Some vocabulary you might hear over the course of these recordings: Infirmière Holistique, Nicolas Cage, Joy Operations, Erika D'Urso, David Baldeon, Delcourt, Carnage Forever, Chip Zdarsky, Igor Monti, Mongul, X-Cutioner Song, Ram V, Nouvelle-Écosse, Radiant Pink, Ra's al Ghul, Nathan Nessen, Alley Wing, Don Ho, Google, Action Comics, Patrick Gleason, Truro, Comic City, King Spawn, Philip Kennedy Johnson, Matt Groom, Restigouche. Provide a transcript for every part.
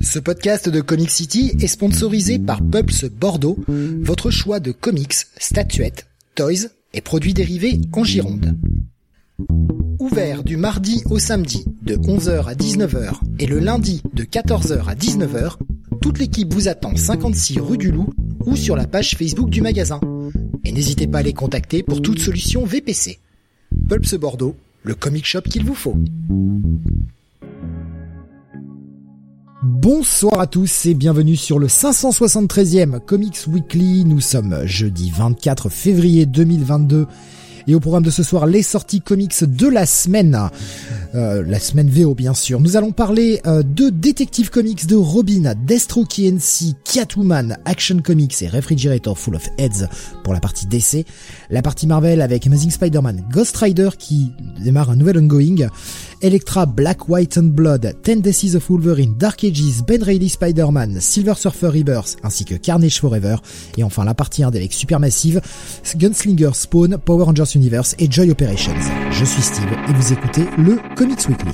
Ce podcast de Comic City est sponsorisé par Pulps Bordeaux, votre choix de comics, statuettes, toys et produits dérivés en Gironde. Ouvert du mardi au samedi de 11h à 19h et le lundi de 14h à 19h, toute l'équipe vous attend 56 rue du Loup ou sur la page Facebook du magasin. Et n'hésitez pas à les contacter pour toute solution VPC. Pulps Bordeaux, le comic shop qu'il vous faut. Bonsoir à tous et bienvenue sur le 573e Comics Weekly. Nous sommes jeudi 24 février 2022 et au programme de ce soir, les sorties comics de la semaine VO bien sûr. Nous allons parler de Detective Comics, de Robin, Destro KNC, Catwoman, Action Comics et Refrigerator Full of Heads pour la partie DC. La partie Marvel avec Amazing Spider-Man, Ghost Rider qui démarre un nouvel ongoing, Electra, Black, White and Blood, Ten Days of Wolverine, Dark Ages, Ben Reilly Spider-Man, Silver Surfer Rebirth, ainsi que Carnage Forever, et enfin la partie 1 avec Supermassive, Gunslinger Spawn, Power Rangers Universe et Joy Operations. Je suis Steve et vous écoutez le Comics Weekly.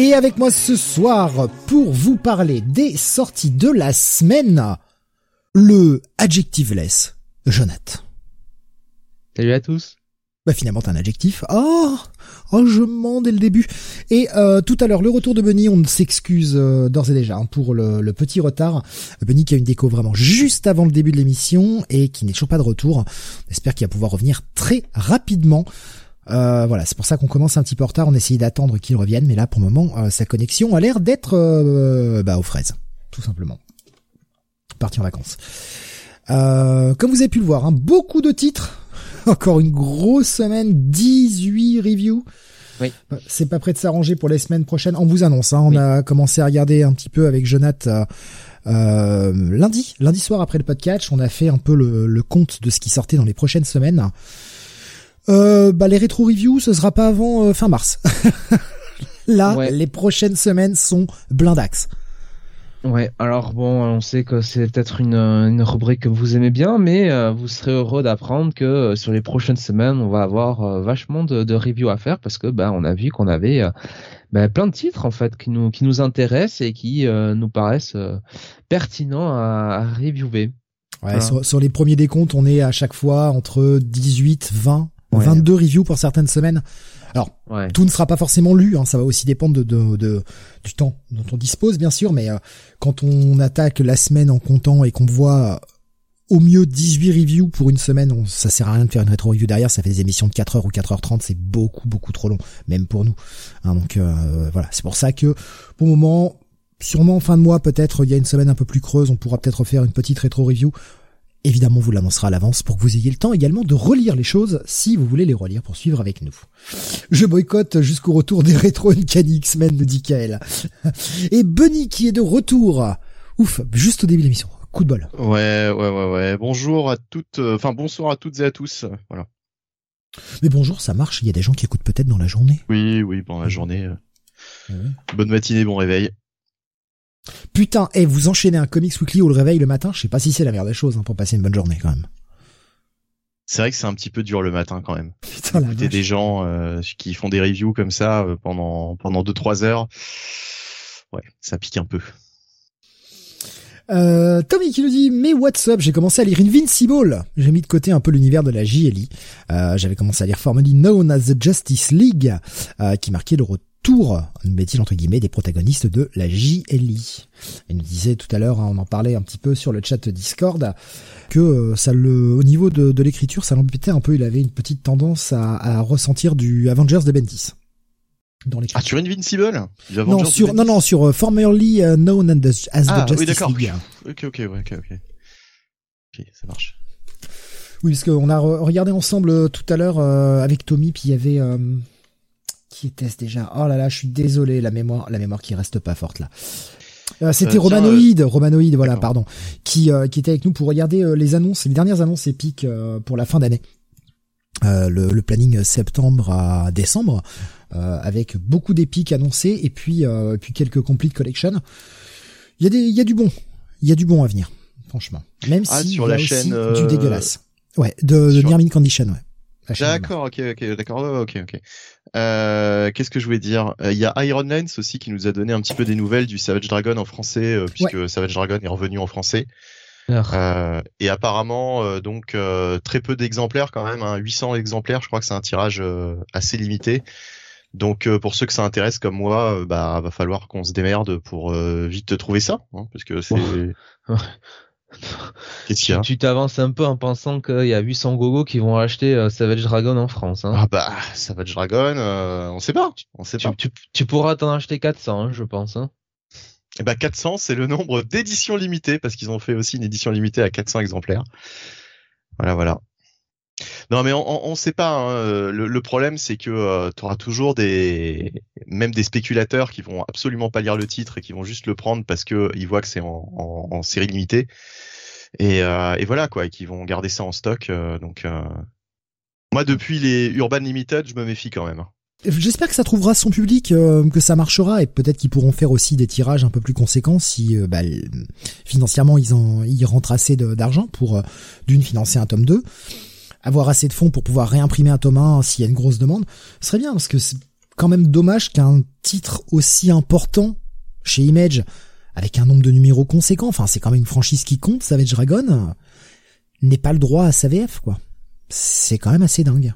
Et avec moi ce soir, pour vous parler des sorties de la semaine, le adjectiveless, Jonathan. Salut à tous. Bah finalement t'as un adjectif. Oh, je mens dès le début. Et tout à l'heure, le retour de Benny, on s'excuse d'ores et déjà pour le petit retard. Benny qui a une déco vraiment juste avant le début de l'émission et qui n'est toujours pas de retour. J'espère qu'il va pouvoir revenir très rapidement. Voilà, c'est pour ça qu'on commence un petit peu en retard. On essayait d'attendre qu'il revienne, mais là, pour le moment, sa connexion a l'air d'être aux fraises, tout simplement. Parti en vacances. Comme vous avez pu le voir, beaucoup de titres. Encore une grosse semaine, 18 reviews. Oui. C'est pas prêt de s'arranger pour les semaines prochaines. On vous annonce, on a commencé à regarder un petit peu avec Jonathan lundi soir après le podcast. On a fait un peu le compte de ce qui sortait dans les prochaines semaines. Les rétro reviews, ce sera pas avant fin mars. Là, les prochaines semaines sont blindax. Ouais, alors bon, on sait que c'est peut-être une rubrique que vous aimez bien, mais vous serez heureux d'apprendre que sur les prochaines semaines, on va avoir vachement de reviews à faire parce que on a vu qu'on avait plein de titres en fait qui nous intéressent et qui nous paraissent pertinents à reviewer. Ouais, voilà. Sur les premiers décomptes, on est à chaque fois entre 18, 20, 22 reviews pour certaines semaines. Alors, tout ne sera pas forcément lu, ça va aussi dépendre du temps dont on dispose, bien sûr, mais quand on attaque la semaine en comptant et qu'on voit au mieux 18 reviews pour une semaine, ça sert à rien de faire une rétro-review derrière, ça fait des émissions de 4h ou 4h30, c'est beaucoup trop long, même pour nous. Donc voilà, c'est pour ça que, pour le moment... Sûrement en fin de mois, peut-être, il y a une semaine un peu plus creuse, on pourra peut-être faire une petite rétro-review. Évidemment, on vous l'annoncera à l'avance pour que vous ayez le temps également de relire les choses, si vous voulez les relire pour suivre avec nous. Je boycotte jusqu'au retour des rétro Uncanny X-Men, nous dit Kael. Et Benny qui est de retour. Ouf, juste au début de l'émission. Coup de bol. Ouais. Bonjour à toutes, bonsoir à toutes et à tous. Voilà. Mais bonjour, ça marche, il y a des gens qui écoutent peut-être dans la journée. Oui, dans la journée. Bonne matinée, bon réveil. Putain, vous enchaînez un Comics Weekly ou le réveil le matin, je sais pas si c'est la meilleure des choses pour passer une bonne journée quand même. C'est vrai que c'est un petit peu dur le matin quand même. Putain, écouter des gens qui font des reviews comme ça pendant 2-3 heures, ouais, ça pique un peu. Tommy qui nous dit « Mais what's up, j'ai commencé à lire Invincible !» J'ai mis de côté un peu l'univers de la JLI. J'avais commencé à lire Formerly Known as the Justice League, qui marquait le retour. Nous met-il entre guillemets des protagonistes de la JLI. Il nous disait tout à l'heure, on en parlait un petit peu sur le chat Discord, que ça au niveau de l'écriture, ça l'embêtait un peu. Il avait une petite tendance à ressentir du Avengers de Bendis. Dans l'écriture. Ah, sur Invincible ? Non, sur Formerly Known as the Justice League. Ah oui, d'accord. Ok, ça marche. Oui, parce qu'on a regardé ensemble tout à l'heure avec Tommy, puis il y avait... Qui était-ce déjà ? Oh là là, je suis désolé, la mémoire qui reste pas forte là. C'était Romanoïde, voilà, pardon, qui était avec nous pour regarder les annonces, les dernières annonces épiques pour la fin d'année. Le planning septembre à décembre, avec beaucoup d'épiques annoncés et puis quelques complete collection. Il y a du bon à venir, franchement. Même si sur la chaîne aussi du dégueulasse. Ouais, de Near Mint Condition, ouais. D'accord, ok. Qu'est-ce que je voulais dire? Il y a Iron Lens aussi qui nous a donné un petit peu des nouvelles du Savage Dragon en français, puisque Savage Dragon est revenu en français. Et apparemment, donc très peu d'exemplaires quand même, hein, 800 exemplaires, je crois que c'est un tirage assez limité. Donc pour ceux que ça intéresse comme moi, va falloir qu'on se démerde pour vite trouver ça, hein, parce que c'est. Qu'est-ce qu'il y a? Tu t'avances un peu en pensant qu'il y a 800 gogos qui vont acheter Savage Dragon en France. Hein. Ah bah, Savage Dragon, on sait pas. Tu pourras t'en acheter 400, hein, je pense. Hein. Et bah 400, c'est le nombre d'éditions limitées, parce qu'ils ont fait aussi une édition limitée à 400 exemplaires. Voilà. Non mais on sait pas, hein. Le problème c'est que t'auras toujours même des spéculateurs qui vont absolument pas lire le titre et qui vont juste le prendre parce que ils voient que c'est en série limitée et voilà quoi, et qui vont garder ça en stock donc moi depuis les Urban Limited je me méfie quand même. J'espère que ça trouvera son public, que ça marchera et peut-être qu'ils pourront faire aussi des tirages un peu plus conséquents si financièrement ils rentrent assez d'argent pour d'une financer un tome 2. Avoir assez de fonds pour pouvoir réimprimer un tome 1 s'il y a une grosse demande, ce serait bien parce que c'est quand même dommage qu'un titre aussi important chez Image avec un nombre de numéros conséquent, enfin c'est quand même une franchise qui compte, Savage Dragon n'ait pas le droit à sa VF quoi. C'est quand même assez dingue.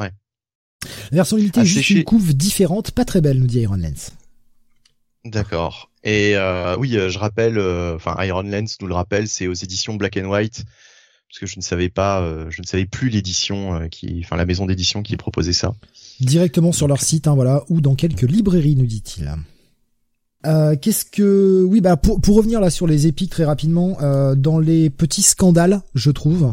Ouais. La version limitée est juste une couve différente, pas très belle nous dit Iron Lens. D'accord. Et oui, je rappelle, Iron Lens nous le rappelle, c'est aux éditions Black and White. Parce que je ne savais plus l'édition la maison d'édition qui proposait ça. Directement sur leur site, hein, voilà, ou dans quelques librairies, nous dit-il. Pour revenir là sur les épiques très rapidement, dans les petits scandales, je trouve.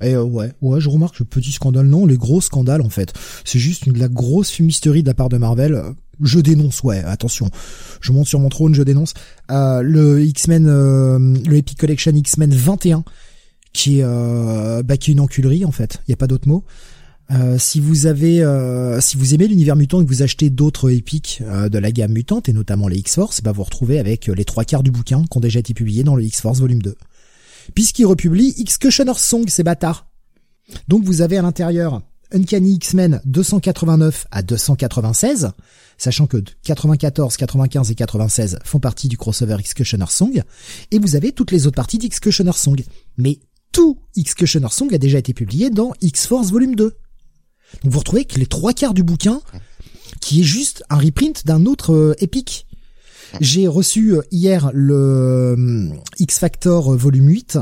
Et je remarque que petits scandales, non, les gros scandales en fait. C'est juste la grosse fumisterie de la part de Marvel. Je dénonce, attention. Je monte sur mon trône, je dénonce. Le Epic Collection X-Men 21. Qui est une enculerie en fait, il y a pas d'autre mot. Si vous aimez l'univers mutant et que vous achetez d'autres épiques de la gamme mutante et notamment les X-Force, vous retrouvez avec les 3/4 du bouquin qui ont déjà été publiés dans le X-Force volume 2. Puisqu'ils republient X-Cutioner Song, ces bâtards. Donc vous avez à l'intérieur Uncanny X-Men 289 à 296, sachant que 94, 95 et 96 font partie du crossover X-Cutioner Song, et vous avez toutes les autres parties d'X-Cutioner Song. Mais tout X-Cutioner Song a déjà été publié dans X-Force Volume 2. Donc vous retrouvez que les 3/4 du bouquin, qui est juste un reprint d'un autre épique. J'ai reçu hier le X-Factor Volume 8,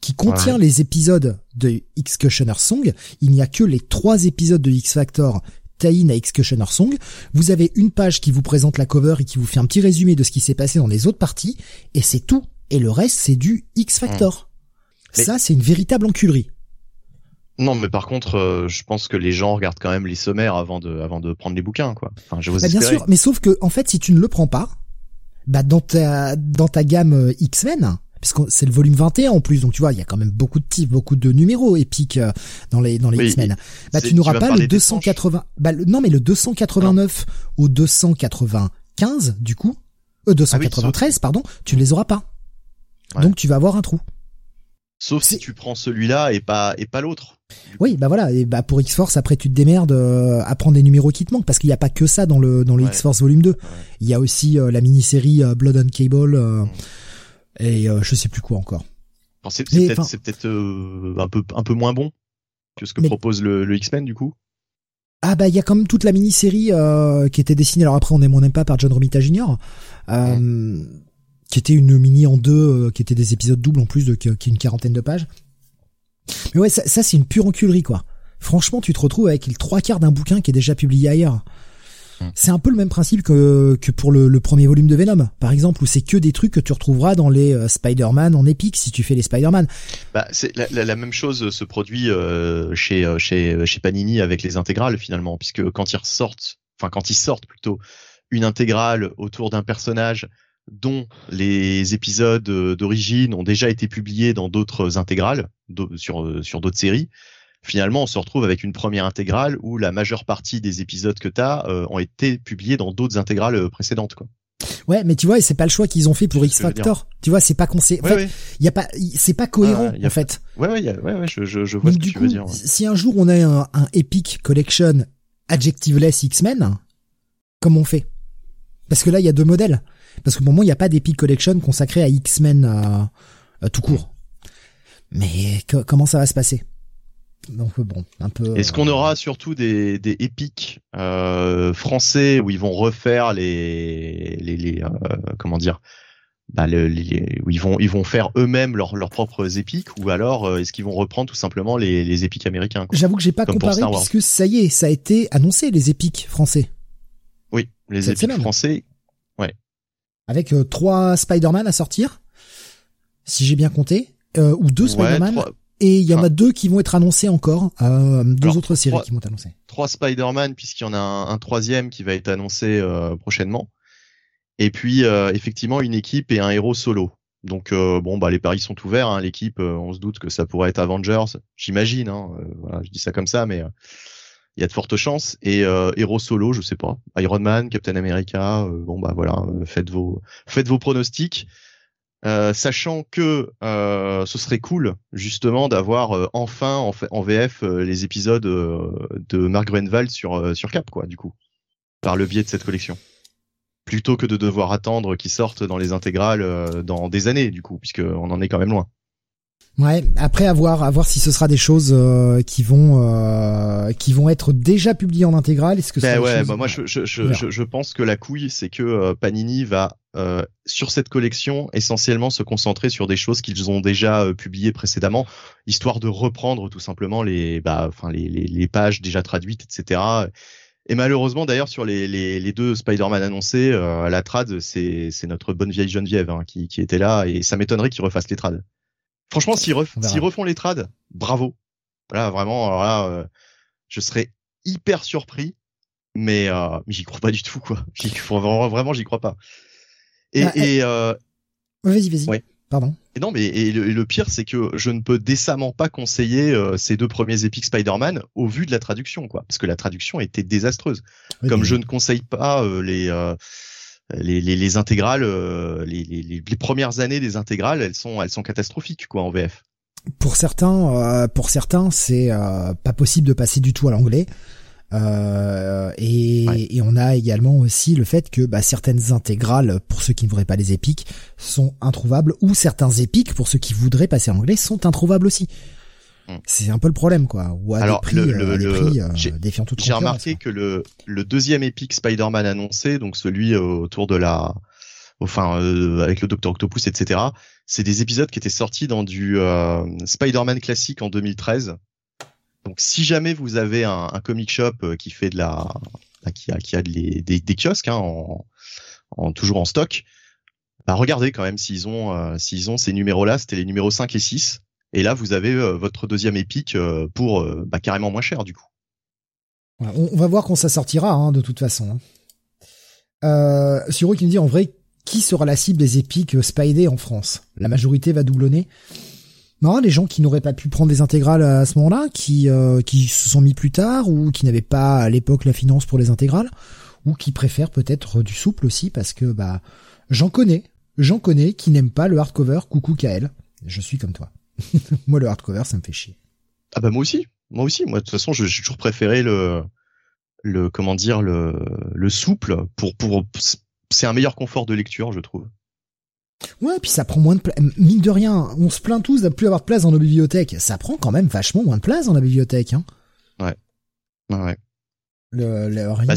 qui contient les épisodes de X-Cutioner Song. Il n'y a que les 3 épisodes de X-Factor tie-in à X-Cutioner Song. Vous avez une page qui vous présente la cover et qui vous fait un petit résumé de ce qui s'est passé dans les autres parties, et c'est tout. Et le reste, c'est du X-Factor. Mais ça, c'est une véritable enculerie. Non, mais par contre, je pense que les gens regardent quand même les sommaires avant de prendre les bouquins, quoi. Enfin, je vous espère. Bien sûr, mais sauf que, en fait, si tu ne le prends pas, dans ta gamme X-Men, parce que c'est le volume 21 en plus, donc tu vois, il y a quand même beaucoup de numéros épiques dans les X-Men. Tu n'auras pas le 280. Le 289 au 295, du coup, 293, tu ne les auras pas. Ouais. Donc tu vas avoir un trou. Sauf si tu prends celui-là et pas l'autre. Oui, voilà. Et pour X-Force, après, tu te démerdes à prendre les numéros qui te manquent, parce qu'il n'y a pas que ça dans le X-Force volume 2. Ouais. Il y a aussi la mini-série Blood on Cable et je sais plus quoi encore. Bon, c'est peut-être un peu moins bon que ce que propose le X-Men, du coup. Ah bah il y a quand même toute la mini-série qui était dessinée. Alors après, on aime ou on n'aime pas par John Romita Jr. Qui était une mini en 2, qui était des épisodes doubles en plus, qui est une 40aine de pages. Mais ouais, ça c'est une pure enculerie, quoi. Franchement, tu te retrouves avec les 3/4 d'un bouquin qui est déjà publié ailleurs. C'est un peu le même principe que pour le premier volume de Venom, par exemple, où c'est que des trucs que tu retrouveras dans les Spider-Man en épique, si tu fais les Spider-Man. C'est la même chose se produit chez Panini avec les intégrales, finalement, puisque quand ils sortent plutôt une intégrale autour d'un personnage dont les épisodes d'origine ont déjà été publiés dans d'autres intégrales, sur d'autres séries. Finalement, on se retrouve avec une première intégrale où la majeure partie des épisodes que t'as ont été publiés dans d'autres intégrales précédentes, quoi. Ouais, mais tu vois, et c'est pas le choix qu'ils ont fait pour X-Factor. Tu vois, c'est pas y a pas, c'est pas cohérent, en fait. Je vois donc, ce que tu veux dire. Ouais. Si un jour on a un Epic Collection Adjectiveless X-Men, comment on fait? Parce que là, il y a deux modèles. Parce que pour le moment, il n'y a pas d'Epic Collection consacré à X-Men tout court. Mais comment ça va se passer? Donc bon, un peu. Est-ce qu'on aura surtout des épiques français où ils vont refaire où ils vont faire eux-mêmes leurs propres épiques, ou alors est-ce qu'ils vont reprendre tout simplement les épiques américains, quoi. J'avoue que j'ai pas comparé parce que ça y est, ça a été annoncé, les épiques français. Oui, les cette épiques semaine. Français. Ouais. Avec 3 Spider-Man à sortir, si j'ai bien compté, ou 2 Spider-Man. 3... Et il y en a 2 qui vont être annoncés encore, 2 autres séries qui vont être annoncées. 3 Spider-Man, puisqu'il y en a un 3e qui va être annoncé prochainement. Et puis effectivement une équipe et un héros solo. Donc les paris sont ouverts, hein. L'équipe, on se doute que ça pourrait être Avengers, j'imagine, hein. Je dis ça comme ça, mais il y a de fortes chances. Et héros solo, je sais pas, Iron Man, Captain America, faites vos pronostics. Sachant que ce serait cool justement d'avoir enfin en VF les épisodes de Mark Grenville sur Cap, quoi, du coup, par le biais de cette collection, plutôt que de devoir attendre qu'ils sortent dans les intégrales dans des années, du coup, puisque on en est quand même loin. Ouais, après à voir si ce sera des choses qui vont être déjà publiées en intégrale. Est-ce que c'est moi je pense que la couille, c'est que Panini va sur cette collection essentiellement se concentrer sur des choses qu'ils ont déjà publiées précédemment, histoire de reprendre tout simplement les pages déjà traduites, etc. Et malheureusement d'ailleurs sur les 2 Spider-Man annoncés, la trad c'est notre bonne vieille Geneviève, hein, qui était là, et ça m'étonnerait qu'ils refassent les trads. Franchement, s'ils refont les trades, bravo. Voilà, vraiment, alors là, je serais hyper surpris, mais j'y crois pas du tout, quoi. Vraiment, j'y crois pas. Vas-y. Ouais. Pardon. Et non, mais le pire, c'est que je ne peux décemment pas conseiller ces 2 premiers épiques Spider-Man au vu de la traduction, quoi, parce que la traduction était désastreuse. Oui, comme je ne conseille pas les intégrales, les premières années des intégrales, elles sont catastrophiques, quoi, en VF. Pour certains, c'est pas possible de passer du tout à l'anglais. Et on a également aussi le fait que certaines intégrales, pour ceux qui ne voudraient pas les épiques, sont introuvables, ou certains épiques, pour ceux qui voudraient passer à l'anglais, sont introuvables aussi. C'est un peu le problème, quoi. Ou à défiant toute concurrence. J'ai remarqué que le 2e épique Spider-Man annoncé, donc celui autour de avec le Docteur Octopus, etc., c'est des épisodes qui étaient sortis dans du Spider-Man classique en 2013. Donc si jamais vous avez un comic shop qui fait qui a des kiosques, hein, toujours en stock, regardez quand même s'ils ont ces numéros-là. C'était les numéros 5 et 6. Et là, vous avez votre 2e épique pour carrément moins cher, du coup. Ouais, on va voir quand ça sortira, hein, de toute façon. Suro qui nous dit, en vrai, qui sera la cible des épiques Spidey en France ? La majorité va doublonner. Non, les gens qui n'auraient pas pu prendre des intégrales à ce moment-là, qui se sont mis plus tard, ou qui n'avaient pas à l'époque la finance pour les intégrales, ou qui préfèrent peut-être du souple aussi, parce que j'en connais qui n'aiment pas le hardcover. Coucou Kael, je suis comme toi. Moi, le hardcover, ça me fait chier. Ah bah moi aussi. Moi, de toute façon, j'ai toujours préféré le souple pour c'est un meilleur confort de lecture, je trouve. Ouais, puis ça prend moins de place. Mine de rien, on se plaint tous de plus avoir de place dans nos bibliothèques. Ça prend quand même vachement moins de place dans la bibliothèque, hein. Ouais. Ouais.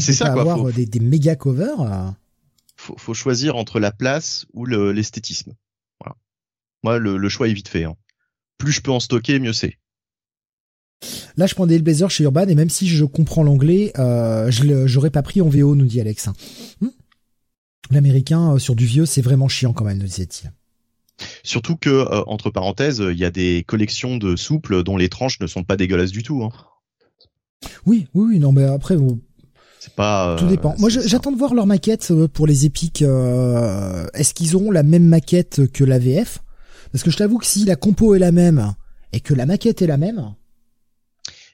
C'est ça, quoi. Avoir des méga covers. Faut choisir entre la place ou l'esthétisme. Voilà. Moi, le choix est vite fait, hein. Plus je peux en stocker, mieux c'est. Là, je prends des Hellblazer chez Urban, et même si je comprends l'anglais, j'aurais pas pris en VO, nous dit Alex. L'américain, sur du vieux, c'est vraiment chiant quand même, nous disait-il. Surtout que, entre parenthèses, il y a des collections de souples dont les tranches ne sont pas dégueulasses du tout, hein. Oui, non, mais après, c'est pas. Tout dépend. Moi, j'attends de voir leur maquette pour les épiques. Est-ce qu'ils auront la même maquette que la VF? Parce que je t'avoue que si la compo est la même et que la maquette est la même,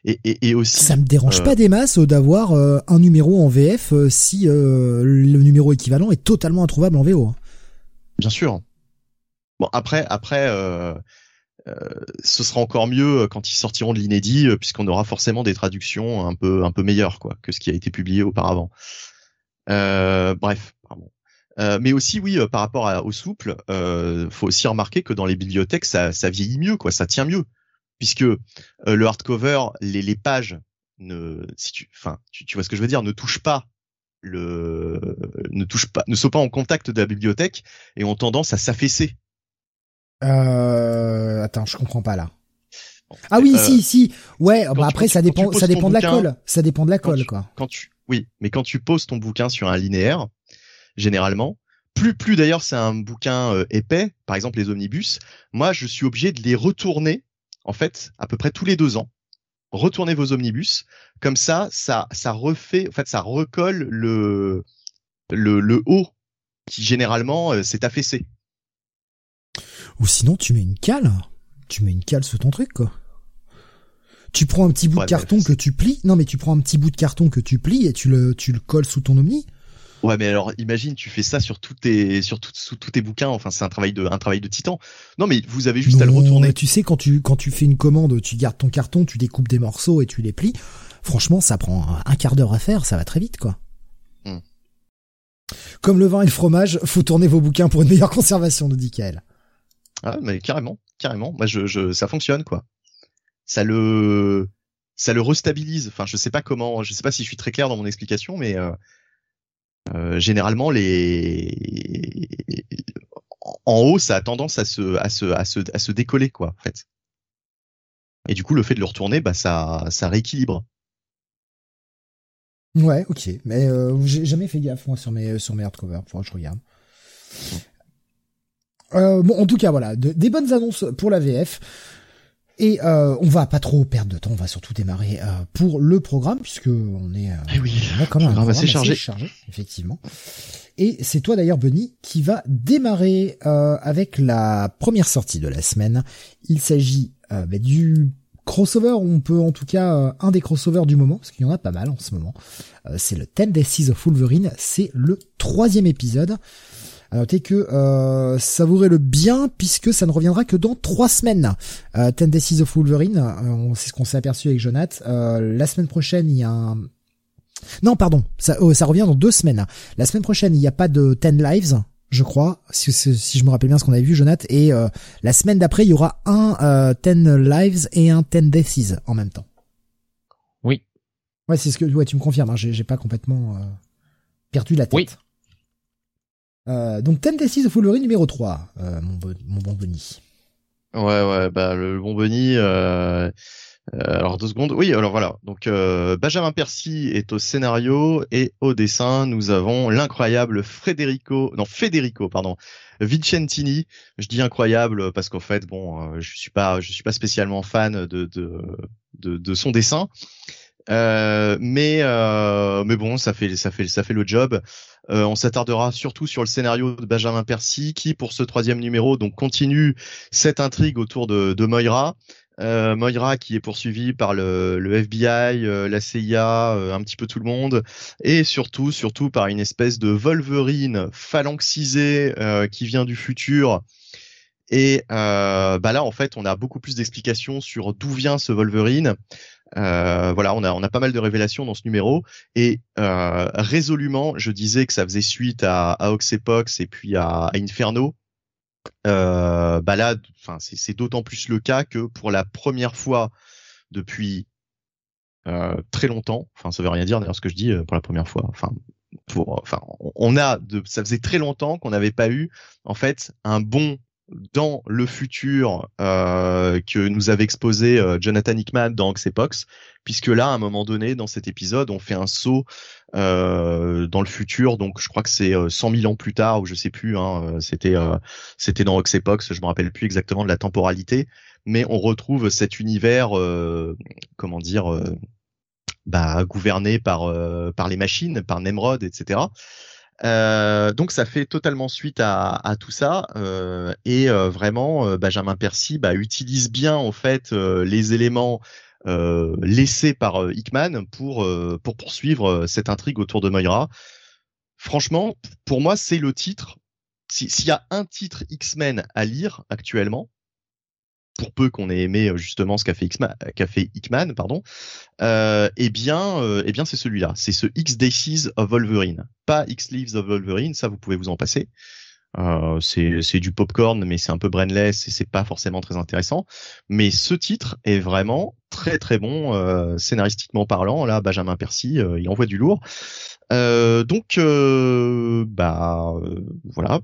et aussi, ça me dérange pas des masses d'avoir un numéro en VF si le numéro équivalent est totalement introuvable en VO. Bien sûr. Bon, après. Ce sera encore mieux quand ils sortiront de l'inédit, puisqu'on aura forcément des traductions un peu meilleures, quoi, que ce qui a été publié auparavant. Bref, pardon. Mais aussi, oui, par rapport au souple, faut aussi remarquer que dans les bibliothèques, ça vieillit mieux, quoi, ça tient mieux, puisque le hardcover, les pages, tu vois ce que je veux dire, ne sont pas en contact de la bibliothèque et ont tendance à s'affaisser. Attends, je comprends pas là. Ah oui, si. Ouais, bah après ça dépend de la colle. Ça dépend de la colle, quoi. Oui, mais quand tu poses ton bouquin sur un linéaire, généralement, plus d'ailleurs c'est un bouquin épais, par exemple les omnibus, moi je suis obligé de les retourner, en fait, à peu près tous les 2 ans. Retournez vos omnibus, comme ça refait, en fait ça recolle le haut qui généralement s'est affaissé. Ou sinon, tu mets une cale. Tu mets une cale sur ton truc, quoi. Tu prends un petit bout de carton que tu plies. Non, mais tu prends un petit bout de carton que tu plies et tu le colles sous ton omni. Ouais, mais alors, imagine, tu fais ça sur tous tes bouquins. Enfin, c'est un travail de titan. Non, mais vous avez juste à le retourner. Tu sais, quand tu fais une commande, tu gardes ton carton, tu découpes des morceaux et tu les plies. Franchement, ça prend un quart d'heure à faire. Ça va très vite, quoi. Comme le vin et le fromage, faut tourner vos bouquins pour une meilleure conservation, nous dit Kael. Ah, mais carrément. Moi, ça fonctionne, quoi. Ça le restabilise. Enfin, je sais pas si je suis très clair dans mon explication, mais, généralement, en haut, ça a tendance à se décoller, quoi, en fait. Et du coup, le fait de le retourner, bah, ça rééquilibre. Ouais, ok. Mais, j'ai jamais fait gaffe, moi, sur mes hardcovers. Faut que je regarde. Bon, en tout cas, voilà, des bonnes annonces pour la VF. Et on va pas trop perdre de temps, on va surtout démarrer pour le programme, puisque on est quand même un programme assez chargé, effectivement. Et c'est toi d'ailleurs, Benny, qui va démarrer avec la première sortie de la semaine. Il s'agit du crossover, on peut en tout cas un des crossovers du moment, parce qu'il y en a pas mal en ce moment. C'est le Ten Days of Wolverine, c'est le 3e épisode. À noter que savourez-le bien, puisque ça ne reviendra que dans 3 semaines. Ten Days of Wolverine, c'est ce qu'on s'est aperçu avec Jonathan. La semaine prochaine, il y a un... Non, pardon, ça revient dans 2 semaines. La semaine prochaine, il n'y a pas de 10 Lives, je crois, si je me rappelle bien ce qu'on avait vu, Jonathan. Et la semaine d'après, il y aura un 10 Lives et un 10 Days en même temps. Oui. Ouais, c'est ce que tu me confirmes, hein, j'ai pas complètement perdu la tête. Oui. Donc, Ten Days of Wolverine numéro 3, mon bon Benny. Ouais, bah, le bon Benny, alors 2 secondes. Oui, alors voilà. Donc, Benjamin Percy est au scénario et au dessin, nous avons l'incroyable Federico Vicentini. Je dis incroyable parce qu'en fait, bon, je suis pas spécialement fan de son dessin. Mais bon, ça fait le job. On s'attardera surtout sur le scénario de Benjamin Percy, qui pour ce 3e numéro donc continue cette intrigue autour de Moira. Moira qui est poursuivie par le FBI, la CIA, un petit peu tout le monde, et surtout par une espèce de Wolverine phalanxisée qui vient du futur. Et bah là en fait on a beaucoup plus d'explications sur d'où vient ce Wolverine. Voilà, on a pas mal de révélations dans ce numéro et résolument, je disais que ça faisait suite à Oxepox et puis à Inferno. Bah là, enfin c'est d'autant plus le cas que pour la première fois depuis très longtemps, enfin ça veut rien dire d'ailleurs ce que je dis pour la première fois. Enfin, ça faisait très longtemps qu'on n'avait pas eu en fait un bon dans le futur que nous avait exposé Jonathan Hickman dans Oxepox, puisque là, à un moment donné, dans cet épisode, on fait un saut dans le futur, donc je crois que c'est 100 000 ans plus tard, ou je sais plus, hein, c'était dans Oxepox, je me rappelle plus exactement de la temporalité, mais on retrouve cet univers, gouverné par les machines, par Nemrod, etc. Donc ça fait totalement suite à tout ça, et vraiment Benjamin Percy utilise bien en fait les éléments laissés par Hickman pour poursuivre cette intrigue autour de Moira. Franchement, pour moi, c'est le titre. S'il y a un titre X-Men à lire actuellement, pour peu qu'on ait aimé justement ce qu'a fait Hickman, eh bien c'est celui-là. C'est ce X Days of Wolverine, pas X Lives of Wolverine. Ça, vous pouvez vous en passer. C'est du popcorn, mais c'est un peu brainless et c'est pas forcément très intéressant. Mais ce titre est vraiment très très bon, scénaristiquement parlant. Là, Benjamin Percy, il envoie du lourd. Donc voilà,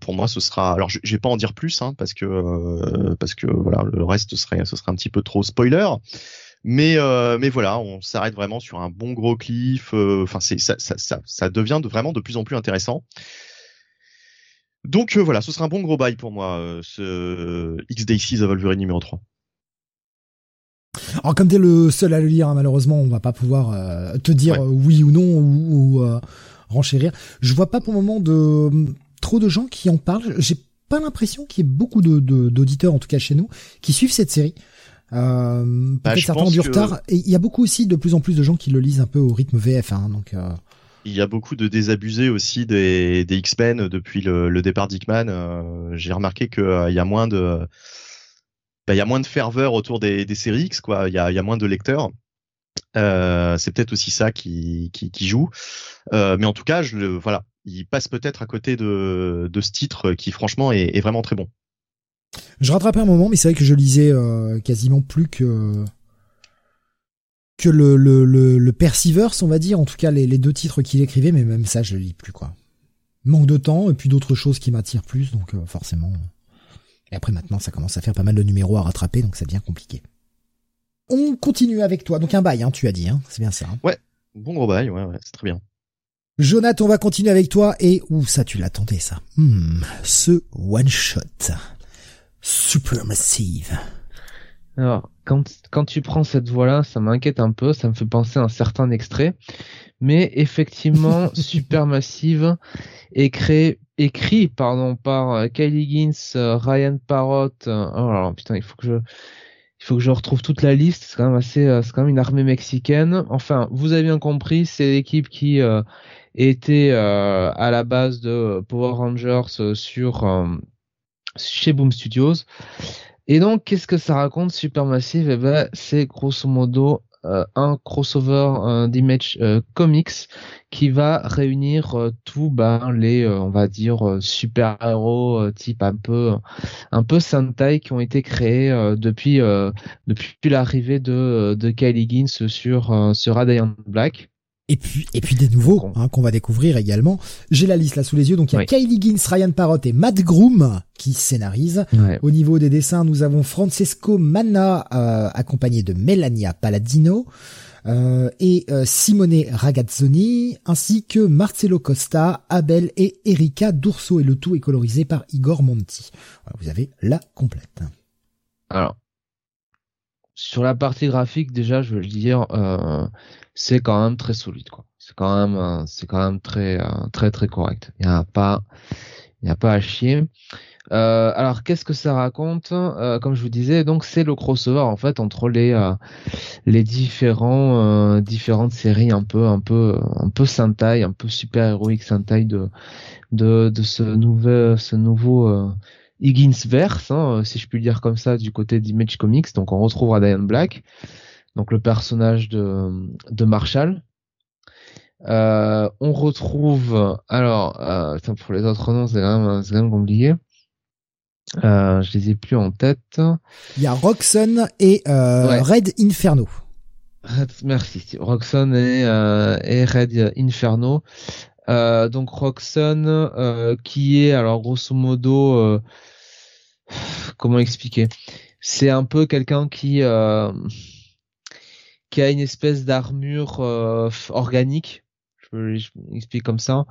pour moi ce sera. Alors je vais pas en dire plus, parce que voilà, le reste ce serait un petit peu trop spoiler. Mais voilà, on s'arrête vraiment sur un bon gros cliff. Enfin, ça devient vraiment de plus en plus intéressant. Donc voilà, ce sera un bon gros bail pour moi, ce X-Days of Wolverine numéro 3. Alors comme t'es le seul à le lire, hein, malheureusement, on va pas pouvoir te dire oui ou non ou renchérir. Je vois pas pour le moment trop de gens qui en parlent. J'ai pas l'impression qu'il y ait beaucoup d'auditeurs, en tout cas chez nous, qui suivent cette série. Peut-être certains ont du retard. Et il y a beaucoup aussi de plus en plus de gens qui le lisent un peu au rythme VF. Hein, donc... Il y a beaucoup de désabusés aussi des X-Men depuis le départ d'Hickman. J'ai remarqué qu'il y a moins de ferveur autour des séries X, quoi. Il y a moins de lecteurs. C'est peut-être aussi ça qui joue. Mais en tout cas, il passe peut-être à côté de ce titre qui, franchement, est vraiment très bon. Je rattrapais un moment, mais c'est vrai que je lisais quasiment plus que le Percyverse, on va dire, en tout cas les deux titres qu'il écrivait, mais même ça je le lis plus, quoi. Manque de temps et puis d'autres choses qui m'attirent plus, donc forcément. Et après maintenant ça commence à faire pas mal de numéros à rattraper, donc ça devient compliqué. On continue avec toi, donc un bail, hein, tu as dit, hein, c'est bien ça. Hein. Ouais, bon gros bail, ouais, c'est très bien. Jonathan, on va continuer avec toi et ça tu l'attendais ça. Ce one shot, Supermassive. Alors, quand tu prends cette voix-là, ça m'inquiète un peu, ça me fait penser à un certain extrait. Mais effectivement, Supermassive est écrit par Kyle Higgins, Ryan Parrott. Alors putain, il faut que je retrouve toute la liste. C'est quand même une armée mexicaine. Enfin, vous avez bien compris, c'est l'équipe qui était à la base de Power Rangers chez Boom Studios. Et donc, qu'est-ce que ça raconte, Supermassive ? Eh ben, c'est grosso modo un crossover d'Image Comics qui va réunir les on va dire super-héros type un peu Sentai qui ont été créés depuis l'arrivée de Kyle Higgins sur Radiant Black. Et puis des nouveaux qu'on va découvrir également. J'ai la liste là sous les yeux. Donc il y a Kyle Higgins, Ryan Parrott et Matt Groom qui scénarisent. Ouais. Au niveau des dessins, nous avons Francesco Manna accompagné de Melania Palladino et Simone Ragazzoni, ainsi que Marcelo Costa, Abel et Erika D'Urso. Et le tout est colorisé par Igor Monti. Vous avez la complète. Alors, sur la partie graphique, déjà, je veux le dire... c'est quand même très solide, quoi. C'est quand même très très très correct. Il y a pas à chier. Alors qu'est-ce que ça raconte ? Comme je vous disais, donc c'est le crossover en fait entre les différentes séries un peu Sentai, un peu super-héroïque Sentai de ce nouveau Higginsverse, si je puis le dire comme ça, du côté d'Image Comics. Donc on retrouvera Radiant Black. Donc le personnage de Marshall. On retrouve pour les autres noms c'est quand même compliqué. Je les ai plus en tête. Il y a Roxon et Red Inferno. Merci. Roxon et Red Inferno. Donc Roxon qui est grosso modo comment expliquer ? C'est un peu quelqu'un qui a une espèce d'armure organique, je m'explique comme ça,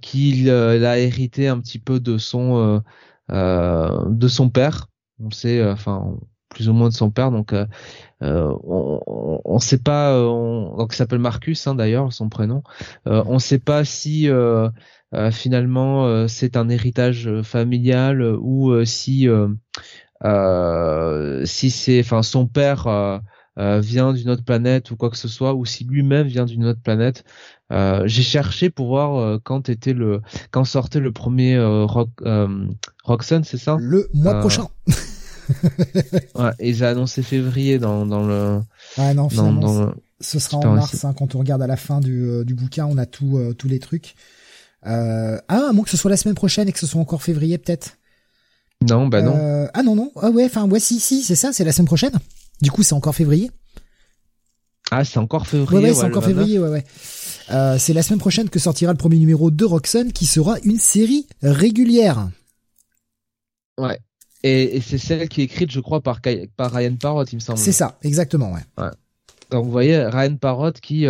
qu'il a hérité un petit peu de son père. On sait, plus ou moins de son père, donc on sait pas, donc il s'appelle Marcus hein, d'ailleurs son prénom, on sait pas si finalement c'est un héritage familial ou si c'est, enfin son père vient d'une autre planète ou quoi que ce soit, ou si lui-même vient d'une autre planète. J'ai cherché pour voir quand sortait le premier Roxon, c'est ça ? Le mois prochain. Ouais, et j'ai annoncé février dans le. Ah non, finalement, ce sera en mars hein, quand on regarde à la fin du bouquin, on a tous les trucs. Ah, à moins que ce soit la semaine prochaine et que ce soit encore février peut-être. Non, bah non. Ah non, non. Ah ouais, enfin ouais, si, c'est ça, c'est la semaine prochaine. Du coup, c'est encore février. Ah, c'est encore février. Ouais, c'est encore février, ouais. C'est la semaine prochaine que sortira le premier numéro de Roxon, qui sera une série régulière. Ouais. Et c'est celle qui est écrite, je crois, par Ryan Parrott, il me semble. C'est ça, exactement, ouais. Donc, vous voyez, Ryan Parrott qui,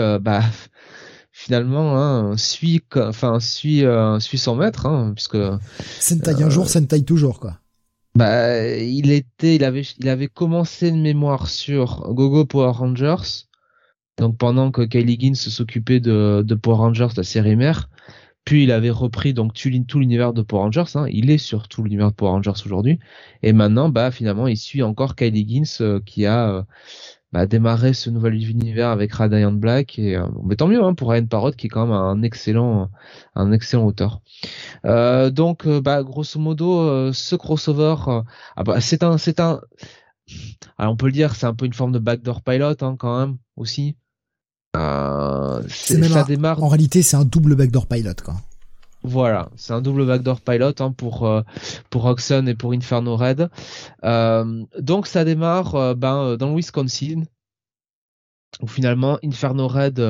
finalement, hein, suit son maître, hein, puisque. Sentai un jour, Sentai toujours, quoi. Bah, il avait commencé une mémoire sur Go-Go Power Rangers. Donc, pendant que Kylie Higgins s'occupait de Power Rangers, la série mère. Puis il avait repris donc tout l'univers de Power Rangers, hein. Il est sur tout l'univers de Power Rangers aujourd'hui. Et maintenant, finalement, il suit encore Kyle Higgins qui a démarré ce nouvel univers avec Radiant Black. Et mais tant mieux hein, pour Ryan Parrott qui est quand même un excellent auteur. Donc, grosso modo, ce crossover, c'est un. Alors on peut le dire, c'est un peu une forme de backdoor pilot hein, quand même aussi. En réalité, c'est un double backdoor pilot, quoi. Voilà, c'est un double backdoor pilot hein, pour Roxon et pour Inferno Red. Donc ça démarre dans le Wisconsin, où finalement Inferno Red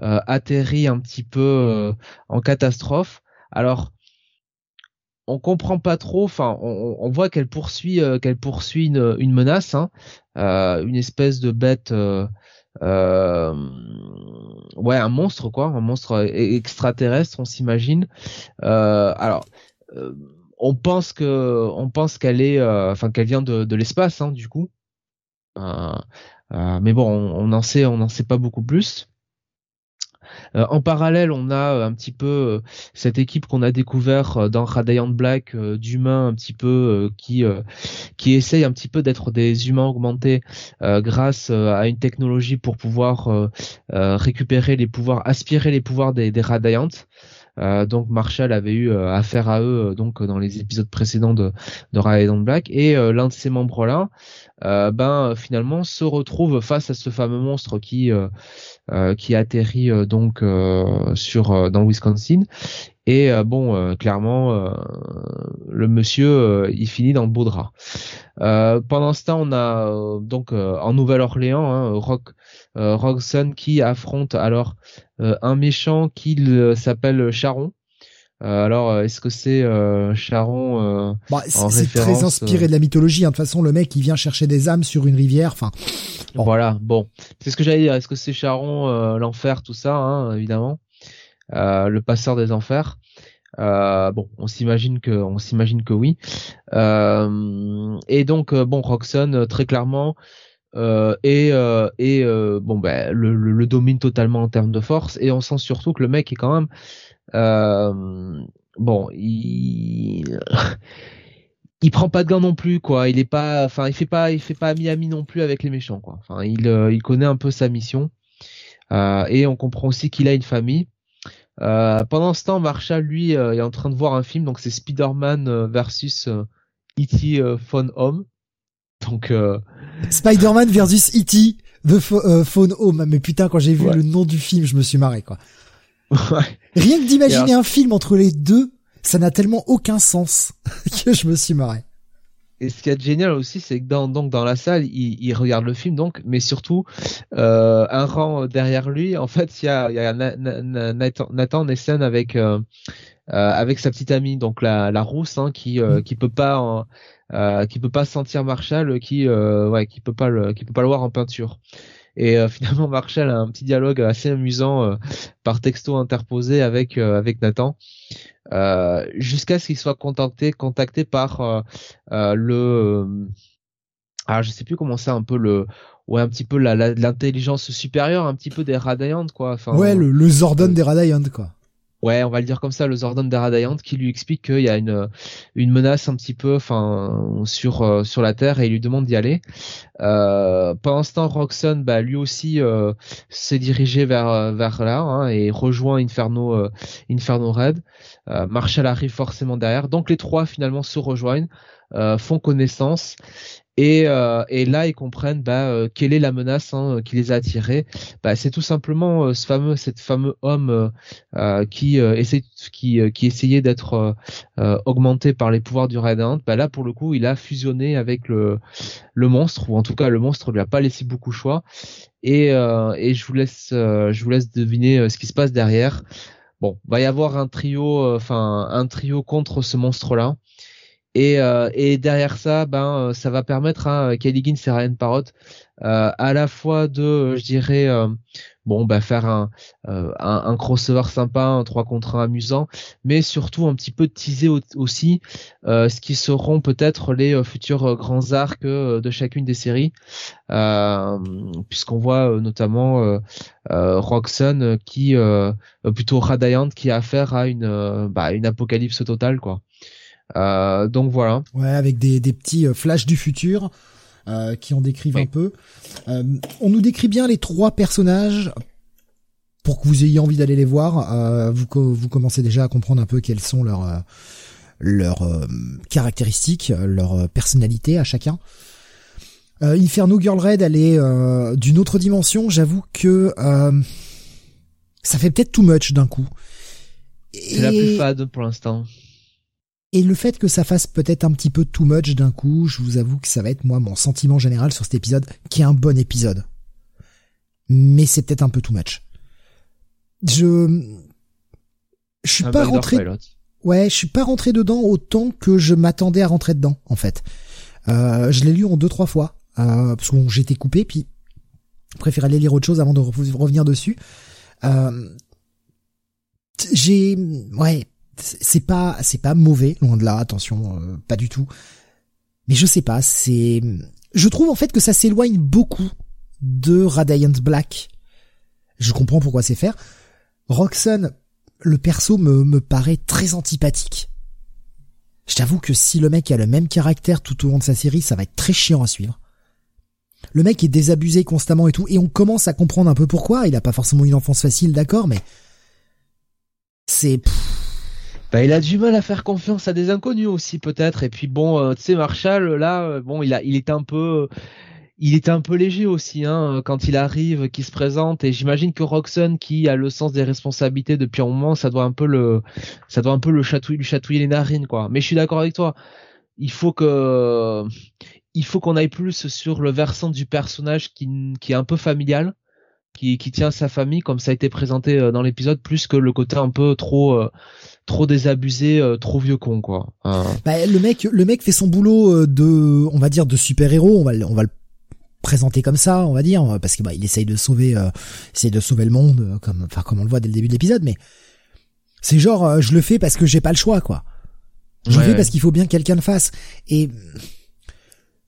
atterrit un petit peu en catastrophe. Alors on comprend pas trop, enfin on voit qu'elle poursuit une menace, hein, une espèce de bête. Un monstre quoi, un monstre extraterrestre on s'imagine. On pense qu'elle est, qu'elle vient de l'espace hein, du coup. Mais bon, on en sait pas beaucoup plus. En parallèle, on a un petit peu cette équipe qu'on a découvert dans Radiant Black d'humains un petit peu qui essayent un petit peu d'être des humains augmentés grâce à une technologie pour pouvoir récupérer les pouvoirs, aspirer les pouvoirs des Radiants. Donc Marshall avait eu affaire à eux donc dans les épisodes précédents de Radiant Black, et l'un de ces membres là finalement se retrouve face à ce fameux monstre qui atterrit donc dans le Wisconsin, et clairement le monsieur il finit dans le beau drap. Pendant ce temps, on a en Nouvelle-Orléans hein, Roxon qui affronte alors un méchant qui s'appelle Charon. Alors est-ce que c'est Charon c'est très inspiré de la mythologie hein. De toute façon, le mec il vient chercher des âmes sur une rivière, enfin bon. Voilà, bon, c'est ce que j'allais dire, est-ce que c'est Charon l'enfer, tout ça hein, évidemment le passeur des enfers. On s'imagine que oui. Et donc Roxon très clairement le domine totalement en termes de force, et on sent surtout que le mec est quand même il prend pas de gain non plus quoi, il est pas, enfin il fait pas ami non plus avec les méchants quoi, enfin il connaît un peu sa mission, et on comprend aussi qu'il a une famille. Pendant ce temps, Marshall lui est en train de voir un film, donc c'est Spider-Man versus E.T. Phone Home. Donc Spider-Man versus E.T. Phone Home, mais putain quand j'ai vu le nom du film, je me suis marré quoi. Ouais. Rien que d'imaginer un film entre les deux, ça n'a tellement aucun sens que je me suis marré. Et ce qui est génial aussi, c'est que dans la salle, il regarde le film donc, mais surtout un rang derrière lui, en fait, il y a Nathan Nessen avec sa petite amie, donc la rousse hein, qui peut pas sentir Marshall, qui peut pas le voir en peinture. Et finalement Marshall a un petit dialogue assez amusant par texto interposé avec Nathan, jusqu'à ce qu'il soit contacté par alors je sais plus comment c'est un peu le ouais un petit peu l'intelligence supérieure un petit peu des Radiant quoi, enfin ouais le Zordon des Radiant quoi. Ouais, on va le dire comme ça, le Zordon des Radiant qui lui explique qu'il y a une menace un petit peu, enfin, sur la Terre et il lui demande d'y aller. Pendant ce temps, Roxon, bah, lui aussi, s'est dirigé vers là, hein, et rejoint Inferno Red. Marshall arrive forcément derrière. Donc les trois finalement se rejoignent, font connaissance. Et là, ils comprennent quelle est la menace qui les a attirés. Bah, c'est tout simplement ce fameux homme qui essayait d'être augmenté par les pouvoirs du Radiant. Bah, là, pour le coup, il a fusionné avec le monstre, ou en tout cas, le monstre lui a pas laissé beaucoup de choix. Et je vous laisse deviner ce qui se passe derrière. Bon, va y avoir un trio contre ce monstre-là. Et derrière ça, ça va permettre à Kelly Guin et Ryan Parrott à la fois de, je dirais, faire un crossover sympa, un 3-contre-1 amusant, mais surtout un petit peu teaser aussi ce qui seront peut-être les futurs grands arcs de chacune des séries, puisqu'on voit notamment Roxon qui plutôt Radiant qui a affaire à une apocalypse totale quoi. Donc voilà. Ouais, avec des petits flashs du futur qui en décrivent un peu. On nous décrit bien les trois personnages pour que vous ayez envie d'aller les voir. Vous commencez déjà à comprendre un peu quelles sont leurs caractéristiques, leur personnalité à chacun. Inferno Girl Red, elle est d'une autre dimension. J'avoue que ça fait peut-être too much d'un coup. C'est la plus fade pour l'instant. Et le fait que ça fasse peut-être un petit peu too much d'un coup, je vous avoue que ça va être moi mon sentiment général sur cet épisode, qui est un bon épisode. Mais c'est peut-être un peu too much. Je suis pas rentré. Ouais, je suis pas rentré dedans autant que je m'attendais à rentrer dedans, en fait. Je l'ai lu en 2-3 fois, parce que j'étais coupé, puis je préférais aller lire autre chose avant de revenir dessus. C'est pas mauvais, loin de là, attention, pas du tout. Mais je sais pas, je trouve en fait que ça s'éloigne beaucoup de Radiant Black. Je comprends pourquoi c'est faire. Roxon, le perso me paraît très antipathique. Je t'avoue que si le mec a le même caractère tout au long de sa série, ça va être très chiant à suivre. Le mec est désabusé constamment et tout, et on commence à comprendre un peu pourquoi. Il a pas forcément une enfance facile, d'accord, mais il a du mal à faire confiance à des inconnus aussi peut-être, et puis tu sais Marshall là il était un peu léger aussi quand il arrive, qu'il se présente, et j'imagine que Roxon qui a le sens des responsabilités depuis un moment, ça doit un peu le chatouiller les narines quoi. Mais je suis d'accord avec toi, il faut qu'on aille plus sur le versant du personnage qui est un peu familial, qui tient sa famille comme ça a été présenté dans l'épisode, plus que le côté un peu trop désabusé, trop vieux con quoi. Le mec fait son boulot de, on va dire, de super-héros, on va le présenter comme ça, on va dire, parce que il essaye de sauver le monde comme on le voit dès le début de l'épisode, mais c'est genre je le fais parce que j'ai pas le choix quoi. Je le fais parce qu'il faut bien que quelqu'un le fasse, et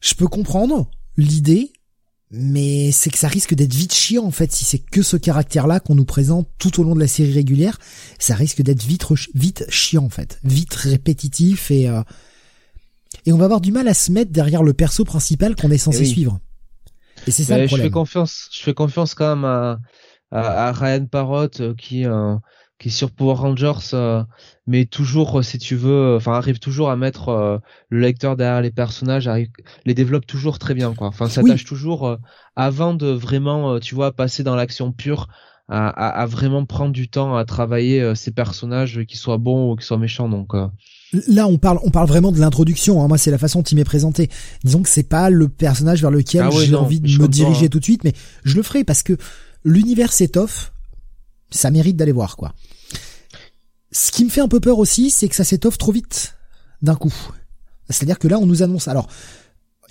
je peux comprendre l'idée. Mais c'est que ça risque d'être vite chiant en fait, si c'est que ce caractère-là qu'on nous présente tout au long de la série régulière, ça risque d'être vite chiant en fait, vite répétitif, et on va avoir du mal à se mettre derrière le perso principal qu'on est censé suivre. Et c'est ça le problème. Je fais confiance quand même à Ryan Parrott qui sur Power Rangers, mais toujours, si tu veux, arrive toujours à mettre le lecteur derrière les personnages, les développe toujours très bien, quoi. Enfin, s'attache toujours avant de vraiment, tu vois, passer dans l'action pure, à vraiment prendre du temps à travailler ces personnages, qu'ils soient bons ou qu'ils soient méchants, donc. Là, on parle vraiment de l'introduction, hein. Moi, c'est la façon dont il m'est présenté. Disons que c'est pas le personnage vers lequel envie de me diriger tout de suite, mais je le ferai parce que l'univers s'étoffe. Ça mérite d'aller voir, quoi. Ce qui me fait un peu peur aussi, c'est que ça s'étoffe trop vite, d'un coup. C'est-à-dire que là, on nous annonce... Alors,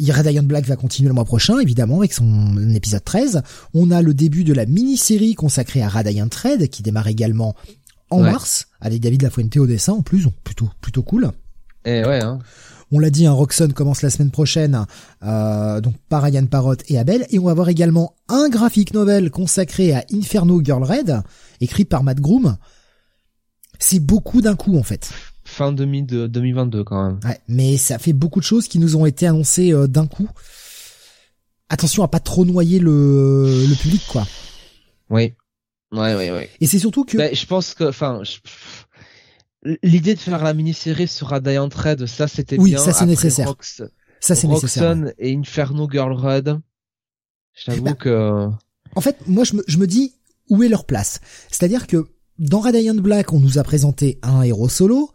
Radiant Black va continuer le mois prochain, évidemment, avec son épisode 13. On a le début de la mini-série consacrée à Radiant Red, qui démarre également en mars, avec David Lafuente au dessin, en plus, donc plutôt cool. Eh ouais, hein. On l'a dit, hein, Roxon commence la semaine prochaine, donc par Ryan Parrott et Abel. Et on va avoir également un graphic novel consacré à Inferno Red, écrit par Matt Groom. C'est beaucoup d'un coup, en fait. Fin 2022, quand même. Ouais, mais ça fait beaucoup de choses qui nous ont été annoncées d'un coup. Attention à pas trop noyer le public, quoi. Oui. Ouais. Et c'est surtout que... Bah, je pense que... L'idée de faire la mini-série sur Radiant Red, ça c'était bien. Oui, ça c'est nécessaire. Roxon et Inferno Girl Red. Je t'avoue que... En fait, moi je me dis, où est leur place? C'est-à-dire que dans Radiant Black, on nous a présenté un héros solo,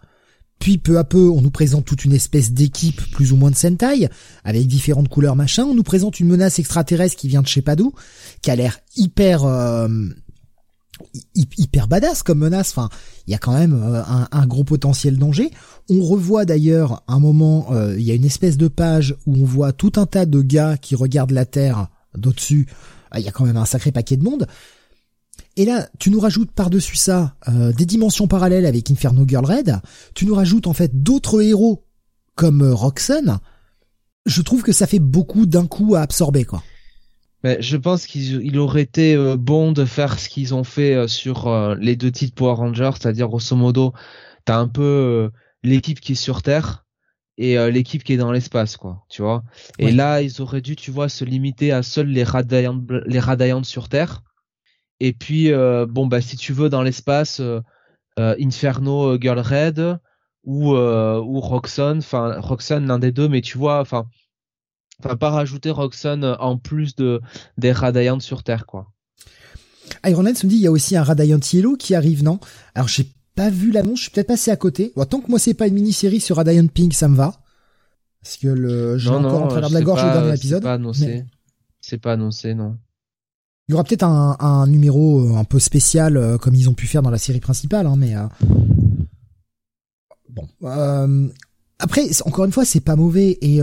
puis peu à peu, on nous présente toute une espèce d'équipe plus ou moins de Sentai, avec différentes couleurs machin, on nous présente une menace extraterrestre qui vient de je sais pas d'où, qui a l'air hyper badass comme menace. Enfin, il y a quand même un gros potentiel danger. On revoit d'ailleurs un moment, il y a une espèce de page où on voit tout un tas de gars qui regardent la Terre d'au-dessus. Il y a quand même un sacré paquet de monde. Et là, tu nous rajoutes par-dessus ça des dimensions parallèles avec Inferno Girl Red. Tu nous rajoutes en fait d'autres héros comme Roxon. Je trouve que ça fait beaucoup d'un coup à absorber, quoi. Mais je pense qu'il aurait été bon de faire ce qu'ils ont fait sur les deux titres Power Rangers, c'est-à-dire grosso modo, t'as un peu l'équipe qui est sur Terre et l'équipe qui est dans l'espace, quoi, tu vois. Ouais. Et là, ils auraient dû, tu vois, se limiter à seuls les Radiants sur Terre. Et puis, si tu veux, dans l'espace, Inferno Girl Red ou Roxon, enfin Roxon, l'un des deux, mais tu vois, enfin, pas rajouter Roxon en plus des Radiant sur Terre, quoi. Ironhead se me dit, il y a aussi un Radiant Yellow qui arrive, non? Alors, j'ai pas vu l'annonce, je suis peut-être passé à côté. Bon, tant que moi, c'est pas une mini-série sur Radiant Pink, ça me va. Parce que j'ai encore en travers de la gorge le dernier épisode. C'est pas annoncé. Mais... C'est pas annoncé, non. Il y aura peut-être un numéro un peu spécial, comme ils ont pu faire dans la série principale, hein, mais... Bon. Après, encore une fois, c'est pas mauvais et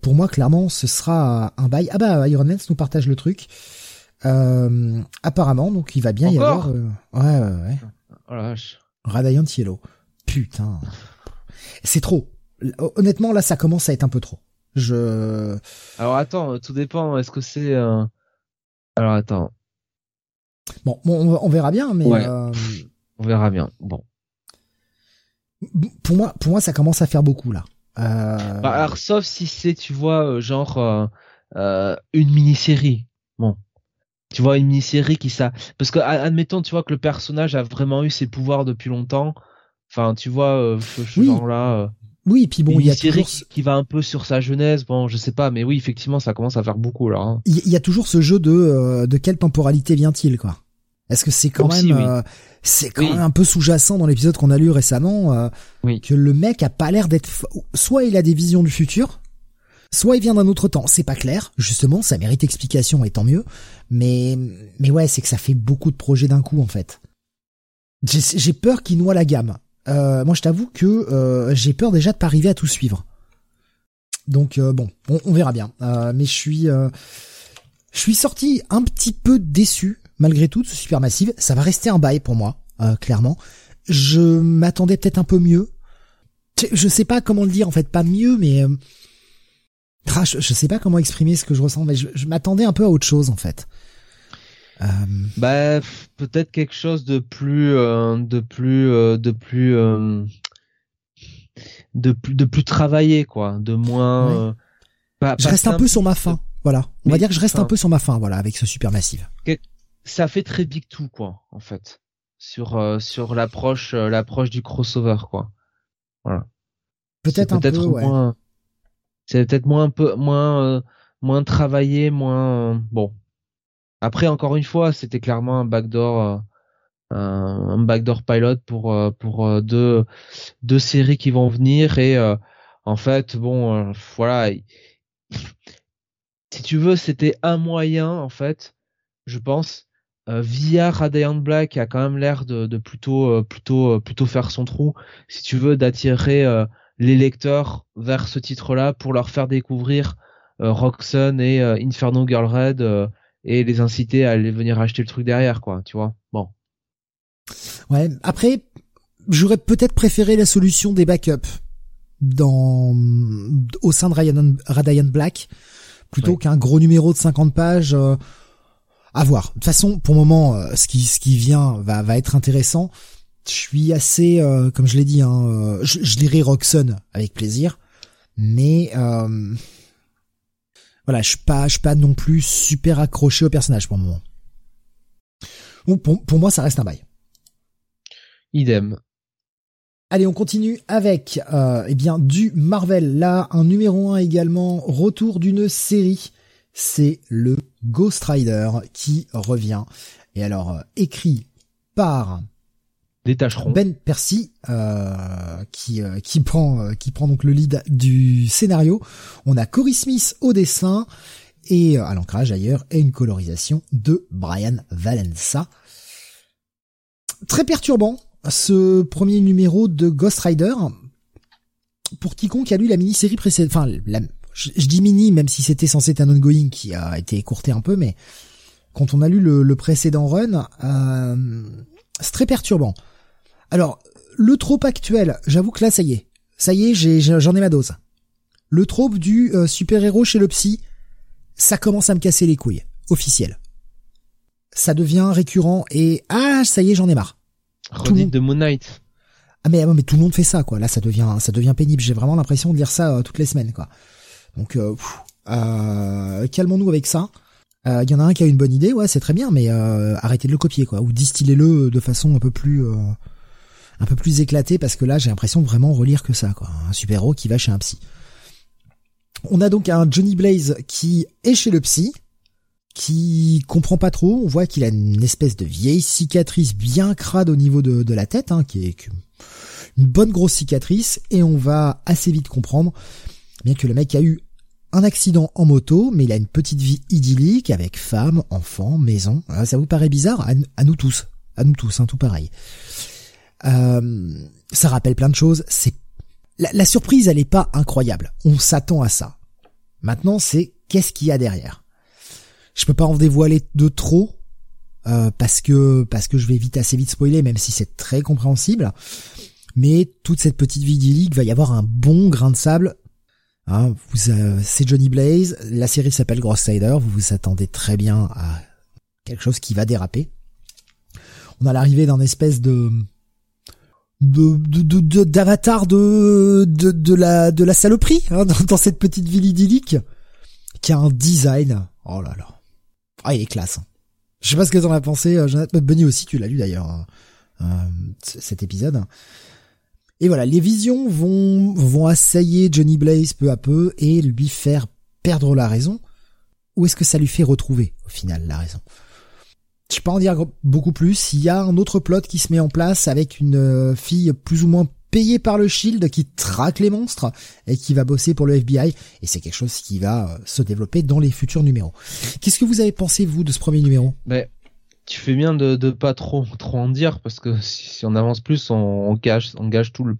pour moi, clairement, ce sera un bail. Ah bah, Iron Man nous partage le truc. Apparemment, donc il va bien encore y avoir... Ouais. Oh la vache. Radiant Yellow. Putain. C'est trop. Honnêtement, là, ça commence à être un peu trop. Alors attends, tout dépend. Est-ce que c'est... Alors attends. Bon, on verra bien, mais... Ouais. On verra bien, bon. Pour moi, ça commence à faire beaucoup, là. Alors, sauf si c'est, tu vois, genre, une mini-série. Bon. Tu vois, une mini-série qui ça... Parce que, admettons, tu vois, que le personnage a vraiment eu ses pouvoirs depuis longtemps. Enfin, tu vois, ce genre-là... Oui, et puis bon, il y a toujours... Une série qui va un peu sur sa jeunesse, bon, je sais pas, mais oui, effectivement, ça commence à faire beaucoup, là. Hein. Il y a toujours ce jeu de quelle temporalité vient-il, quoi. Est-ce que c'est quand même, oui. C'est quand même un peu sous-jacent dans l'épisode qu'on a lu récemment, que le mec a pas l'air d'être, soit il a des visions du futur, soit il vient d'un autre temps. C'est pas clair, justement, ça mérite explication et tant mieux. Mais ouais, c'est que ça fait beaucoup de projets d'un coup, en fait. J'ai peur qu'il noie la gamme. Moi, je t'avoue que, j'ai peur déjà de pas arriver à tout suivre. Donc, on verra bien. Mais je suis sorti un petit peu déçu. Malgré tout, ce Supermassive, ça va rester un bail pour moi, clairement. Je m'attendais peut-être un peu mieux. Je sais pas comment le dire, en fait, pas mieux, mais... je sais pas comment exprimer ce que je ressens, mais je m'attendais un peu à autre chose, en fait. Peut-être quelque chose de plus travaillé, quoi, de moins... Ouais. Je reste un peu sur ma faim, voilà. On va dire que je reste un peu sur ma faim, voilà, avec ce Supermassive. Ça fait très Big Two, quoi, en fait, sur l'approche du crossover, quoi. Voilà. Peut-être un peu moins. C'est peut-être moins travaillé, moins bon. Après, encore une fois, c'était clairement un backdoor pilot pour deux séries qui vont venir et en fait, bon, voilà. Si tu veux, c'était un moyen, en fait, je pense. Via Radiant Black a quand même l'air de plutôt faire son trou, si tu veux, d'attirer les lecteurs vers ce titre-là pour leur faire découvrir Roxon et Inferno Girl Red et les inciter à aller venir acheter le truc derrière, quoi, tu vois. Bon. Ouais, après, j'aurais peut-être préféré la solution des backups. au sein de Radiant Black, plutôt qu'un gros numéro de 50 pages. À voir. De toute façon, pour le moment, ce qui vient va être intéressant. Je suis assez, comme je l'ai dit, je lirai Roxon avec plaisir, mais voilà, je suis pas non plus super accroché au personnage pour le moment. Bon, pour moi, ça reste un bail. Idem. Allez, on continue avec du Marvel. Là, un numéro 1 également, retour d'une série. C'est le Ghost Rider qui revient. Et alors, écrit par des tâcherons. Ben Percy, qui prend donc le lead du scénario. On a Cory Smith au dessin et à l'ancrage d'ailleurs, et une colorisation de Brian Valença. Très perturbant, ce premier numéro de Ghost Rider. Pour quiconque a lu la mini-série précédente, je dis mini, même si c'était censé être un ongoing qui a été écourté un peu, mais quand on a lu le précédent run, c'est très perturbant. Alors, le trope actuel, j'avoue que là, ça y est, j'en ai ma dose. Le trope du super-héros chez le psy, ça commence à me casser les couilles, officiel. Ça devient récurrent et ça y est, j'en ai marre. Redite de Moon Knight. Ah mais tout le monde fait ça, quoi. Là, ça devient pénible. J'ai vraiment l'impression de lire ça toutes les semaines, quoi. Donc, calmons-nous avec ça. Y en a un qui a une bonne idée, ouais, c'est très bien, mais arrêtez de le copier, quoi, ou distillez-le de façon un peu plus éclatée, parce que là, j'ai l'impression de vraiment relire que ça, quoi. Un super-héros qui va chez un psy. On a donc un Johnny Blaze qui est chez le psy, qui comprend pas trop. On voit qu'il a une espèce de vieille cicatrice bien crade au niveau de la tête, hein, qui est une bonne grosse cicatrice, et on va assez vite comprendre bien que le mec a eu un accident en moto, mais il a une petite vie idyllique avec femme, enfant, maison. Ça vous paraît bizarre ? À nous tous, hein, tout pareil. Ça rappelle plein de choses. C'est la surprise, elle est pas incroyable. On s'attend à ça. Maintenant, c'est qu'est-ce qu'il y a derrière ? Je peux pas en dévoiler de trop parce que je vais assez vite spoiler, même si c'est très compréhensible. Mais toute cette petite vie idyllique, va y avoir un bon grain de sable. Hein, c'est Johnny Blaze, la série s'appelle Ghost Rider, vous vous attendez très bien à quelque chose qui va déraper. On a l'arrivée d'un espèce d'avatar de la saloperie, hein, dans cette petite ville idyllique, qui a un design. Oh là là. Ah, il est classe. Je sais pas ce que t'en as pensé, Jonathan. Benny aussi, tu l'as lu d'ailleurs, cet épisode. Et voilà, les visions vont assailler Johnny Blaze peu à peu et lui faire perdre la raison. Ou est-ce que ça lui fait retrouver, au final, la raison ? Je peux pas en dire beaucoup plus. Il y a un autre plot qui se met en place avec une fille plus ou moins payée par le Shield qui traque les monstres et qui va bosser pour le FBI. Et c'est quelque chose qui va se développer dans les futurs numéros. Qu'est-ce que vous avez pensé, vous, de ce premier numéro ? Tu fais bien de pas trop en dire, parce que si on avance plus, on gâche tout le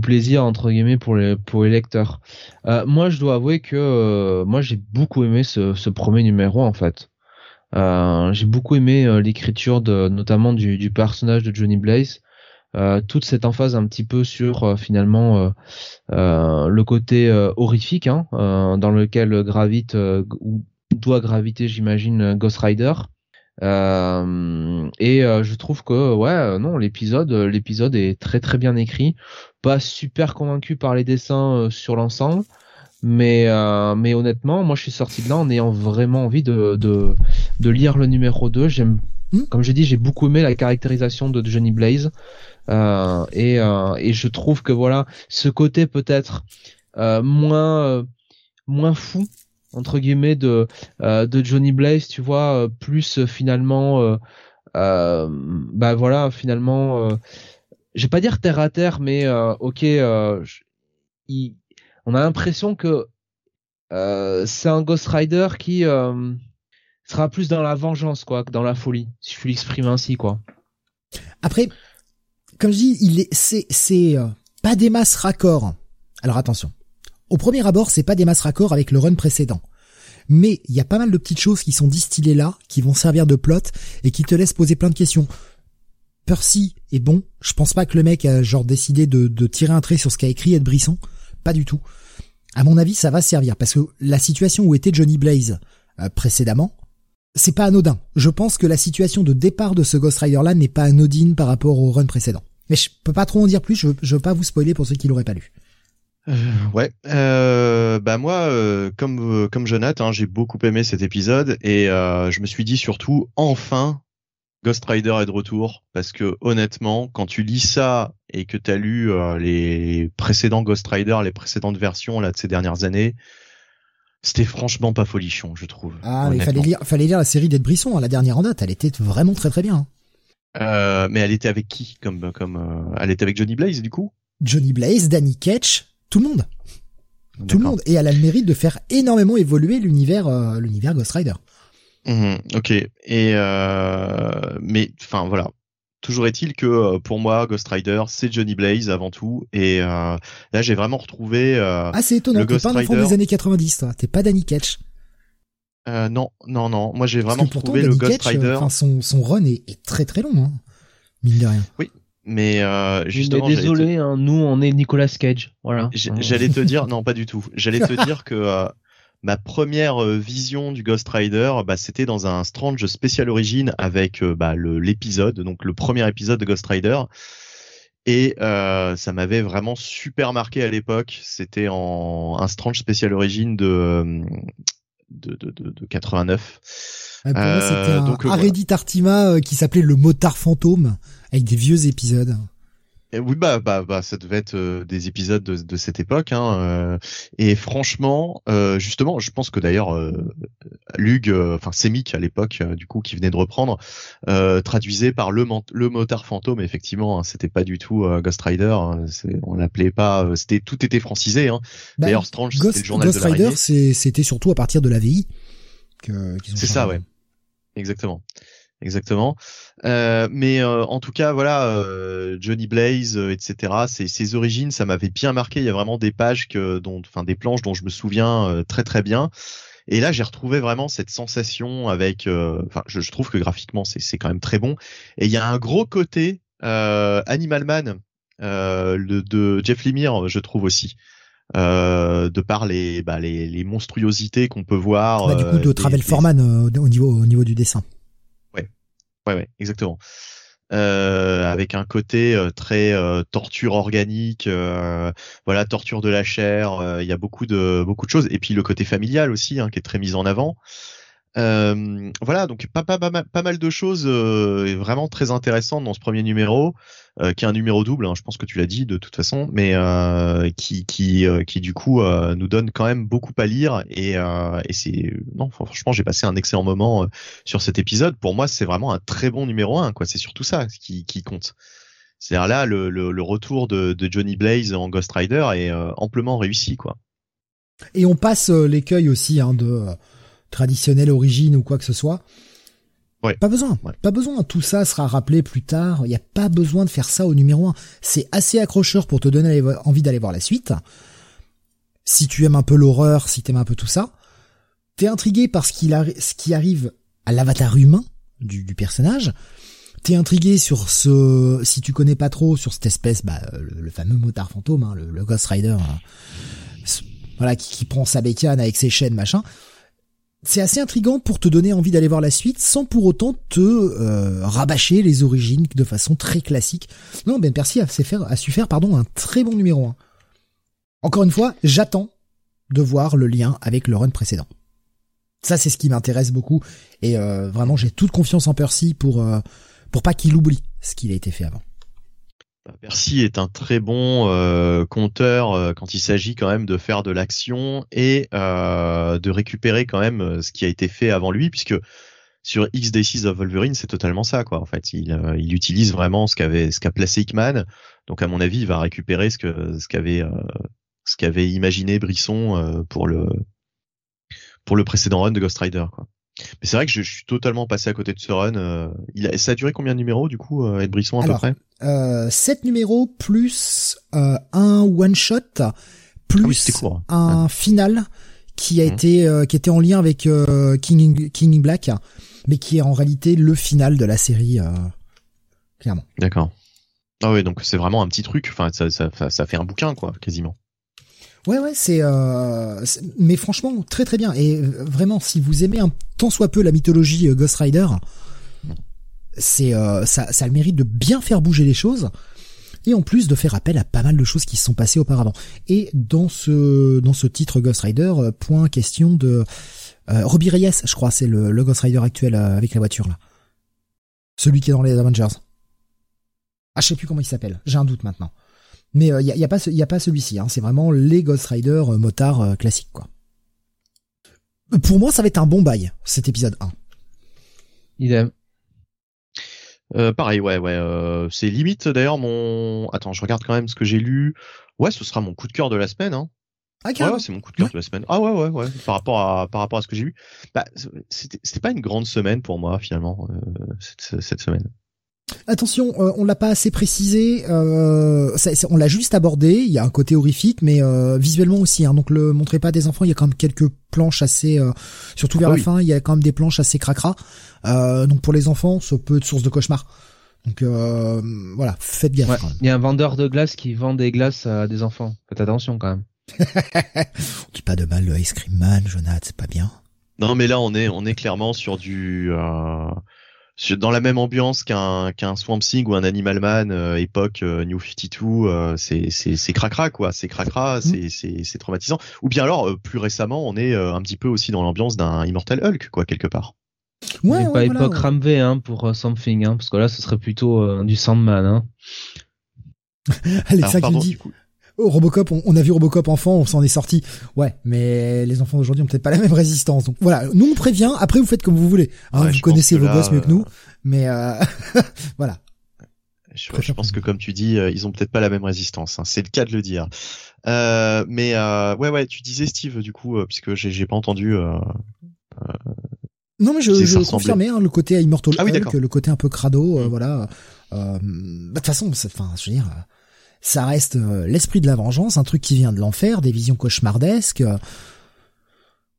plaisir entre guillemets pour les lecteurs. Moi, je dois avouer que moi j'ai beaucoup aimé ce premier numéro en fait. J'ai beaucoup aimé l'écriture notamment du personnage de Johnny Blaze. Toute cette emphase un petit peu sur finalement le côté horrifique hein, dans lequel gravite ou doit graviter, j'imagine, Ghost Rider. Je trouve que l'épisode est très très bien écrit. Pas super convaincu par les dessins sur l'ensemble, mais honnêtement, moi je suis sorti de là en ayant vraiment envie de lire le numéro 2. Comme j'ai dit, j'ai beaucoup aimé la caractérisation de Johnny Blaze et je trouve que voilà, ce côté peut-être moins fou entre guillemets de Johnny Blaze, tu vois, plus finalement je vais pas dire terre à terre, mais on a l'impression que c'est un Ghost Rider qui sera plus dans la vengeance, quoi, que dans la folie, si je puis l'exprimer ainsi, quoi. Après, comme je dis, c'est pas des masses raccords. Alors attention. Au premier abord, c'est pas des masses raccords avec le run précédent. Mais il y a pas mal de petites choses qui sont distillées là, qui vont servir de plot et qui te laissent poser plein de questions. Percy est bon. Je pense pas que le mec a genre décidé de tirer un trait sur ce qu'a écrit Ed Brisson. Pas du tout. À mon avis, ça va servir parce que la situation où était Johnny Blaze précédemment, c'est pas anodin. Je pense que la situation de départ de ce Ghost Rider-là n'est pas anodine par rapport au run précédent. Mais je peux pas trop en dire plus. Je veux pas vous spoiler pour ceux qui l'auraient pas lu. Bah moi, comme Jonathan, j'ai beaucoup aimé cet épisode et je me suis dit surtout, enfin, Ghost Rider est de retour, parce que honnêtement, quand tu lis ça et que t'as lu les précédents Ghost Rider, les précédentes versions là de ces dernières années, c'était franchement pas folichon, je trouve. Ah, mais fallait lire la série d'Ed Brisson, hein, la dernière en date, elle était vraiment très très bien. Hein. Mais elle était avec qui comme elle était avec Johnny Blaze du coup. Johnny Blaze, Danny Ketch, tout le monde. D'accord. Tout le monde. Et elle a le mérite de faire énormément évoluer l'univers Ghost Rider. Mmh, ok. Mais enfin voilà. Toujours est-il que pour moi, Ghost Rider, c'est Johnny Blaze avant tout. Et là, j'ai vraiment retrouvé. Ah, c'est étonnant. T'es pas un enfant des années 90, toi. T'es pas Danny Ketch. Non. Moi, j'ai vraiment retrouvé le Ghost Rider. Enfin, son run est très très long, hein. Mine de rien. Oui. Mais justement, mais désolé, nous on est Nicolas Cage, voilà. J'allais te dire non, pas du tout. J'allais te dire que ma première vision du Ghost Rider, bah c'était dans un Strange spécial origine avec l'épisode, donc le premier épisode de Ghost Rider, et ça m'avait vraiment super marqué à l'époque. C'était en un Strange spécial origine de 89. Ah, pour moi, c'était un Haredi Tartima qui s'appelait le motard fantôme. Avec des vieux épisodes. Et oui, bah, ça devait être des épisodes de cette époque. Hein, et franchement, justement, je pense que d'ailleurs, Lug, enfin Semic à l'époque, du coup, qui venait de reprendre, traduisait par le motard fantôme. Effectivement, hein, c'était pas du tout Ghost Rider. Hein, on l'appelait pas. Tout était francisé. Hein. Bah, d'ailleurs, Strange, c'était le journal Ghost de Rider, c'était surtout à partir de l'AVI. C'est ça, ouais. Exactement. Mais en tout cas, voilà, Johnny Blaze, etc. Ses origines, ça m'avait bien marqué. Il y a vraiment des pages des planches dont je me souviens très très bien. Et là, j'ai retrouvé vraiment cette sensation avec. Je trouve que graphiquement, c'est quand même très bon. Et il y a un gros côté Animal Man de Jeff Lemire, je trouve aussi. De par les monstruosités qu'on peut voir. Bah, du coup, de Travel Foreman au niveau du dessin. Ouais, exactement. Avec un côté très torture organique, torture de la chair. Il y a beaucoup de choses. Et puis le côté familial aussi, hein, qui est très mis en avant. Donc pas mal de choses vraiment très intéressantes dans ce premier numéro, qui est un numéro double. Hein, je pense que tu l'as dit de toute façon, mais qui du coup nous donne quand même beaucoup à lire. Et c'est non, franchement, j'ai passé un excellent moment sur cet épisode. Pour moi, c'est vraiment un très bon numéro 1. Quoi, c'est surtout ça qui compte. C'est-à-dire là, le retour de Johnny Blaze en Ghost Rider est amplement réussi, quoi. Et on passe l'écueil aussi hein, de traditionnelle origine ou quoi que ce soit. Ouais. Pas besoin. Tout ça sera rappelé plus tard. Il n'y a pas besoin de faire ça au numéro 1. C'est assez accrocheur pour te donner envie d'aller voir la suite. Si tu aimes un peu l'horreur, si tu aimes un peu tout ça, t'es intrigué par ce qui arrive à l'avatar humain du personnage. T'es intrigué sur si tu connais pas trop, sur cette espèce, le fameux motard fantôme, hein, le Ghost Rider, voilà, qui prend sa bécane avec ses chaînes, machin. C'est assez intriguant pour te donner envie d'aller voir la suite sans pour autant te rabâcher les origines de façon très classique. Non, Ben Percy a su faire un très bon numéro 1. Encore une fois, j'attends de voir le lien avec le run précédent. Ça, c'est ce qui m'intéresse beaucoup. Et vraiment, j'ai toute confiance en Percy pour pas qu'il oublie ce qu'il a été fait avant. Percy est un très bon conteur quand il s'agit quand même de faire de l'action et de récupérer quand même ce qui a été fait avant lui, puisque sur X Days of Wolverine, c'est totalement ça, quoi. En fait, il utilise vraiment ce qu'a placé Hickman. Donc, à mon avis, il va récupérer ce qu'avait imaginé Brisson pour le précédent run de Ghost Rider, quoi. Mais c'est vrai que je suis totalement passé à côté de ce run. Ça a duré combien de numéros, du coup, Ed Brisson, à peu près 7 numéros, plus un one-shot, plus un final qui a qui était en lien avec King in Black, mais qui est en réalité le final de la série clairement. D'accord. Ah oui, donc c'est vraiment un petit truc. Enfin, ça fait un bouquin, quoi, quasiment. Ouais, c'est mais franchement, très très bien. Et vraiment, si vous aimez un tant soit peu la mythologie Ghost Rider, ça a le mérite de bien faire bouger les choses. Et en plus de faire appel à pas mal de choses qui se sont passées auparavant. Et dans ce titre Ghost Rider, point question de Robbie Reyes, je crois, c'est le Ghost Rider actuel avec la voiture là. Celui qui est dans les Avengers. Ah, je sais plus comment il s'appelle. J'ai un doute maintenant. Mais il y a pas celui-ci. Hein. C'est vraiment les Ghost Rider motards classiques quoi. Pour moi, ça va être un bon bail cet épisode 1. Idem. Pareil, ouais. C'est limite d'ailleurs mon. Attends, je regarde quand même ce que j'ai lu. Ouais, ce sera mon coup de cœur de la semaine. Hein. Ah, ouais, c'est mon coup de cœur de la semaine. Ah ouais. Par rapport à ce que j'ai lu. Bah, c'était pas une grande semaine pour moi finalement cette semaine. Attention, on l'a pas assez précisé. On l'a juste abordé. Il y a un côté horrifique, mais visuellement aussi. Hein, donc le montrez pas à des enfants. Il y a quand même quelques planches assez, surtout vers la fin, il y a quand même des planches assez cracra. Donc pour les enfants, ça peut être source de cauchemar. Donc voilà, faites gaffe. Ouais. Il y a un vendeur de glace qui vend des glaces à des enfants. Faites attention quand même. On dit pas de mal le Ice Cream Man, Jonathan, c'est pas bien. Non, mais là on est clairement sur du. Dans la même ambiance qu'un Swamp Thing ou un Animal Man époque New 52, c'est cracra quoi, c'est cracra, c'est traumatisant. Ou bien alors plus récemment, on est un petit peu aussi dans l'ambiance d'un Immortal Hulk quoi quelque part. Ouais, c'est pas époque Ram V hein pour Something hein parce que là ce serait plutôt du Sandman hein. Alexa qui dit oh, Robocop, on a vu Robocop enfant, on s'en est sorti. Ouais, mais les enfants d'aujourd'hui ont peut-être pas la même résistance. Donc voilà, nous on prévient, après vous faites comme vous voulez. Hein, ouais, vous connaissez vos gosses mieux que nous, mais voilà. Je pense que comme tu dis, ils ont peut-être pas la même résistance. Hein. C'est le cas de le dire. Mais ouais, tu disais Steve du coup, puisque j'ai pas entendu. Non mais je confirmais hein, le côté Immortal Hulk, le côté un peu crado, voilà. De toute façon, enfin, je veux dire. Ça reste l'esprit de la vengeance, un truc qui vient de l'enfer, des visions cauchemardesques.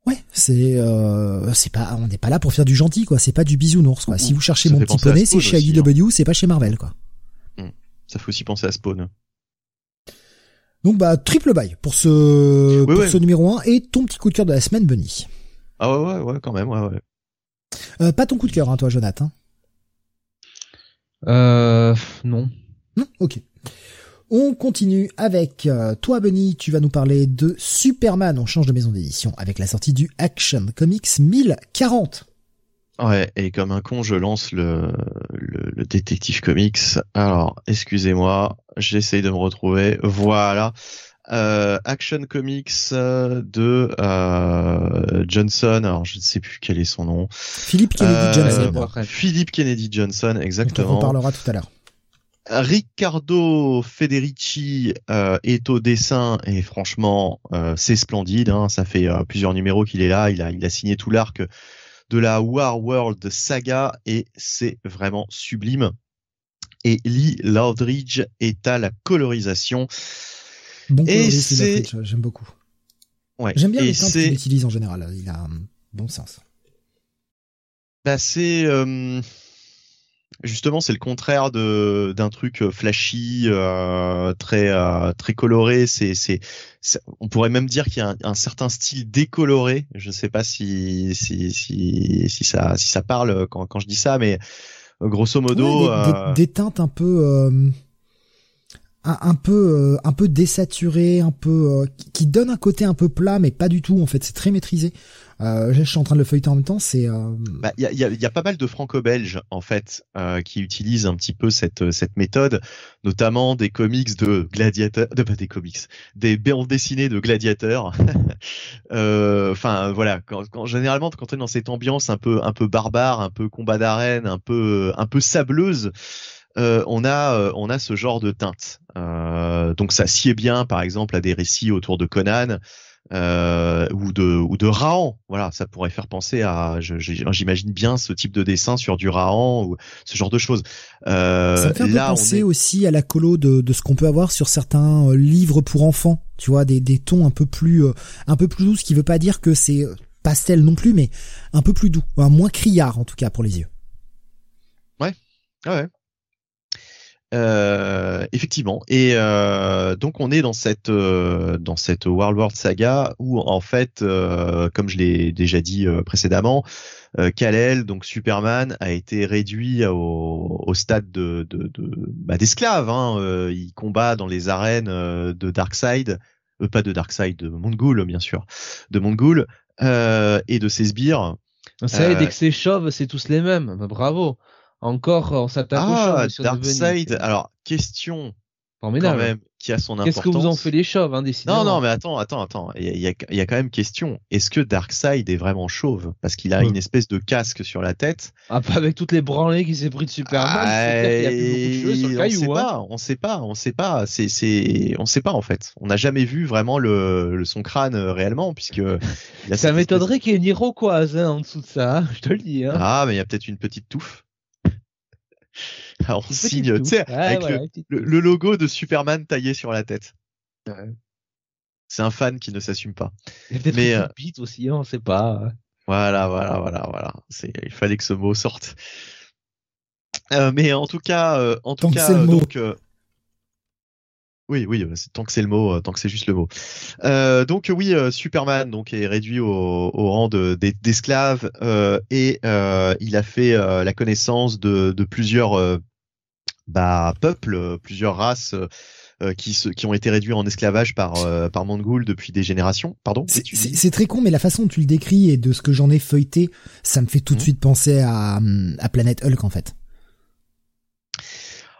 Ouais, c'est pas, on n'est pas là pour faire du gentil, quoi. C'est pas du bisounours, quoi. Si vous cherchez mon petit poney, c'est chez IDW, c'est pas chez Marvel, quoi. Ça fait aussi penser à Spawn. Donc bah triple bail pour ce numéro 1 et ton petit coup de cœur de la semaine, Benny. Ah ouais, quand même, ouais. Pas ton coup de cœur, hein, toi, Jonathan. Non. Non, ok. On continue avec toi, Benny. Tu vas nous parler de Superman. On change de maison d'édition avec la sortie du Action Comics 1040. Ouais, et comme un con, je lance le Detective Comics. Alors, excusez-moi, j'essaye de me retrouver. Voilà. Action Comics de Johnson. Alors, je ne sais plus quel est son nom. Philip Kennedy Johnson. Philip Kennedy Johnson, exactement. On en parlera tout à l'heure. Riccardo Federici est au dessin et franchement c'est splendide hein, ça fait plusieurs numéros qu'il est là, il a signé tout l'arc de la War World saga et c'est vraiment sublime. Et Lee Lawdridge est à la colorisation. Bon et c'est j'aime beaucoup. Ouais, j'aime bien les teintes qu'il utilise en général, il a un bon sens. Bah c'est justement, c'est le contraire d'un truc flashy, très coloré. On pourrait même dire qu'il y a un certain style décoloré. Je ne sais pas si ça parle quand je dis ça, mais grosso modo, ouais, des teintes un peu désaturées, un peu qui donnent un côté un peu plat, mais pas du tout. En fait, c'est très maîtrisé. Je suis en train de le feuilleter en même temps, c'est. Bah, il y a pas mal de franco-belges en fait qui utilisent un petit peu cette méthode, notamment des comics de gladiateurs, des bandes dessinées de gladiateurs. Enfin voilà, généralement quand t'es dans cette ambiance un peu barbare, un peu combat d'arène, un peu sableuse. On a ce genre de teinte. Donc ça sied bien, par exemple, à des récits autour de Conan. Ou de Rahan, voilà, ça pourrait faire penser à, j'imagine bien ce type de dessin sur du Rahan ou ce genre de choses. Ça me fait penser aussi à la colo de ce qu'on peut avoir sur certains livres pour enfants, tu vois, des tons un peu plus doux, ce qui veut pas dire que c'est pastel non plus, mais un peu plus doux, moins criard en tout cas pour les yeux. Ouais. Effectivement. Et donc on est dans cette World War saga où en fait, comme je l'ai déjà dit précédemment, Kal-El, donc Superman, a été réduit au stade d'esclave. Hein. Il combat dans les arènes de Darkseid, pas de Darkseid, de Mongul bien sûr, de Mongul et de ses sbires. Ça aide, dès que c'est chauve, c'est tous les mêmes. Ben, bravo. Encore, on s'attaque aux chauves. Darkseid, alors, question quand même, qui a son importance. Qu'est-ce que vous en fait les chauves, hein, décidément. Non, mais attends. Il y a quand même question. Est-ce que Darkseid est vraiment chauve? Parce qu'il a une espèce de casque sur la tête. Ah, pas avec toutes les branlées qu'il s'est pris de Superman. C'est clair qu'il y a plus beaucoup de cheveux sur le caillou. On sait pas. On sait pas, en fait. On n'a jamais vu vraiment son crâne réellement, puisque. Ça m'étonnerait qu'il y ait une iroquoise, hein, en dessous de ça, hein, je te le dis, hein. Ah, mais il y a peut-être une petite touffe. Alors, on signe, tu sais, avec le logo de Superman taillé sur la tête. Ouais. C'est un fan qui ne s'assume pas. Il y a peut-être une bite aussi, on ne sait pas. Voilà. Il fallait que ce mot sorte. Mais en tout cas, oui, tant que c'est le mot, tant que c'est juste le mot. Donc oui, Superman donc est réduit au rang d'esclave et il a fait la connaissance de plusieurs peuples, plusieurs races qui ont été réduits en esclavage par Mongul depuis des générations. Pardon. C'est très con, mais la façon dont tu le décris et de ce que j'en ai feuilleté, ça me fait tout de suite penser à Planète Hulk en fait.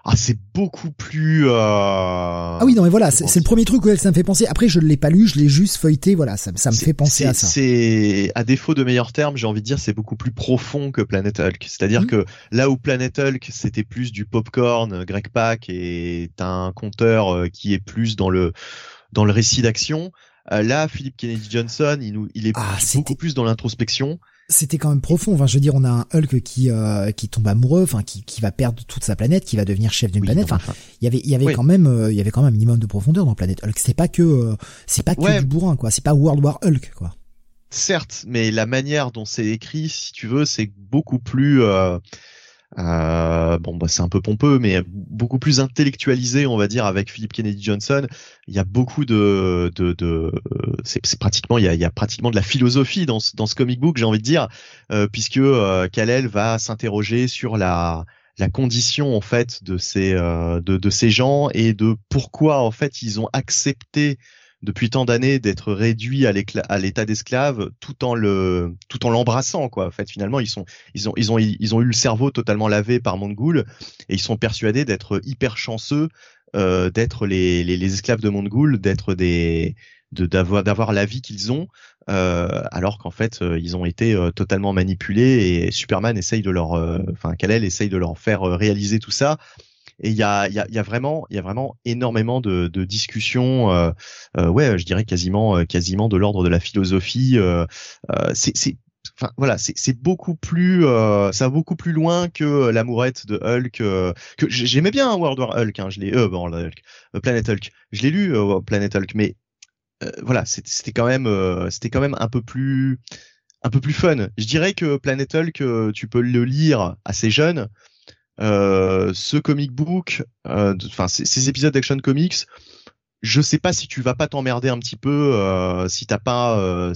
Ah, c'est beaucoup plus... Ah oui, non, mais voilà, c'est le premier truc auquel ça me fait penser. Après, je ne l'ai pas lu, je l'ai juste feuilleté, voilà, ça me fait penser à ça. C'est, à défaut de meilleurs termes, j'ai envie de dire, c'est beaucoup plus profond que Planet Hulk. C'est-à-dire que là où Planet Hulk, c'était plus du popcorn, Greg Pak est un conteur qui est plus dans le récit d'action, là, Philip Kennedy Johnson, il est beaucoup plus dans l'introspection. C'était quand même profond. Enfin, je veux dire, on a un Hulk qui tombe amoureux, enfin qui va perdre toute sa planète, qui va devenir chef d'une planète. Enfin, il y avait quand même un minimum de profondeur dans Planète Hulk. C'est pas que du bourrin quoi. C'est pas World War Hulk quoi. Certes, mais la manière dont c'est écrit, si tu veux, c'est beaucoup plus c'est un peu pompeux, mais beaucoup plus intellectualisé, on va dire, avec Philip Kennedy Johnson. Il y a beaucoup c'est pratiquement, il y a pratiquement de la philosophie dans ce comic book, j'ai envie de dire, puisque Kal-El va s'interroger sur la condition en fait de ces gens et de pourquoi en fait ils ont accepté depuis tant d'années d'être réduits à l'état d'esclave tout en l'embrassant quoi. En fait, finalement, ils ont eu le cerveau totalement lavé par Mongul et ils sont persuadés d'être hyper chanceux d'être les esclaves de Mongul, d'avoir la vie qu'ils ont alors qu'en fait ils ont été totalement manipulés et Superman essaye de leur Kal-El essaye de leur faire réaliser tout ça. Et il y a vraiment énormément de discussions, je dirais quasiment de l'ordre de la philosophie. C'est beaucoup plus, ça va beaucoup plus loin que l'amourette de Hulk. Que j'aimais bien World War Hulk, hein, Planet Hulk. Je l'ai lu Planet Hulk, mais c'était quand même un peu plus fun. Je dirais que Planet Hulk, tu peux le lire assez jeune. Ce comic book, ces épisodes d'Action Comics, je sais pas si tu vas pas t'emmerder un petit peu si t'es pas un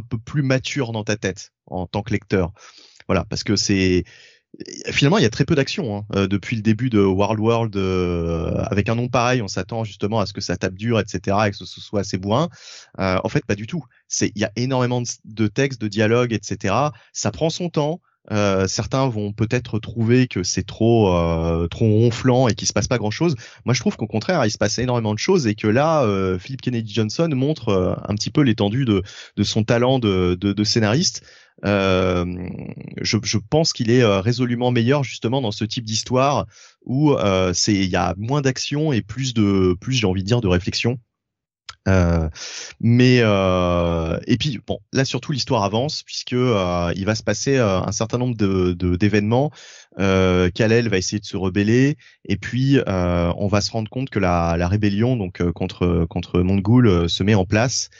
peu plus mature dans ta tête en tant que lecteur. Voilà, parce que finalement il y a très peu d'action hein. Depuis le début de World avec un nom pareil, on s'attend justement à ce que ça tape dur, etc., et que ce soit assez bourrin. En fait, pas du tout. Il y a énormément de textes, de dialogues, etc. Ça prend son temps. Certains vont peut-être trouver que c'est trop ronflant et qu'il se passe pas grand-chose. Moi, je trouve qu'au contraire, il se passe énormément de choses et que là, Philip Kennedy Johnson montre un petit peu l'étendue de son talent de scénariste. Je pense qu'il est résolument meilleur justement dans ce type d'histoire où il y a moins d'action et plus j'ai envie de dire de réflexion. Et puis bon, là surtout l'histoire avance puisque il va se passer un certain nombre d'événements. Kal-El va essayer de se rebeller et puis on va se rendre compte que la rébellion donc contre Mongul se met en place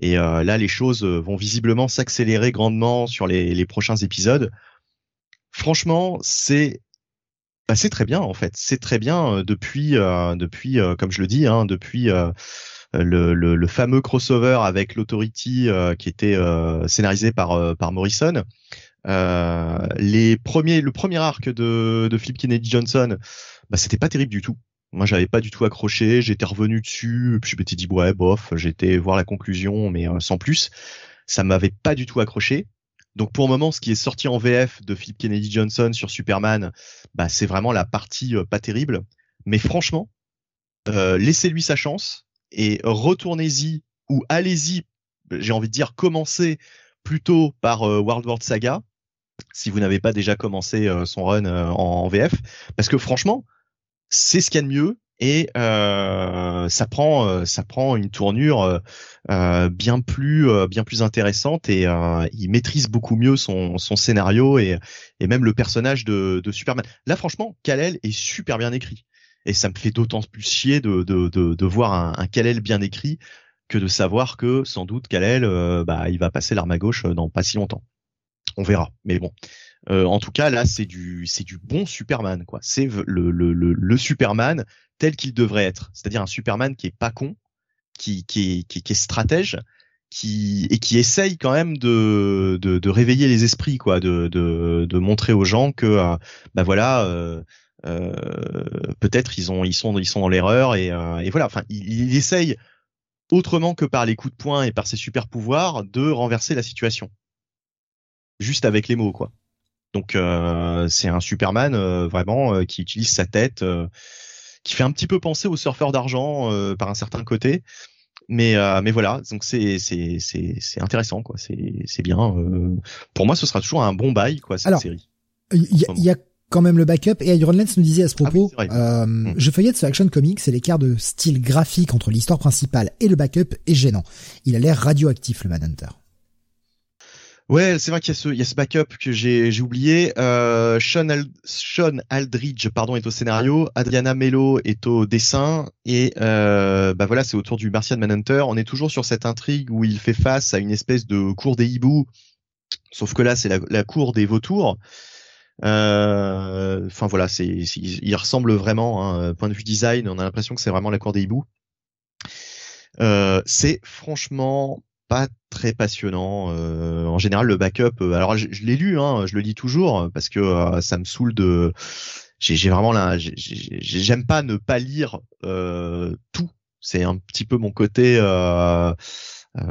et là les choses vont visiblement s'accélérer grandement sur les prochains épisodes. Franchement, c'est Bah, c'est très bien en fait, c'est très bien depuis comme je le dis hein, depuis le fameux crossover avec l'Authority qui était scénarisé par Morrison. Le premier arc de Philip Kennedy Johnson, bah c'était pas terrible du tout. Moi j'avais pas du tout accroché, j'étais revenu dessus, puis je m'étais dit ouais bof, j'étais voir la conclusion mais sans plus, ça m'avait pas du tout accroché. Donc pour le moment, ce qui est sorti en VF de Philip Kennedy Johnson sur Superman, bah c'est vraiment la partie pas terrible. Mais franchement, laissez-lui sa chance et retournez-y ou allez-y. J'ai envie de dire commencez plutôt par World War Saga si vous n'avez pas déjà commencé son run en VF, parce que franchement, c'est ce qu'il y a de mieux. Et ça prend une tournure bien plus intéressante et il maîtrise beaucoup mieux son scénario et même le personnage de Superman. Là franchement, Kal-El est super bien écrit et ça me fait d'autant plus chier de voir un Kal-El bien écrit que de savoir que sans doute Kal-El il va passer l'arme à gauche dans pas si longtemps. On verra, mais bon. En tout cas, là, c'est du bon Superman, quoi. C'est le Superman tel qu'il devrait être. C'est-à-dire un Superman qui est pas con, qui est stratège, qui essaye quand même de réveiller les esprits, quoi, de montrer aux gens que, peut-être ils sont dans l'erreur et voilà. Enfin, il essaye autrement que par les coups de poing et par ses super pouvoirs de renverser la situation. Juste avec les mots, quoi. Donc c'est un Superman vraiment qui utilise sa tête, qui fait un petit peu penser au surfeur d'argent par un certain côté, mais voilà, donc c'est intéressant quoi, c'est bien. Pour moi, ce sera toujours un bon bail quoi cette série. Il y a quand même le backup et Iron Lens nous disait à ce propos, je feuillette ce Action Comics et l'écart de style graphique entre l'histoire principale et le backup est gênant. Il a l'air radioactif le Manhunter. Ouais, c'est vrai qu'il y a ce backup que j'ai oublié. Sean Aldridge, est au scénario, Adriana Mello est au dessin et voilà, c'est autour du Martian Manhunter. On est toujours sur cette intrigue où il fait face à une espèce de cour des hiboux, sauf que là c'est la cour des vautours. Enfin voilà, il ressemble vraiment, hein, point de vue design, on a l'impression que c'est vraiment la cour des hiboux. C'est franchement pas très passionnant. En général, le backup. Alors, je l'ai lu, hein, je le lis toujours parce que ça me saoule de. J'ai vraiment là. J'aime pas ne pas lire tout. C'est un petit peu mon côté. Je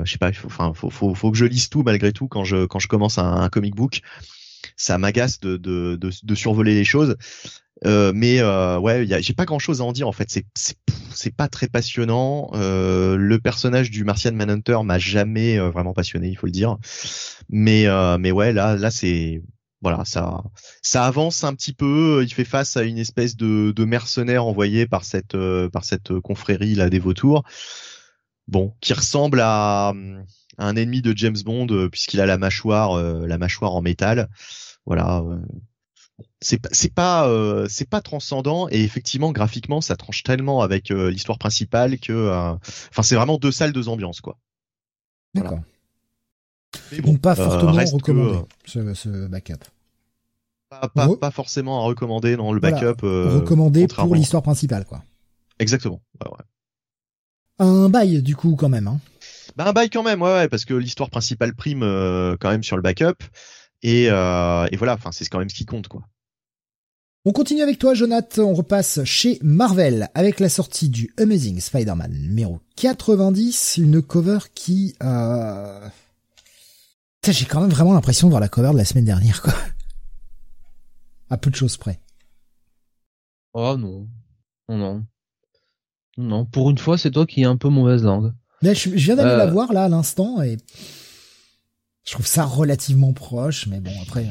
sais pas. Faut que je lise tout malgré tout quand je commence un comic book. Ça m'agace de survoler les choses. J'ai pas grand chose à en dire en fait. C'est pas très passionnant. Le personnage du Martian Manhunter m'a jamais vraiment passionné, il faut le dire. Mais ouais, là c'est voilà, ça avance un petit peu. Il fait face à une espèce de mercenaire envoyé par cette confrérie là des vautours. Bon, qui ressemble à un ennemi de James Bond puisqu'il a la mâchoire en métal. Voilà. C'est pas transcendant et effectivement graphiquement ça tranche tellement avec l'histoire principale que c'est vraiment deux salles, deux ambiances quoi. D'accord. Voilà. Mais bon, donc pas fortement recommandé ce backup. Pas forcément à recommander dans le backup. Recommandé pour l'histoire principale quoi. Exactement. Ouais, ouais. Un bail du coup quand même. Hein. Bah un bail quand même ouais parce que l'histoire principale prime quand même sur le backup. Et voilà, enfin, c'est quand même ce qui compte, quoi. On continue avec toi, Jonathan. On repasse chez Marvel avec la sortie du Amazing Spider-Man numéro 90, une cover qui, j'ai quand même vraiment l'impression de voir la cover de la semaine dernière, quoi. À peu de choses près. Oh, non. Oh, non. Non. Pour une fois, c'est toi qui es un peu mauvaise langue. Là, je viens d'aller la voir, là, à l'instant, et... Je trouve ça relativement proche, mais bon, après...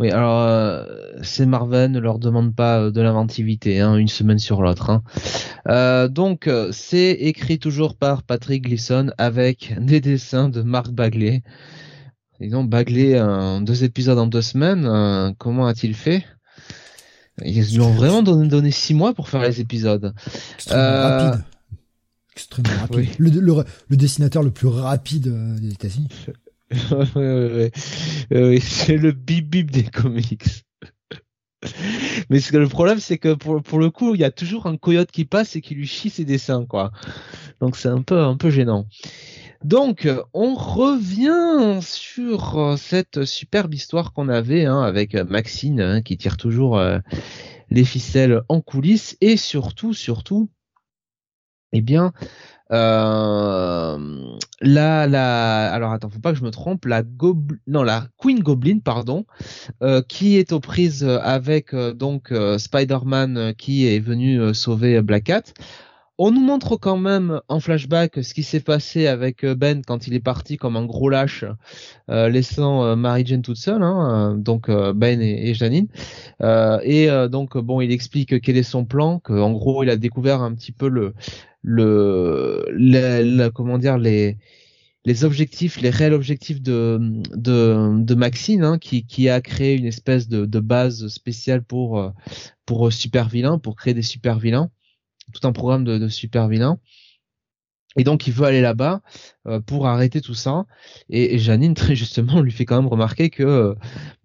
Oui, alors, ces Marvel ne leur demandent pas de l'inventivité, hein, une semaine sur l'autre. Hein. Donc, c'est écrit toujours par Patrick Gleason avec des dessins de Mark Bagley. Ils ont Bagley 2 épisodes en 2 semaines. Comment a-t-il fait ? Ils lui ont vraiment donné 6 mois pour faire les épisodes. Rapide. Extrêmement rapide. Oui. Le dessinateur le plus rapide des États-Unis. Oui, c'est le bip bip des comics. Mais le problème, c'est que pour le coup, il y a toujours un coyote qui passe et qui lui chie ses dessins, quoi. Donc c'est un peu gênant. Donc on revient sur cette superbe histoire qu'on avait avec Maxine qui tire toujours les ficelles en coulisses, et surtout, eh bien, alors attends, faut pas que je me trompe, la Queen Goblin, qui est aux prises avec Spider-Man qui est venu sauver Black Cat. On nous montre quand même en flashback ce qui s'est passé avec Ben quand il est parti comme un gros lâche, laissant Mary Jane toute seule, donc Ben et Janine. Donc il explique quel est son plan, qu'en gros il a découvert un petit peu les réels objectifs de Maxine, qui a créé une espèce de base spéciale pour super vilains, pour créer des super vilains. Tout un programme de super vilains, et donc il veut aller là-bas pour arrêter tout ça, et Janine très justement lui fait quand même remarquer que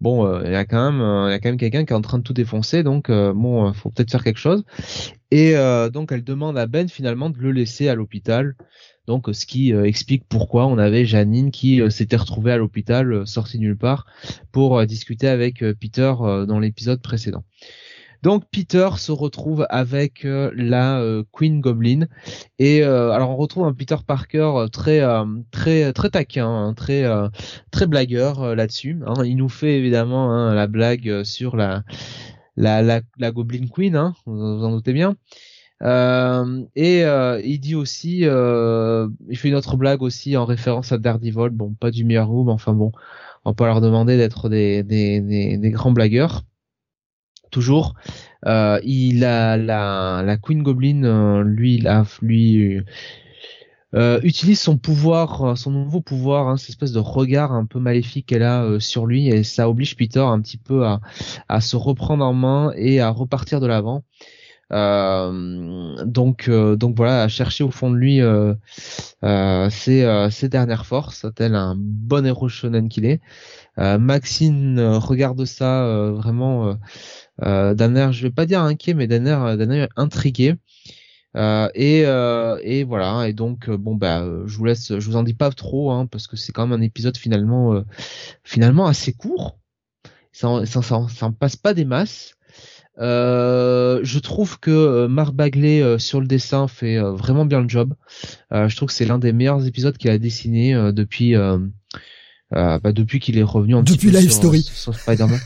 il y a quand même quelqu'un qui est en train de tout défoncer, donc faut peut-être faire quelque chose, et donc elle demande à Ben finalement de le laisser à l'hôpital, donc ce qui explique pourquoi on avait Janine qui s'était retrouvée à l'hôpital, sortie nulle part, pour discuter avec Peter dans l'épisode précédent. Donc Peter se retrouve avec la Queen Goblin, et alors on retrouve un Peter Parker très taquin, très blagueur là-dessus. Il nous fait évidemment la blague sur la Goblin Queen, vous en doutez bien. Il dit aussi, il fait une autre blague aussi en référence à Daredevil. Bon, pas du meilleur goût, mais enfin bon, on va pas leur demander d'être des grands blagueurs. Toujours, il a la Queen Goblin, utilise son nouveau pouvoir, cette espèce de regard un peu maléfique qu'elle a sur lui, et ça oblige Peter un petit peu à se reprendre en main et à repartir de l'avant. Donc voilà, à chercher au fond de lui ses dernières forces, tel un bon héros shonen qu'il est. Maxine regarde ça vraiment d'un air, je vais pas dire inquiet, mais d'un air intrigué. Et voilà, et donc je vous en dis pas trop parce que c'est quand même un épisode finalement assez court. Ça en passe pas des masses. Je trouve que Mark Bagley sur le dessin fait vraiment bien le job. Je trouve que c'est l'un des meilleurs épisodes qu'il a dessiné depuis qu'il est revenu sur Spider-Man.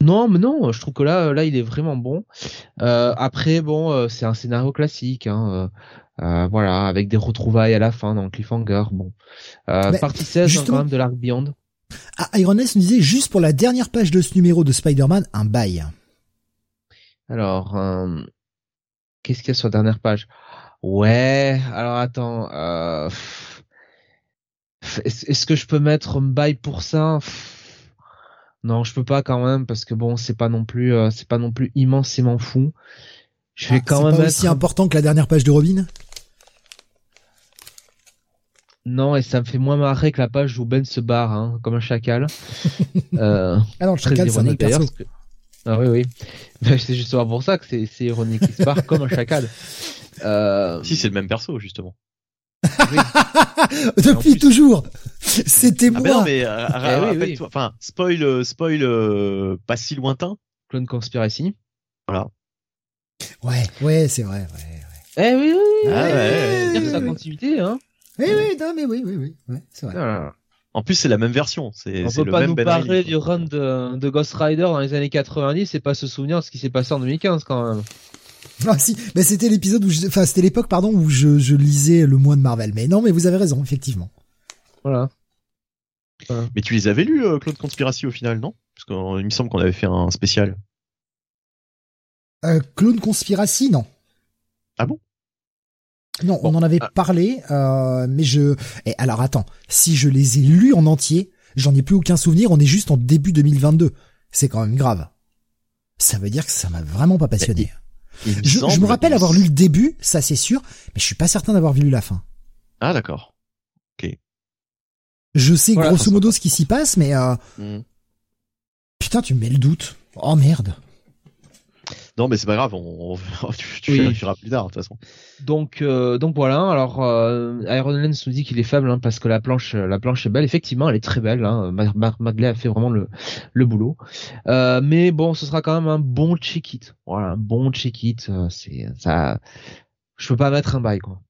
Non, je trouve que là il est vraiment bon. Après c'est un scénario classique avec des retrouvailles à la fin dans le cliffhanger. Partie 16 justement... quand même de l'Arc Beyond. Ah, Iron S nous disait juste pour la dernière page de ce numéro de Spider-Man, un bail. Alors, qu'est-ce qu'il y a sur la dernière page ? Ouais, alors attends. Est-ce que je peux mettre un bail pour ça ? Non, je peux pas quand même, parce que c'est pas non plus immensément fou. Je vais quand même mettre... C'est aussi important que la dernière page de Robin ? Non, et ça me fait moins marrer que la page où Ben se barre, comme un chacal. Ah non, le chacal, c'est un autre perso. Que... Ah oui. Ben, c'est justement pour ça que c'est ironique. Il se barre comme un chacal. Si, c'est le même perso, justement. Oui. Depuis toujours. C'était moi. Rappelle-toi. Enfin, spoil, pas si longtemps. Clone Conspiracy. Voilà. Ouais, c'est vrai. Ouais. Eh oui. C'est sa continuité, Oui, c'est vrai. Ah. En plus, c'est la même version. On peut pas nous parler du run de Ghost Rider dans les années 90 et pas se souvenir de ce qui s'est passé en 2015 quand même. Ah si, mais c'était l'épisode c'était l'époque où je lisais le mois de Marvel. Mais non, mais vous avez raison, effectivement. Voilà. Mais tu les avais lus, Clone Conspiracy au final, non ? Parce qu'il me semble qu'on avait fait un spécial. Clone Conspiracy, non. Ah bon ? Non, on en avait parlé, mais alors attends, si je les ai lus en entier, j'en ai plus aucun souvenir, on est juste en début 2022. C'est quand même grave. Ça veut dire que ça m'a vraiment pas passionné. Je me rappelle avoir lu le début, ça c'est sûr, mais je suis pas certain d'avoir lu la fin. Ah d'accord. Ok. Je sais grosso modo ce qui s'y passe, mais putain, tu me mets le doute. Oh merde. Non, mais c'est pas grave, tu feras plus tard, de toute façon. Donc voilà. Alors, Iron Lens nous dit qu'il est faible, hein, parce que la planche est belle. Effectivement, elle est très belle, hein. Magley a fait vraiment le boulot. Mais bon, ce sera quand même un bon check-it. Voilà, un bon check-it. C'est, ça, je peux pas mettre un bail, quoi.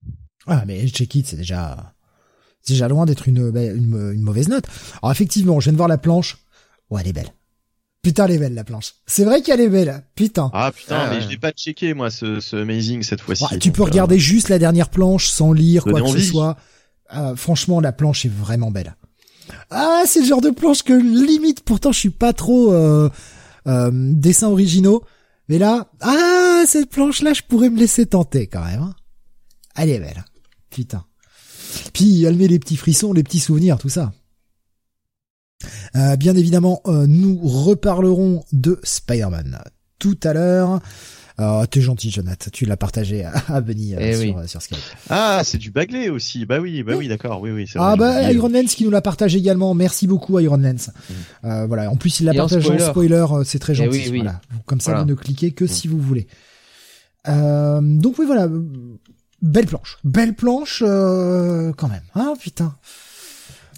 Ah, mais check-it, c'est déjà loin d'être une mauvaise note. Alors, effectivement, je viens de voir la planche. Ouais, elle est belle. Putain, elle est belle, la planche. C'est vrai qu'elle est belle, putain. Ah, putain, mais je l'ai pas checké, moi, ce Amazing, cette fois-ci. Ouais, tu peux regarder juste la dernière planche, sans lire, quoi que ce soit. Franchement, la planche est vraiment belle. Ah, c'est le genre de planche que, limite, pourtant, je suis pas trop, dessins originaux. Mais là, ah, cette planche-là, je pourrais me laisser tenter, quand même. Elle est belle. Putain. Puis, elle met les petits frissons, les petits souvenirs, tout ça. Bien évidemment, nous reparlerons de Spider-Man tout à l'heure. T'es gentil, Jonathan, tu l'as partagé à Benny sur Skype. Ah, c'est du Bagley aussi. Bah oui, d'accord. Oui, c'est vrai. Ah bah Iron Lens qui nous l'a partagé également. Merci beaucoup Iron Lens. Voilà. En plus, il l'a partagé en spoiler. C'est très gentil. Oui. Voilà. Comme ça, vous ne cliquez que si vous voulez. Donc oui, voilà. Belle planche, quand même. Hein, putain.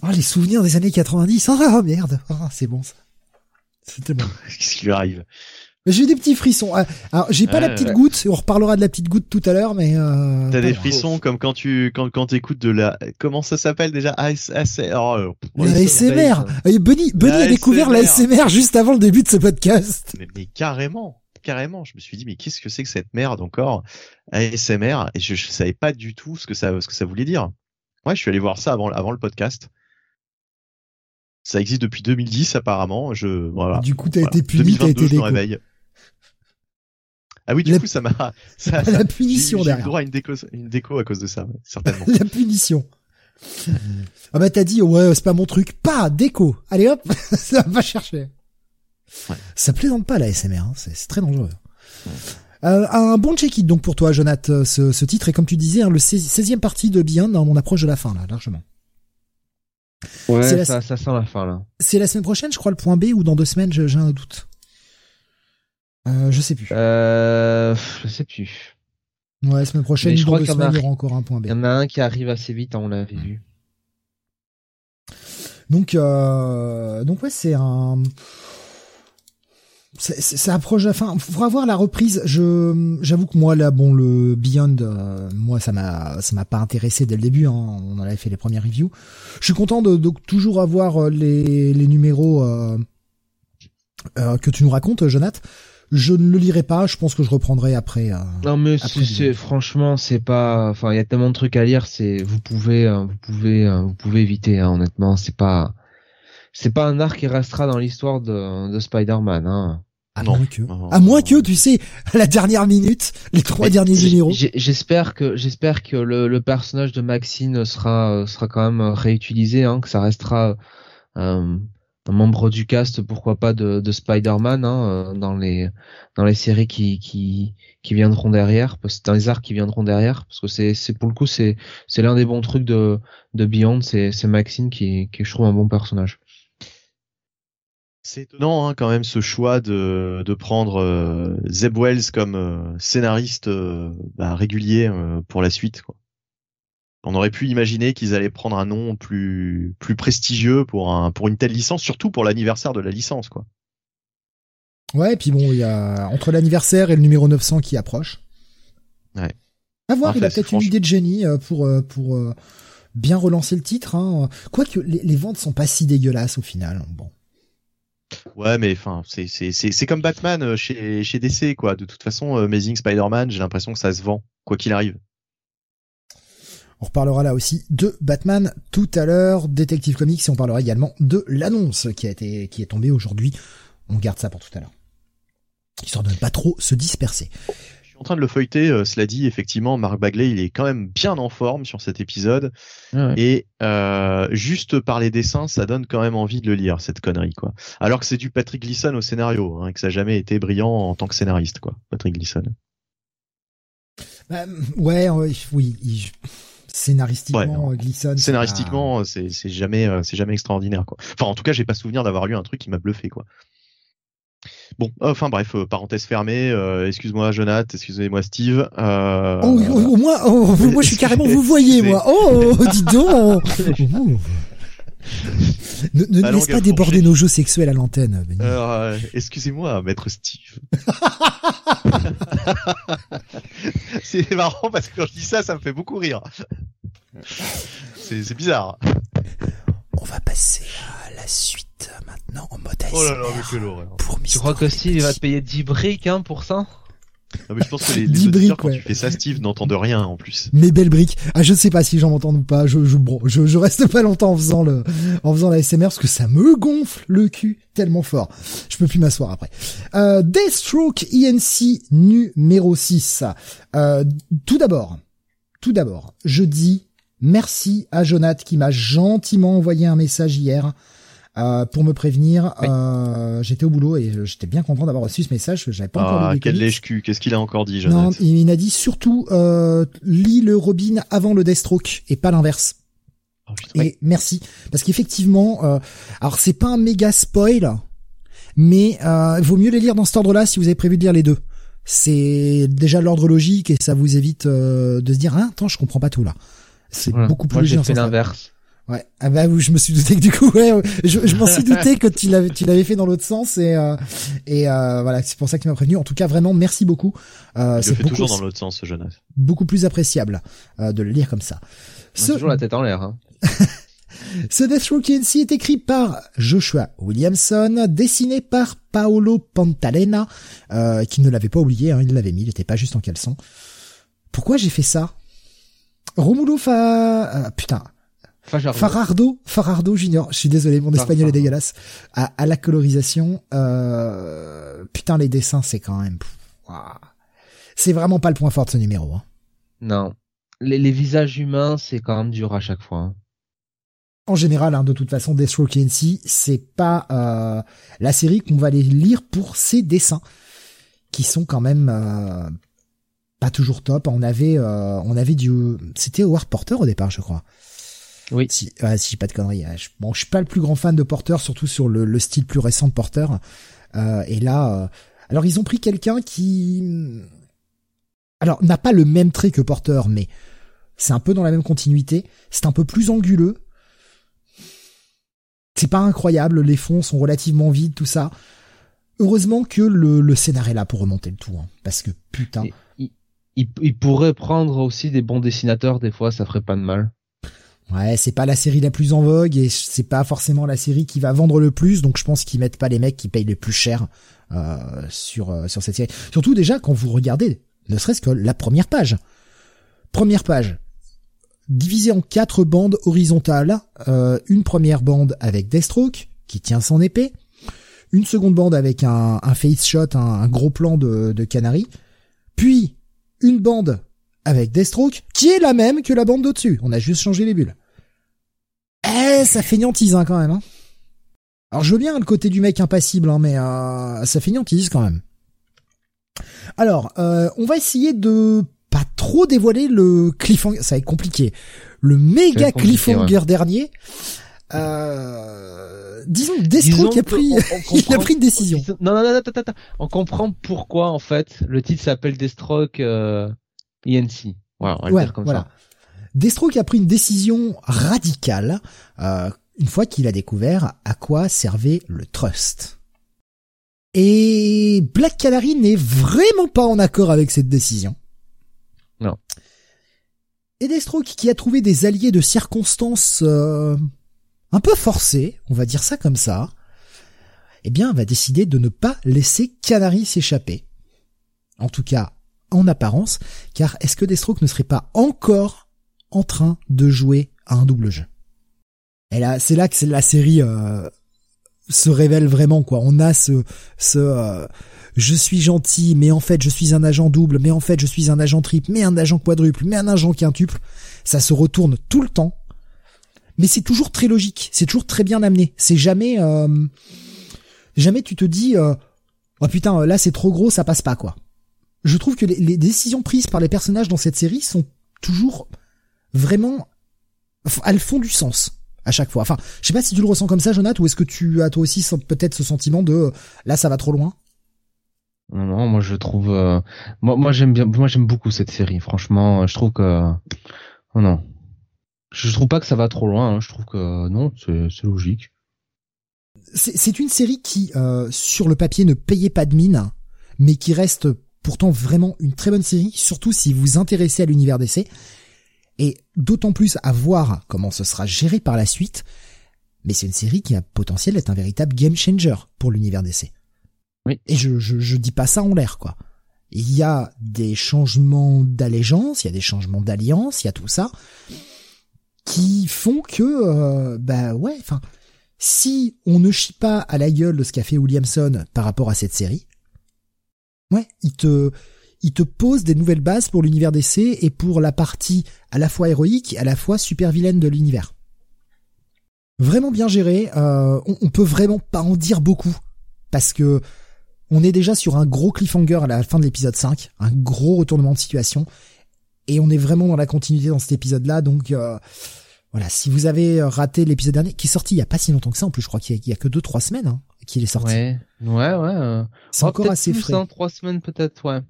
Ah, les souvenirs des années 90. Ah, merde. Ah, c'est bon, ça. C'était bon. Qu'est-ce qui lui arrive? J'ai des petits frissons. Alors, j'ai pas la petite goutte. On reparlera de la petite goutte tout à l'heure, mais t'as des frissons comme quand t'écoutes de la, comment ça s'appelle déjà? La SMR. Benny a découvert la SMR juste avant le début de ce podcast. Mais carrément, je me suis dit mais qu'est-ce que c'est que cette merde encore, ASMR, et je savais pas du tout ce que ça voulait dire. Ouais, je suis allé voir ça avant le podcast. Ça existe depuis 2010 apparemment. Du coup, t'as été puni, 2022, t'as été déco. Je me réveille. Ah oui, du coup, ça m'a. Ça, la punition derrière. J'ai le droit à une déco à cause de ça, certainement. La punition. Ah bah t'as dit ouais, c'est pas mon truc, pas déco. Allez hop, ça va chercher. Ouais. Ça plaisante pas la SMR, hein. C'est très dangereux. Ouais. Un bon check-it donc pour toi, Jonathan, ce titre, et comme tu disais, hein, le 16e parti de Beyond, on approche de la fin là, largement. Ouais, ça sent la fin là. C'est la semaine prochaine, je crois, le point B, ou dans 2 semaines, j'ai un doute. Je sais plus. Ouais, la semaine prochaine, je crois qu'il y aura encore un point B. Il y en a un qui arrive assez vite, hein, on l'avait vu. Donc ouais, c'est un. Ça approche la fin. Faudra voir la reprise. J'avoue que moi là, bon, le Beyond, moi ça m'a pas intéressé dès le début. Hein. On en avait fait les premières reviews. Je suis content de toujours avoir les numéros que tu nous racontes, Jonathan. Je ne le lirai pas. Je pense que je reprendrai après. Non mais après franchement, c'est pas. Enfin, il y a tellement de trucs à lire. C'est vous pouvez éviter. Hein, honnêtement, c'est pas un arc qui restera dans l'histoire de Spider-Man, hein. À moins que, tu sais, à la dernière minute, les 3 derniers numéros. J'espère que le personnage de Maxine sera quand même réutilisé, hein, que ça restera, un membre du cast, pourquoi pas, de Spider-Man, hein, dans les séries qui viendront derrière, dans les arcs qui viendront derrière, parce que c'est pour le coup, c'est l'un des bons trucs de Beyond, c'est Maxine qui je trouve un bon personnage. C'est étonnant, hein, quand même, ce choix de prendre Zeb Wells comme scénariste régulier pour la suite, quoi. On aurait pu imaginer qu'ils allaient prendre un nom plus prestigieux pour une telle licence, surtout pour l'anniversaire de la licence, quoi. Ouais, et puis bon, il y a entre l'anniversaire et le numéro 900 qui approche. Ouais. À voir, il a peut-être une idée de génie pour bien relancer le titre, hein. Quoique les ventes sont pas si dégueulasses au final, bon. Ouais, mais enfin, c'est comme Batman chez DC, quoi. De toute façon, Amazing Spider-Man, j'ai l'impression que ça se vend, quoi qu'il arrive. On reparlera là aussi de Batman tout à l'heure, Detective Comics, et on parlera également de l'annonce qui est tombée aujourd'hui. On garde ça pour tout à l'heure, histoire de ne pas trop se disperser. Je suis en train de le feuilleter, cela dit, effectivement, Mark Bagley, il est quand même bien en forme sur cet épisode. Ah ouais. Et juste par les dessins, ça donne quand même envie de le lire, cette connerie, quoi. Alors que c'est du Patrick Gleason au scénario, hein, que ça n'a jamais été brillant en tant que scénariste, quoi, Patrick Gleason. Scénaristiquement, ouais, Gleason. Scénaristiquement, c'est jamais extraordinaire, quoi. Enfin, en tout cas, j'ai pas souvenir d'avoir lu un truc qui m'a bluffé, quoi. Bon, enfin bref, parenthèse fermée, excuse-moi Jonathan, excusez-moi Steve. Moi je suis carrément, vous voyez moi. Oh, dis donc. Ne laisse pas déborder nos jeux sexuels à l'antenne. Excusez-moi, maître Steve. C'est marrant parce que quand je dis ça, ça me fait beaucoup rire. C'est bizarre. On va passer à la suite maintenant en mode ASMR. Oh là là, mais quelle horreur. Tu crois que Steve va te payer 10 briques hein, pour ça? Non mais je pense que les auditeurs, quand tu fais ça, Steve, n'entendent rien en plus. Mes belles briques. Ah, je ne sais pas si j'en m'entends ou pas. Je reste pas longtemps en faisant la ASMR parce que ça me gonfle le cul tellement fort. Je peux plus m'asseoir après. Deathstroke INC numéro 6. Tout d'abord, je dis merci à Jonathan qui m'a gentiment envoyé un message hier. Pour me prévenir, oui. J'étais au boulot et j'étais bien content d'avoir reçu ce message que j'avais pas encore lu. Ah, quel lèche-cul, qu'est-ce qu'il a encore dit, Jonathan? Non, il m'a dit surtout, lis le Robin avant le Deathstroke et pas l'inverse. Oh, et merci. Parce qu'effectivement, alors c'est pas un méga spoil, mais, vaut mieux les lire dans cet ordre-là si vous avez prévu de lire les deux. C'est déjà l'ordre logique et ça vous évite, de se dire, ah, attends, je comprends pas tout là. C'est voilà. Beaucoup plus logique. Moi, j'ai fait l'inverse. Ouais, ah bah je me suis douté que du coup ouais, je m'en suis douté que tu l'avais fait dans l'autre sens et voilà, c'est pour ça que tu m'as prévenu. En tout cas, vraiment merci beaucoup. C'est fait beaucoup, toujours dans l'autre sens ce jeune. Beaucoup plus appréciable de le lire comme ça. Toujours la tête en l'air hein. Ce Deathstroke INC est écrit par Joshua Williamson, dessiné par Paolo Pantalena qui ne l'avait pas oublié hein, il l'avait mis, il était pas juste en caleçon. Pourquoi j'ai fait ça? Romulo putain. Farardo Junior, je suis désolé, mon espagnol est dégueulasse. À la colorisation, putain les dessins c'est quand même, c'est vraiment pas le point fort de ce numéro. Hein. Non, les visages humains c'est quand même dur à chaque fois. Hein. En général, hein, de toute façon, Deathstroke INC c'est pas la série qu'on va aller lire pour ses dessins qui sont quand même pas toujours top. On avait du, c'était Howard Porter au départ je crois. Oui. Si j'ai pas de conneries. Bon, je suis pas le plus grand fan de Porter, surtout sur le style plus récent de Porter. Et là, alors ils ont pris quelqu'un qui, alors n'a pas le même trait que Porter, mais c'est un peu dans la même continuité. C'est un peu plus anguleux. C'est pas incroyable. Les fonds sont relativement vides, tout ça. Heureusement que le scénar est là pour remonter le tout, hein, parce que putain. Il pourrait prendre aussi des bons dessinateurs des fois, ça ferait pas de mal. Ouais, c'est pas la série la plus en vogue et c'est pas forcément la série qui va vendre le plus, donc je pense qu'ils mettent pas les mecs qui payent le plus cher sur cette série. Surtout déjà quand vous regardez, ne serait-ce que la première page, divisée en 4 bandes horizontales, une première bande avec Deathstroke qui tient son épée, une seconde bande avec un face shot, un gros plan de Canary, puis une bande avec Deathstroke qui est la même que la bande d'au-dessus. On a juste changé les bulles. Ça fainéantise hein, quand même. Hein. Alors je veux bien le côté du mec impassible, hein, mais ça fainéantise quand même. Alors, on va essayer de pas trop dévoiler le cliffhanger. Ça va être compliqué. Le méga cliffhanger ouais. Dernier. Disons que Deathstroke a pris, il a pris une décision. Non. On comprend pourquoi en fait le titre s'appelle Deathstroke. INC. Voilà, on va le dire comme voilà. Ça. Deathstroke a pris une décision radicale une fois qu'il a découvert à quoi servait le Trust. Et Black Canary n'est vraiment pas en accord avec cette décision. Non. Et Deathstroke qui a trouvé des alliés de circonstances un peu forcés, on va dire ça comme ça, eh bien va décider de ne pas laisser Canary s'échapper. En tout cas, en apparence, car est-ce que Deathstroke ne serait pas encore en train de jouer à un double jeu? Et là, c'est là que la série se révèle vraiment, quoi. On a ce je suis gentil, mais en fait je suis un agent double, mais en fait je suis un agent triple, mais un agent quadruple, mais un agent quintuple. Ça se retourne tout le temps, mais c'est toujours très logique, c'est toujours très bien amené. C'est jamais tu te dis oh putain là c'est trop gros, ça passe pas quoi. Je trouve que les décisions prises par les personnages dans cette série sont toujours vraiment, elles font du sens à chaque fois. Enfin, je sais pas si tu le ressens comme ça, Jonathan, ou est-ce que tu as toi aussi peut-être ce sentiment de là ça va trop loin? Non, moi je trouve, j'aime beaucoup cette série. Franchement, je trouve que, oh non, je trouve pas que ça va trop loin. Hein. Je trouve que non, c'est logique. C'est une série qui, sur le papier, ne payait pas de mine, mais qui reste pourtant vraiment une très bonne série, surtout si vous vous intéressez à l'univers d'essai, et d'autant plus à voir comment ce sera géré par la suite. Mais c'est une série qui a potentiel d'être un véritable game changer pour l'univers d'essai. Oui. Et je dis pas ça en l'air, quoi. Il y a des changements d'allégeance, il y a des changements d'alliance, il y a tout ça qui font que, si on ne chie pas à la gueule de ce qu'a fait Williamson par rapport à cette série, ouais, il te pose des nouvelles bases pour l'univers d'essai et pour la partie à la fois héroïque et à la fois super vilaine de l'univers. Vraiment bien géré, on peut vraiment pas en dire beaucoup. Parce que on est déjà sur un gros cliffhanger à la fin de l'épisode 5, un gros retournement de situation, et on est vraiment dans la continuité dans cet épisode-là, donc voilà, si vous avez raté l'épisode dernier, qui est sorti il y a pas si longtemps que ça, en plus je crois qu'il y a que 2-3 semaines hein, qu'il est sorti. Ouais. C'est encore assez frais. 3 semaines peut-être, ouais.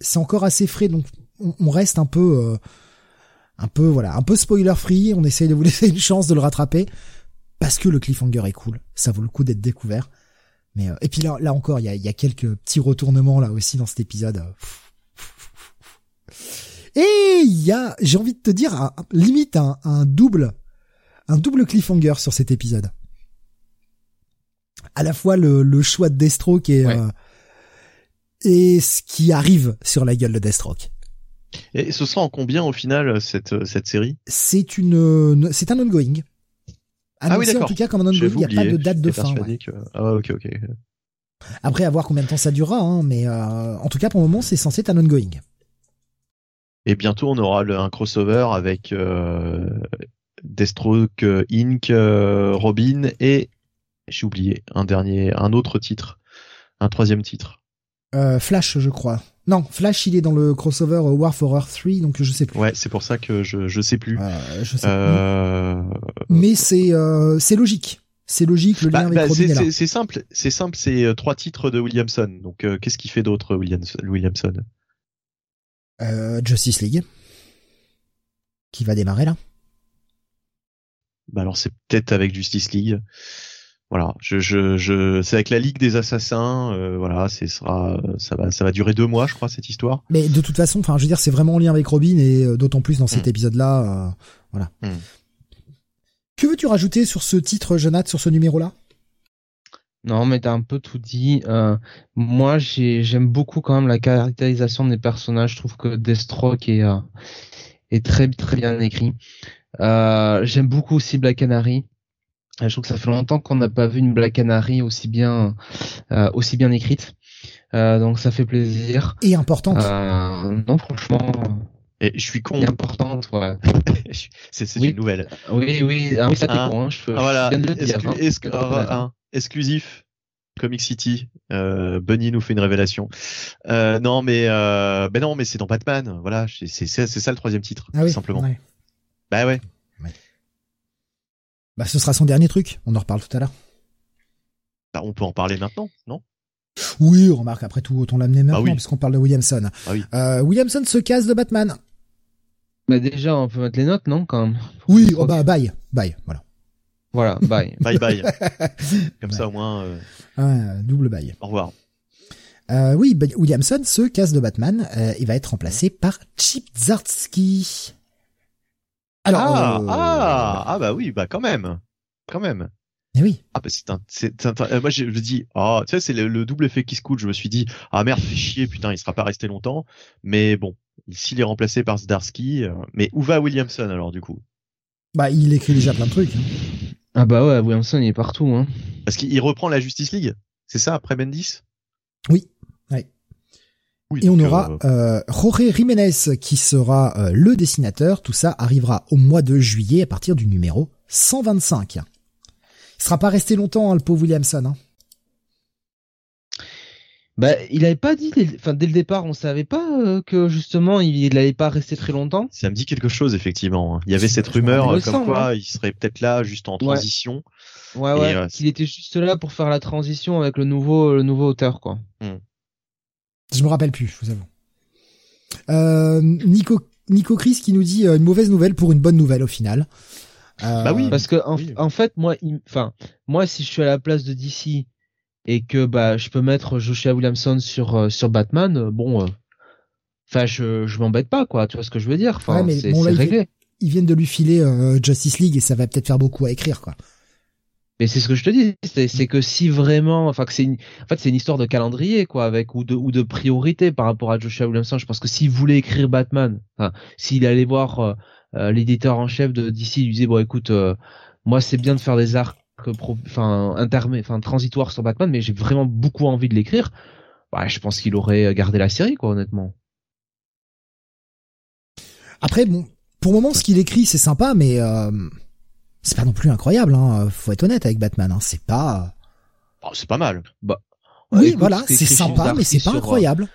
C'est encore assez frais, donc on reste un peu spoiler free, on essaye de vous laisser une chance de le rattraper, parce que le cliffhanger est cool, ça vaut le coup d'être découvert. Mais et puis là encore, il y a quelques petits retournements là aussi dans cet épisode. Et il y a, j'ai envie de te dire, limite un double cliffhanger sur cet épisode. À la fois le choix de Deathstroke et ce qui arrive sur la gueule de Deathstroke. Et ce sera en combien au final cette série ? C'est un ongoing. Annoncé, en tout cas, comme un ongoing, il n'y a pas de date de fin. Ouais. Ok. Après, à voir combien de temps ça durera, hein, mais en tout cas, pour le moment, c'est censé être un ongoing. Et bientôt, on aura un crossover avec Deathstroke Inc., Robin et, j'ai oublié, un troisième titre. Flash, je crois. Non, Flash, il est dans le crossover War for Earth 3, donc je sais plus. Ouais, c'est pour ça que je sais plus. Mais c'est logique. C'est logique, le lien avec Robin est là. C'est simple, c'est 3 titres de Williamson. Donc qu'est-ce qu'il fait d'autre, Williamson ? Justice League, qui va démarrer là. Alors c'est peut-être avec Justice League. Voilà, c'est avec la Ligue des Assassins, ça va durer 2 mois, je crois, cette histoire. Mais de toute façon, enfin, je veux dire, c'est vraiment en lien avec Robin et d'autant plus dans cet épisode-là, voilà. Que veux-tu rajouter sur ce titre, Jonathan, sur ce numéro-là ? Non, mais t'as un peu tout dit. Moi, j'aime beaucoup quand même la caractérisation des personnages. Je trouve que Deathstroke est très très bien écrit. J'aime beaucoup aussi Black Canary. Je trouve que ça fait longtemps qu'on n'a pas vu une Black Canary aussi bien écrite. Donc ça fait plaisir. Et importante. Non, franchement. Et je suis con. Et importante, ouais. c'est oui. Une nouvelle. Oui, ça t'es con. Hein. Je viens de le dire. Exclusif. Comic City. Bunny nous fait une révélation. Non, mais c'est dans Batman. Voilà, c'est ça le 3e titre, simplement. Ouais. Bah ouais. Bah, ce sera son dernier truc. On en reparle tout à l'heure. Bah, on peut en parler maintenant, non ? Oui, remarque, après tout, autant l'amener maintenant, puisqu'on parle de Williamson. Ah oui. Williamson se casse de Batman. Bah, déjà, on peut mettre les notes, non, quand même ? Oui, bye. Voilà, bye. bye. Comme ça, au moins. Double bye. Au revoir. Williamson se casse de Batman. Il va être remplacé par Chip Zdarsky. Alors, quand même. Quand même. Et oui. Ah, bah, moi, je me dis, tu sais, c'est le double effet qui se coule. Je me suis dit, merde, fais chier, putain, il sera pas resté longtemps. Mais bon, s'il est remplacé par Zdarsky, mais où va Williamson, alors, du coup? Bah, il écrit déjà plein de trucs. Hein. Ah, bah ouais, Williamson, il est partout, hein. Parce qu'il reprend la Justice League. C'est ça, après Bendis? Oui. Et on aura Jorge Jiménez qui sera le dessinateur. Tout ça arrivera au mois de juillet à partir du numéro 125. Il sera pas resté longtemps, hein, le pauvre Williamson. Hein. Bah, il avait pas dit, dès le départ, on savait pas que justement il allait pas rester très longtemps. Ça me dit quelque chose effectivement. Il y avait cette rumeur il serait peut-être là juste en transition. Ouais. Qu'il était juste là pour faire la transition avec le nouveau auteur quoi. Je me rappelle plus, je vous avoue. Nico Chris qui nous dit une mauvaise nouvelle pour une bonne nouvelle au final. Bah oui, parce que en fait moi si je suis à la place de DC et que bah je peux mettre Joshua Williamson sur Batman, bon enfin je m'embête pas quoi, tu vois ce que je veux dire, enfin ouais, c'est réglé. Ils viennent de lui filer Justice League et ça va peut-être faire beaucoup à écrire quoi. Mais c'est ce que je te dis, c'est que si vraiment, enfin que c'est une histoire de calendrier quoi, avec ou de priorité par rapport à Joshua Williamson. Je pense que s'il voulait écrire Batman, enfin s'il allait voir l'éditeur en chef de DC, il lui disait bon écoute, moi c'est bien de faire des arcs transitoires sur Batman, mais j'ai vraiment beaucoup envie de l'écrire. Bah, je pense qu'il aurait gardé la série quoi, honnêtement. Après bon, pour le moment ce qu'il écrit c'est sympa, mais c'est pas non plus incroyable, hein. Faut être honnête avec Batman, hein. C'est pas. Bon, c'est pas mal. Bah. Oui, écoute, voilà, c'est sympa, mais c'est pas incroyable.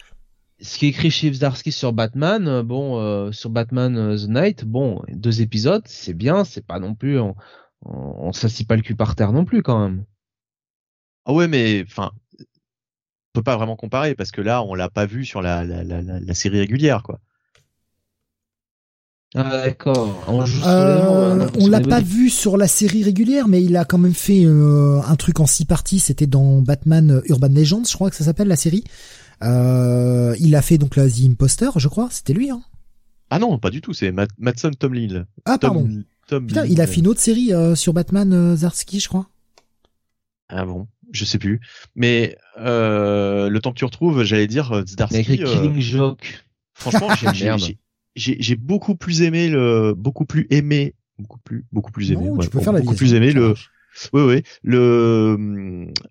Ce qui est écrit Chip Zdarsky sur Batman, bon, sur Batman The Night, bon, 2 épisodes, c'est bien, c'est pas non plus, on s'assit pas le cul par terre non plus quand même. Ah ouais, mais, enfin, on peut pas vraiment comparer parce que là, on l'a pas vu sur la série régulière, quoi. Ah d'accord. On l'a pas vu sur la série régulière, mais il a quand même fait un truc en 6 parties. C'était dans Batman Urban Legends, je crois que ça s'appelle la série. Il a fait donc la The Imposter, je crois. C'était lui, hein. Ah non, pas du tout. C'est Madison Tomlin. Ah pardon. Putain, il a fait une autre série sur Batman Zdarsky, je crois. Ah bon, je sais plus. Mais le temps que tu retrouves, j'allais dire Zdarsky. Il a écrit Killing Joke. Franchement, J'ai beaucoup plus aimé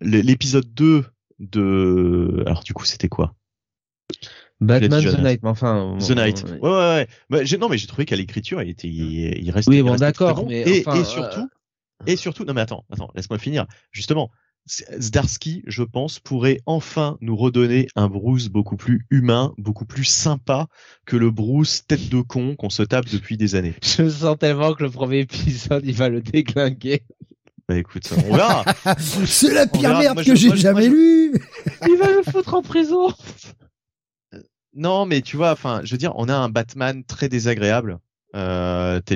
l'épisode 2 de, alors du coup, c'était quoi? Batman The Night, mais enfin. The Night. Ouais. Bah, mais j'ai trouvé qu'à l'écriture, il restait. Oui, bon, d'accord, bon. Mais enfin, et surtout, non, mais attends, laisse-moi finir. Justement, Zdarsky, je pense, pourrait enfin nous redonner un Bruce beaucoup plus humain, beaucoup plus sympa que le Bruce tête de con qu'on se tape depuis des années. Je sens tellement que le premier épisode, il va le déglinguer. Bah écoute, on verra. C'est la pire merde que j'ai jamais lue. Il va le foutre en prison. Non, mais tu vois, enfin, je veux dire, on a un Batman très désagréable. T'es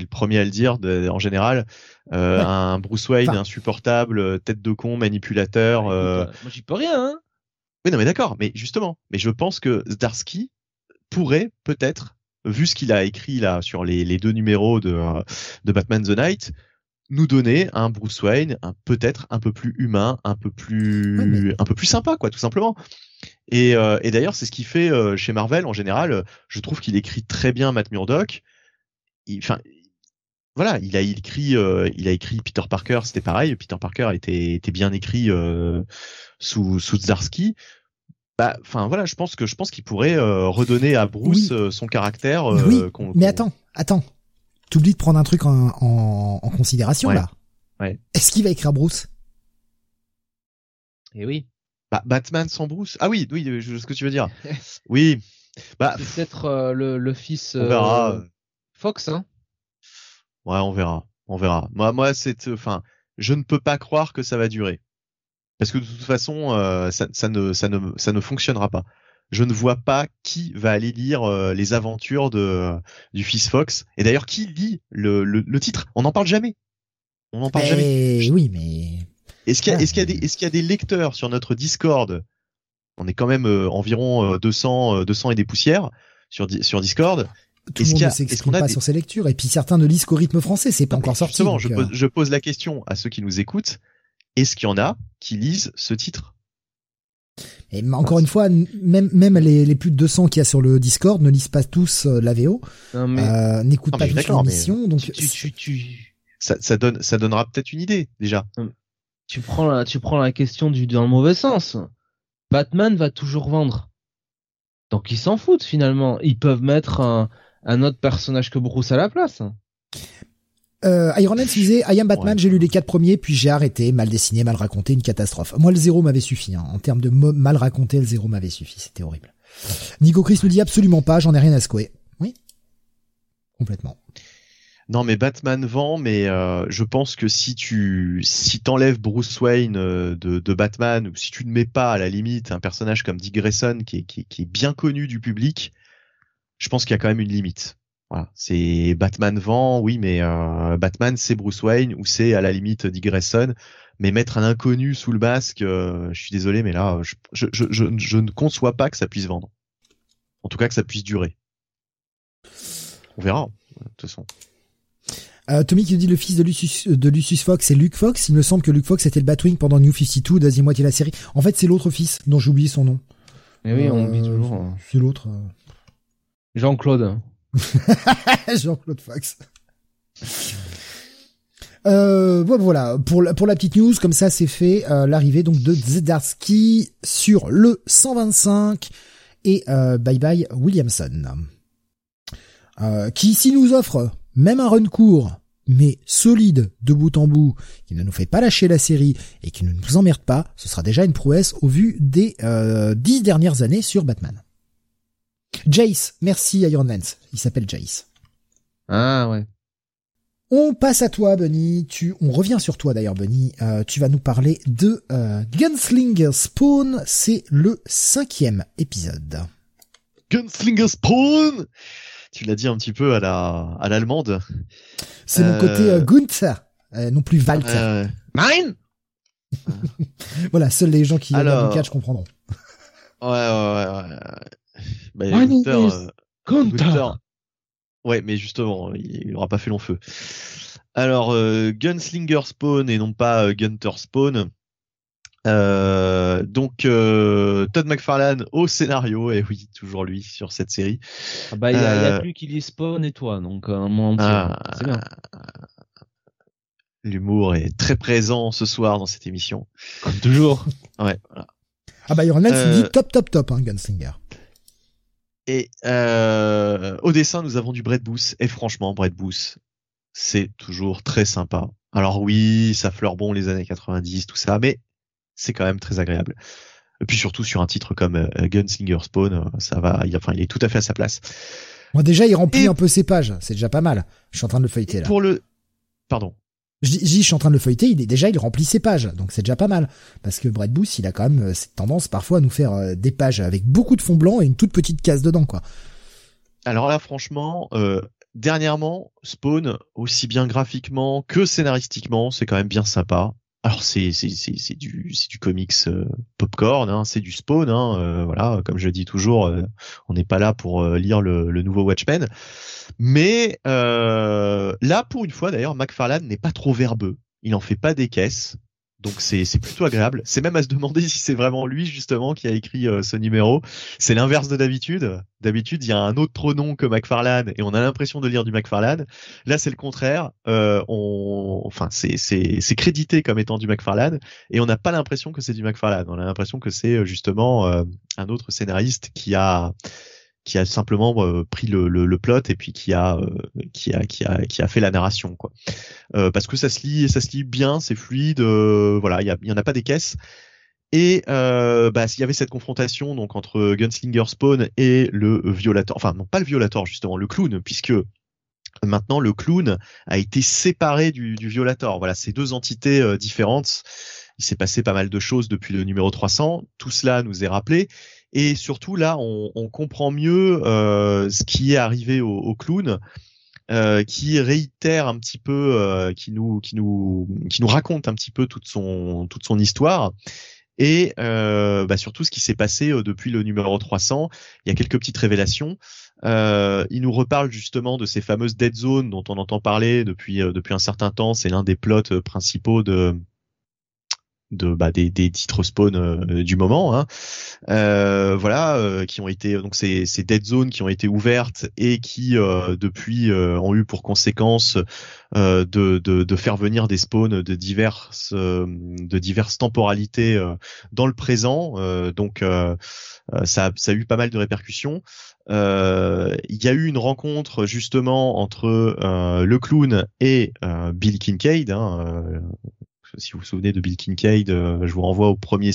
le premier à le dire en général, ouais. Un Bruce Wayne insupportable, tête de con, manipulateur. Moi j'y peux rien, hein. Oui, non mais d'accord, mais justement, mais je pense que Zdarsky pourrait peut-être, vu ce qu'il a écrit là sur les 2 numéros de Batman The Night, nous donner un Bruce Wayne peut-être un peu plus humain, un peu plus sympa quoi, tout simplement. Et d'ailleurs c'est ce qu'il fait chez Marvel en général. Je trouve qu'il écrit très bien Matt Murdock. Enfin, voilà, il a écrit Peter Parker, c'était pareil. Peter Parker était bien écrit sous Zdarsky. Bah, enfin voilà, je pense qu'il pourrait redonner à Bruce son caractère. Mais attends, t'oublies de prendre un truc en considération là. Ouais. Est-ce qu'il va écrire Bruce ? Eh oui. Bah, Batman sans Bruce. Ah oui, je sais ce que tu veux dire. Oui. Bah, c'est peut-être le fils. On verra. Fox, hein. Ouais, on verra. Moi, c'est, enfin, je ne peux pas croire que ça va durer, parce que de toute façon, ça ne fonctionnera pas. Je ne vois pas qui va aller lire les aventures du fils Fox. Et d'ailleurs, qui lit le titre ? On n'en parle jamais. Oui, mais est-ce qu'il y a des lecteurs sur notre Discord ? On est quand même environ 200 et des poussières sur Discord. Tout le monde ne s'exprime pas sur ses lectures, et puis certains ne lisent qu'au rythme français, c'est pas encore sorti. Justement, je pose la question à ceux qui nous écoutent, est-ce qu'il y en a qui lisent ce titre? Et encore une fois, même les plus de 200 qu'il y a sur le Discord ne lisent pas tous la VO, n'écoutent pas toute l'émission, donc... Ça donnera peut-être une idée, déjà. Tu prends la question dans le mauvais sens. Batman va toujours vendre. Donc ils s'en foutent finalement. Ils peuvent mettre un autre personnage que Bruce à la place. Iron Man disait I am Batman, j'ai lu les 4 premiers, puis j'ai arrêté, mal dessiné, mal raconté, une catastrophe. Moi le 0 m'avait suffi, hein. En termes de mal raconté, le 0 m'avait suffi, c'était horrible. Nico Chris nous dit absolument pas, j'en ai rien à secouer. Oui, complètement. Non, mais Batman vend, mais je pense que si t'enlèves Bruce Wayne de Batman, ou si tu ne mets pas à la limite un personnage comme Dick Grayson qui est bien connu du public, je pense qu'il y a quand même une limite. Voilà, c'est Batman vend, oui, mais Batman c'est Bruce Wayne ou c'est à la limite Dick Grayson, mais mettre un inconnu sous le masque, je suis désolé, mais là je ne conçois pas que ça puisse vendre. En tout cas que ça puisse durer. On verra, de toute façon. Tommy qui nous dit le fils de Lucius Fox, c'est Luke Fox. Il me semble que Luke Fox était le Batwing pendant New 52, deuxième moitié de la série. En fait, c'est l'autre fils dont j'ai oublié son nom. Mais oui, on oublie toujours. C'est l'autre. Jean-Claude. Jean-Claude Fox. Voilà, pour la petite news, comme ça c'est fait, l'arrivée donc de Zdarsky sur le 125 et bye bye Williamson, qui ici nous offre même un run court mais solide de bout en bout, qui ne nous fait pas lâcher la série et qui ne nous emmerde pas. Ce sera déjà une prouesse au vu des 10 dernières années sur Batman. Jace, merci Iron Lance. Il s'appelle Jace. Ah ouais. On passe à toi, Bunny. On revient sur toi d'ailleurs, Bunny. Tu vas nous parler de Gunslinger Spawn. C'est le 5e épisode. Gunslinger Spawn. Tu l'as dit un petit peu à l'allemande. C'est mon côté Gunther, non plus Walter. Mine. Voilà, seuls les gens qui regardent le catch comprendront. Ouais. Bah, Gunther. Ouais, mais justement, il aura pas fait long feu. Alors, Gunslinger Spawn et non pas Gunther Spawn. Donc, Todd McFarlane au scénario, et oui, toujours lui sur cette série. Ah bah, il y a plus qu'il y Spawn et toi, donc un moment entier. C'est bien. L'humour est très présent ce soir dans cette émission. Comme toujours. Ouais, voilà. Ah bah, Yornal se dit top, hein, Gunslinger. Et au dessin, nous avons du Brett Booth. Et franchement, Brett Booth, c'est toujours très sympa. Alors oui, ça fleure bon les années 90, tout ça, mais c'est quand même très agréable. Et puis surtout sur un titre comme Gunslinger Spawn, ça va. Il est tout à fait à sa place. Bon, déjà, il remplit un peu ses pages. C'est déjà pas mal. Je suis en train de le feuilleter là. Pardon. Je suis en train de le feuilleter, il remplit ses pages, donc c'est déjà pas mal. Parce que Brett Booth, il a quand même cette tendance parfois à nous faire des pages avec beaucoup de fond blanc et une toute petite case dedans, quoi. Alors là, franchement, dernièrement, Spawn, aussi bien graphiquement que scénaristiquement, c'est quand même bien sympa. Alors c'est du comics popcorn, hein, c'est du Spawn, hein, voilà, comme je dis toujours, on n'est pas là pour lire le nouveau Watchmen, mais là pour une fois d'ailleurs, McFarlane n'est pas trop verbeux, il en fait pas des caisses, donc c'est plutôt agréable. C'est même à se demander si c'est vraiment lui justement qui a écrit ce numéro. C'est l'inverse de d'habitude. D'habitude, il y a un autre nom que McFarlane et on a l'impression de lire du McFarlane. Là, c'est le contraire. C'est crédité comme étant du McFarlane et on n'a pas l'impression que c'est du McFarlane. On a l'impression que c'est justement un autre scénariste qui a simplement pris le plot et puis qui a fait la narration, quoi. Parce que ça se lit bien, c'est fluide, voilà, il y en a pas des caisses. Et s'il y avait cette confrontation donc entre Gunslinger Spawn et le Violator, enfin non pas le Violator justement, le clown, puisque maintenant le clown a été séparé du Violator. Voilà, c'est deux entités différentes. Il s'est passé pas mal de choses depuis le numéro 300. Tout cela nous est rappelé. Et surtout là, on comprend mieux ce qui est arrivé au clown, qui réitère un petit peu, qui nous raconte un petit peu toute son histoire. Et surtout ce qui s'est passé depuis le numéro 300. Il y a quelques petites révélations. Il nous reparle justement de ces fameuses dead zones dont on entend parler depuis un certain temps. C'est l'un des plots principaux des titres Spawn du moment, hein. Qui ont été donc ces dead zones qui ont été ouvertes et qui depuis ont eu pour conséquence de faire venir des spawns de diverses temporalités dans le présent, donc ça a eu pas mal de répercussions. Il y a eu une rencontre justement entre le clown et Bill Kincaid, hein, si vous vous souvenez de Bill Kincaid, je vous renvoie au premier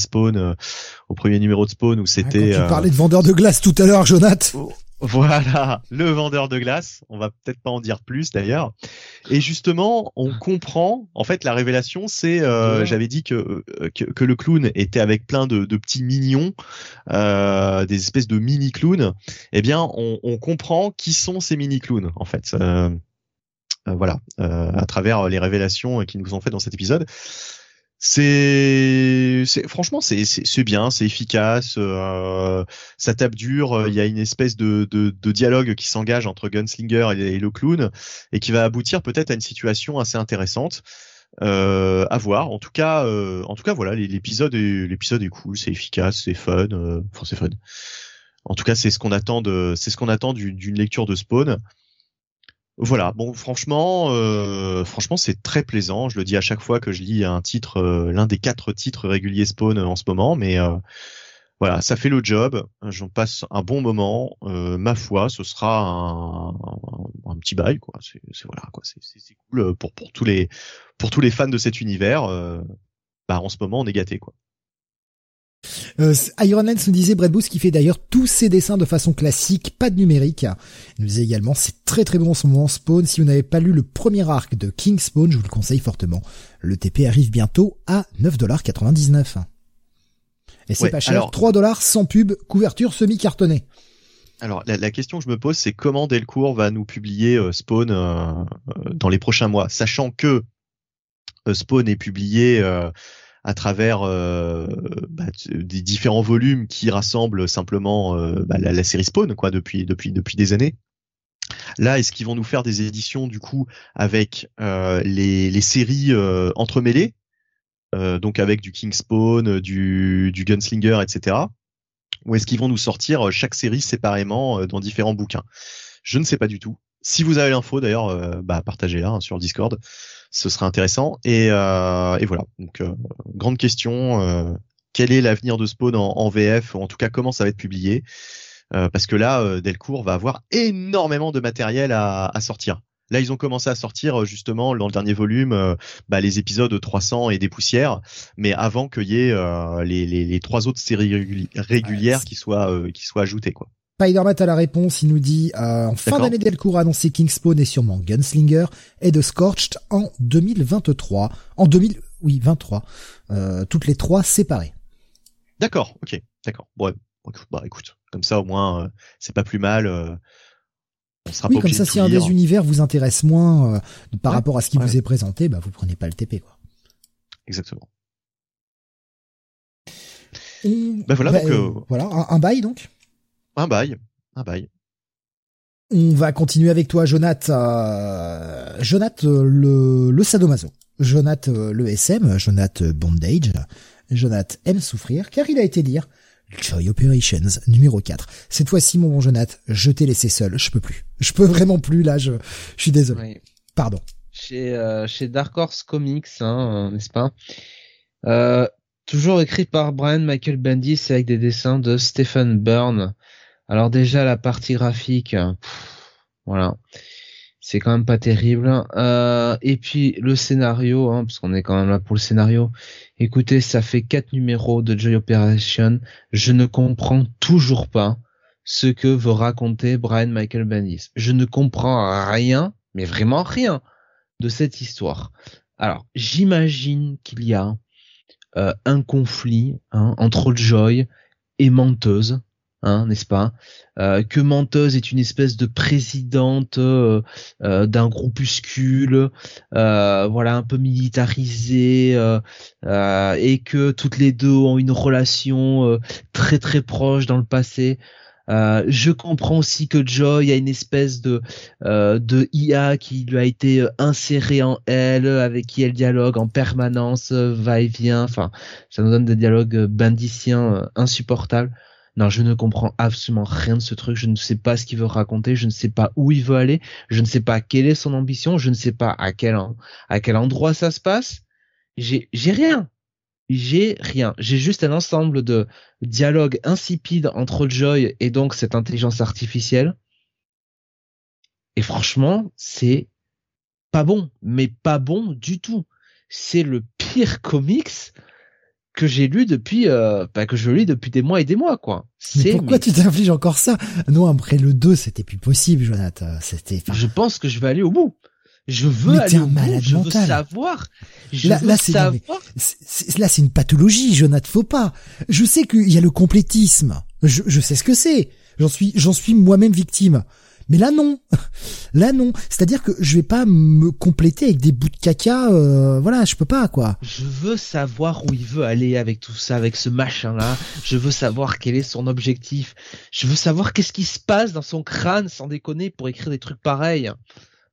numéro de Spawn où c'était. Quand tu parlais de vendeur de glace tout à l'heure, Jonathan. Voilà, le vendeur de glace. On va peut-être pas en dire plus d'ailleurs. Et justement, on comprend. En fait, la révélation, c'est j'avais dit que le clown était avec plein de petits mignons, des espèces de mini clowns. Eh bien, on comprend qui sont ces mini clowns en fait. Voilà, à travers les révélations qu'ils nous ont faites dans cet épisode. C'est franchement c'est bien, c'est efficace, ça tape dur. Il y a une espèce de dialogue qui s'engage entre Gunslinger et le clown et qui va aboutir peut-être à une situation assez intéressante à voir. En tout cas voilà, l'épisode est cool, c'est efficace, c'est fun, c'est fun. En tout cas c'est ce qu'on attend d'une lecture de Spawn. Voilà, bon, franchement, c'est très plaisant. Je le dis à chaque fois que je lis un titre, l'un des 4 titres réguliers Spawn en ce moment, mais voilà, ça fait le job. J'en passe un bon moment. Ma foi, ce sera un petit bail, quoi. C'est voilà, quoi. C'est cool pour tous les fans de cet univers. En ce moment, on est gâtés, quoi. Iron Man nous disait Brett Booth qui fait d'ailleurs tous ses dessins de façon classique, pas de numérique. Il nous disait également c'est très très bon en ce moment Spawn. Si vous n'avez pas lu le premier arc de King Spawn, je vous le conseille fortement. Le TP arrive bientôt à 9,99$. Et c'est pas cher, alors... 3$ sans pub, couverture semi-cartonnée. Alors la question que je me pose, c'est comment Delcourt va nous publier Spawn dans les prochains mois, sachant que Spawn est publié à travers des différents volumes qui rassemblent simplement la série Spawn, quoi, depuis des années. Là, est-ce qu'ils vont nous faire des éditions du coup avec les séries entremêlées, donc avec du King Spawn, du Gunslinger, etc. Ou est-ce qu'ils vont nous sortir chaque série séparément dans différents bouquins? Je ne sais pas du tout. Si vous avez l'info d'ailleurs, partagez-la sur Discord, ce sera intéressant. Et voilà, donc grande question, quel est l'avenir de Spawn en VF, ou en tout cas comment ça va être publié, parce que là, Delcourt va avoir énormément de matériel à sortir. Là, ils ont commencé à sortir justement dans le dernier volume les épisodes 300 et des poussières, mais avant qu'il y ait les 3 autres séries régulières qui soient ajoutées, quoi. Spider-Man a la réponse, il nous dit en fin d'année Delcourt a annoncé King Spawn et sûrement Gunslinger et The Scorched en 2023. En 2023. Toutes les 3 séparées. D'accord, ok, d'accord. Bon, écoute, comme ça au moins c'est pas plus mal. On sera pas obligé de tout lire. Si un des univers vous intéresse moins par rapport à ce qui vous est présenté, vous prenez pas le TP, quoi. Exactement. Voilà, un bail donc. Un bail. On va continuer avec toi, Jonath. Jonath, le sadomaso. Jonath, le SM. Jonath, bondage. Jonath aime souffrir, car il a été lire Joy Operations, numéro 4. Cette fois-ci, mon bon Jonath, je t'ai laissé seul. Je peux plus. Je peux vraiment plus, là. Je suis désolé. Oui. Pardon. Chez Dark Horse Comics, n'est-ce pas? Toujours écrit par Brian Michael Bendis avec des dessins de Stephen Byrne. Alors déjà la partie graphique, voilà, c'est quand même pas terrible. Et puis le scénario, parce qu'on est quand même là pour le scénario. Écoutez, ça fait 4 numéros de Joy Operation. Je ne comprends toujours pas ce que veut raconter Brian Michael Bendis. Je ne comprends rien, mais vraiment rien, de cette histoire. Alors j'imagine qu'il y a un conflit entre Joy et Menteuse. N'est-ce pas, que Menteuse est une espèce de présidente d'un groupuscule, voilà, un peu militarisé, et que toutes les deux ont une relation très très proche dans le passé. Je comprends aussi que Joy a une espèce de IA qui lui a été insérée en elle, avec qui elle dialogue en permanence, va et vient. Enfin, ça nous donne des dialogues bendiciens insupportables. Non, je ne comprends absolument rien de ce truc. Je ne sais pas ce qu'il veut raconter. Je ne sais pas où il veut aller. Je ne sais pas quelle est son ambition. Je ne sais pas à quel endroit ça se passe. J'ai rien. J'ai juste un ensemble de dialogues insipides entre Joy et donc cette intelligence artificielle. Et franchement, c'est pas bon. Mais pas bon du tout. C'est le pire comics que j'ai lu depuis, que je lis depuis des mois et des mois, quoi. Mais pourquoi tu t'infliges encore ça? Non, après le 2, c'était plus possible, Jonathan. C'était. Enfin... Je pense que je vais aller au bout. Je veux aller au bout. Je veux savoir. Là, c'est une pathologie, Jonathan. Faut pas. Je sais qu'il y a le complétisme. Je sais ce que c'est. J'en suis moi-même victime. Mais là, non. Là, non. C'est-à-dire que je vais pas me compléter avec des bouts de caca, voilà, je peux pas, quoi. Je veux savoir où il veut aller avec tout ça, avec ce machin-là. Je veux savoir quel est son objectif. Je veux savoir qu'est-ce qui se passe dans son crâne, sans déconner, pour écrire des trucs pareils.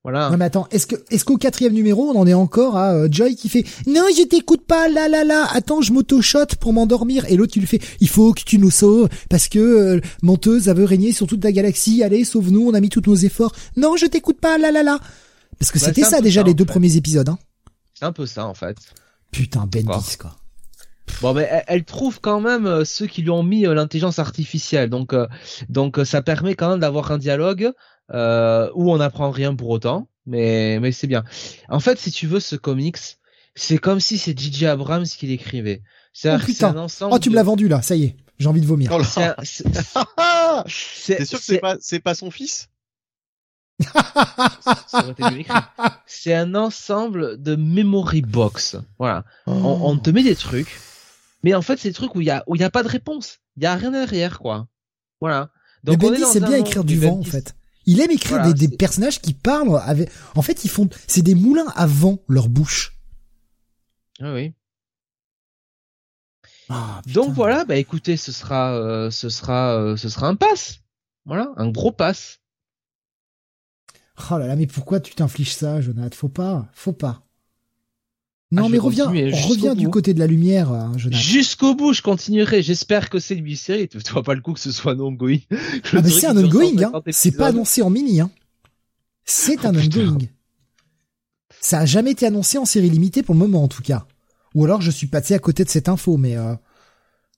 Voilà. Non, mais attends, est-ce qu'au 4e numéro, on en est encore à Joy qui fait « Non, je t'écoute pas, là, là, là, attends, je m'auto-shot pour m'endormir. » Et l'autre, il lui fait « Il faut que tu nous sauves, parce que menteuse, elle veut régner sur toute la galaxie. Allez, sauve-nous, on a mis tous nos efforts. Non, je t'écoute pas, là, là, là. » Parce que c'était ça, déjà, les 2 premiers épisodes. Hein. C'est un peu ça, en fait. Putain, Bendis, quoi. Bon, mais elle trouve quand même ceux qui lui ont mis l'intelligence artificielle. Donc ça permet quand même d'avoir un dialogue... où on n'apprend rien pour autant, mais c'est bien. En fait, si tu veux, ce comics, c'est comme si c'est J.J. Abrams qui l'écrivait. C'est-à-dire que c'est un ensemble. Oh, tu me l'as vendu là, ça y est, j'ai envie de vomir. Oh, c'est sûr que c'est pas son fils. C'est un ensemble de memory box. Voilà, on te met des trucs, mais en fait, c'est des trucs où il y a pas de réponse, il y a rien derrière, quoi. Voilà. Donc mais Bendy, c'est bien écrire du vent, en fait. Il aime écrire des personnages qui parlent avec, en fait, c'est des moulins à vent, leur bouche. Ah oui. Donc voilà, écoutez, ce sera un pass. Voilà, un gros pass. Oh là là, mais pourquoi tu t'infliges ça, Jonathan? Faut pas. Non, mais reviens du côté de la lumière, hein, Jonathan. Jusqu'au bout, je continuerai. J'espère que c'est une mini-série. Tu vois pas le coup que ce soit un ongoing. Mais c'est un ongoing, hein. C'est pas annoncé en mini, hein. C'est un ongoing. Ça a jamais été annoncé en série limitée pour le moment, en tout cas. Ou alors, je suis passé à côté de cette info, mais,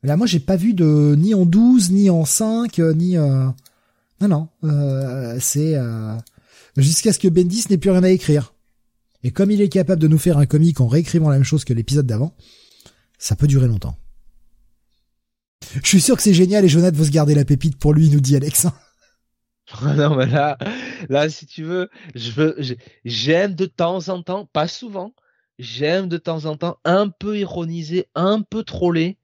là, moi, j'ai pas vu de, ni en 12, ni en 5, ni, jusqu'à ce que Bendis n'ait plus rien à écrire. Et comme il est capable de nous faire un comic en réécrivant la même chose que l'épisode d'avant, ça peut durer longtemps. Je suis sûr que c'est génial et Jonathan veut se garder la pépite pour lui, nous dit Alex. Non, mais là, si tu veux, j'aime de temps en temps, pas souvent, j'aime de temps en temps un peu ironiser, un peu troller,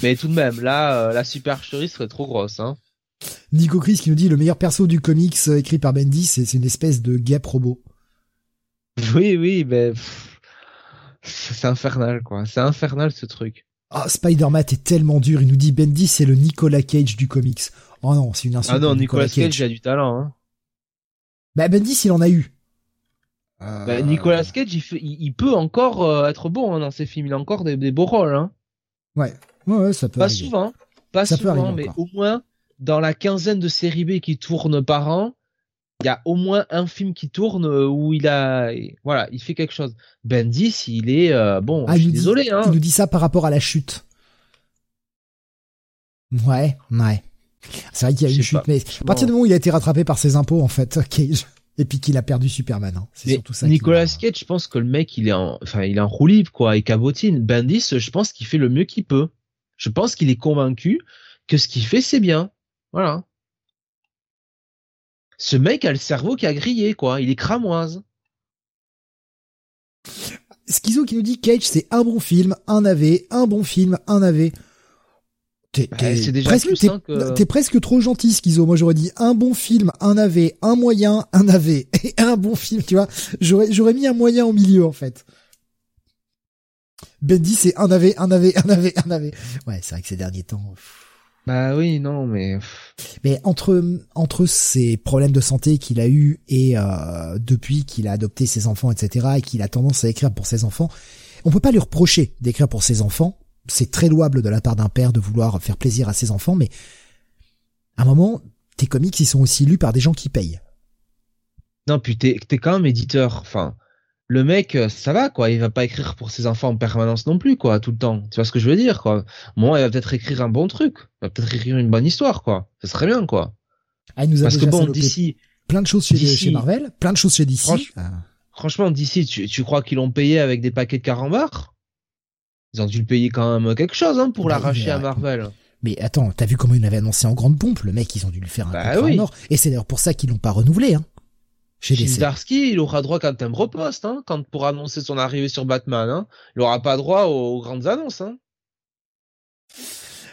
mais tout de même, là, la supercherie serait trop grosse, hein. Nico Chris qui nous dit le meilleur perso du comics écrit par Bendis, c'est une espèce de gap robot. Oui, mais c'est infernal, quoi. C'est infernal, ce truc. Ah, Spider-Man est tellement dur. Il nous dit Bendis, c'est le Nicolas Cage du comics. Oh non, c'est une insulte. Ah non, Nicolas Cage a du talent, hein. Bendis, il en a eu. Nicolas Cage, il peut encore être bon, hein, dans ses films. Il a encore des beaux rôles, hein. Ouais, ça peut arriver. Pas souvent, mais au moins, dans la quinzaine de séries B qui tournent par an, il y a au moins un film qui tourne où il fait quelque chose. Bendis, il est je suis désolé. Il nous dit ça par rapport à La Chute. Ouais. C'est vrai qu'il y a une chute, mais à partir du moment où il a été rattrapé par ses impôts, en fait, Cage, et puis qu'il a perdu Superman. Hein. C'est surtout ça. Nicolas Cage, je pense que le mec, il est en roue libre, quoi, et cabotine. Bendis, je pense qu'il fait le mieux qu'il peut. Je pense qu'il est convaincu que ce qu'il fait, c'est bien. Voilà. Ce mec a le cerveau qui a grillé, quoi. Il est cramoise. Schizo qui nous dit Cage, c'est un bon film, un AV, un bon film, un AV. C'est déjà presque, plus, hein, t'es presque trop gentil, Schizo. Moi, j'aurais dit un bon film, un AV, un moyen, un AV et un bon film, tu vois. J'aurais mis un moyen au milieu, en fait. Bendy, c'est un AV, un AV, un AV, un AV. Ouais, c'est vrai que ces derniers temps... oui, non, mais... Mais entre ses problèmes de santé qu'il a eu et depuis qu'il a adopté ses enfants, etc., et qu'il a tendance à écrire pour ses enfants, on peut pas lui reprocher d'écrire pour ses enfants. C'est très louable de la part d'un père de vouloir faire plaisir à ses enfants, mais à un moment, tes comics, ils sont aussi lus par des gens qui payent. Non, puis t'es quand même éditeur. Enfin, le mec, ça va, quoi. Il va pas écrire pour ses enfants en permanence non plus, quoi, tout le temps. Tu vois ce que je veux dire, quoi. Bon, il va peut-être écrire un bon truc. Il va peut-être écrire une bonne histoire, quoi. Ça serait bien, quoi. Ah, il nous a parce que bon, d'ici. Plein de choses chez Marvel, plein de choses chez DC. Franchement, DC, tu crois qu'ils l'ont payé avec des paquets de carambars? Ils ont dû le payer quand même quelque chose hein, pour l'arracher à Marvel. Mais attends, t'as vu comment il l'avait annoncé en grande pompe, le mec, ils ont dû lui faire un contrat oui. mort. Et c'est d'ailleurs pour ça qu'ils l'ont pas renouvelé. Hein, chez DC. Zdarsky, il aura droit qu'à un timbre poste, hein, quand pour annoncer son arrivée sur Batman. Hein. Il aura pas droit aux grandes annonces. Hein.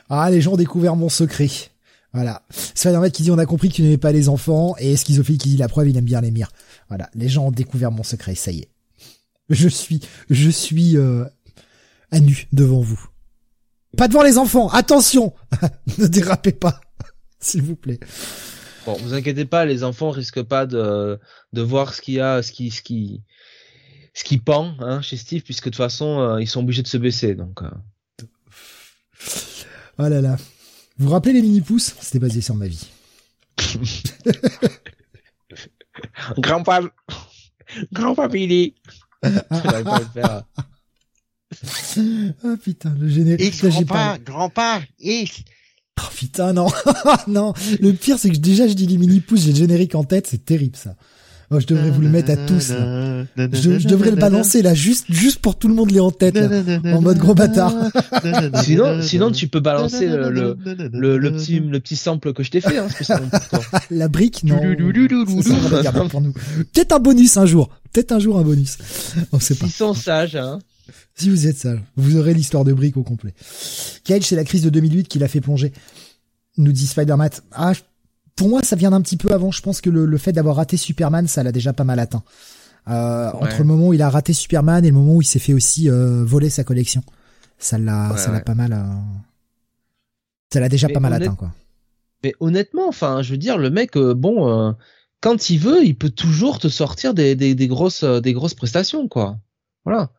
Ah, les gens ont découvert mon secret. Voilà. Spider-Man qui dit on a compris que tu n'aimais pas les enfants, et Schizophile qui dit la preuve, il aime bien les mires. Voilà. Les gens ont découvert mon secret, ça y est. Je suis à nu devant vous. Pas devant les enfants, attention. Ne dérapez pas, s'il vous plaît. Bon, vous inquiétez pas, les enfants risquent pas de voir ce qu'il y a, ce qui pend, hein, chez Steve, puisque de toute façon, ils sont obligés de se baisser, donc. Oh là là. Vous vous rappelez les mini-pouces? C'était basé sur ma vie. Grand-papa Billy. J'aurais pas le faire. Ah putain, le générique. Grand-papa, X. Oh putain, non. Non. Le pire, c'est que déjà, je dis les mini-pouces, j'ai le générique en tête, c'est terrible, ça. Oh, je devrais vous le mettre à tous, là. Je devrais le balancer, là, juste pour tout le monde l'ait en tête, là, en mode gros bâtard. Sinon, tu peux balancer le petit sample que je t'ai fait, hein, spécialement pour toi. La brique, non. Ça sera pour nous. Peut-être un bonus un jour. On sait pas. Ils sont sages, hein. Si vous êtes sage, vous aurez l'histoire de brique au complet. Cage, c'est la crise de 2008 qui l'a fait plonger. Nous dit Spider-Man. Ah, pour moi, ça vient d'un petit peu avant. Je pense que le fait d'avoir raté Superman, ça l'a déjà pas mal atteint. Entre le moment où il a raté Superman et le moment où il s'est fait aussi voler sa collection, ça l'a pas mal. Ça l'a déjà pas mal atteint, quoi. Mais honnêtement, enfin, je veux dire, le mec, quand il veut, il peut toujours te sortir des grosses prestations, quoi. Voilà.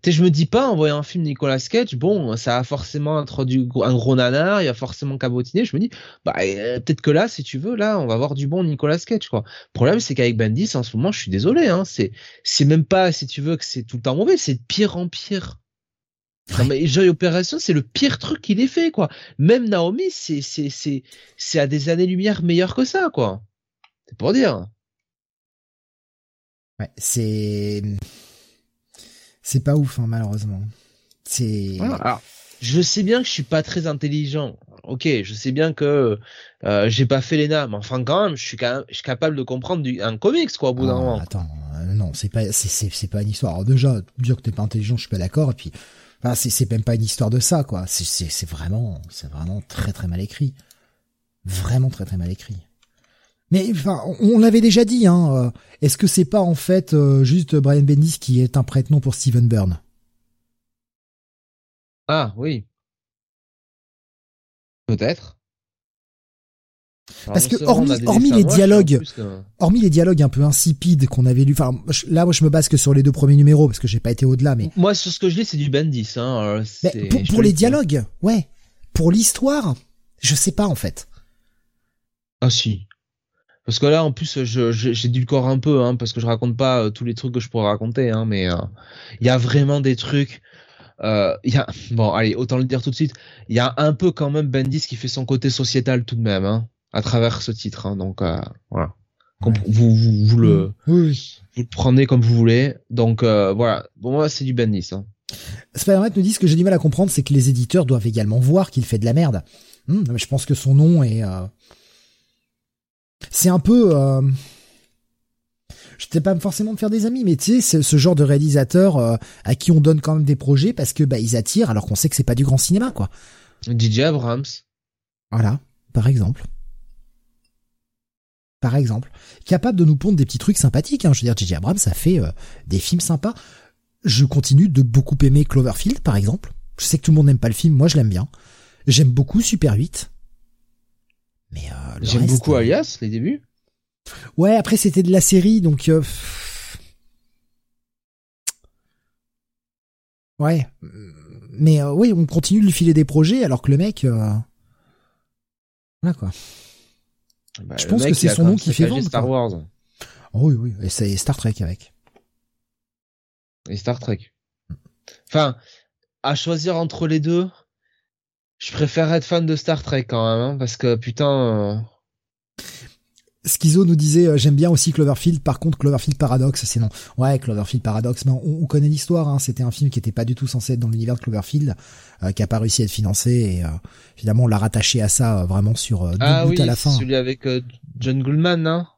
Tu sais, je me dis pas, en voyant un film Nicolas Cage, bon, ça a forcément un gros nanar, il y a forcément cabotiner. Je me dis, bah, peut-être que là, si tu veux, là, on va avoir du bon Nicolas Cage, quoi. Le problème, c'est qu'avec Bendis, en ce moment, je suis désolé, hein, c'est même pas, si tu veux, que c'est tout le temps mauvais, c'est de pire en pire. Non, mais Joy Operations, c'est le pire truc qu'il ait fait, quoi. Même Naomi, c'est à des années-lumière meilleur que ça, quoi. C'est pour dire. Ouais, c'est pas ouf, hein, malheureusement. Voilà. Alors, je sais bien que je suis pas très intelligent. Ok, je sais bien que j'ai pas fait l'ENA, mais enfin quand même, je suis capable de comprendre un comics, quoi, au bout d'un moment. Attends, non, c'est pas une histoire. Alors déjà, dire que t'es pas intelligent, je suis pas d'accord. Et puis, enfin, c'est même pas une histoire de ça, quoi. C'est vraiment très très mal écrit. Vraiment très très mal écrit. Mais enfin, on l'avait déjà dit, hein. Est-ce que c'est pas en fait juste Brian Bendis qui est un prête-nom pour Steven Byrne? Ah oui, peut-être. Alors, parce que hormis les dialogues un peu insipides qu'on avait lus, enfin là moi je me base que sur les deux premiers numéros parce que j'ai pas été au-delà. Mais moi sur ce que je lis c'est du Bendis, hein. Alors, pour les dialogues, ouais. Pour l'histoire, je sais pas en fait. Ah si. Parce que là, en plus, j'ai dû le corps un peu, hein, parce que je raconte pas tous les trucs que je pourrais raconter, hein, mais il y a vraiment des trucs. Bon, allez, autant le dire tout de suite. Il y a un peu quand même Bendis qui fait son côté sociétal tout de même, hein, à travers ce titre. Hein, donc voilà, vous le prenez comme vous voulez. Donc voilà, bon moi c'est du Bendis. Hein. Spider-Man nous dit ce que j'ai du mal à comprendre, c'est que les éditeurs doivent également voir qu'il fait de la merde. Je pense que son nom est. C'est un peu, je sais pas forcément me faire des amis, mais tu sais, c'est ce genre de réalisateur à qui on donne quand même des projets parce que bah ils attirent, alors qu'on sait que c'est pas du grand cinéma, quoi. DJ Abrams. Voilà, par exemple, capable de nous pondre des petits trucs sympathiques. Hein. Je veux dire, DJ Abrams, ça fait des films sympas. Je continue de beaucoup aimer Cloverfield, par exemple. Je sais que tout le monde n'aime pas le film, moi je l'aime bien. J'aime beaucoup Super 8. Mais j'aime beaucoup Alias, les débuts. Ouais, après c'était de la série, donc ouais. Mais oui, on continue de lui filer des projets alors que le mec, voilà quoi. Bah, je pense que c'est son nom qui fait vendre. Star Wars. Oh, oui, et c'est Star Trek avec. Et Star Trek. Enfin, à choisir entre les deux. Je préfère être fan de Star Trek quand même, hein, parce que putain. Schizo nous disait j'aime bien aussi Cloverfield, par contre Cloverfield Paradox c'est non. Ouais, Cloverfield Paradox, mais on connaît l'histoire, hein. C'était un film qui était pas du tout censé être dans l'univers de Cloverfield, qui a pas réussi à être financé, et finalement on l'a rattaché à ça vraiment sur deux bouts à la fin. Ah oui, celui avec John Goodman, hein.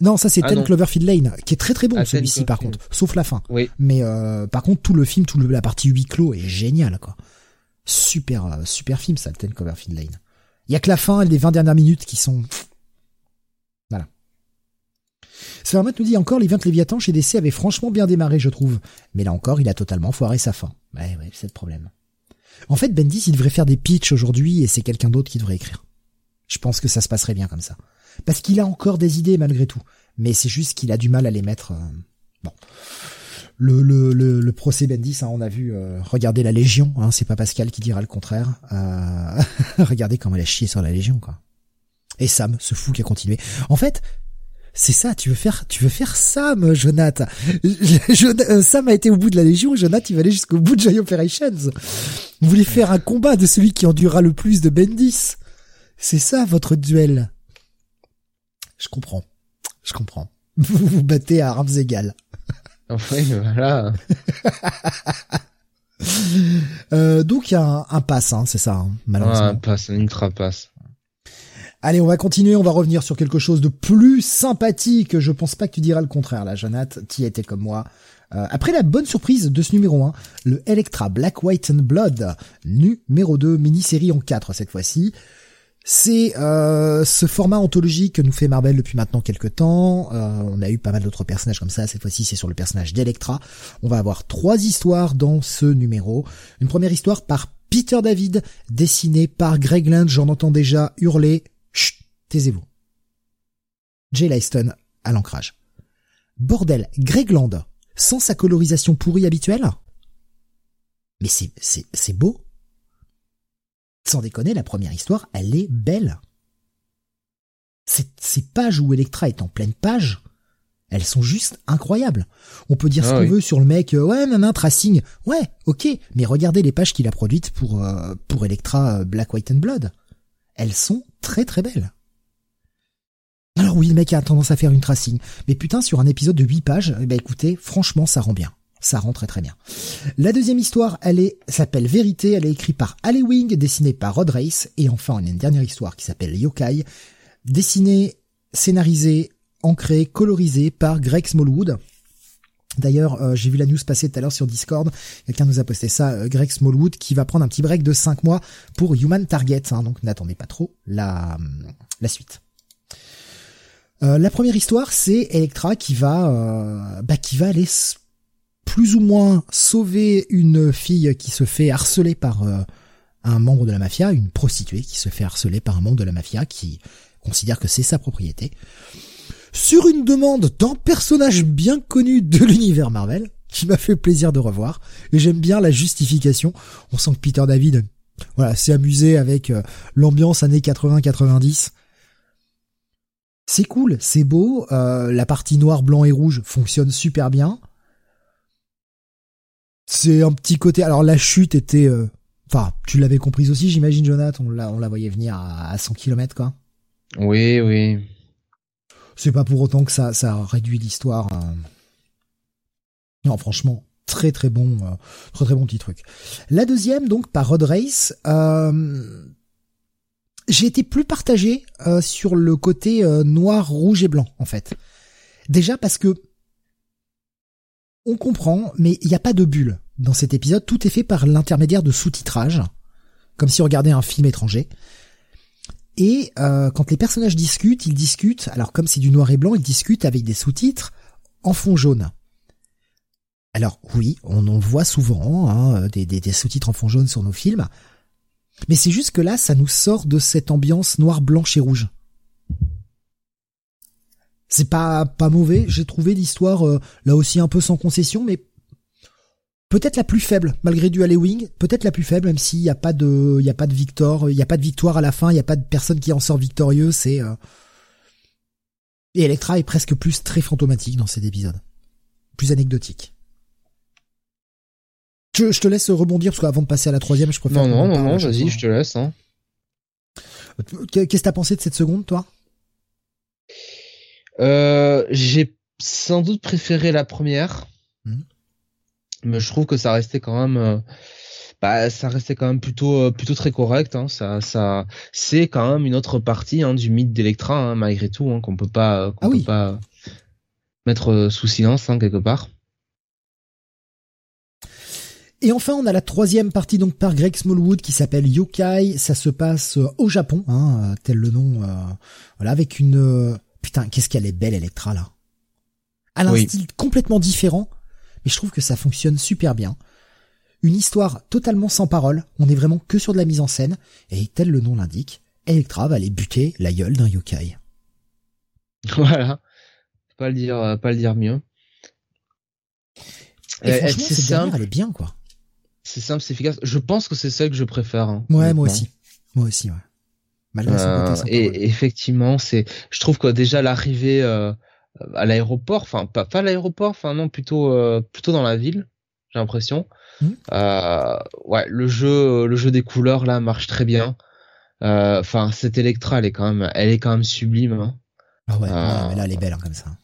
Non, ça c'est Ten Cloverfield Lane, qui est très très bon celui-ci par contre, sauf la fin. Oui. Mais par contre tout le film, la partie huis clos est géniale quoi. Super film ça, Ten Cloverfield Lane. Il y a que la fin et les 20 dernières minutes qui sont... Voilà. Svermat nous dit encore, l'event Léviathan chez DC avait franchement bien démarré, je trouve. Mais là encore, il a totalement foiré sa fin. Ouais, c'est le problème. En fait, Bendis, il devrait faire des pitchs aujourd'hui et c'est quelqu'un d'autre qui devrait écrire. Je pense que ça se passerait bien comme ça. Parce qu'il a encore des idées malgré tout. Mais c'est juste qu'il a du mal à les mettre... Bon. Le procès Bendis, hein, on a vu, regardez la Légion, hein, c'est pas Pascal qui dira le contraire. Regardez comment elle a chié sur la Légion, quoi. Et Sam, ce fou qui a continué. En fait, c'est ça, tu veux faire Sam, Jonathan. Sam a été au bout de la Légion, Jonathan, il va aller jusqu'au bout de Joy Operations. Vous voulez faire un combat de celui qui endurera le plus de Bendis. C'est ça, votre duel. Je comprends. Vous vous battez à armes égales. Enfin, voilà. Donc, il y a un pass, hein, c'est ça, hein, malheureusement. Ah, un pass, un ultra pass. Allez, on va continuer, on va revenir sur quelque chose de plus sympathique. Je pense pas que tu diras le contraire, là, Jonathan. T'y étais comme moi. Après la bonne surprise de ce numéro 1, le Electra Black, White and Blood, numéro 2, mini-série en 4 cette fois-ci. C'est ce format anthologique que nous fait Marvel depuis maintenant quelques temps. On a eu pas mal d'autres personnages comme ça. Cette fois-ci, c'est sur le personnage d'Electra. On va avoir 3 histoires dans ce numéro. Une première histoire par Peter David, dessinée par Greg Land. J'en entends déjà hurler. Chut, taisez-vous. Jay Leiston à l'ancrage. Bordel, Greg Land, sans sa colorisation pourrie habituelle. Mais c'est beau. Sans déconner, la première histoire, elle est belle. Ces pages où Electra est en pleine page, elles sont juste incroyables. On peut dire ce qu'on veut sur le mec, ouais, nanan, tracing, ouais, ok, mais regardez les pages qu'il a produites pour Electra Black, White and Blood. Elles sont très très belles. Alors oui, le mec a tendance à faire une tracing, mais putain, sur un épisode de 8 pages, eh ben écoutez, franchement, ça rend bien. Ça rend très très bien. La deuxième histoire, s'appelle Vérité, elle est écrite par Alley Wing, dessinée par Rod Reiss, et enfin on a une dernière histoire qui s'appelle Yokai, dessinée, scénarisée, ancrée, colorisée par Greg Smallwood. D'ailleurs, j'ai vu la news passer tout à l'heure sur Discord, quelqu'un nous a posté ça, Greg Smallwood qui va prendre un petit break de 5 mois pour Human Target, hein, donc n'attendez pas trop la suite. La première histoire, c'est Electra qui va aller plus ou moins sauver une fille qui se fait harceler par un membre de la mafia, une prostituée qui se fait harceler par un membre de la mafia qui considère que c'est sa propriété, sur une demande d'un personnage bien connu de l'univers Marvel, qui m'a fait plaisir de revoir, et j'aime bien la justification. On sent que Peter David, voilà, s'est amusé avec l'ambiance années 80-90, c'est cool, c'est beau, la partie noir, blanc et rouge fonctionne super bien. C'est un petit côté. Alors la chute était, enfin, tu l'avais comprise aussi, j'imagine, Jonathan. On la voyait venir à 100 km, quoi. Oui. C'est pas pour autant que ça réduit l'histoire. Non, franchement, très très bon petit truc. La deuxième, donc, par Rod Reiss. J'ai été plus partagé sur le côté noir, rouge et blanc, en fait. Déjà parce que on comprend, mais il n'y a pas de bulle dans cet épisode. Tout est fait par l'intermédiaire de sous-titrages, comme si on regardait un film étranger. Et quand les personnages discutent, alors comme c'est du noir et blanc, ils discutent avec des sous-titres en fond jaune. Alors oui, on en voit souvent, hein, des sous-titres en fond jaune sur nos films, mais c'est juste que là, ça nous sort de cette ambiance noir, blanc et rouge. C'est pas mauvais, j'ai trouvé l'histoire là aussi un peu sans concession, mais peut-être la plus faible, malgré du Alley Wing, même s'il y a pas de victoire, il y a pas de victoire à la fin, il y a pas de personne qui en sort victorieux, c'est et Electra est presque plus très fantomatique dans cet épisode, plus anecdotique. Je te laisse rebondir parce qu'avant de passer à la troisième, je préfère non, vas-y, je te laisse, hein. Qu'est-ce que t'as pensé de cette seconde, toi? J'ai sans doute préféré la première, mais je trouve que ça restait quand même, ça restait quand même plutôt très correct. Hein. Ça, c'est quand même une autre partie du mythe d'Electra, malgré tout, qu'on peut pas, pas mettre sous silence quelque part. Et enfin, on a la troisième partie donc par Greg Smallwood qui s'appelle Yokai. Ça se passe au Japon, tel le nom. Voilà, avec une putain, qu'est-ce qu'elle est belle, Electra là. Elle a un style complètement différent, mais je trouve que ça fonctionne super bien. Une histoire totalement sans parole. On est vraiment que sur de la mise en scène. Et tel le nom l'indique, Electra va aller buter la gueule d'un yokai. Voilà, pas le dire mieux. Et franchement, cette dernière, elle est bien quoi. C'est simple, c'est efficace. Je pense que c'est celle que je préfère. Ouais, moi aussi, ouais. Malgré son côté sympa, effectivement, je trouve que déjà l'arrivée à l'aéroport, enfin pas à l'aéroport, plutôt dans la ville, j'ai l'impression. Ouais, le jeu des couleurs là marche très bien. Enfin, cette Electra, elle est quand même sublime. Ah ouais, là, elle est belle comme ça.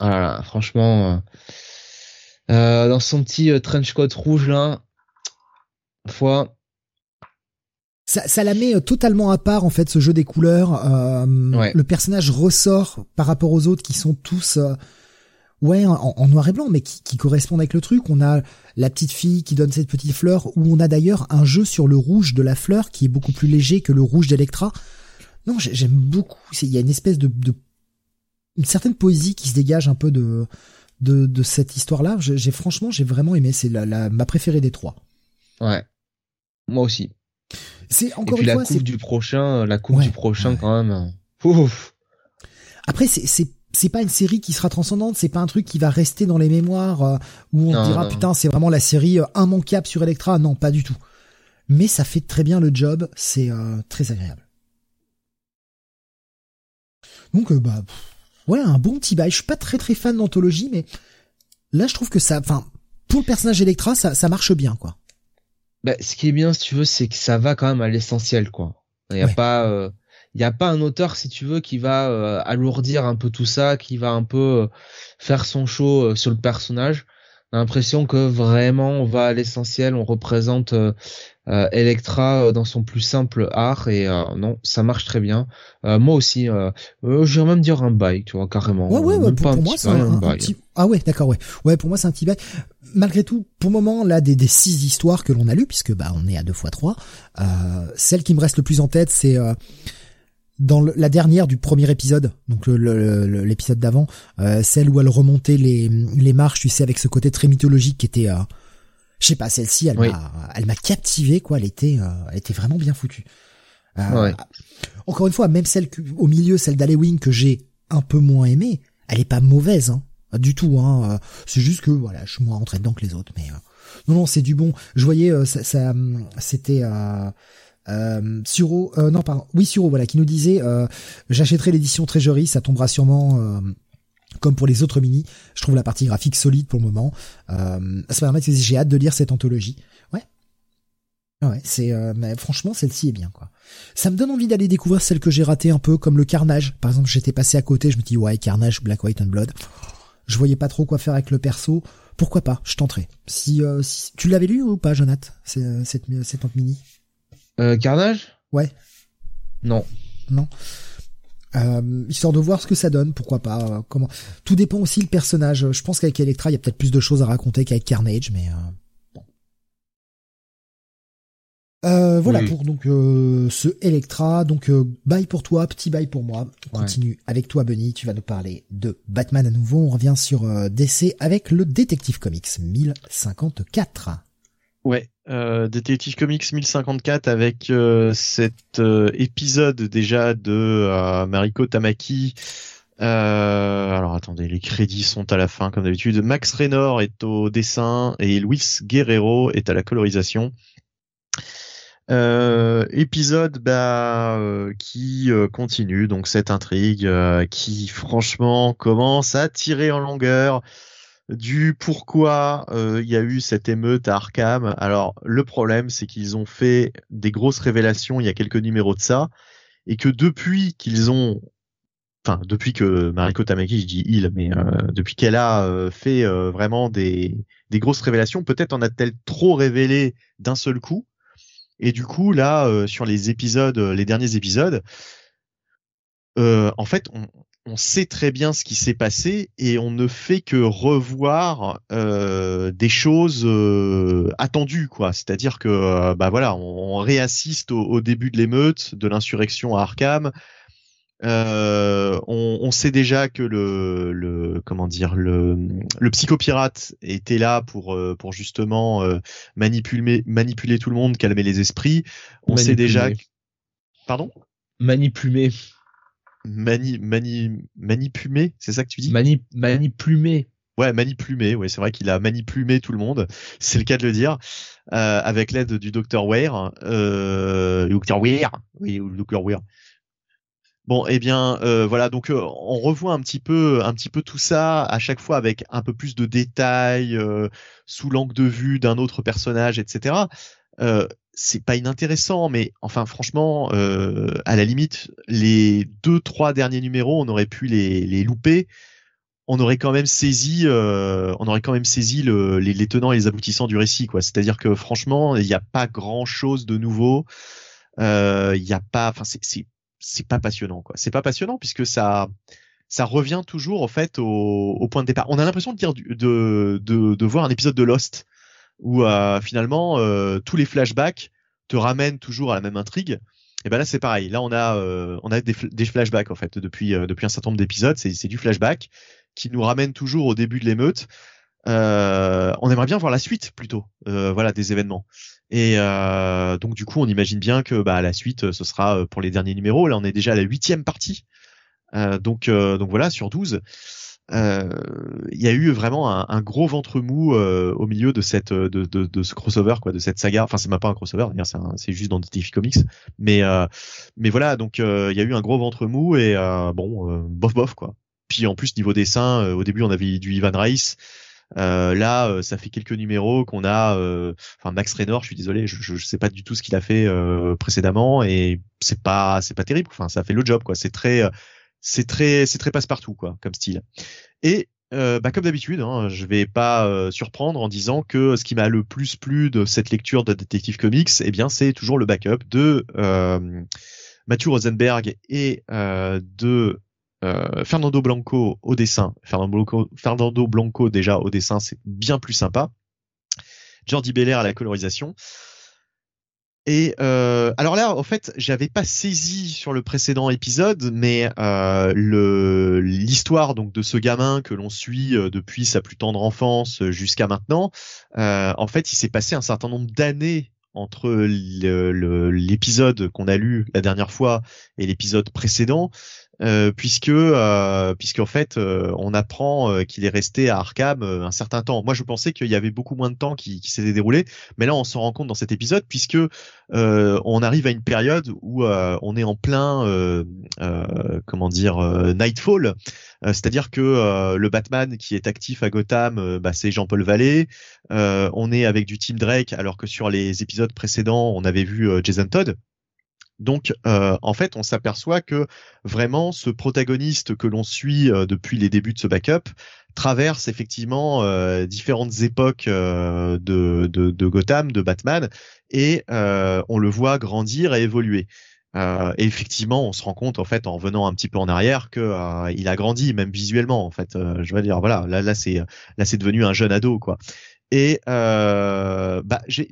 Ah là, franchement, dans son petit trench coat rouge là. Fois. Ça la met totalement à part en fait, ce jeu des couleurs. Le personnage ressort par rapport aux autres qui sont tous en noir et blanc, mais qui correspondent avec le truc. On a la petite fille qui donne cette petite fleur, où on a d'ailleurs un jeu sur le rouge de la fleur qui est beaucoup plus léger que le rouge d'Electra. Non, j'aime beaucoup. Il y a une espèce de une certaine poésie qui se dégage un peu de cette histoire-là. J'ai vraiment aimé. C'est ma préférée des trois. Ouais, moi aussi. C'est encore une fois. Et puis la coupe du prochain quand même. Ouf. Après, c'est pas une série qui sera transcendante. C'est pas un truc qui va rester dans les mémoires où on dira putain, c'est vraiment la série immanquable sur Electra. Non, pas du tout. Mais ça fait très bien le job. C'est très agréable. Donc voilà un bon petit bail. Je suis pas très fan d'anthologie, mais là je trouve que ça, pour le personnage Electra, ça marche bien quoi. Bah, ce qui est bien, si tu veux, c'est que ça va quand même à l'essentiel, quoi. Il n'y a pas un auteur, si tu veux, qui va alourdir un peu tout ça, qui va un peu faire son show sur le personnage. On a l'impression que vraiment, on va à l'essentiel, on représente Electra dans son plus simple art, et non, ça marche très bien. Moi aussi, je vais même dire un bail, tu vois, carrément. Ouais, pour moi, c'est un petit... Ah ouais, d'accord, ouais. Ouais, pour moi, c'est un petit bail. Malgré tout, pour le moment, là, des 6 histoires que l'on a lues, puisque on est à 2x3, celle qui me reste le plus en tête, c'est dans la dernière du premier épisode, donc l'épisode d'avant, celle où elle remontait les marches, tu sais, avec ce côté très mythologique qui était, je sais pas, celle-ci, elle m'a captivé, quoi. Elle était vraiment bien foutue. Encore une fois, même celle au milieu, celle d'Halloween que j'ai un peu moins aimée, elle est pas mauvaise, du tout, c'est juste que voilà, je suis moins rentré dedans que les autres, mais non, c'est du bon. Je voyais ça c'était Suro, non pardon, oui Suro, voilà, qui nous disait j'achèterai l'édition Treasury, ça tombera sûrement comme pour les autres mini. Je trouve la partie graphique solide pour le moment. Spider-Man, j'ai hâte de lire cette anthologie. Ouais, c'est mais franchement celle-ci est bien quoi. Ça me donne envie d'aller découvrir celle que j'ai ratée un peu, comme le Carnage. Par exemple, j'étais passé à côté, je me dis ouais, Carnage, Black, White and Blood. Je voyais pas trop quoi faire avec le perso. Pourquoi pas, je tenterai. Si tu l'avais lu ou pas, Jonathan, cette mini Carnage. Ouais. Non. Histoire de voir ce que ça donne, pourquoi pas. Comment. Tout dépend aussi le personnage. Je pense qu'avec Electra, il y a peut-être plus de choses à raconter qu'avec Carnage, mais bon. Voilà pour donc ce Electra. Donc bye pour toi, petit bye pour moi. On continue avec toi, Bunny. Tu vas nous parler de Batman à nouveau. On revient sur DC avec le Detective Comics 1054. Ouais, Detective Comics 1054 avec cet épisode déjà de Mariko Tamaki. Alors attendez, les crédits sont à la fin comme d'habitude. Max Raynor est au dessin et Luis Guerrero est à la colorisation. Épisode qui continue donc cette intrigue qui franchement commence à tirer en longueur du pourquoi il y a eu cette émeute à Arkham. Alors le problème, c'est qu'ils ont fait des grosses révélations il y a quelques numéros de ça, et que depuis qu'ils ont enfin depuis que Mariko Tamaki, je dis il, mais depuis qu'elle a fait vraiment des grosses révélations, peut-être en a-t-elle trop révélé d'un seul coup. Et du coup là sur les épisodes, les derniers épisodes, en fait on sait très bien ce qui s'est passé et on ne fait que revoir des choses attendues, quoi. C'est-à-dire que bah voilà, on réassiste au début de l'émeute, de l'insurrection à Arkham. On sait déjà que le psychopirate était là pour justement manipuler tout le monde, calmer les esprits. On sait déjà que... Pardon ? Maniplumé, c'est ça que tu dis ? Maniplumé. Ouais, maniplumé, ouais, c'est vrai qu'il a maniplumé tout le monde, c'est le cas de le dire, avec l'aide du Dr. Ware, Dr. Ware. Bon, eh bien, voilà, donc on revoit un petit peu tout ça à chaque fois avec un peu plus de détails, sous l'angle de vue d'un autre personnage, etc. C'est pas inintéressant, mais enfin franchement, à la limite, les 2-3 derniers numéros, on aurait pu les louper. On aurait quand même saisi, les tenants et les aboutissants du récit, quoi. C'est-à-dire que franchement, il n'y a pas grand-chose de nouveau. Il n'y a pas, enfin c'est pas passionnant, quoi. C'est pas passionnant puisque ça revient toujours en fait au point de départ. On a l'impression de voir un épisode de Lost, où finalement tous les flashbacks te ramènent toujours à la même intrigue. Et ben là c'est pareil. Là on a des flashbacks en fait depuis un certain nombre d'épisodes. C'est du flashback qui nous ramène toujours au début de l'émeute. On aimerait bien voir la suite plutôt, voilà, des événements. Et donc du coup on imagine bien que bah la suite ce sera pour les derniers numéros. Là on est déjà à la 8e partie. Donc voilà, sur 12. Il y a eu vraiment un gros ventre mou au milieu de ce crossover, quoi, de cette saga. Enfin, c'est même pas un crossover, d'ailleurs, c'est juste dans Detective Comics. Mais voilà, donc il y a eu un gros ventre mou et bof quoi. Puis en plus niveau dessin, au début on avait du Ivan Reis. Là, ça fait quelques numéros qu'on a. Enfin, Max Raynor, je suis désolé, je sais pas du tout ce qu'il a fait précédemment et c'est pas terrible. Enfin, ça fait le job, quoi. C'est très passe-partout, quoi, comme style. Et comme d'habitude, hein, je vais pas surprendre en disant que ce qui m'a le plus plu de cette lecture de Detective Comics, eh bien, c'est toujours le backup de Matthew Rosenberg et de Fernando Blanco au dessin. Fernando Blanco déjà au dessin, c'est bien plus sympa. Jordi Belair à la colorisation. Et alors là, en fait, j'avais pas saisi sur le précédent épisode, mais l'histoire donc de ce gamin que l'on suit depuis sa plus tendre enfance jusqu'à maintenant, en fait, il s'est passé un certain nombre d'années entre l'épisode qu'on a lu la dernière fois et l'épisode précédent, puisque en fait, on apprend qu'il est resté à Arkham un certain temps. Moi, je pensais qu'il y avait beaucoup moins de temps qui s'était déroulé, mais là, on s'en rend compte dans cet épisode, puisque on arrive à une période où on est en plein, Nightfall. C'est-à-dire que le Batman qui est actif à Gotham, c'est Jean-Paul Vallée. On est avec du Tim Drake, alors que sur les épisodes précédents, on avait vu Jason Todd. Donc, en fait, on s'aperçoit que vraiment ce protagoniste que l'on suit depuis les débuts de ce backup traverse effectivement différentes époques de Gotham, de Batman, et on le voit grandir et évoluer. Et effectivement, on se rend compte en fait en revenant un petit peu en arrière que il a grandi, même visuellement en fait. Je veux dire, voilà, là c'est devenu un jeune ado, quoi. Et je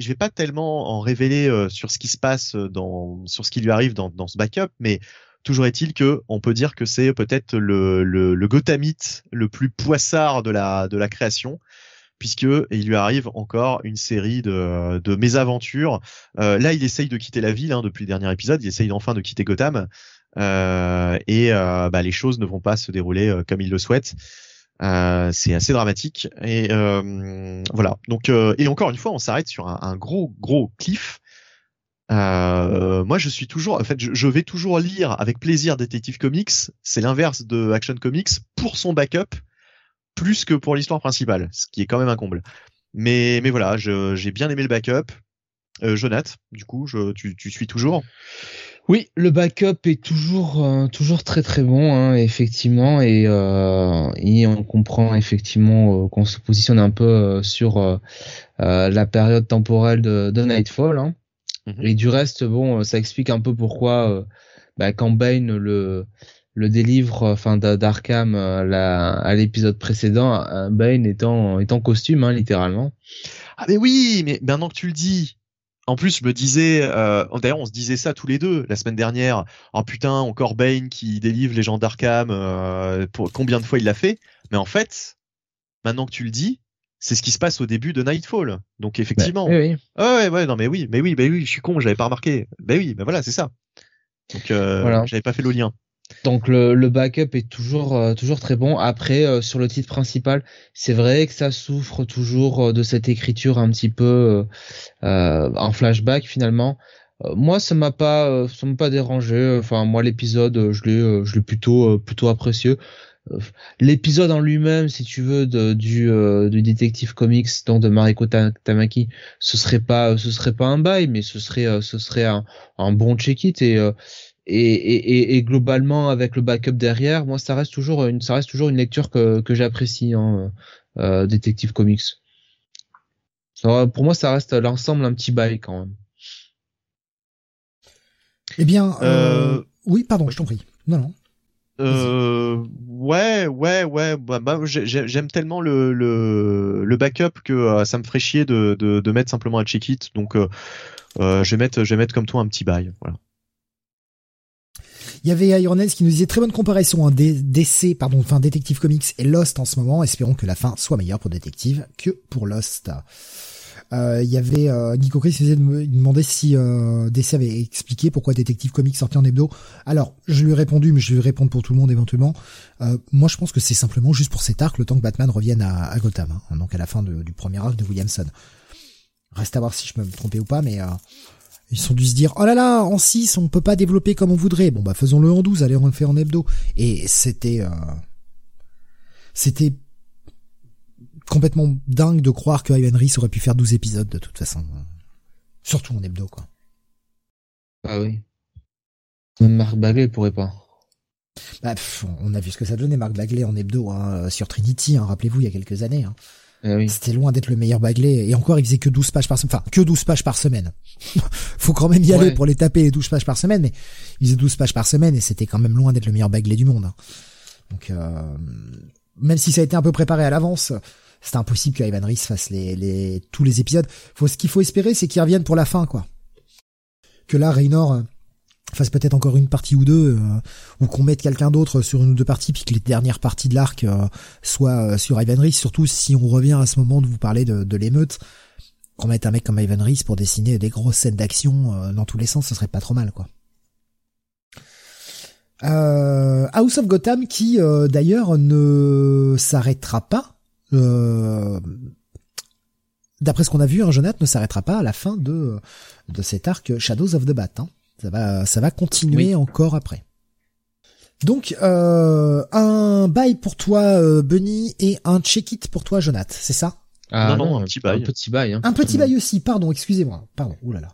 vais pas tellement en révéler sur ce qui se passe sur ce qui lui arrive dans ce backup, mais toujours est-il que on peut dire que c'est peut-être le Gothamite le plus poissard de la création, puisque il lui arrive encore une série de mésaventures. Là, il essaye de quitter la ville, hein, depuis le dernier épisode, il essaye enfin de quitter Gotham, les choses ne vont pas se dérouler comme il le souhaite. C'est assez dramatique et voilà. Donc et encore une fois, on s'arrête sur un gros cliff. Moi, je suis toujours, en fait, je vais toujours lire avec plaisir Detective Comics. C'est l'inverse de Action Comics pour son backup, plus que pour l'histoire principale, ce qui est quand même un comble. Mais voilà, j'ai bien aimé le backup. Jonath, du coup, tu suis toujours? Oui, le backup est toujours très très bon, hein, effectivement, et on comprend effectivement qu'on se positionne un peu sur la période temporelle de Nightfall, hein. Mm-hmm. Et du reste, bon, ça explique un peu pourquoi quand Bane le délivre, enfin d'Arkham à l'épisode précédent, Bane est en costume, hein, littéralement. Ah mais oui, mais maintenant que tu le dis. En plus, je me disais, d'ailleurs, on se disait ça tous les deux la semaine dernière. Oh putain, encore Bane qui délivre les gens d'Arkham. Pour combien de fois il l'a fait ? Mais en fait, maintenant que tu le dis, c'est ce qui se passe au début de Nightfall. Donc effectivement. Bah, oui. Je suis con, j'avais pas remarqué. Voilà, c'est ça. Donc j'avais pas fait le lien. Donc le backup est toujours très bon. Après sur le titre principal, c'est vrai que ça souffre toujours de cette écriture un petit peu en flashback finalement. Moi ça m'a pas dérangé. Enfin moi l'épisode je l'ai plutôt apprécié. L'épisode en lui-même, si tu veux, du Detective Comics, donc de Mariko Tamaki, ce serait pas un bail, mais ce serait un bon check-it et globalement avec le backup derrière, moi ça reste toujours une lecture que j'apprécie, hein, Detective Comics. Pour moi ça reste l'ensemble un petit bail quand même. Eh bien oui, pardon, je t'en prie. Non. Ouais. Bah, j'aime tellement le backup que ça me ferait chier de mettre simplement un check-it. Donc je vais mettre comme toi un petit bail, voilà. Il y avait Ironheads qui nous disait très bonne comparaison, hein, Detective Comics et Lost en ce moment. Espérons que la fin soit meilleure pour Detective que pour Lost. Il y avait Nico Chris qui nous demandait si DC avait expliqué pourquoi Detective Comics sortait en hebdo. Alors, je lui ai répondu, mais je vais répondre pour tout le monde éventuellement. Moi, je pense que c'est simplement juste pour cet arc, le temps que Batman revienne à Gotham, hein, donc à la fin du premier arc de Williamson. Reste à voir si je me trompais ou pas, mais... Ils ont dû se dire, oh là là, en 6, on peut pas développer comme on voudrait. Bon, bah, faisons-le en 12, allez, on le fait en hebdo. Et c'était complètement dingue de croire que Ivan Reis aurait pu faire 12 épisodes, de toute façon. Surtout en hebdo, quoi. Ah oui. Même Marc Bagley pourrait pas. Bah, on a vu ce que ça donnait, Marc Bagley en hebdo, hein, sur Trinity, hein, rappelez-vous, il y a quelques années, hein. Oui. C'était loin d'être le meilleur Bagley, et encore il faisait que 12 pages par semaine, faut quand même y aller pour les taper, les 12 pages par semaine, mais il faisait 12 pages par semaine et c'était quand même loin d'être le meilleur Bagley du monde, hein. Donc même si ça a été un peu préparé à l'avance, c'était impossible que Ivan Reis fasse tous les épisodes. Ce qu'il faut espérer, c'est qu'il revienne pour la fin, quoi, que là Raynor fasse peut-être encore une partie ou deux, ou qu'on mette quelqu'un d'autre sur une ou deux parties, puis que les dernières parties de l'arc soient sur Ivan Reis, surtout si on revient à ce moment de vous parler de l'émeute, qu'on mette un mec comme Ivan Reis pour dessiner des grosses scènes d'action dans tous les sens, ce serait pas trop mal, quoi. House of Gotham qui d'ailleurs ne s'arrêtera pas, d'après ce qu'on a vu, hein, Jonathan, ne s'arrêtera pas à la fin de cet arc Shadows of the Bat, hein. Ça va continuer encore après. Donc, un bail pour toi, Benny, et un check-it pour toi, Jonath, c'est ça ? Non, un petit bail. Un petit bail, hein. Un petit bail aussi, pardon, excusez-moi. Pardon, oulala.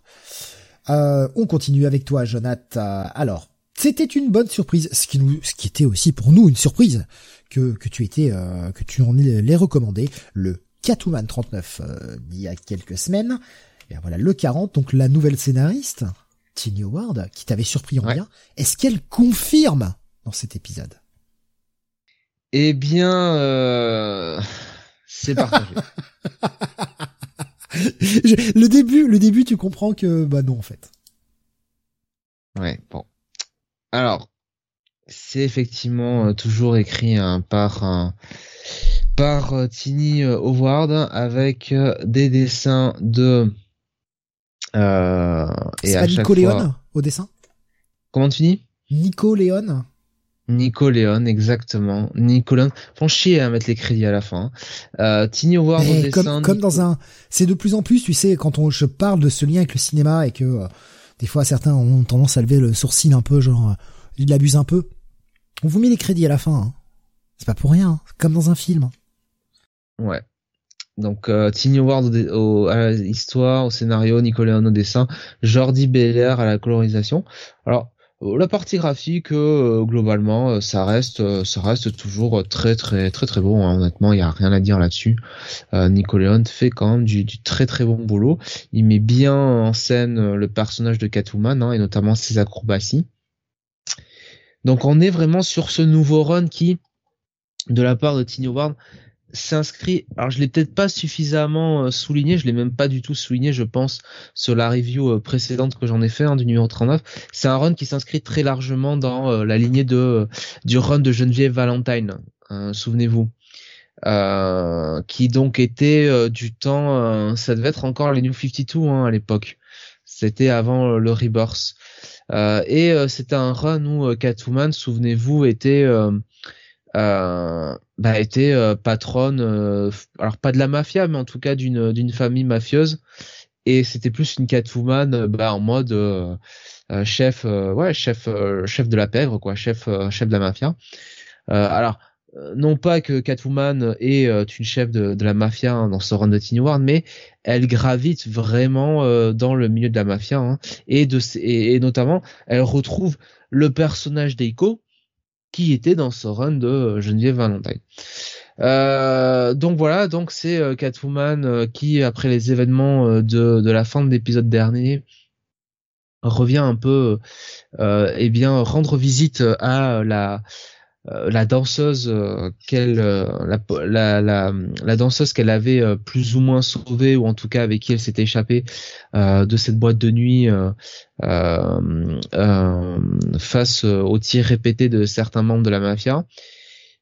On continue avec toi, Jonath. Alors, c'était une bonne surprise, ce qui était aussi pour nous une surprise, que tu en les recommandais, le Catwoman 39 d'il y a quelques semaines. Et voilà, le 40, donc la nouvelle scénariste... Tini Howard, qui t'avait surpris en bien, est-ce qu'elle confirme dans cet épisode ? Eh bien, c'est partagé. Le début, tu comprends que, bah non, en fait. Ouais, bon. Alors, c'est effectivement toujours écrit, hein, par Tini Howard, avec des dessins de... C'est et pas à Nico Léon fois... au dessin ? Comment tu dis ? Nico Léon, exactement. Nico Léon. Font chier à mettre les crédits à la fin. Tini Howard au dessin. Comme dans un. C'est de plus en plus, tu sais, quand je parle de ce lien avec le cinéma et que des fois certains ont tendance à lever le sourcil un peu, genre ils l'abusent un peu. On vous met les crédits à la fin. Hein. C'est pas pour rien. Hein. Comme dans un film. Ouais. Donc Tiny Ward à l'histoire, au scénario, Nicoléon au dessin, Jordi Belair à la colorisation. Alors la partie graphique, globalement, ça reste toujours très bon. Hein. Honnêtement, il y a rien à dire là-dessus. Nicoléon fait quand même du très bon boulot. Il met bien en scène le personnage de Catwoman, hein, et notamment ses acrobaties. Donc on est vraiment sur ce nouveau run qui, de la part de Tiny Ward, s'inscrit. Alors je l'ai peut-être pas suffisamment souligné, je l'ai même pas du tout souligné, je pense, sur la review précédente que j'en ai fait, hein, du numéro 39. C'est un run qui s'inscrit très largement dans la lignée du run de Geneviève Valentine, hein, souvenez-vous, qui donc était du temps, ça devait être encore les New 52, hein, à l'époque. C'était avant le Rebirth. C'était un run où Catwoman, souvenez-vous, était patronne, alors pas de la mafia, mais en tout cas d'une famille mafieuse, et c'était plus une Catwoman en mode chef de la pègre, quoi, chef de la mafia. Alors non pas que Catwoman est une chef de la mafia, hein, dans ce run de Tiny Ward, mais elle gravite vraiment dans le milieu de la mafia, hein, et notamment elle retrouve le personnage d'Eiko qui était dans ce run de Geneviève Valentine. Donc voilà, donc c'est Catwoman qui, après les événements de la fin de l'épisode dernier, revient un peu, rendre visite à la danseuse la danseuse qu'elle avait plus ou moins sauvée, ou en tout cas avec qui elle s'était échappée de cette boîte de nuit face aux tirs répétés de certains membres de la mafia.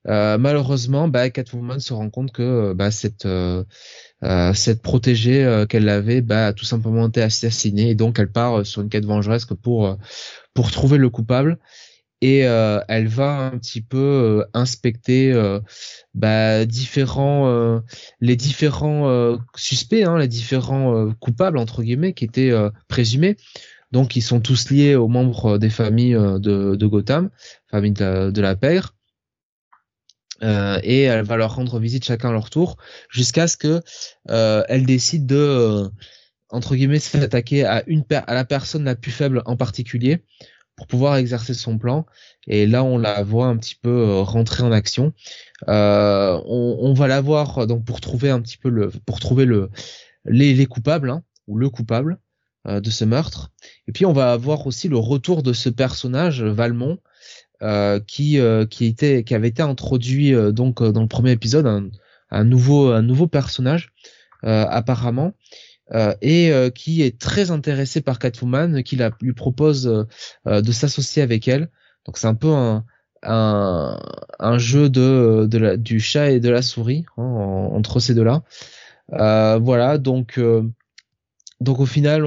Malheureusement, Catwoman se rend compte que cette protégée qu'elle avait a tout simplement été assassinée, et donc elle part sur une quête vengeresse pour trouver le coupable. Et elle va un petit peu inspecter les différents suspects, hein, les différents coupables entre guillemets qui étaient présumés. Donc ils sont tous liés aux membres des familles de Gotham, famille de la pègre. Et elle va leur rendre visite chacun à leur tour, jusqu'à ce que elle décide de entre guillemets s'attaquer à la personne la plus faible en particulier, pour pouvoir exercer son plan. Et là on la voit un petit peu rentrer en action. On va la voir donc pour trouver les coupables, hein, ou le coupable de ce meurtre. Et puis on va avoir aussi le retour de ce personnage Valmont, qui avait été introduit donc dans le premier épisode, un nouveau personnage apparemment. Qui est très intéressé par Catwoman, qui lui propose de s'associer avec elle. Donc c'est un peu un jeu du chat et de la souris, hein, entre ces deux-là. Voilà, donc au final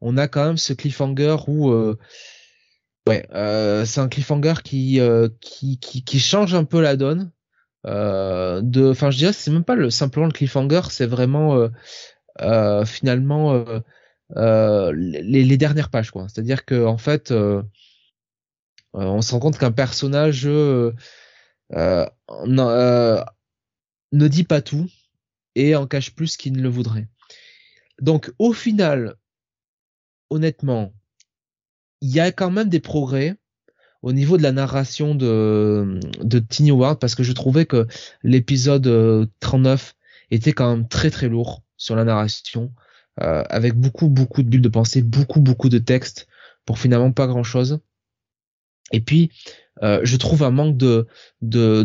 on a quand même ce cliffhanger où c'est un cliffhanger qui change un peu la donne. Enfin je dirais c'est même pas simplement le cliffhanger, c'est vraiment finalement les dernières pages, quoi. C'est-à-dire que en fait on se rend compte qu'un personnage ne dit pas tout et en cache plus qu'il ne le voudrait. Donc au final, honnêtement, il y a quand même des progrès au niveau de la narration de Tiny Ward, parce que je trouvais que l'épisode 39 était quand même très lourd sur la narration, avec beaucoup de bulles de pensée, beaucoup de textes pour finalement pas grand chose. Et puis je trouve un manque de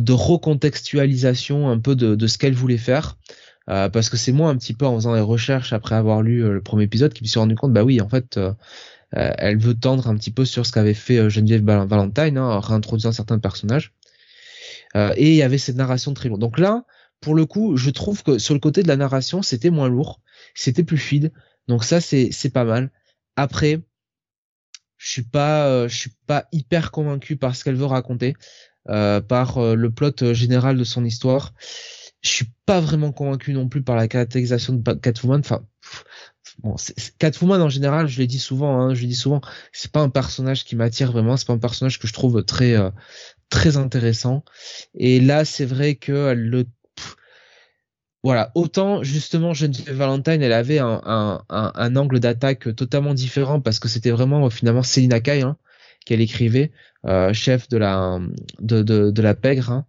recontextualisation un peu de ce qu'elle voulait faire, parce que c'est moi un petit peu en faisant des recherches après avoir lu le premier épisode qui me suis rendu compte elle veut tendre un petit peu sur ce qu'avait fait Geneviève Valentine, hein, en réintroduisant certains personnages, et il y avait cette narration très lourde. Donc là pour le coup, je trouve que sur le côté de la narration, c'était moins lourd, c'était plus fluide. Donc ça, c'est pas mal. Après, je suis pas hyper convaincu par ce qu'elle veut raconter, par le plot général de son histoire. Je suis pas vraiment convaincu non plus par la caractérisation de Catwoman. Enfin, Catwoman en général, je le dis souvent, c'est pas un personnage qui m'attire vraiment, c'est pas un personnage que je trouve très intéressant. Et là, c'est vrai que Voilà, autant justement Geneviève Valentine, elle avait un angle d'attaque totalement différent parce que c'était vraiment finalement Céline Akai qu'elle écrivait, chef de la pègre.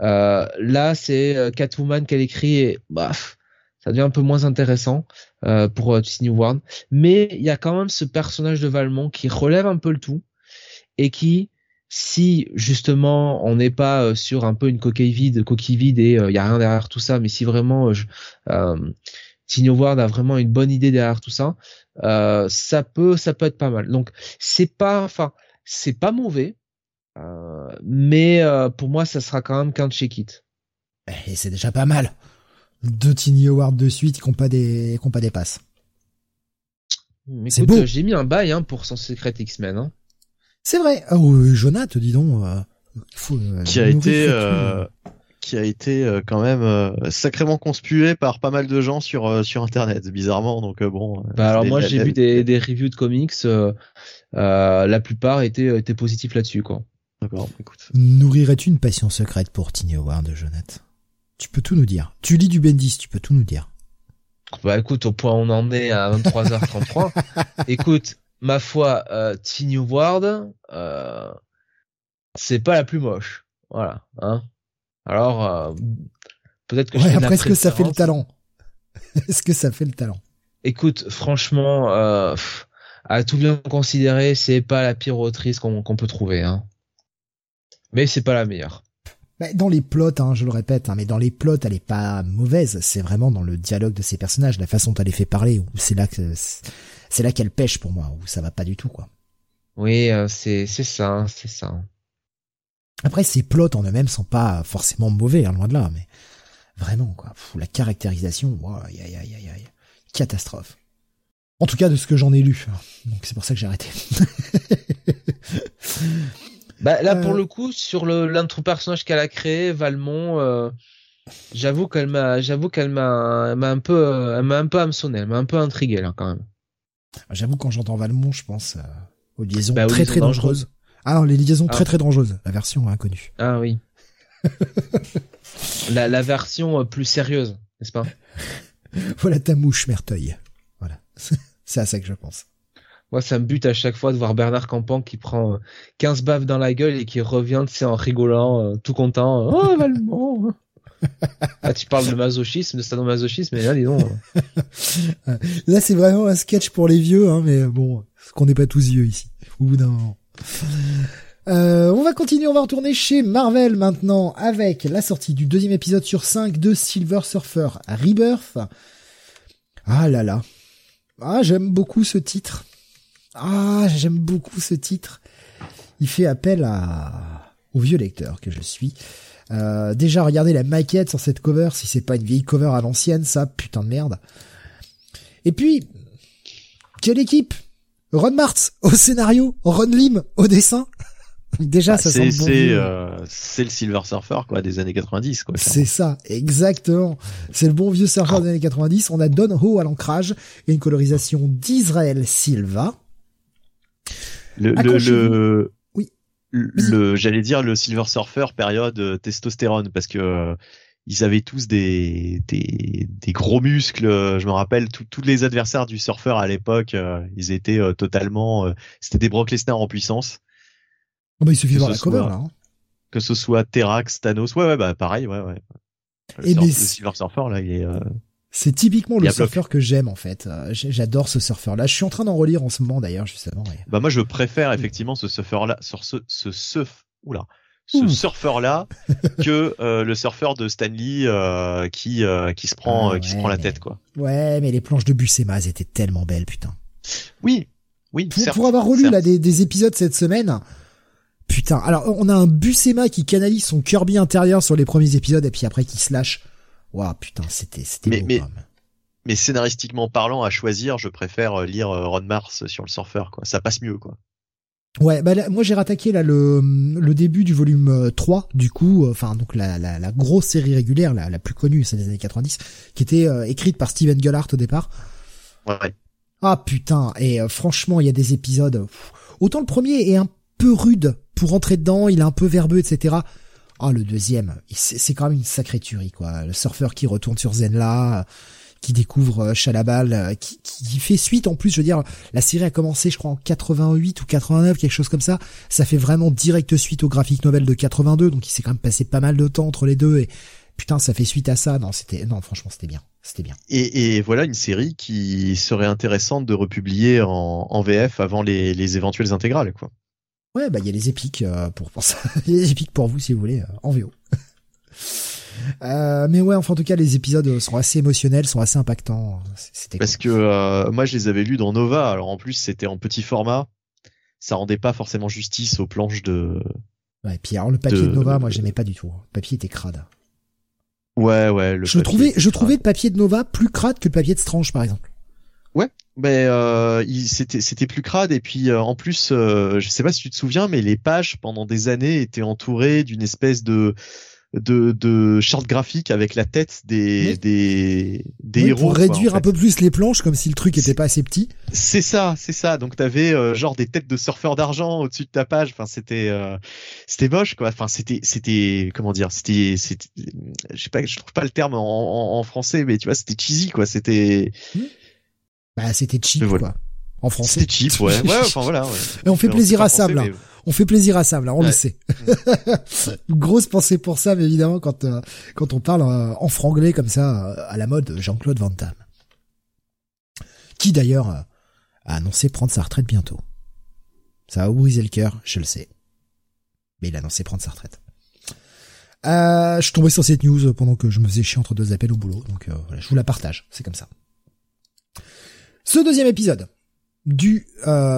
Là, c'est Catwoman qu'elle écrit et ça devient un peu moins intéressant pour New Warner. Mais il y a quand même ce personnage de Valmont qui relève un peu le tout et qui, si justement on n'est pas sur un peu une coquille vide et il y a rien derrière tout ça, mais si vraiment New Warner a vraiment une bonne idée derrière tout ça, ça peut être pas mal. Donc c'est pas mauvais, mais pour moi ça sera quand même qu'un check it. Et c'est déjà pas mal. 2 Tiny Awards de suite qui n'ont pas des passes. C'est écoute, beau. J'ai mis un bail pour son secret X-Men. C'est vrai. Jonathan, dis donc. Qui a été quand même sacrément conspué par pas mal de gens sur Internet, bizarrement. Donc bon. J'ai vu des reviews de comics. La plupart étaient positifs là-dessus, quoi. D'accord. Écoute. Nourrirais-tu une passion secrète pour Tiny Awards, Jonathan? Tu peux tout nous dire. Tu lis du Bendis, tu peux tout nous dire. Écoute, au point où on en est à 23h33. Écoute, ma foi, Tiny Ward, c'est pas la plus moche. Voilà. Alors, peut-être que est-ce que ça fait le talent? Écoute, franchement, à tout bien considérer, c'est pas la pire autrice qu'on peut trouver. Mais c'est pas la meilleure. Dans les plots, je le répète, mais dans les plots, elle est pas mauvaise. C'est vraiment dans le dialogue de ces personnages, la façon dont elle les fait parler, où c'est là qu'elle pêche pour moi, où ça va pas du tout, quoi. Oui, c'est ça. Après, ces plots en eux-mêmes sont pas forcément mauvais, loin de là, mais vraiment, quoi. La caractérisation, aïe. Catastrophe. En tout cas, de ce que j'en ai lu. Donc c'est pour ça que j'ai arrêté. Là, pour le coup, sur l'intro personnage qu'elle a créé, Valmont, j'avoue qu'elle m'a un peu hameçonné, elle m'a un peu intrigué, là, quand même. J'avoue, quand j'entends Valmont, je pense aux liaisons très, très dangereuses. Ah non, les liaisons très, très dangereuses, la version inconnue. Ah oui. la version plus sérieuse, n'est-ce pas? Voilà ta mouche, Merteuil. Voilà. C'est à ça que je pense. Moi, ça me bute à chaque fois de voir Bernard Campan qui prend 15 baffes dans la gueule et qui revient, en rigolant, tout content. Oh, Valmont! Tu parles de masochisme, de sadomasochisme, mais là, dis donc. Là, c'est vraiment un sketch pour les vieux, mais bon, qu'on n'est pas tous vieux ici, au bout d'un moment. On va continuer, on va retourner chez Marvel maintenant avec la sortie du 2e épisode sur 5 de Silver Surfer Rebirth. Ah là là. J'aime beaucoup ce titre. Il fait appel au vieux lecteur que je suis. Déjà, regardez la maquette sur cette cover, si c'est pas une vieille cover à l'ancienne, ça, putain de merde. Et puis, quelle équipe! Ron Martz au scénario, Ron Lim au dessin. Déjà, ça sent bon. C'est le Silver Surfer, quoi, des années 90, quoi. C'est ça, exactement. C'est le bon vieux surfer des années 90. On a Don Ho à l'ancrage et une colorisation d'Israël Silva. J'allais dire le Silver Surfer période testostérone, parce que ils avaient tous des gros muscles. Je me rappelle tous les adversaires du surfer à l'époque, ils étaient totalement c'était des Brock Lesnar en puissance. Il suffit de voir la cover là. Que ce soit Terax, Thanos, pareil, ouais. Le Silver Surfer là, il est c'est typiquement le surfeur que j'aime, en fait. J'adore ce surfeur-là. Je suis en train d'en relire en ce moment, d'ailleurs, justement. Et... moi, je préfère effectivement ce surfeur-là, ce surfeur-là, que le surfeur de Stan Lee qui se prend la tête, quoi. Ouais, mais les planches de Buscema étaient tellement belles, putain. Oui. Pour avoir relu là des épisodes cette semaine. Putain. Alors, on a un Buscema qui canalise son Kirby intérieur sur les premiers épisodes et puis après qui se lâche. Waouh, putain, c'était beau, quand même. Mais scénaristiquement parlant, à choisir, je préfère lire Ron Martz sur le surfeur, quoi. Ça passe mieux, quoi. Ouais, moi, j'ai rattaqué, là, le début du volume 3, du coup, donc, la grosse série régulière, la plus connue, celle des années 90, qui était écrite par Steven Gellhart au départ. Ouais. Ah, putain. Et franchement, il y a des épisodes, autant le premier est un peu rude pour entrer dedans, il est un peu verbeux, etc. Ah, le deuxième, c'est quand même une sacrée tuerie, quoi. Le surfeur qui retourne sur Zenla, qui découvre Chalabal, qui fait suite. En plus, je veux dire, la série a commencé, je crois, en 88 ou 89, quelque chose comme ça. Ça fait vraiment directe suite au graphic novel de 82, donc il s'est quand même passé pas mal de temps entre les deux, et putain, ça fait suite à ça. Non, franchement, c'était bien. C'était bien. Et voilà une série qui serait intéressante de republier en VF avant les éventuelles intégrales, quoi. Ouais, bah, il y a les épiques pour ça. Les épiques pour vous, si vous voulez, en VO. Mais ouais, enfin, en tout cas, les épisodes sont assez émotionnels, sont assez impactants. C'était parce cool. Que moi, je les avais lus dans Nova. Alors, en plus, c'était en petit format. Ça rendait pas forcément justice aux planches de... Ouais, et puis alors, le papier de Nova, moi, j'aimais pas du tout. Le papier était crade. Ouais. Je trouvais le papier de Nova plus crade que le papier de Strange, par exemple. Ouais, mais c'était plus crade, et puis en plus, je sais pas si tu te souviens, mais les pages pendant des années étaient entourées d'une espèce de charte graphique avec la tête des héros. Pour réduire un peu plus les planches, comme si le truc était pas assez petit. C'est ça. Donc t'avais genre des têtes de surfeurs d'argent au-dessus de ta page. Enfin, c'était moche, quoi. Enfin, c'était comment dire, c'était je sais pas, je trouve pas le terme en français, mais tu vois, c'était cheesy, quoi. C'était Bah, c'était cheap, voilà. Quoi. En français. C'était cheap, ouais. Ouais, enfin, voilà, ouais. Et on fait plaisir à Sam, là. On fait plaisir à Sam, là. On le sait. Grosse pensée pour Sam, évidemment, quand on parle en franglais, comme ça, à la mode Jean-Claude Van Damme. Qui, d'ailleurs, a annoncé prendre sa retraite bientôt. Ça va vous briser le cœur, je le sais. Mais il a annoncé prendre sa retraite. Je suis tombé sur cette news pendant que je me faisais chier entre deux appels au boulot. Donc, voilà, je vous la partage. C'est comme ça. Ce deuxième épisode du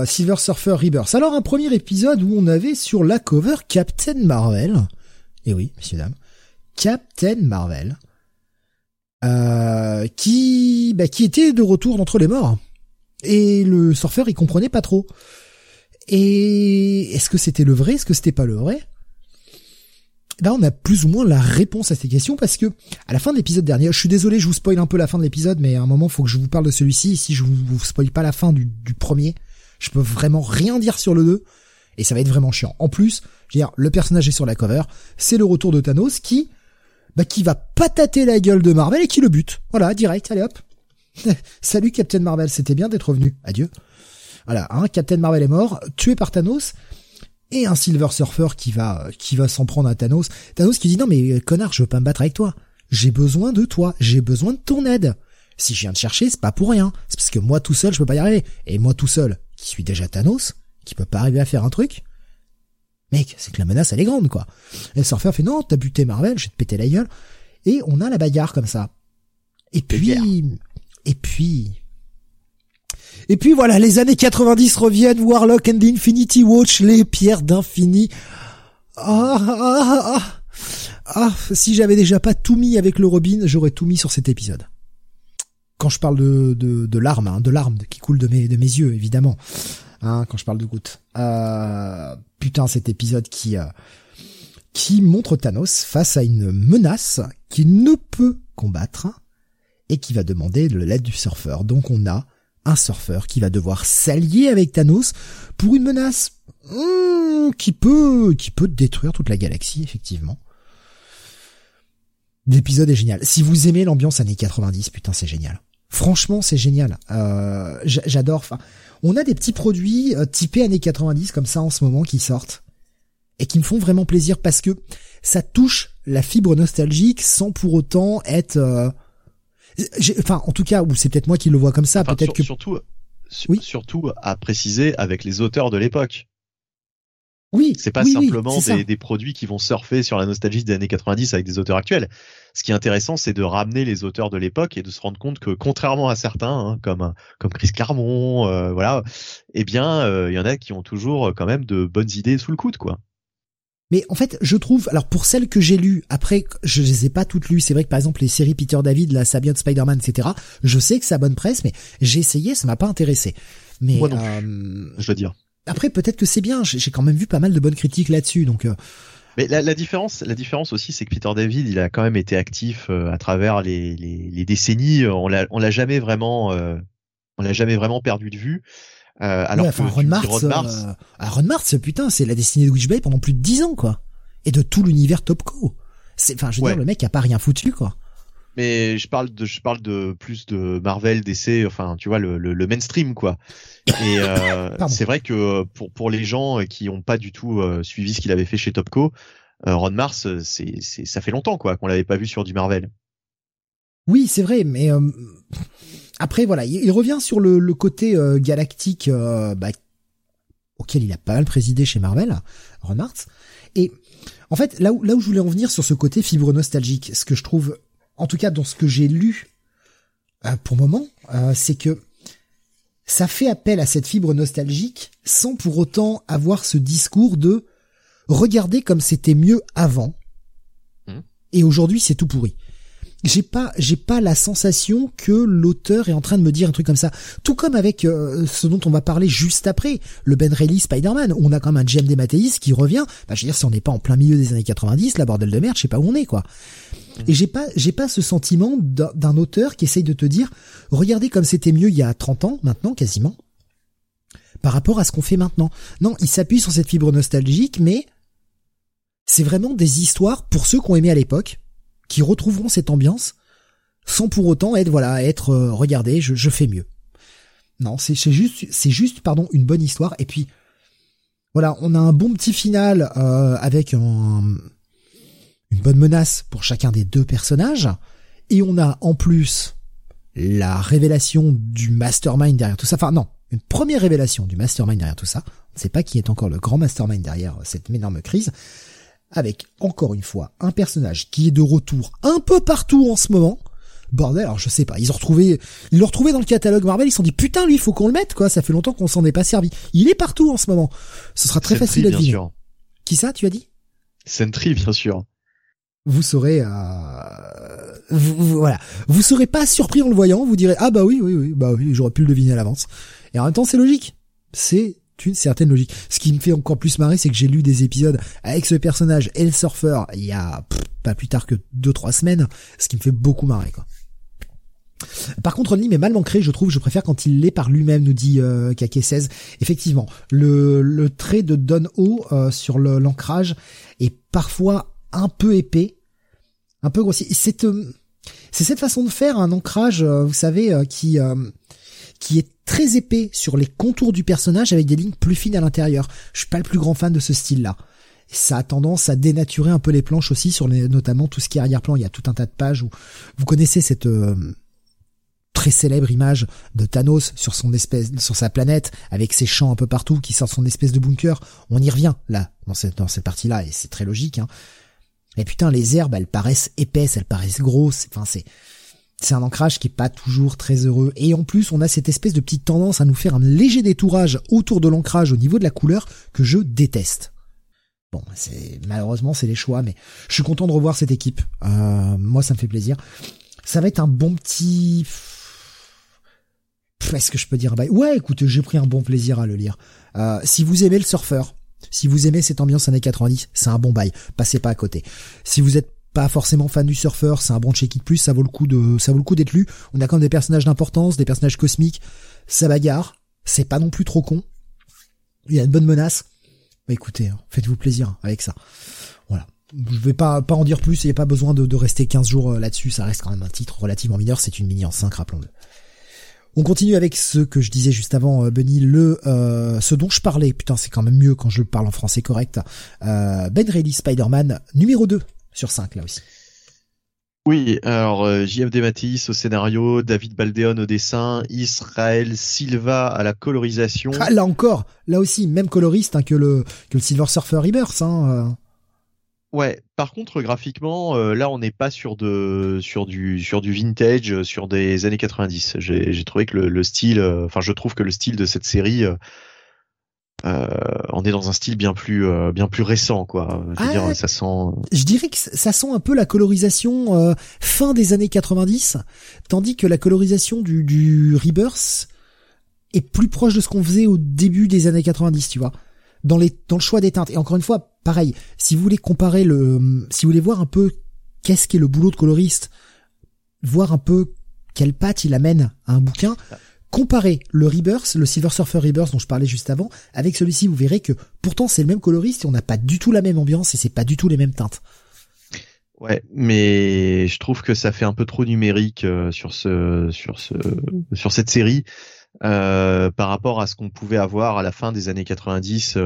Silver Surfer Rebirth. Alors, un premier épisode où on avait sur la cover Captain Marvel. Eh oui, messieurs, dames. Captain Marvel. Qui était de retour d'entre les morts. Et le surfer, il comprenait pas trop. Et est-ce que c'était le vrai? Est-ce que c'était pas le vrai? Là, on a plus ou moins la réponse à ces questions, parce que à la fin de l'épisode dernier, je suis désolé, je vous spoil un peu la fin de l'épisode, mais à un moment, faut que je vous parle de celui-ci. Si je vous spoil pas la fin du premier, je peux vraiment rien dire sur le 2, et ça va être vraiment chiant. En plus, je veux dire, le personnage est sur la cover, c'est le retour de Thanos qui va patater la gueule de Marvel et qui le bute. Voilà, direct, allez hop. Salut Captain Marvel, c'était bien d'être revenu. Adieu. Voilà, hein, Captain Marvel est mort, tué par Thanos. Et un Silver Surfer qui va s'en prendre à Thanos. Thanos qui dit non mais connard, je veux pas me battre avec toi. J'ai besoin de toi. J'ai besoin de ton aide. Si je viens te chercher, c'est pas pour rien. C'est parce que moi tout seul, je peux pas y arriver. Et moi tout seul, qui suis déjà Thanos, qui peut pas arriver à faire un truc. Mec, c'est que la menace, elle est grande, quoi. Et le Surfer fait non, t'as buté Marvel, je vais te péter la gueule. Et on a la bagarre comme ça. Et puis voilà, les années 90 reviennent, Warlock and the Infinity Watch, les pierres d'infini. Si j'avais déjà pas tout mis avec le Robin, j'aurais tout mis sur cet épisode. Quand je parle de larmes, hein, de larmes qui coulent de mes yeux, évidemment. Hein, quand je parle de gouttes. Putain, cet épisode qui montre Thanos face à une menace qu'il ne peut combattre et qui va demander l'aide du surfeur. Donc on a un surfeur qui va devoir s'allier avec Thanos pour une menace qui peut détruire toute la galaxie, effectivement. L'épisode est génial. Si vous aimez l'ambiance années 90, putain, c'est génial. Franchement, c'est génial. J'adore. Enfin, on a des petits produits typés années 90 comme ça en ce moment qui sortent et qui me font vraiment plaisir parce que ça touche la fibre nostalgique sans pour autant être... Enfin, en tout cas, ou c'est peut-être moi qui le vois comme ça, enfin, peut-être surtout à préciser avec les auteurs de l'époque. Oui. C'est pas simplement c'est des produits qui vont surfer sur la nostalgie des années 90 avec des auteurs actuels. Ce qui est intéressant, c'est de ramener les auteurs de l'époque et de se rendre compte que, contrairement à certains, hein, comme Chris Claremont, voilà, eh bien, y en a qui ont toujours quand même de bonnes idées sous le coude, quoi. Mais en fait, je trouve, alors pour celles que j'ai lues, après, je les ai pas toutes lues, c'est vrai que par exemple les séries Peter David, la Sabian Spider-Man, etc., je sais que ça a bonne presse, mais j'ai essayé, ça m'a pas intéressé. Mais, moi non plus, je dois dire. Après, peut-être que c'est bien, j'ai quand même vu pas mal de bonnes critiques là-dessus, donc... Mais la différence aussi, c'est que Peter David, il a quand même été actif à travers les décennies, on l'a jamais vraiment perdu de vue. Alors, Aaron Mars, putain, c'est la destinée de Witch Bay pendant plus de 10 ans, quoi. et de tout l'univers Topco. Je veux dire, le mec a pas rien foutu, quoi. Mais je parle de plus de Marvel, DC, enfin, tu vois, le mainstream, quoi. Et c'est vrai que pour les gens qui ont pas du tout suivi ce qu'il avait fait chez Topco, Ron Mars, ça fait longtemps, quoi, qu'on l'avait pas vu sur du Marvel. Oui, c'est vrai, mais après, voilà, il revient sur le côté galactique auquel il a pas mal présidé chez Marvel, Ron Mars. Et en fait, là où je voulais en venir sur ce côté fibre nostalgique, ce que je trouve, en tout cas dans ce que j'ai lu pour le moment, c'est que ça fait appel à cette fibre nostalgique sans pour autant avoir ce discours de « Regardez comme c'était mieux avant et aujourd'hui c'est tout pourri ». J'ai pas la sensation que l'auteur est en train de me dire un truc comme ça. Tout comme avec ce dont on va parler juste après, le Ben Reilly Spider-Man, où on a quand même un James DeMatteis qui revient. Bah, je veux dire, si on n'est pas en plein milieu des années 90, la bordel de merde, je sais pas où on est, quoi. Et j'ai pas ce sentiment d'un auteur qui essaye de te dire, regardez comme c'était mieux il y a 30 ans, maintenant, quasiment, par rapport à ce qu'on fait maintenant. Non, il s'appuie sur cette fibre nostalgique, mais c'est vraiment des histoires pour ceux qui ont aimé à l'époque, qui retrouveront cette ambiance sans pour autant être regardez, je fais mieux. Non, c'est juste une bonne histoire. Et puis voilà, on a un bon petit final avec une bonne menace pour chacun des deux personnages, et on a en plus la révélation du mastermind derrière tout ça. Enfin non, une première révélation du mastermind derrière tout ça. On ne sait pas qui est encore le grand mastermind derrière cette énorme crise. Avec, encore une fois, un personnage qui est de retour un peu partout en ce moment. Bordel, alors je sais pas, ils l'ont retrouvé dans le catalogue Marvel, ils se sont dit, putain, lui, il faut qu'on le mette, quoi, ça fait longtemps qu'on s'en est pas servi. Il est partout en ce moment. Ce sera très Sentry, facile à deviner. Bien sûr. Qui ça, tu as dit? Sentry, bien sûr. Vous serez, voilà. Vous serez pas surpris en le voyant, vous direz, ah, bah oui, j'aurais pu le deviner à l'avance. Et en même temps, c'est logique. C'est une certaine logique. Ce qui me fait encore plus marrer, c'est que j'ai lu des épisodes avec ce personnage et le surfeur il y a pas plus tard que 2-3 semaines, ce qui me fait beaucoup marrer, quoi. Par contre, Ron Lim est mal ancré, je trouve, je préfère quand il l'est par lui-même, nous dit KK16. Effectivement, le trait de Don Ho sur l'ancrage est parfois un peu épais, un peu grossier. C'est cette façon de faire un ancrage, vous savez, qui est très épais sur les contours du personnage avec des lignes plus fines à l'intérieur. Je suis pas le plus grand fan de ce style-là. Ça a tendance à dénaturer un peu les planches aussi, sur notamment tout ce qui est arrière-plan. Il y a tout un tas de pages où vous connaissez cette très célèbre image de Thanos sur sa planète, avec ses champs un peu partout, qui sort son espèce de bunker. On y revient, là, dans cette partie-là, et c'est très logique, hein. Mais putain, les herbes, elles paraissent épaisses, elles paraissent grosses, enfin, c'est un ancrage qui est pas toujours très heureux. Et en plus, on a cette espèce de petite tendance à nous faire un léger détourage autour de l'ancrage au niveau de la couleur que je déteste. Bon, malheureusement, c'est les choix, mais je suis content de revoir cette équipe. Moi, ça me fait plaisir. Ça va être un bon petit... Est-ce que je peux dire bye ? Ouais, écoute, j'ai pris un bon plaisir à le lire. Si vous aimez le surfeur, si vous aimez cette ambiance années 90, c'est un bon bail. Passez pas à côté. Si vous êtes pas forcément fan du surfeur, c'est un bon check-it plus, ça vaut le coup d'être lu. On a quand même des personnages d'importance, des personnages cosmiques, ça bagarre, c'est pas non plus trop con. Il y a une bonne menace. Bah écoutez, faites-vous plaisir avec ça. Voilà. Je vais pas en dire plus, il y a pas besoin de rester 15 jours là-dessus, ça reste quand même un titre relativement mineur, c'est une mini en 5, rappelons-le. On continue avec ce que je disais juste avant, Benny, ce dont je parlais, putain, c'est quand même mieux quand je parle en français correct. Ben Reilly Spider-Man numéro 2. Sur 5, là aussi. Oui, alors J.M. DeMatteis au scénario, David Baldeon au dessin, Israël Silva à la colorisation. Ah, là encore, là aussi, même coloriste hein, que le Silver Surfer Rebirth. Hein. Ouais, par contre, graphiquement, là, on n'est pas sur du vintage, sur des années 90. J'ai trouvé que le style, je trouve que le style de cette série... on est dans un style bien plus récent, quoi. Je veux dire, ça sent. Je dirais que ça sent un peu la colorisation fin des années 90, tandis que la colorisation du Rebirth est plus proche de ce qu'on faisait au début des années 90, tu vois. Dans le choix des teintes. Et encore une fois, pareil. Si vous voulez comparer si vous voulez voir un peu qu'est-ce qu'est le boulot de coloriste, voir un peu quelle patte il amène à un bouquin. Comparez le Rebirth, le Silver Surfer Rebirth dont je parlais juste avant, avec celui-ci, vous verrez que pourtant c'est le même coloriste et on n'a pas du tout la même ambiance et c'est pas du tout les mêmes teintes. Ouais, mais je trouve que ça fait un peu trop numérique sur cette série par rapport à ce qu'on pouvait avoir à la fin des années 90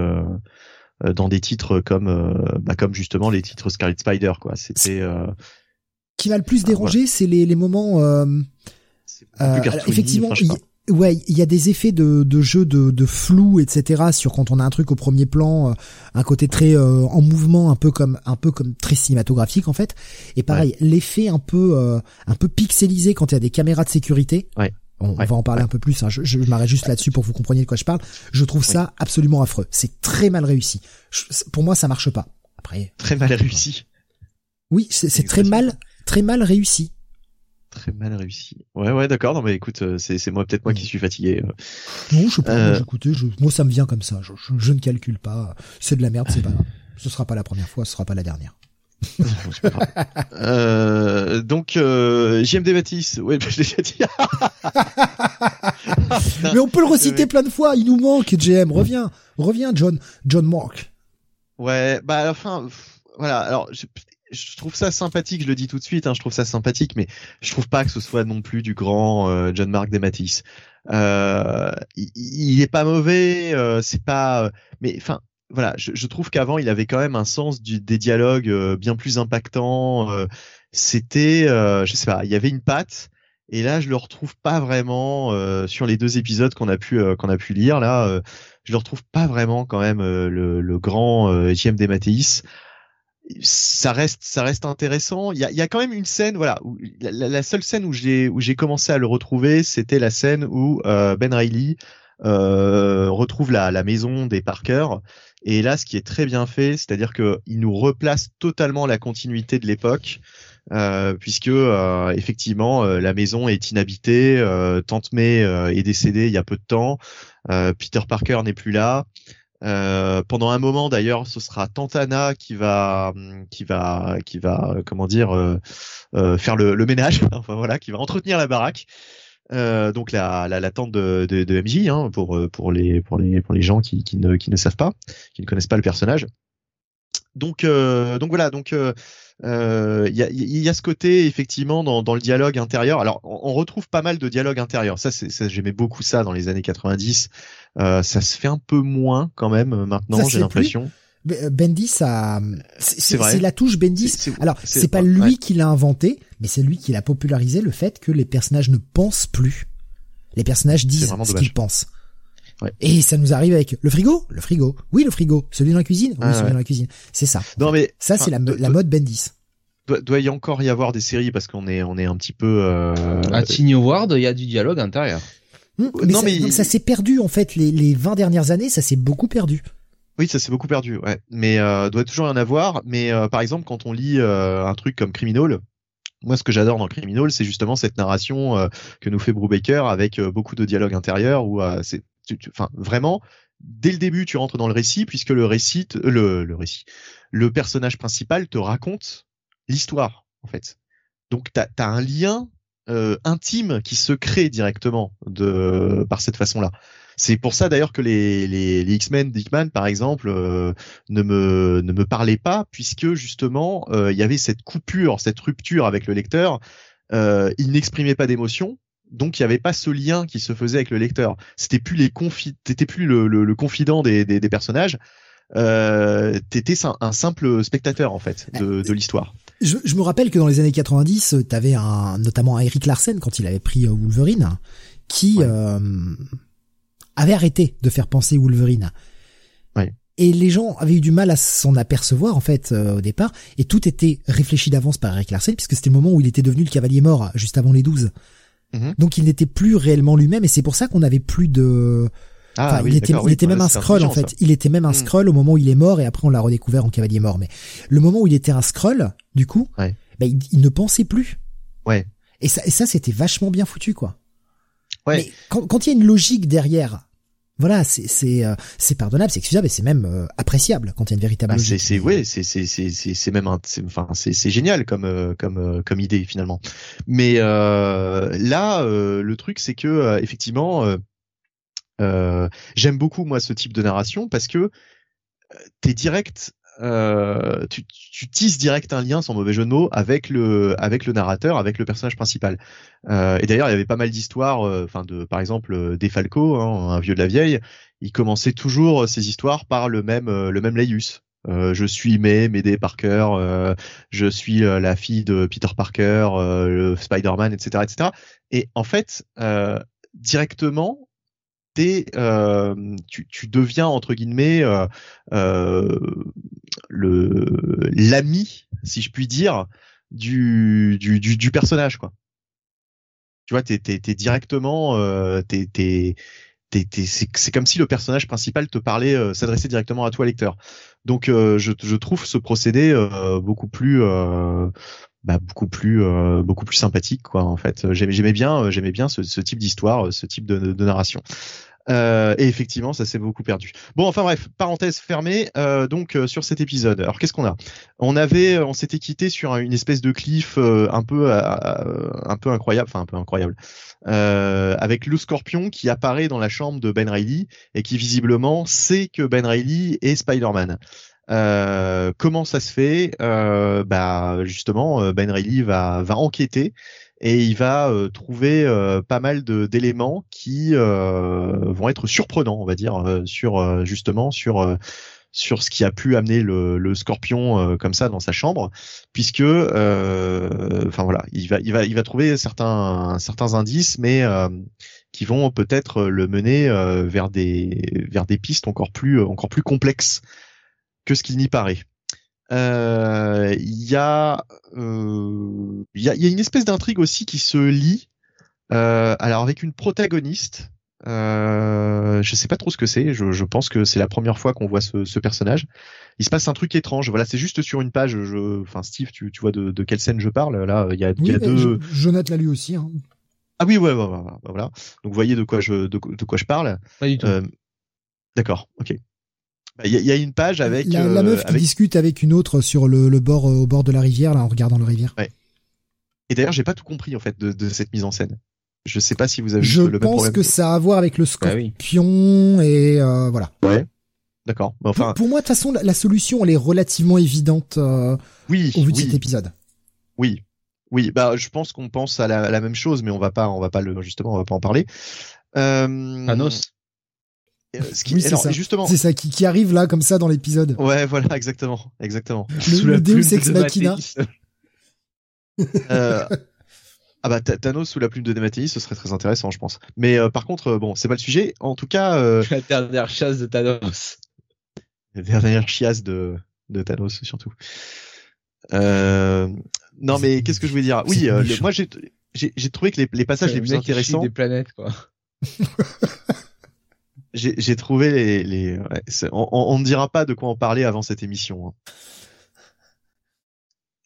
dans des titres comme justement les titres Scarlet Spider, quoi. C'était qui m'a le plus dérangé, voilà. C'est les moments effectivement, il y a des effets de jeu de flou, etc. Sur quand on a un truc au premier plan, un côté très en mouvement, un peu comme très cinématographique en fait. Et pareil, ouais. L'effet un peu pixelisé quand il y a des caméras de sécurité. Ouais. On va en parler un peu plus. Hein. Je m'arrête juste là-dessus pour que vous compreniez de quoi je parle. Je trouve ça absolument affreux. C'est très mal réussi. Pour moi, ça marche pas. Après. Très mal réussi. Oui, c'est très mal réussi. Très mal réussi. Ouais, d'accord. Non, mais écoute, c'est moi, peut-être moi qui suis fatigué. Non, je sais pas. Moi, ça me vient comme ça. Je ne calcule pas. C'est de la merde, c'est pas grave. Ce sera pas la première fois, ce sera pas la dernière. Donc, JMD Baptiste. Ouais, je l'ai déjà dit. Mais on peut le reciter plein de fois. Il nous manque, JM. Reviens, John Mark. Ouais, bah, à la fin, voilà. Alors, je trouve ça sympathique, je le dis tout de suite, hein, je trouve ça sympathique, mais je trouve pas que ce soit non plus du grand John Mark Dematis. Il est pas mauvais, c'est pas, mais enfin voilà, je trouve qu'avant il avait quand même un sens des dialogues bien plus impactant. C'était, je sais pas, il y avait une patte. Et là, je le retrouve pas vraiment sur les deux épisodes qu'on a pu lire. Là, je le retrouve pas vraiment quand même le grand J.M. Dematis. Ça reste intéressant. Il y a quand même une scène, voilà, où la seule scène où j'ai commencé à le retrouver, c'était la scène où Ben Reilly retrouve la maison des Parker. Et là, ce qui est très bien fait, c'est-à-dire que il nous replace totalement la continuité de l'époque, puisque effectivement, la maison est inhabitée, Tante May est décédée il y a peu de temps, Peter Parker n'est plus là. Pendant un moment d'ailleurs, ce sera Tantana qui va comment dire faire le ménage, enfin voilà, qui va entretenir la baraque. Donc la tante de MJ, hein, pour les gens qui ne savent pas, qui ne connaissent pas le personnage. Donc voilà, donc il y a ce côté effectivement dans le dialogue intérieur. Alors on retrouve pas mal de dialogue intérieur. Ça j'aimais beaucoup ça dans les années 90. Ça se fait un peu moins quand même maintenant, j'ai l'impression. Bendis c'est la touche Bendis. Alors c'est pas lui qui l'a inventé, mais c'est lui qui l'a popularisé, le fait que les personnages ne pensent plus. Les personnages disent ce qu'ils pensent. Ouais. Et ça nous arrive avec le frigo. Oui, le frigo. Celui dans la cuisine. Oui, celui dans la cuisine. C'est ça. Non, mais ça, c'est la mode Bendis. Doit y encore y avoir des séries parce qu'on est un petit peu. À Teen Howard, il y a du dialogue intérieur. Mais ça s'est perdu en fait. Les 20 dernières années, ça s'est beaucoup perdu. Oui, ça s'est beaucoup perdu. Ouais. Mais doit toujours y en avoir. Mais par exemple, quand on lit un truc comme Criminal. Moi, ce que j'adore dans Criminal, c'est justement cette narration que nous fait Brubaker avec beaucoup de dialogue intérieur où c'est, enfin, vraiment, dès le début, tu rentres dans le récit puisque le personnage principal te raconte l'histoire, en fait. Donc, t'as un lien intime qui se crée directement par cette façon-là. C'est pour ça d'ailleurs que les X-Men d'Hickman, par exemple, ne me parlaient pas, puisque justement il y avait cette rupture avec le lecteur. Il n'exprimait pas d'émotion, donc il n'y avait pas ce lien qui se faisait avec le lecteur. C'était plus t'étais plus le confident des personnages. T'étais un simple spectateur en fait de l'histoire. Je me rappelle que dans les années 90, t'avais notamment un Eric Larsen quand il avait pris Wolverine, qui avait arrêté de faire penser Wolverine. Oui. Et les gens avaient eu du mal à s'en apercevoir, en fait, au départ. Et tout était réfléchi d'avance par Eric Larsen, puisque c'était le moment où il était devenu le cavalier mort, juste avant les 12. Mm-hmm. Donc, il n'était plus réellement lui-même, et c'est pour ça qu'on n'avait plus de... il était même un Skrull, en fait. Il était même un Skrull au moment où il est mort, et après, on l'a redécouvert en cavalier mort. Mais le moment où il était un Skrull, du coup, il ne pensait plus. Ouais. Et ça, c'était vachement bien foutu, quoi. Ouais. Mais quand il y a une logique derrière, Voilà, c'est pardonnable, c'est excusable et c'est même appréciable quand il y a une véritable logique. C'est génial comme idée finalement. Mais là le truc c'est que effectivement j'aime beaucoup moi ce type de narration parce que t'es direct tu tisses direct un lien sans mauvais jeu de mots avec le narrateur, avec le personnage principal. Et d'ailleurs, il y avait pas mal d'histoires par exemple des Falco, hein, un vieux de la vieille, il commençait toujours ses histoires par le même laïus. Je suis May Parker, je suis la fille de Peter Parker, le Spider-Man, etc. Et en fait, directement tu deviens entre guillemets l'ami, si je puis dire, du personnage, quoi. Tu vois, t'es directement c'est comme si le personnage principal te parlait, s'adressait directement à toi, lecteur. Donc je trouve ce procédé beaucoup plus sympathique, quoi, en fait. J'aimais bien ce type d'histoire, ce type de narration. Et effectivement, ça s'est beaucoup perdu. Bon, enfin bref, parenthèse fermée. Donc sur cet épisode, alors qu'est-ce qu'on a ? On s'était quitté sur une espèce de cliff un peu incroyable, avec le Scorpion qui apparaît dans la chambre de Ben Reilly et qui visiblement sait que Ben Reilly est Spider-Man. Comment ça se fait ? Justement, Ben Reilly va enquêter. Et il va trouver pas mal d'éléments qui vont être surprenants, on va dire, sur ce qui a pu amener le Scorpion comme ça dans sa chambre, puisque il va trouver certains indices, mais qui vont peut-être le mener vers des pistes encore plus complexes que ce qu'il n'y paraît. Il y a une espèce d'intrigue aussi qui se lie, alors avec une protagoniste, je sais pas trop ce que c'est, je pense que c'est la première fois qu'on voit ce personnage. Il se passe un truc étrange, voilà, c'est juste sur une page, Steve, tu vois de quelle scène je parle, là, il y a deux... Jonathan l'a lu aussi, hein. Ah oui, ouais, voilà. Donc vous voyez de quoi je parle. Pas du tout. D'accord, ok. Il y a une page avec la meuf qui discute avec une autre sur le bord, au bord de la rivière, là, en regardant la rivière. Ouais. Et d'ailleurs, j'ai pas tout compris en fait de cette mise en scène. Je sais pas si vous avez le même problème. Je pense que ça a à voir avec le Scorpion, ouais, oui. Et voilà. Ouais. D'accord. Enfin, pour moi, de toute façon, la solution elle est relativement évidente. Au vu de cet épisode. Oui. Oui. Bah, je pense qu'on pense à la même chose, mais on va pas en parler. Thanos. C'est ça qui arrive là comme ça dans l'épisode. Ouais, voilà, exactement. Le Deus ex machina. Thanos sous la plume de Dematteis, ce serait très intéressant, je pense. Mais par contre, c'est pas le sujet. En tout cas, la dernière chasse de Thanos. La dernière chiasse de Thanos surtout. Non, mais qu'est-ce que je voulais dire ? Oui, moi j'ai trouvé que les passages les plus intéressants des planètes, quoi. J'ai trouvé on ne dira pas de quoi en parler avant cette émission.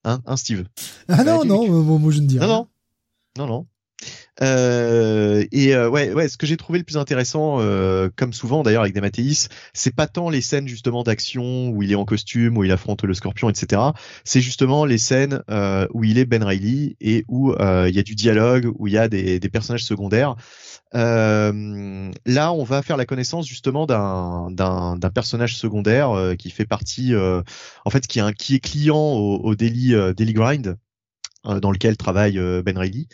Hein Steve? Ah non, moi je ne dis rien. Non. Ce que j'ai trouvé le plus intéressant, comme souvent d'ailleurs avec Dematteis, c'est pas tant les scènes justement d'action où il est en costume, où il affronte le Scorpion, etc. C'est justement les scènes où il est Ben Reilly et où il y a du dialogue, où il y a des personnages secondaires. Là, on va faire la connaissance justement d'un personnage secondaire qui fait partie, qui est client au Daily Grind, dans lequel travaille Ben Reilly.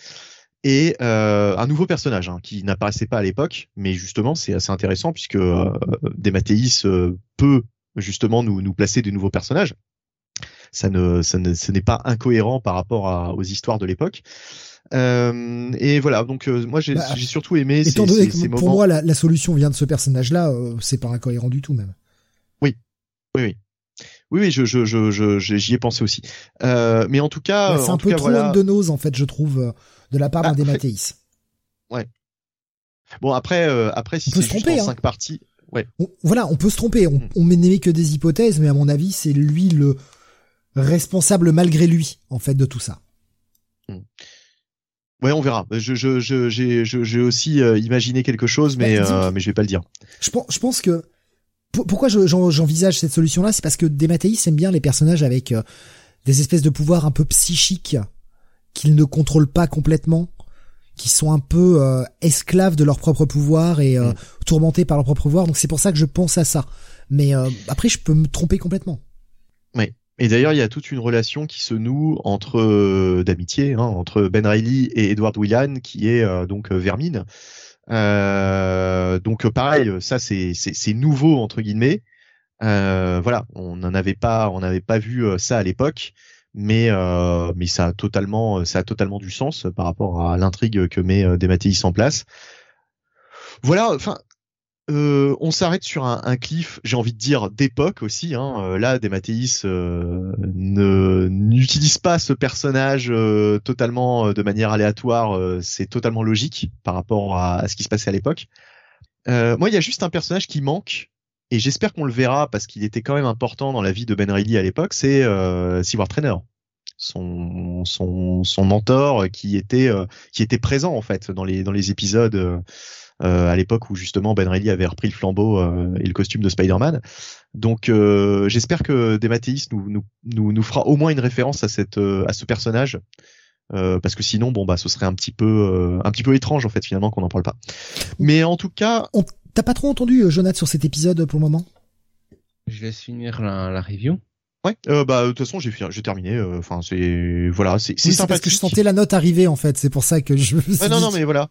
Et un nouveau personnage qui n'apparaissait pas à l'époque, mais justement c'est assez intéressant puisque Dematteis peut justement nous placer des nouveaux personnages. Ce n'est pas incohérent par rapport aux histoires de l'époque. Et voilà, donc moi j'ai surtout aimé ces moments. Pour moi, la solution vient de ce personnage-là. C'est pas incohérent du tout même. Oui. Oui, j'y ai pensé aussi. Mais en tout cas, c'est un peu trop de nose en fait, je trouve, de la part d'un Dematteis. Ouais. Bon après, si c'est juste en 5 parties, ouais. On peut se tromper. On n'émet que des hypothèses, mais à mon avis, c'est lui le responsable malgré lui en fait de tout ça. Ouais, on verra. J'ai aussi imaginé quelque chose, mais je vais pas le dire. Je pense que pourquoi j'envisage cette solution-là, c'est parce que Dematteis aime bien les personnages avec des espèces de pouvoirs un peu psychiques qu'ils ne contrôlent pas complètement, qui sont un peu esclaves de leur propre pouvoir et tourmentés par leur propre pouvoir. Donc c'est pour ça que je pense à ça. Mais après, je peux me tromper complètement. Oui. Et d'ailleurs, il y a toute une relation qui se noue entre d'amitié entre Ben Reilly et Edward Willan, qui est donc Vermine. Donc pareil, ça c'est nouveau entre guillemets. Voilà, on n'avait pas vu ça à l'époque, mais ça a totalement du sens par rapport à l'intrigue que met Dematteis en place. Voilà, enfin. On s'arrête sur un cliff, j'ai envie de dire d'époque aussi. Là, Dematteis n'utilise pas ce personnage totalement de manière aléatoire. C'est totalement logique par rapport à ce qui se passait à l'époque. Moi, il y a juste un personnage qui manque, et j'espère qu'on le verra parce qu'il était quand même important dans la vie de Ben Reilly à l'époque. C'est Seward Trainer, son mentor qui était présent en fait dans les épisodes. À l'époque où justement Ben Reilly avait repris le flambeau et le costume de Spider-Man. Donc j'espère que Dematteis nous fera au moins une référence à ce personnage parce que sinon ce serait un petit peu étrange en fait finalement qu'on n'en parle pas. Mais en tout cas, t'as pas trop entendu Jonathan sur cet épisode pour le moment. Je laisse finir la review. Ouais, de toute façon, j'ai terminé, enfin c'est sympathique. Parce que je sentais la note arriver en fait, c'est pour ça que je non mais voilà.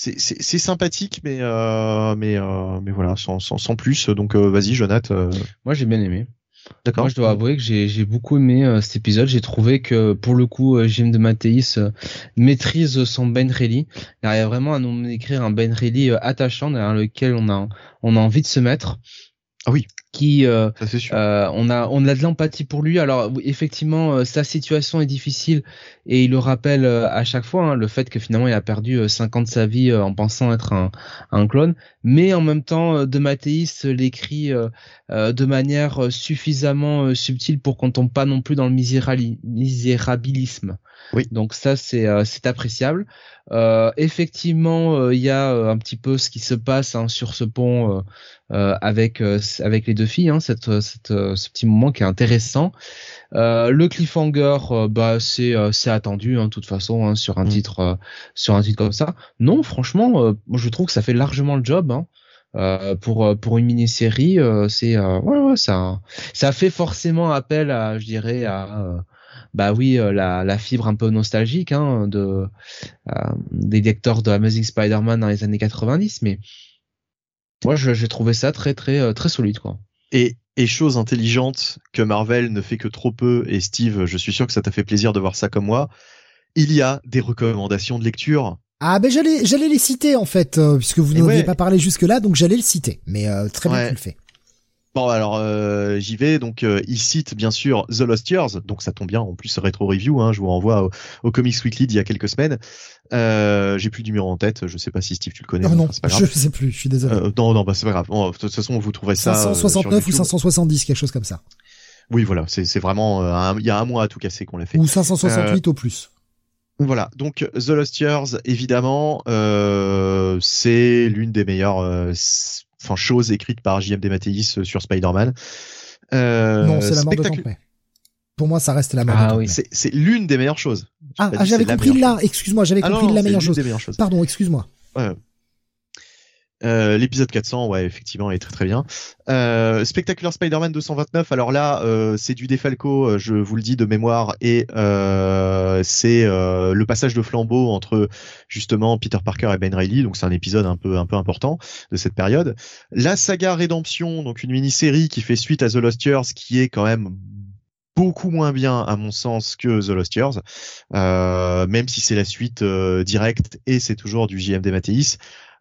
C'est sympathique, mais voilà, sans plus. Donc vas-y, Jonathan. Moi j'ai bien aimé. D'accord. Moi je dois avouer que j'ai beaucoup aimé cet épisode. J'ai trouvé que pour le coup, Jim Dematteis maîtrise son Ben Reilly. Il arrive vraiment à nous écrire un Ben Reilly attachant derrière lequel on a envie de se mettre. Ah oui. Qui ça, c'est sûr. On a de l'empathie pour lui. Alors effectivement sa situation est difficile et il le rappelle à chaque fois le fait que finalement il a perdu 50 de sa vie en pensant être un clone, mais en même temps Dematteis l'écrit de manière suffisamment subtile pour qu'on tombe pas non plus dans le misérabilisme. Oui. Donc ça c'est appréciable. Effectivement y a un petit peu ce qui se passe sur ce pont avec les deux filles, ce petit moment qui est intéressant. Le cliffhanger c'est attendu de toute façon sur un titre comme ça. Non, franchement je trouve que ça fait largement le job pour une mini-série. Ça fait forcément appel à, je dirais, à la fibre un peu nostalgique des lecteurs de Amazing Spider-Man dans les années 90, mais moi j'ai trouvé ça très très très solide quoi. Et chose intelligente que Marvel ne fait que trop peu, et Steve, je suis sûr que ça t'a fait plaisir de voir ça comme moi, il y a des recommandations de lecture. Ah ben j'allais les citer en fait, puisque vous n'aviez pas parlé jusque là, donc j'allais le citer, mais très bien tu le fais. Bon alors j'y vais, donc il cite bien sûr The Lost Years, donc ça tombe bien, en plus rétro review, je vous renvoie au Comics Weekly d'il y a quelques semaines. J'ai plus le numéro en tête, je sais pas si Steve tu le connais. Non, c'est pas grave. Je sais plus, je suis désolé. Non, c'est pas grave. Bon, de toute façon vous trouverez ça 569 ou 570, quelque chose comme ça. Oui voilà, c'est vraiment il y a un mois à tout casser qu'on l'a fait. Ou 568 au plus. Voilà, donc The Lost Years évidemment c'est l'une des meilleures chose écrite par J.M. Dematteis sur Spider-Man. Non, c'est la mort de Tempête. Pour moi, ça reste la mort de Tempête. Oui. C'est l'une des meilleures choses. J'avais compris là. Excuse-moi, la meilleure chose. Pardon, excuse-moi. Ouais. L'épisode 400, effectivement, est très très bien. Spectacular Spider-Man 229. Alors là, c'est du Defalco, je vous le dis de mémoire, et c'est le passage de flambeau entre justement Peter Parker et Ben Reilly. Donc c'est un épisode un peu important de cette période. La saga Rédemption, donc une mini-série qui fait suite à The Lost Years, qui est quand même beaucoup moins bien à mon sens que The Lost Years, même si c'est la suite directe et c'est toujours du J.M. Dematteis.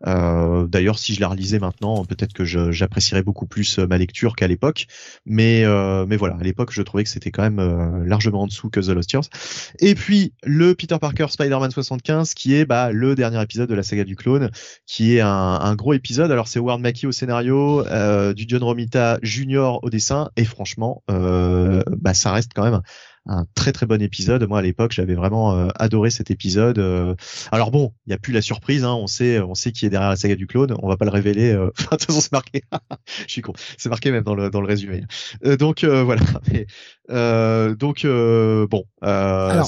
D'ailleurs, si je la relisais maintenant, peut-être que j'apprécierais beaucoup plus ma lecture qu'à l'époque. Mais voilà, à l'époque, je trouvais que c'était quand même largement en dessous que The Lost Years. Et puis le Peter Parker Spider-Man 75, qui est le dernier épisode de la saga du clone, qui est un gros épisode. Alors c'est Howard Mackey au scénario, du John Romita Jr. au dessin, et franchement, ça reste quand même un très très bon épisode. Moi à l'époque j'avais vraiment adoré cet épisode. Alors bon, il y a plus la surprise, hein. On sait qui est derrière la saga du clone. On va pas le révéler. Enfin, de toute façon c'est marqué. Je suis con. C'est marqué même dans le résumé. Donc voilà. Alors,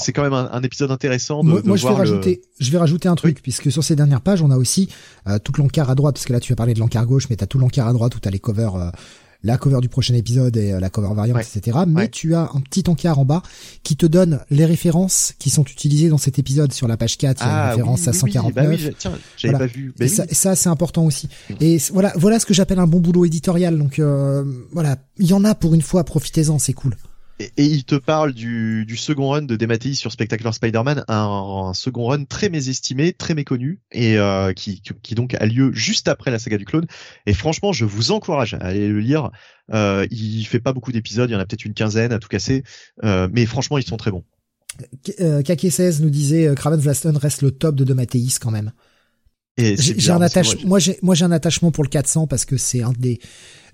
c'est quand même un épisode intéressant. Je vais rajouter un truc, oui. Puisque sur ces dernières pages on a aussi toute l'encart à droite, parce que là tu as parlé de l'encart gauche, mais t'as tout l'encart à droite où t'as les covers. La cover du prochain épisode et la cover variante, ouais. etc. Mais ouais. tu as un petit encart en bas qui te donne les références qui sont utilisées dans cet épisode. Sur la page 4, il y a une référence à 149. Oui, tiens, j'avais voilà. pas vu. Et ça, c'est important aussi. Et voilà ce que j'appelle un bon boulot éditorial. Donc voilà, il y en a pour une fois, profitez-en, c'est cool. Et il te parle du second run de DeMatteis sur Spectacular Spider-Man, un second run très mésestimé, très méconnu, et qui donc a lieu juste après la saga du clone. Et franchement, je vous encourage à aller le lire. Il fait pas beaucoup d'épisodes, il y en a peut-être une quinzaine à tout casser, mais franchement, ils sont très bons. Kk16 nous disait Kraven Vlaston reste le top de DeMatteis quand même. Et j'ai un attachement. Moi j'ai un attachement pour le 400 parce que c'est un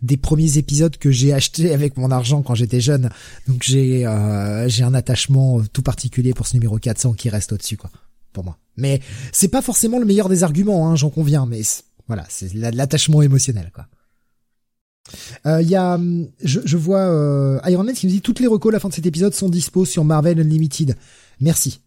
des premiers épisodes que j'ai acheté avec mon argent quand j'étais jeune. Donc j'ai un attachement tout particulier pour ce numéro 400 qui reste au-dessus, quoi, pour moi. Mais c'est pas forcément le meilleur des arguments, hein, j'en conviens, mais voilà, c'est l'attachement émotionnel, quoi. Il y a, je vois Iron Man qui nous dit toutes les recos à la fin de cet épisode sont dispo sur Marvel Unlimited. Merci.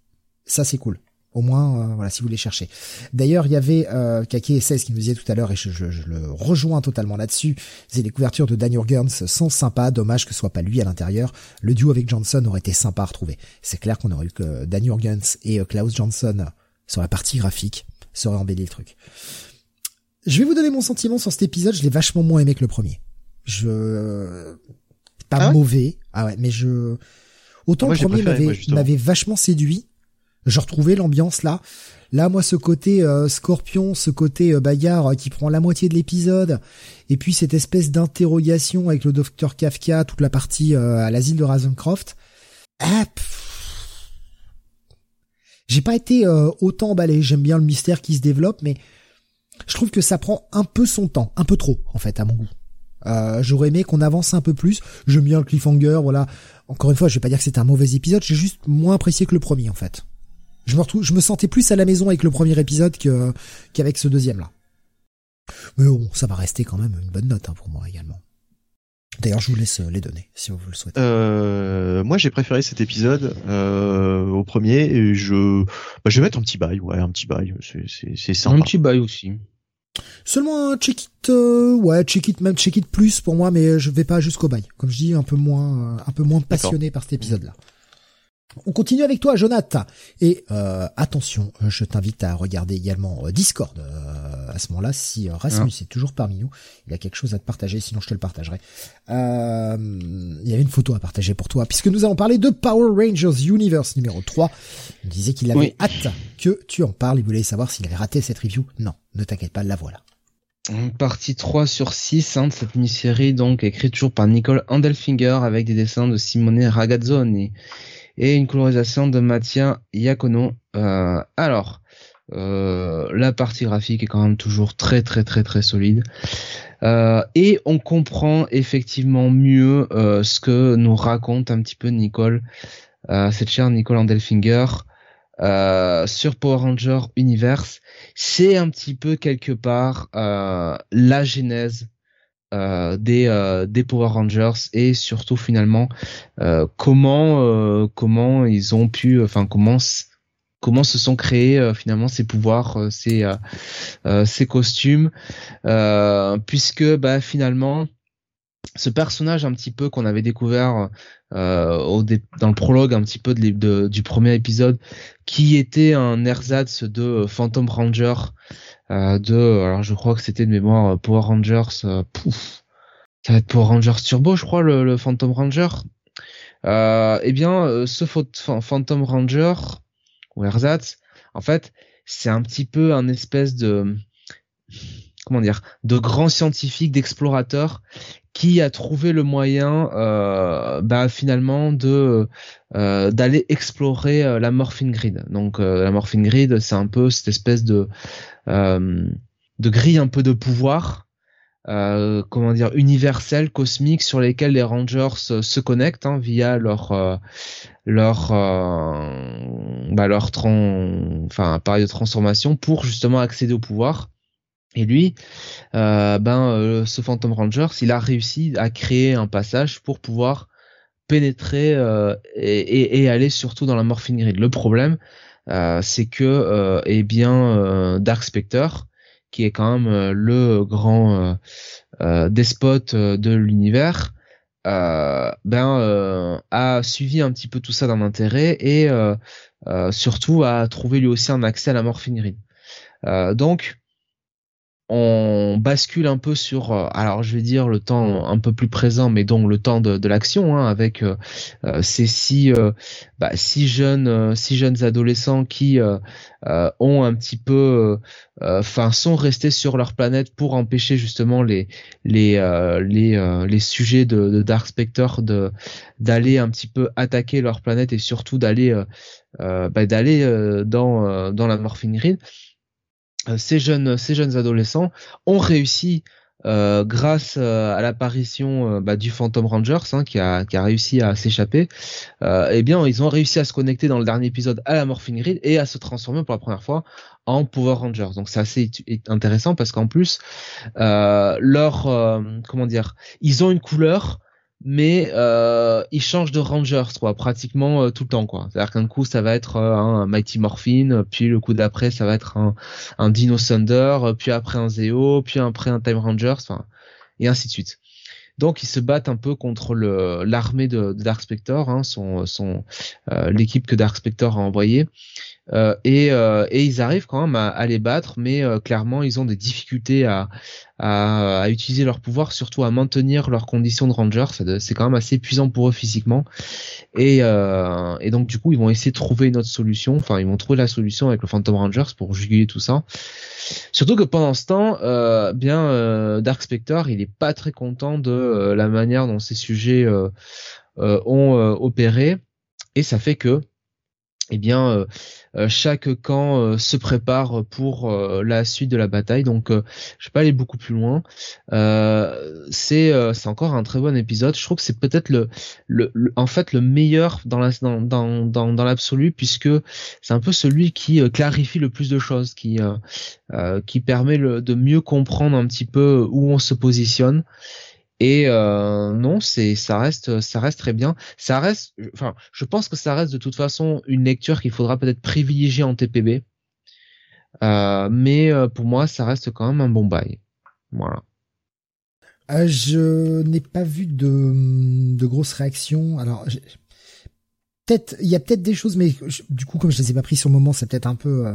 Ça c'est cool. Au moins, voilà, si vous les cherchez. D'ailleurs, il y avait Kk16 qui nous disait tout à l'heure, et je le rejoins totalement là-dessus, c'est les couvertures de Dan Jurgens sont sympas, dommage que ce soit pas lui à l'intérieur. Le duo avec Johnson aurait été sympa à retrouver. C'est clair qu'on aurait eu que Dan Jurgens et Klaus Johnson sur la partie graphique, ça aurait embelli le truc. Je vais vous donner mon sentiment sur cet épisode, je l'ai vachement moins aimé que le premier. Mauvais. Ah ouais, mais autant le premier m'avait vachement séduit. Je retrouvais l'ambiance là. Là, moi, ce côté scorpion, ce côté bagarre qui prend la moitié de l'épisode, et puis cette espèce d'interrogation avec le docteur Kafka, toute la partie à l'asile de Ravencroft. J'ai pas été autant emballé. J'aime bien le mystère qui se développe, mais je trouve que ça prend un peu son temps, un peu trop, en fait, à mon goût. J'aurais aimé qu'on avance un peu plus. J'aime bien le cliffhanger, voilà. Encore une fois, je vais pas dire que c'était un mauvais épisode. J'ai juste moins apprécié que le premier, en fait. Je me sentais plus à la maison avec le premier épisode qu'avec ce deuxième-là. Mais bon, ça va rester quand même une bonne note, hein, pour moi également. D'ailleurs, je vous laisse les donner, si vous le souhaitez. Moi, j'ai préféré cet épisode au premier. Et je vais mettre un petit bail, ouais, un petit bail. C'est sympa. Un petit bail aussi. Seulement un check-it, ouais, check-it, même check-it plus pour moi, mais je vais pas jusqu'au bail. Comme je dis, un peu moins passionné par cet épisode-là. On continue avec toi, Jonathan. Et attention, je t'invite à regarder également Discord à ce moment-là. Si Rasmus est toujours parmi nous, il a quelque chose à te partager, sinon je te le partagerai. Il y avait une photo à partager pour toi, puisque nous allons parler de Power Rangers Universe numéro 3. Il disait qu'il avait hâte que tu en parles. Il voulait savoir s'il avait raté cette review. Non, ne t'inquiète pas, la voilà. Partie 3 sur 6 de cette mini-série, donc écrite toujours par Nicole Handelfinger, avec des dessins de Simone Ragazzoni. Et une colorisation de Mattia Iacono. La partie graphique est quand même toujours très très très très solide. Et on comprend effectivement mieux ce que nous raconte un petit peu Nicole, cette chère Nicole Handelfinger, sur Power Rangers Universe. C'est un petit peu quelque part la genèse des Power Rangers, et surtout finalement comment ils ont pu, enfin comment se sont créés finalement ces pouvoirs, ces costumes, puisque finalement ce personnage un petit peu qu'on avait découvert dans le prologue un petit peu du premier épisode, qui était un ersatz de Phantom Ranger, alors je crois que c'était de mémoire Power Rangers, ça va être Power Rangers Turbo, je crois, le Phantom Ranger. Ce Phantom Ranger ou ersatz, en fait, c'est un petit peu un espèce de, comment dire, de grand scientifique, d'explorateur, qui a trouvé le moyen finalement d'aller explorer la Morphing Grid. Donc la Morphing Grid, c'est un peu cette espèce de grille un peu de pouvoir comment dire, universels, cosmiques, sur lesquels les Rangers se connectent via leur appareil de transformation pour justement accéder au pouvoir. Et lui, ce Phantom Ranger, il a réussi à créer un passage pour pouvoir pénétrer et aller surtout dans la Morphing Grid. Le problème, c'est que Dark Spectre, qui est quand même le grand despote de l'univers, a suivi un petit peu tout ça d'un intérêt et surtout a trouvé lui aussi un accès à la Morphing Grid. Donc on bascule un peu sur, alors je vais dire le temps un peu plus présent, mais donc le temps de l'action, avec ces six jeunes adolescents qui ont un petit peu, sont restés sur leur planète pour empêcher justement les sujets de Dark Spectre d'aller un petit peu attaquer leur planète et surtout d'aller dans la Morphing Grid. Ces jeunes adolescents ont réussi grâce à l'apparition du Phantom Rangers qui a réussi à s'échapper. Ils ont réussi à se connecter dans le dernier épisode à la Morphing Grid et à se transformer pour la première fois en Power Rangers. Donc c'est assez intéressant parce qu'en plus ils ont une couleur, mais ils changent de Rangers pratiquement tout le temps c'est-à-dire qu'un coup ça va être un Mighty Morphin, puis le coup d'après ça va être un Dino Thunder, puis après un Zeo, puis après un Time Rangers, et ainsi de suite. Donc ils se battent un peu contre l'armée de Dark Spectre, l'équipe que Dark Spectre a envoyée, et ils arrivent quand même à les battre, mais clairement ils ont des difficultés à utiliser leur pouvoir, surtout à maintenir leur condition de ranger. C'est quand même assez épuisant pour eux physiquement, et donc du coup ils vont essayer de trouver une autre solution, ils vont trouver la solution avec le Phantom Rangers pour juguler tout ça. Surtout que pendant ce temps Dark Spectre il est pas très content de la manière dont ces sujets ont opéré, et ça fait que chaque camp se prépare pour la suite de la bataille. Donc je vais pas aller beaucoup plus loin. C'est encore un très bon épisode. Je trouve que c'est peut-être le meilleur dans l'absolu, puisque c'est un peu celui qui clarifie le plus de choses, qui permet de mieux comprendre un petit peu où on se positionne. Et non, ça reste très bien. Ça reste, je pense que ça reste de toute façon une lecture qu'il faudra peut-être privilégier en TPB. Mais pour moi, ça reste quand même un bon bail. Voilà. Je n'ai pas vu de grosses réactions. Alors, peut-être il y a peut-être des choses, mais du coup, comme je les ai pas pris sur le moment, c'est peut-être un peu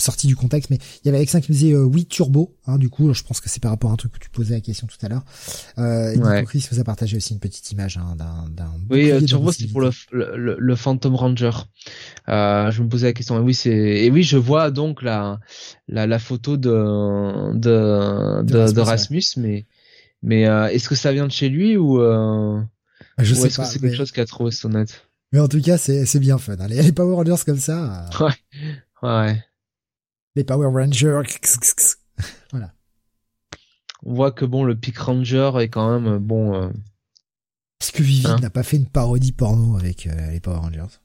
sorti du contexte, mais il y avait Alexin qui me disait oui turbo, du coup je pense que c'est par rapport à un truc que tu posais la question tout à l'heure. Nico Chris vous a partagé aussi une petite image d'un oui turbo, c'est pour le Phantom Ranger. Je me posais la question, je vois donc la photo de Rasmus, ouais. mais est-ce que ça vient de chez lui je sais est-ce pas, que c'est quelque chose qu'a trouvé son net? Mais en tout cas, c'est bien fun. Les Power Rangers comme ça. Ouais. Les Power Rangers. Voilà. On voit que le Pick Ranger est quand même bon. Est-ce que Vivi n'a pas fait une parodie porno avec les Power Rangers?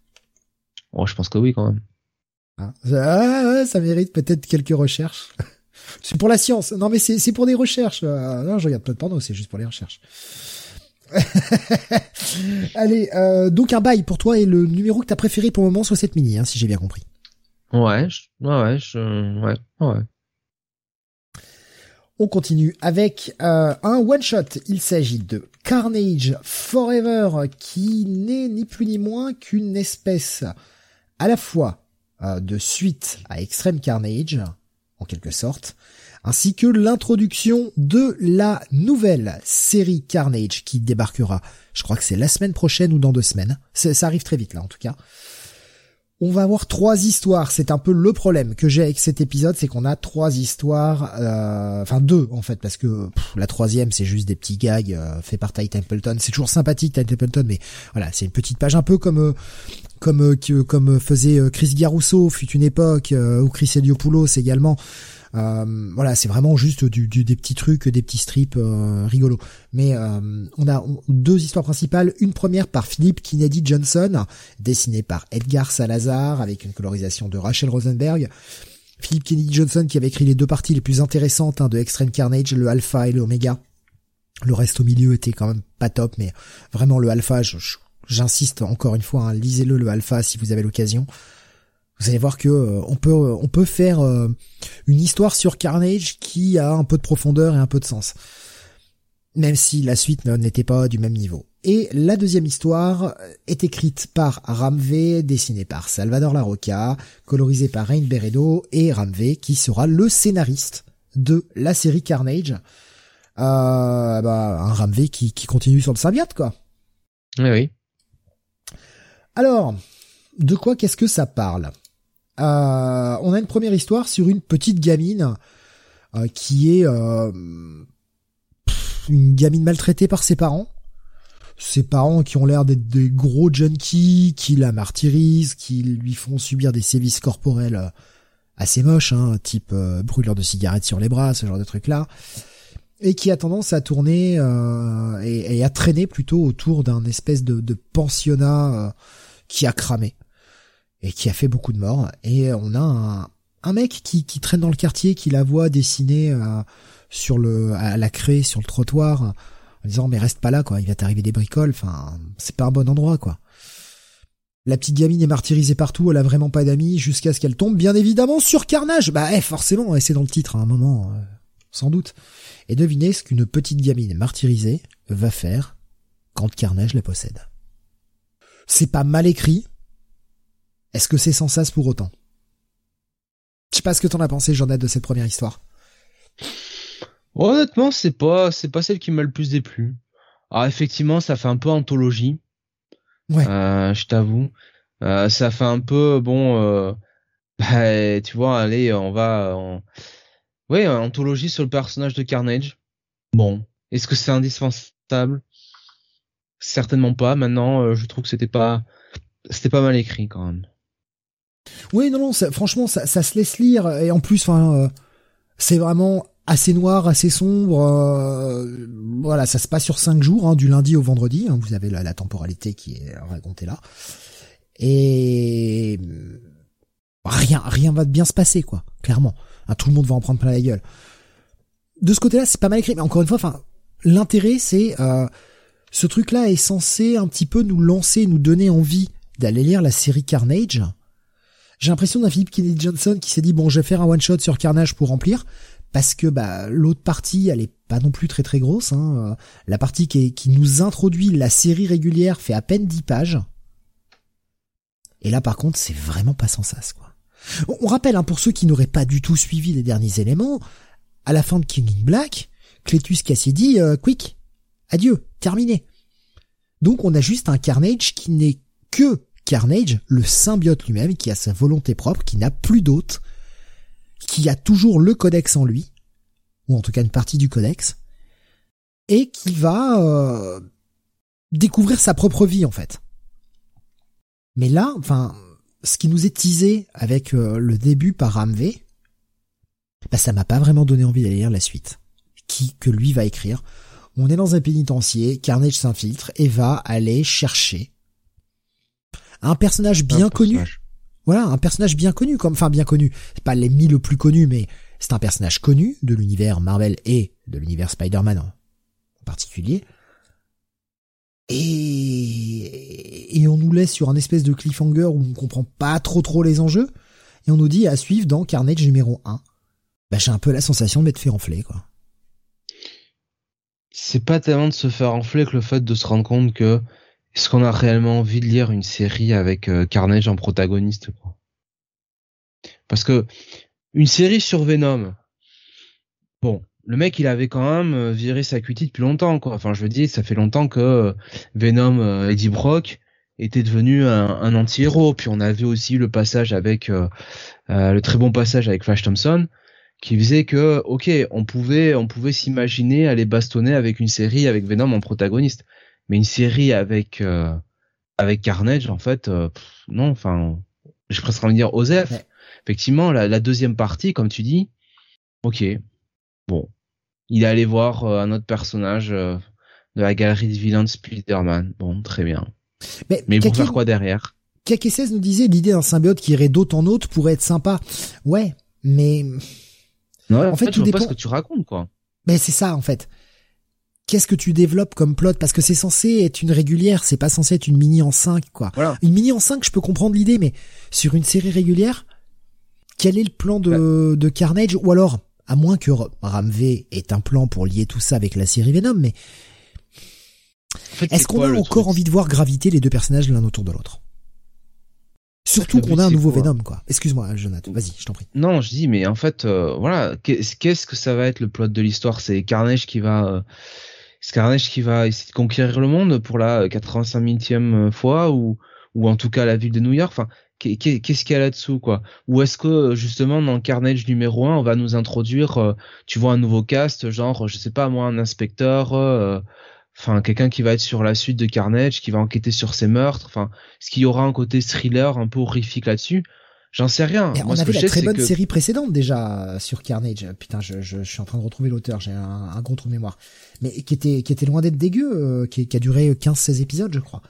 Oh, je pense que oui, quand même. Ça mérite peut-être quelques recherches. C'est pour la science. Non, mais c'est pour des recherches. Non, je regarde pas de porno, c'est juste pour les recherches. Allez, donc un bail pour toi, et le numéro que t'as préféré pour le moment sur cette mini, si j'ai bien compris. Ouais. On continue avec un one shot. Il s'agit de Carnage Forever, qui n'est ni plus ni moins qu'une espèce à la fois de suite à Extreme Carnage, en quelque sorte, ainsi que l'introduction de la nouvelle série Carnage qui débarquera, je crois que c'est la semaine prochaine ou dans 2 semaines. Ça arrive très vite là en tout cas. On va avoir 3 histoires, c'est un peu le problème que j'ai avec cet épisode, c'est qu'on a 3 histoires, 2 en fait, parce que la 3e c'est juste des petits gags faits par Ty Templeton. C'est toujours sympathique Ty Templeton, mais voilà, c'est une petite page un peu comme faisait Chris Garousseau fut une époque, ou Chris Eliopoulos également. Voilà, c'est vraiment juste des petits trucs, des petits strips rigolos. Mais on a deux histoires principales. Une première par Philip Kennedy Johnson, dessinée par Edgar Salazar, avec une colorisation de Rachel Rosenberg. Philip Kennedy Johnson qui avait écrit les deux parties les plus intéressantes de Extreme Carnage, le Alpha et le Omega. Le reste au milieu était quand même pas top, mais vraiment le Alpha, j'insiste encore une fois, lisez-le le Alpha si vous avez l'occasion. Vous allez voir que on peut faire une histoire sur Carnage qui a un peu de profondeur et un peu de sens, même si la suite n'était pas du même niveau. Et la deuxième histoire est écrite par Ramvé, dessinée par Salvador Larroca, colorisée par Rein Beredo, et Ramvé qui sera le scénariste de la série Carnage. Un Ramvé qui continue sur le symbiote, quoi. Oui, oui. Alors, de quoi qu'est-ce que ça parle ? On a une première histoire sur une petite gamine qui est une gamine maltraitée par ses parents. Ses parents qui ont l'air d'être des gros junkies, qui la martyrisent, qui lui font subir des sévices corporels assez moches, type brûlure de cigarettes sur les bras, ce genre de truc-là, et qui a tendance à tourner et à traîner plutôt autour d'un espèce de pensionnat qui a cramé et qui a fait beaucoup de morts. Et on a un mec qui traîne dans le quartier, qui la voit dessiner à la craie sur le trottoir, en disant mais reste pas là, quoi, il va t'arriver des bricoles, enfin c'est pas un bon endroit, quoi. La petite gamine est martyrisée partout, elle a vraiment pas d'amis, jusqu'à ce qu'elle tombe bien évidemment sur Carnage. Forcément, et c'est dans le titre à un moment, sans doute. Et devinez ce qu'une petite gamine martyrisée va faire quand Carnage la possède. C'est pas mal écrit. Est-ce que c'est sans sas pour autant ? Je sais pas ce que t'en as pensé, Jordan, de cette première histoire. Honnêtement, c'est pas celle qui m'a le plus déplu. Alors effectivement, ça fait un peu anthologie. Ouais. Je t'avoue, ça fait un peu tu vois, allez, anthologie sur le personnage de Carnage. Bon, est-ce que c'est indispensable ? Certainement pas. Maintenant, je trouve que c'était pas mal écrit quand même. Oui, non, ça, franchement, ça se laisse lire, et en plus, c'est vraiment assez noir, assez sombre, voilà, ça se passe sur 5 jours, du lundi au vendredi, vous avez la temporalité qui est racontée là, et rien va bien se passer, quoi, clairement, tout le monde va en prendre plein la gueule. De ce côté-là, c'est pas mal écrit, mais encore une fois, l'intérêt, c'est, ce truc-là est censé un petit peu nous lancer, nous donner envie d'aller lire la série Carnage. J'ai l'impression d'un Philip Kennedy Johnson qui s'est dit, bon, je vais faire un one-shot sur Carnage pour remplir, parce que l'autre partie, elle est pas non plus très très grosse. La partie qui nous introduit la série régulière fait à peine 10 pages. Et là, par contre, c'est vraiment pas sans sas, quoi. On rappelle, pour ceux qui n'auraient pas du tout suivi les derniers éléments, à la fin de King in Black, Cletus Cassidy, quick, adieu, terminé. Donc on a juste un Carnage qui n'est que Carnage, le symbiote lui-même, qui a sa volonté propre, qui n'a plus d'hôte, qui a toujours le codex en lui, ou en tout cas une partie du codex, et qui va découvrir sa propre vie, en fait. Mais là, ce qui nous est teasé avec le début par Ramvé, ça m'a pas vraiment donné envie d'aller lire la suite que lui va écrire. On est dans un pénitencier, Carnage s'infiltre et va aller chercher un personnage bien connu. Voilà, un personnage bien connu, bien connu. C'est pas l'ennemi le plus connu, mais c'est un personnage connu de l'univers Marvel et de l'univers Spider-Man en particulier. Et on nous laisse sur un espèce de cliffhanger où on comprend pas trop les enjeux. Et on nous dit à suivre dans Carnage numéro 1. J'ai un peu la sensation de m'être fait enfler, quoi. C'est pas tellement de se faire enfler que le fait de se rendre compte que est-ce qu'on a réellement envie de lire une série avec Carnage en protagoniste, quoi. Parce que une série sur Venom, bon, le mec il avait quand même viré sa cutie depuis longtemps, quoi. Enfin, je veux dire, ça fait longtemps que Venom, Eddie Brock était devenu un anti-héros. Puis on avait aussi le passage avec le très bon passage avec Flash Thompson, qui faisait que, ok, on pouvait s'imaginer aller bastonner avec une série avec Venom en protagoniste. Mais une série avec Carnage, en fait, non, j'ai presque envie de dire OSEF. Ouais. Effectivement, la deuxième partie, comme tu dis, Ok. Bon. Il est allé voir un autre personnage de la galerie de vilains de Spider-Man. Bon, très bien. Mais pour faire quoi derrière? KK16 nous disait l'idée d'un symbiote qui irait d'hôte en hôte pourrait être sympa. Ouais, mais... Non, en fait, tout dépend... pas ce que tu racontes, quoi. Mais c'est ça, en fait. Qu'est-ce que tu développes comme plot? Parce que c'est censé être une régulière, c'est pas censé être une mini en 5, quoi. Voilà. Une mini en 5, je peux comprendre l'idée, mais sur une série régulière, quel est le plan de Carnage? Ou alors, à moins que Ram V ait un plan pour lier tout ça avec la série Venom, mais... En fait, est-ce qu'on a encore envie de voir graviter les deux personnages l'un autour de l'autre? Surtout qu'on a un nouveau Venom, quoi. Excuse-moi, Jonathan. Vas-y, je t'en prie. Non, je dis, mais en fait, voilà, qu'est-ce que ça va être le plot de l'histoire? C'est Carnage qui va, essayer de conquérir le monde pour la 85 000e fois, ou en tout cas la ville de New York. Enfin, qu'est-ce qu'il y a là-dessous, quoi? Ou est-ce que justement dans Carnage numéro 1, on va nous introduire, tu vois, un nouveau cast, genre, je sais pas moi, un inspecteur. Enfin, quelqu'un qui va être sur la suite de Carnage, qui va enquêter sur ses meurtres. Enfin, est-ce qu'il y aura un côté thriller un peu horrifique là-dessus? J'en sais rien. Moi, on avait la très bonne série précédente déjà sur Carnage. Putain, je suis en train de retrouver l'auteur. J'ai un gros trou de mémoire. Mais qui était loin d'être dégueu, qui a duré 15-16 épisodes, je crois.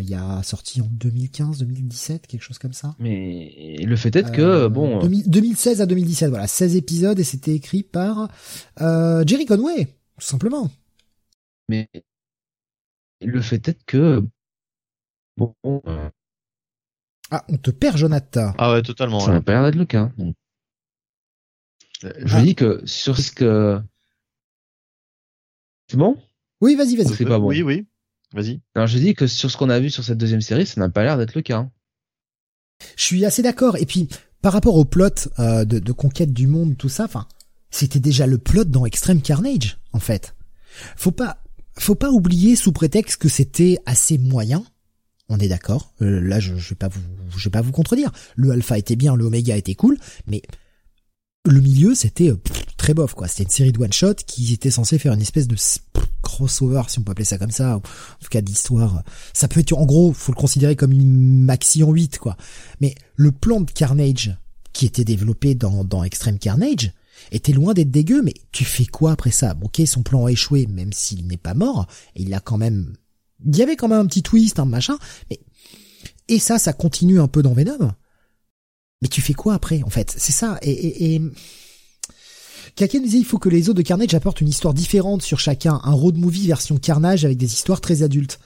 Il y a sorti en 2015, 2017, quelque chose comme ça. Mais le fait est que, bon... 2016 à 2017, voilà. 16 épisodes et c'était écrit par Jerry Conway, tout simplement. Mais... Le fait est que... Bon. Ah, on te perd, Jonathan. Ah ouais, totalement. Ça m'a pas l'air d'être le cas. Donc. Je dis que sur ce que... C'est bon? Oui, vas-y. C'est pas bon. Oui, vas-y. Alors, je dis que sur ce qu'on a vu sur cette deuxième série, ça n'a pas l'air d'être le cas. Je suis assez d'accord. Et puis, par rapport au plot de conquête du monde, tout ça, enfin, c'était déjà le plot dans Extreme Carnage, en fait. Faut pas oublier sous prétexte que c'était assez moyen. On est d'accord. Là, je vais pas vous contredire. Le alpha était bien, le oméga était cool, mais le milieu c'était très bof, quoi. C'était une série de one shot qui était censée faire une espèce de crossover, si on peut appeler ça comme ça, ou en tout cas d'histoire. Ça peut être, en gros, faut le considérer comme une maxi en 8, quoi. Mais le plan de Carnage qui était développé dans Extreme Carnage était loin d'être dégueu, mais tu fais quoi après ça? Bon, ok, son plan a échoué, même s'il n'est pas mort, et il y avait quand même un petit twist, un machin, mais, et ça continue un peu dans Venom. Mais tu fais quoi après, en fait? C'est ça, et Kaken disait, il faut que les autres de Carnage apportent une histoire différente sur chacun, un road movie version Carnage avec des histoires très adultes.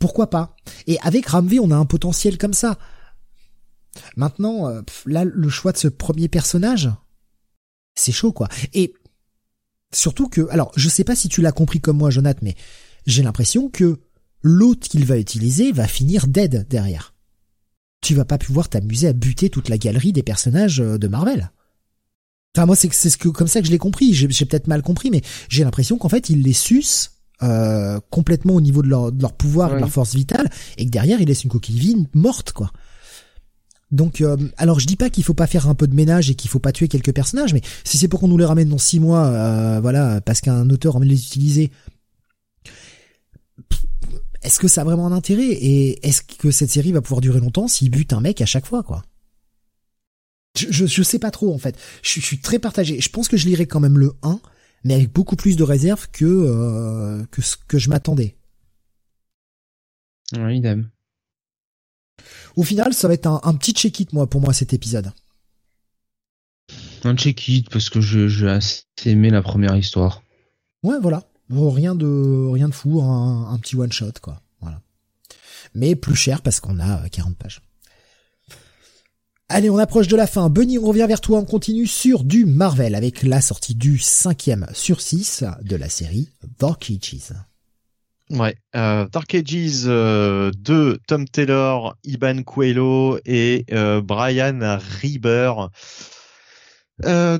Pourquoi pas? Et avec Ram V, on a un potentiel comme ça. Maintenant, là, le choix de ce premier personnage, c'est chaud, quoi. Et surtout que, alors, je sais pas si tu l'as compris comme moi, Jonathan, mais j'ai l'impression que l'hôte qu'il va utiliser va finir dead derrière. Tu vas pas pouvoir t'amuser à buter toute la galerie des personnages de Marvel. Enfin, moi, c'est comme ça que je l'ai compris. J'ai peut-être mal compris, mais j'ai l'impression qu'en fait, il les suce complètement au niveau de leur pouvoir, ouais, de leur force vitale, et que derrière, il laisse une coquille vide morte, quoi. Donc, alors je dis pas qu'il faut pas faire un peu de ménage et qu'il faut pas tuer quelques personnages, mais si c'est pour qu'on nous les ramène dans 6 mois, voilà, parce qu'un auteur en veut les utiliser, est-ce que ça a vraiment un intérêt? Et est-ce que cette série va pouvoir durer longtemps s'il bute un mec à chaque fois, quoi? Je sais pas trop, en fait. Je suis très partagé. Je pense que je lirai quand même le 1, mais avec beaucoup plus de réserve que ce que je m'attendais. Oui, idem. Au final, ça va être un petit check-it, pour moi, cet épisode. Un check-it, parce que j'ai assez aimé la première histoire. Ouais, voilà. Bon, rien de fou, un petit one-shot, quoi. Voilà. Mais plus cher, parce qu'on a 40 pages. Allez, on approche de la fin. Benny, on revient vers toi. On continue sur du Marvel, avec la sortie du 5e sur 6 de la série Dark Ages. Ouais, Dark Ages de Tom Taylor, Iban Coelho et Brian Reber.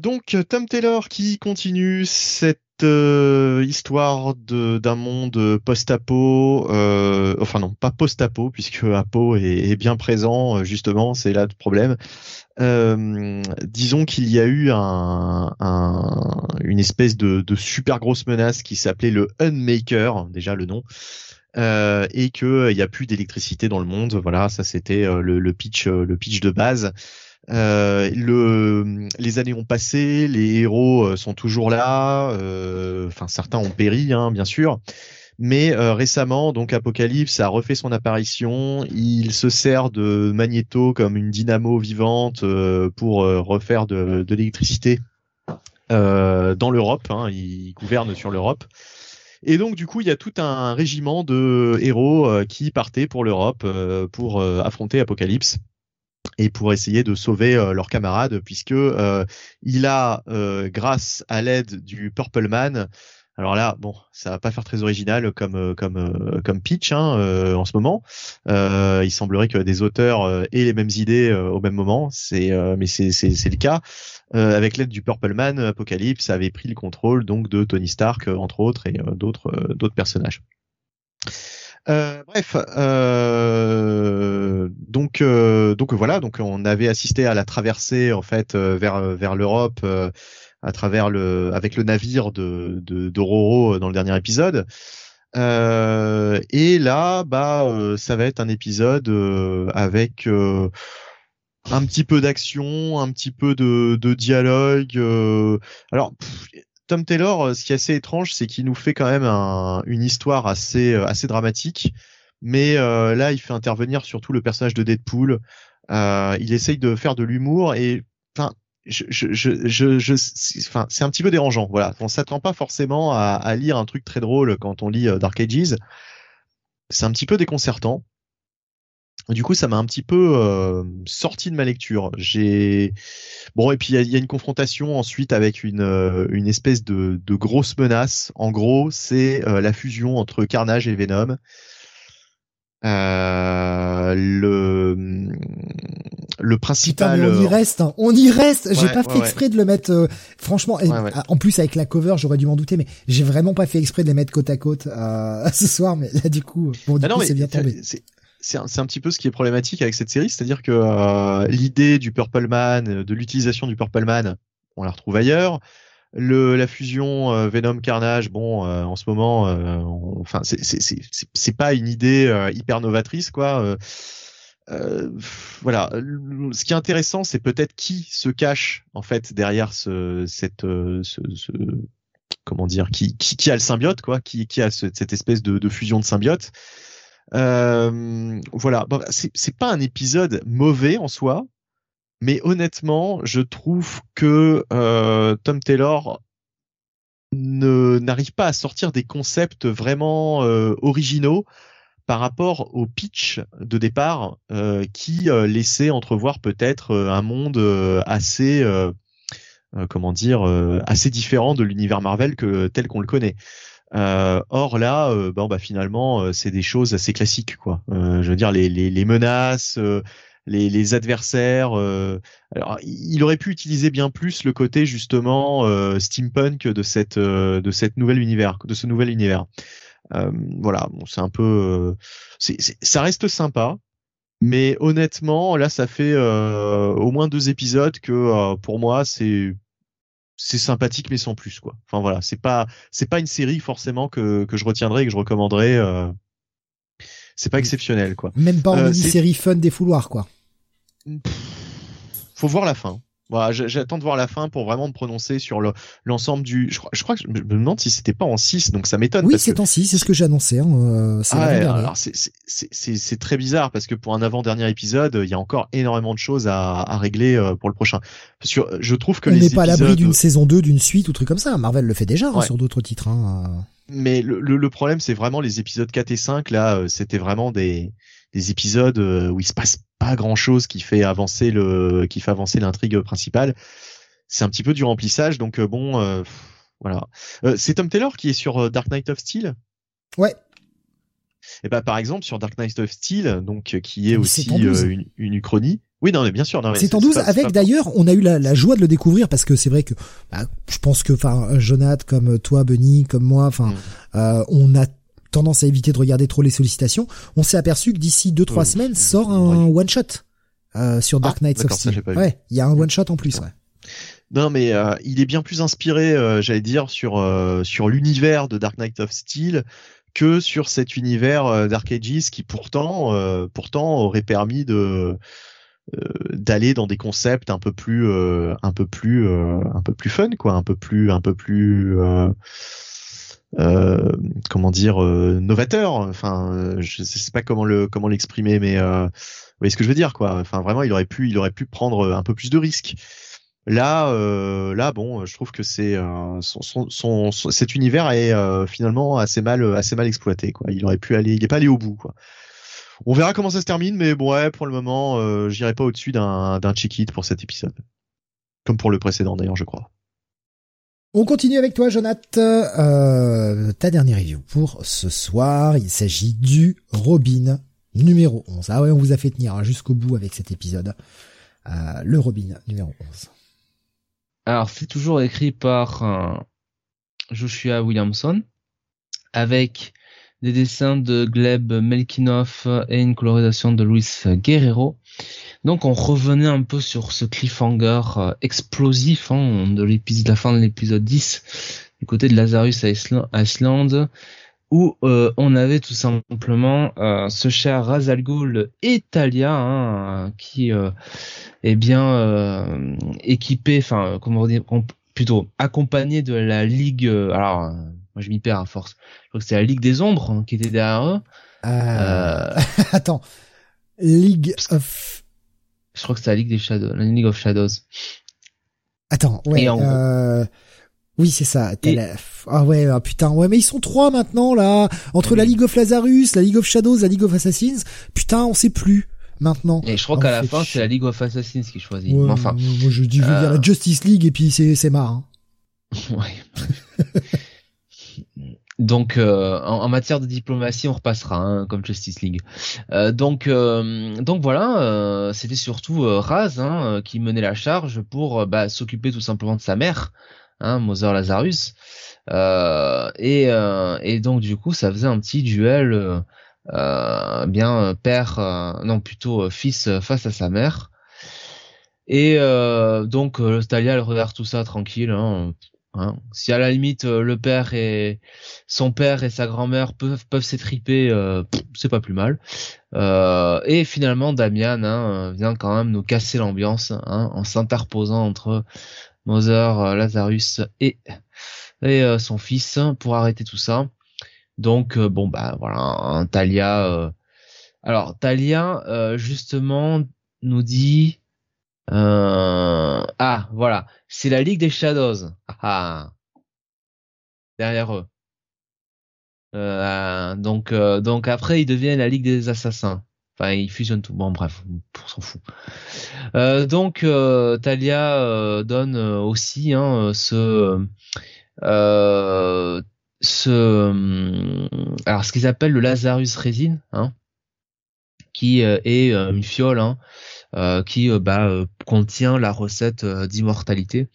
Donc Tom Taylor qui continue cette histoire d'un monde post-apo, enfin non, pas post-apo, puisque apo est bien présent, justement, c'est là le problème. Disons qu'il y a eu une espèce de super grosse menace qui s'appelait le Unmaker, déjà le nom, et que il y a plus d'électricité dans le monde. Voilà, ça c'était le pitch de base. Les années ont passé, les héros sont toujours là. Enfin, certains ont péri, hein, bien sûr. Mais récemment, donc Apocalypse a refait son apparition. Il se sert de Magneto comme une dynamo vivante pour refaire de l'électricité dans l'Europe. Hein. Il gouverne sur l'Europe. Et donc du coup, il y a tout un régiment de héros qui partaient pour l'Europe pour affronter Apocalypse et pour essayer de sauver leurs camarades, puisque il a, grâce à l'aide du Purple Man. Alors là, bon, ça va pas faire très original comme pitch hein, en ce moment. Il semblerait que des auteurs aient les mêmes idées au même moment. Mais c'est le cas. Avec l'aide du Purple Man, Apocalypse avait pris le contrôle donc de Tony Stark entre autres et d'autres personnages. Donc voilà. Donc on avait assisté à la traversée en fait vers l'Europe. À travers avec le navire de Roro dans le dernier épisode. Et là, ça va être un épisode avec un petit peu d'action, un petit peu de dialogue. Alors, Tom Taylor, ce qui est assez étrange, c'est qu'il nous fait quand même une histoire assez dramatique. Mais là, il fait intervenir surtout le personnage de Deadpool. Il essaye de faire de l'humour et, enfin, c'est un petit peu dérangeant. Voilà, on s'attend pas forcément à lire un truc très drôle quand on lit Dark Ages. C'est un petit peu déconcertant. Du coup, ça m'a un petit peu sorti de ma lecture. Et puis il y a une confrontation ensuite avec une espèce de grosse menace. En gros, c'est la fusion entre Carnage et Venom. Le principal. Putain, mais on y reste. Ouais, j'ai pas fait exprès de le mettre. Franchement, ouais. En plus avec la cover, j'aurais dû m'en douter, mais j'ai vraiment pas fait exprès de les mettre côte à côte ce soir. Mais là, du coup, c'est bien tombé. C'est un petit peu ce qui est problématique avec cette série, c'est-à-dire que l'idée du Purple Man, de l'utilisation du Purple Man, on la retrouve ailleurs. La fusion Venom Carnage, en ce moment, c'est pas une idée hyper novatrice, quoi. Voilà. Ce qui est intéressant, c'est peut-être qui se cache en fait derrière comment dire, qui a le symbiote, quoi, qui a cette espèce de fusion de symbiote. Voilà. Bon, c'est pas un épisode mauvais en soi. Mais honnêtement, je trouve que Tom Taylor n'arrive pas à sortir des concepts vraiment originaux par rapport au pitch de départ qui laissait entrevoir peut-être un monde assez, assez différent de l'univers Marvel tel qu'on le connaît. Or là, finalement, c'est des choses assez classiques, quoi. Je veux dire les menaces. Les adversaires. Alors, il aurait pu utiliser bien plus le côté justement steampunk de ce nouvel univers. Voilà, c'est un peu. Ça reste sympa, mais honnêtement, là, ça fait au moins 2 épisodes que pour moi, c'est sympathique mais sans plus, quoi. Enfin voilà, c'est pas une série forcément que je retiendrai et que je recommanderai. C'est pas exceptionnel, quoi. Même pas en mini-série fun des fouloirs, quoi. Faut voir la fin. Voilà, j'attends de voir la fin pour vraiment me prononcer sur l'ensemble du... Je crois que je me demande si c'était pas en 6, donc ça m'étonne. Oui, c'est en 6, c'est ce que j'ai annoncé. Hein. Alors c'est très bizarre, parce que pour un avant-dernier épisode, il y a encore énormément de choses à régler pour le prochain. Parce que je trouve que on n'est pas à l'abri d'une saison 2, d'une suite ou truc comme ça. Marvel le fait déjà sur d'autres titres. Hein. Mais le problème, c'est vraiment les épisodes 4 et 5. Là, c'était vraiment des épisodes où il se passe pas grand chose qui fait avancer l'intrigue principale. C'est un petit peu du remplissage, donc voilà. C'est Tom Taylor qui est sur Dark Knight of Steel. Ouais. Et par exemple sur Dark Knight of Steel, donc qui est aussi une uchronie. Oui, non, mais bien sûr. Non, mais c'est en 12 avec, d'ailleurs, on a eu la joie de le découvrir, parce que c'est vrai que, je pense que, Jonathan, comme toi, Benny, comme moi, on a tendance à éviter de regarder trop les sollicitations. On s'est aperçu que d'ici 2-3 semaines sort un one-shot sur Dark Knight of Steel. Ouais, il y a un one-shot en plus, ouais. Non, mais il est bien plus inspiré, j'allais dire, sur l'univers de Dark Knight of Steel que sur cet univers Dark Ages qui pourtant aurait permis d'aller dans des concepts un peu plus fun, quoi, un peu plus novateur, enfin je sais pas comment l'exprimer, mais vous voyez ce que je veux dire, quoi. Enfin vraiment il aurait pu prendre un peu plus de risques. Là bon, je trouve que c'est cet univers est finalement assez mal exploité, quoi. Il est pas allé au bout, quoi. On verra comment ça se termine, mais bon, ouais, pour le moment, j'irai pas au-dessus d'un check it pour cet épisode. Comme pour le précédent, d'ailleurs, je crois. On continue avec toi, Jonathan. Ta dernière review pour ce soir, il s'agit du Robin numéro 11. Ah ouais, on vous a fait tenir, hein, jusqu'au bout avec cet épisode. Le Robin numéro 11. Alors, c'est toujours écrit par Joshua Williamson, avec des dessins de Gleb Melkinov et une colorisation de Luis Guerrero. Donc on revenait un peu sur ce cliffhanger explosif, hein, de la fin de l'épisode 10, du côté de Lazarus Island, où on avait tout simplement ce cher Ra's al Ghul et Talia, hein, qui est bien équipé, enfin comment dire, plutôt accompagné de la Ligue. Alors moi je m'y perds à force. Je crois que c'est la Ligue des Ombres, hein, qui était derrière eux. Attends, League of... Je crois que c'est la Ligue des Shadows, la League of Shadows. Attends, ouais. Oui, c'est ça. Et... Ah ouais, ah, putain, ouais, mais ils sont trois maintenant là, entre la Ligue of Lazarus, la Ligue of Shadows, la Ligue of Assassins. Putain, on sait plus maintenant. Et je crois qu'à la fin, c'est la Ligue of Assassins qui choisit. Ouais, enfin, moi je dis dire la Justice League et puis c'est marrant. Ouais. Donc en matière de diplomatie, on repassera, hein, comme Justice League. Donc voilà, c'était surtout Ra's, hein, qui menait la charge pour s'occuper tout simplement de sa mère, hein, Mother Lazarus. Et donc du coup, ça faisait un petit duel fils face à sa mère. Et donc Talia, elle regarde tout ça tranquille, hein. Hein. Si à la limite le père et son père et sa grand-mère peuvent s'étriper, c'est pas plus mal. Et finalement Damian, hein, vient quand même nous casser l'ambiance, hein, en s'interposant entre Mother Lazarus et son fils pour arrêter tout ça. Donc voilà, hein, Talia. Alors Talia justement nous dit. Voilà, c'est la Ligue des Shadows. Derrière eux. Donc après ils deviennent la Ligue des Assassins. Enfin ils fusionnent tout. Bon bref, on s'en fout. Donc Talia donne aussi, hein, ce qu'ils appellent le Lazarus Résine, hein, qui est une fiole, hein. Qui contient la recette d'immortalité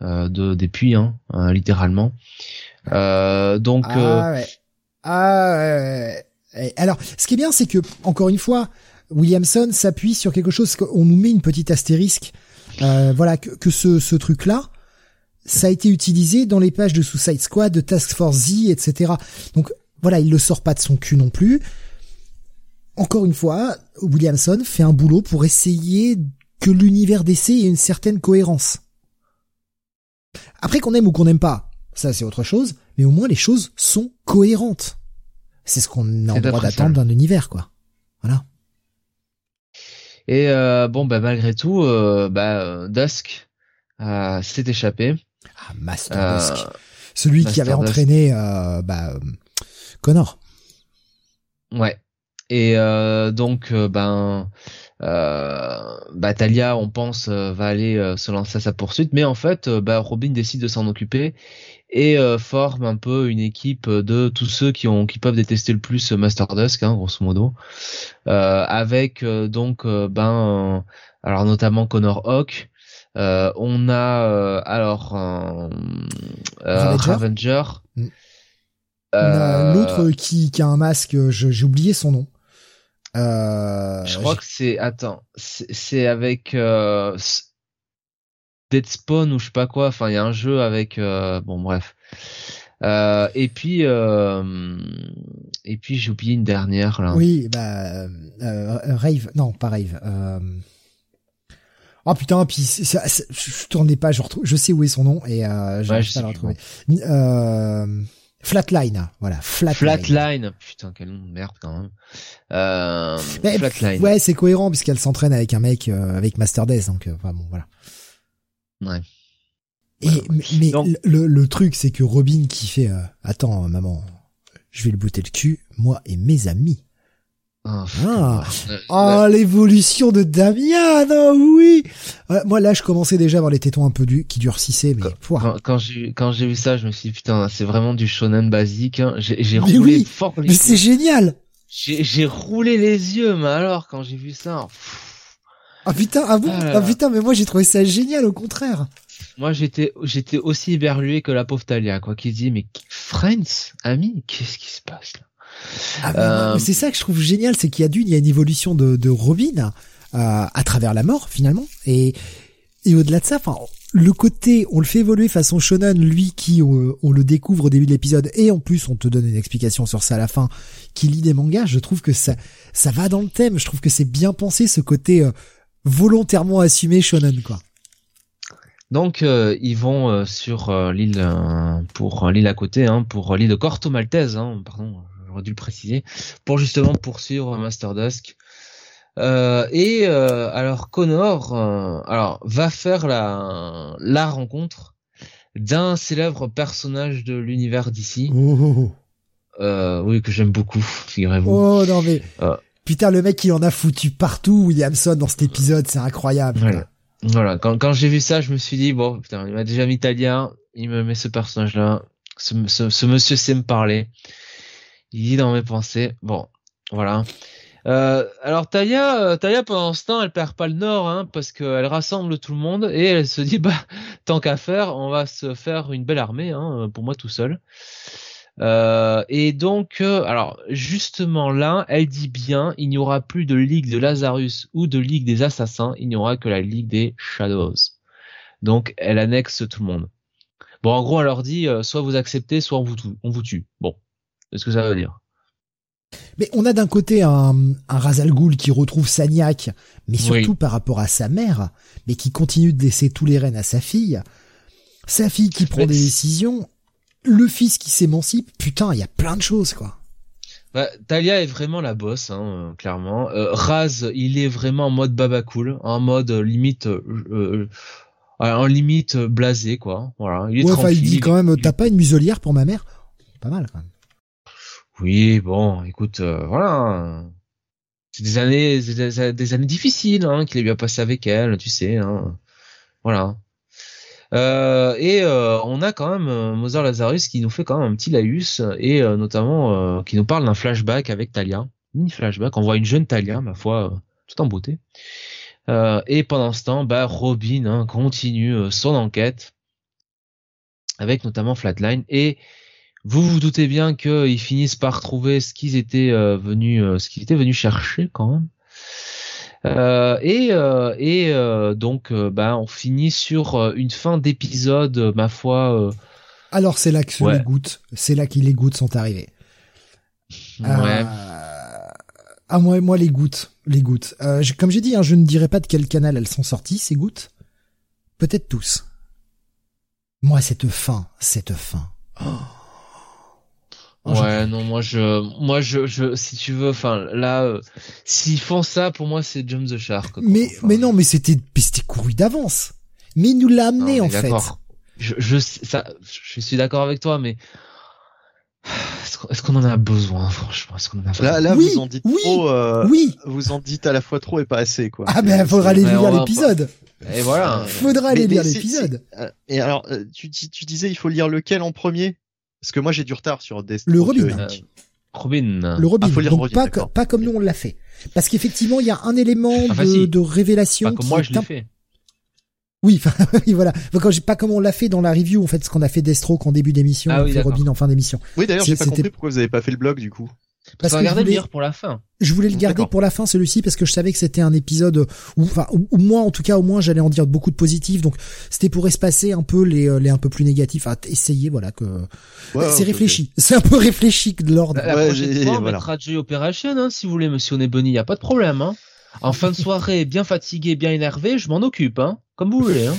des puits, hein, littéralement. Ouais. Alors, ce qui est bien, c'est que encore une fois, Williamson s'appuie sur quelque chose qu'on nous met une petite astérisque. Voilà que ce truc-là, ça a été utilisé dans les pages de Suicide Squad, de Task Force Z, etc. Donc voilà, il le sort pas de son cul non plus. Encore une fois, Williamson fait un boulot pour essayer que l'univers DC ait une certaine cohérence. Après, qu'on aime ou qu'on n'aime pas, ça c'est autre chose, mais au moins les choses sont cohérentes. C'est ce qu'on a le droit d'attendre d'un univers, quoi. Voilà. Et malgré tout, Dusk s'est échappé. Ah, Master Dusk. Celui Master qui avait entraîné Connor. Ouais. Et Talia, on pense, va aller se lancer à sa poursuite, mais en fait Robin décide de s'en occuper et forme un peu une équipe de tous ceux qui peuvent détester le plus Master Dusk, hein, grosso modo, avec alors notamment Connor Hawk, on a Ravenger. On a l'autre qui a un masque, j'ai oublié son nom. Je crois que c'est... Attends, c'est avec Deadspawn ou je sais pas quoi. Enfin, il y a un jeu avec... Bon, bref. Et puis j'ai oublié une dernière, là. Oui, Rave... Non, pas Rave. Oh putain, puis je tourne les pages, je sais où est son nom et j'arrive pas à le retrouver. Flatline, voilà. Flatline, putain, quel nom de merde quand même. Mais, Flatline. Ouais, c'est cohérent puisqu'elle s'entraîne avec un mec avec Master Death, donc enfin bon, voilà. Ouais. Et ouais, mais donc... le truc, c'est que Robin qui fait attends maman, je vais le botter le cul, moi et mes amis. L'évolution de Damian, oh oui. Moi là, je commençais déjà à avoir les tétons un peu qui durcissaient, mais quand j'ai vu ça, je me suis dit putain, c'est vraiment du shonen basique. Hein. J'ai roulé fort. Mais c'est génial. J'ai roulé les yeux, mais alors quand j'ai vu ça. Ah putain, ah bon, ah putain, mais moi j'ai trouvé ça génial au contraire. Moi j'étais aussi éberlué que la pauvre Talia, quoi, qui dit mais Friends, ami, qu'est-ce qui se passe là? Ah mais c'est ça que je trouve génial, c'est qu'il y a une évolution de Robin à travers la mort finalement, et au-delà de ça, enfin le côté on le fait évoluer façon shonen, lui qui on le découvre au début de l'épisode et en plus on te donne une explication sur ça à la fin, qui lit des mangas, je trouve que ça va dans le thème, je trouve que c'est bien pensé ce côté volontairement assumé shonen quoi. Donc ils vont sur l'île pour l'île à côté, hein, pour l'île de Corto Maltese, hein, pardon. J'aurais dû le préciser, pour justement poursuivre Master Dusk. Alors Connor va faire la rencontre d'un célèbre personnage de l'univers d'ici. Oui, que j'aime beaucoup, figurez-vous. Oh non mais putain, le mec il en a foutu partout, Williamson, dans cet épisode, c'est incroyable. Voilà. Quand j'ai vu ça, je me suis dit bon putain, il m'a déjà mis italien, il me met ce personnage-là, ce monsieur sait me parler. Il est dans mes pensées. Bon, voilà. Alors Talia pendant ce temps, elle perd pas le nord, hein, parce qu'elle rassemble tout le monde et elle se dit bah tant qu'à faire, on va se faire une belle armée, hein, pour moi tout seul. Et donc, alors justement là, elle dit bien, il n'y aura plus de Ligue de Lazarus ou de Ligue des Assassins, il n'y aura que la Ligue des Shadows. Donc elle annexe tout le monde. Bon, en gros, elle leur dit soit vous acceptez, soit on vous tue. Bon. Est-ce que ça veut dire? Mais on a d'un côté un Ra's al Ghul qui retrouve Sagnac, mais surtout par rapport à sa mère, mais qui continue de laisser tous les rênes à sa fille qui prend des décisions, le fils qui s'émancipe. Putain, il y a plein de choses quoi. Bah, Talia est vraiment la boss, hein, clairement. Raz, il est vraiment en mode baba cool, en mode limite. En limite blasé quoi. Voilà, il est tranquille. Il dit quand même, t'as pas une muselière pour ma mère? Pas mal quand même. Oui, bon, écoute, voilà. C'est des années difficiles, hein, qu'il a bien passé avec elle, tu sais, hein. Voilà. On a quand même Mozart Lazarus qui nous fait quand même un petit laïus et notamment qui nous parle d'un flashback avec Talia. Mini flashback, on voit une jeune Talia, ma foi, tout en beauté. Et pendant ce temps, bah, Robin, hein, continue son enquête avec notamment Flatline et vous doutez bien qu'ils finissent par trouver ce qu'ils étaient venus chercher quand même. On finit sur une fin d'épisode, ma foi. Alors c'est là que les gouttes, sont arrivées. Ouais. Ah moi les gouttes. Comme j'ai dit, hein, je ne dirais pas de quel canal elles sont sorties ces gouttes. Peut-être tous. Moi cette fin. Oh. Ouais, non, moi, si tu veux, enfin, là, s'ils font ça, pour moi, c'est Jump the Shark. Quoi, mais c'était couru d'avance. Mais il nous l'a amené, en fait. D'accord. Je suis d'accord avec toi, mais est-ce qu'on en a besoin, franchement? Est-ce qu'on en a besoin? Là, oui, vous en dites trop, vous en dites à la fois trop et pas assez, quoi. Ah, ben, faudra aller lire l'épisode. Et voilà. Faudra aller lire l'épisode. Et alors, tu disais, il faut lire lequel en premier? Parce que moi j'ai du retard sur des... Le Robin. Donc pas comme nous on l'a fait. Parce qu'effectivement il y a un élément de révélation. Pas comme moi je l'ai fait. Oui, voilà. Pas comme on l'a fait dans la review, en fait, ce qu'on a fait Deathstroke en début d'émission, et Robin en fin d'émission. Oui, d'ailleurs j'ai pas compris pourquoi vous avez pas fait le blog du coup. Parce que je voulais le lire pour la fin. Je voulais le garder pour la fin celui-ci parce que je savais que c'était un épisode où moi en tout cas j'allais en dire beaucoup de positifs, donc c'était pour espacer un peu les un peu plus négatifs, à essayer c'est réfléchi. C'est un peu réfléchi de l'ordre. La prochaine fois on mettra Joy Operations, hein, si vous voulez monsieur Nebony, il y a pas de problème, hein. En fin de soirée, bien fatigué, bien énervé, je m'en occupe, hein, comme vous voulez. Hein.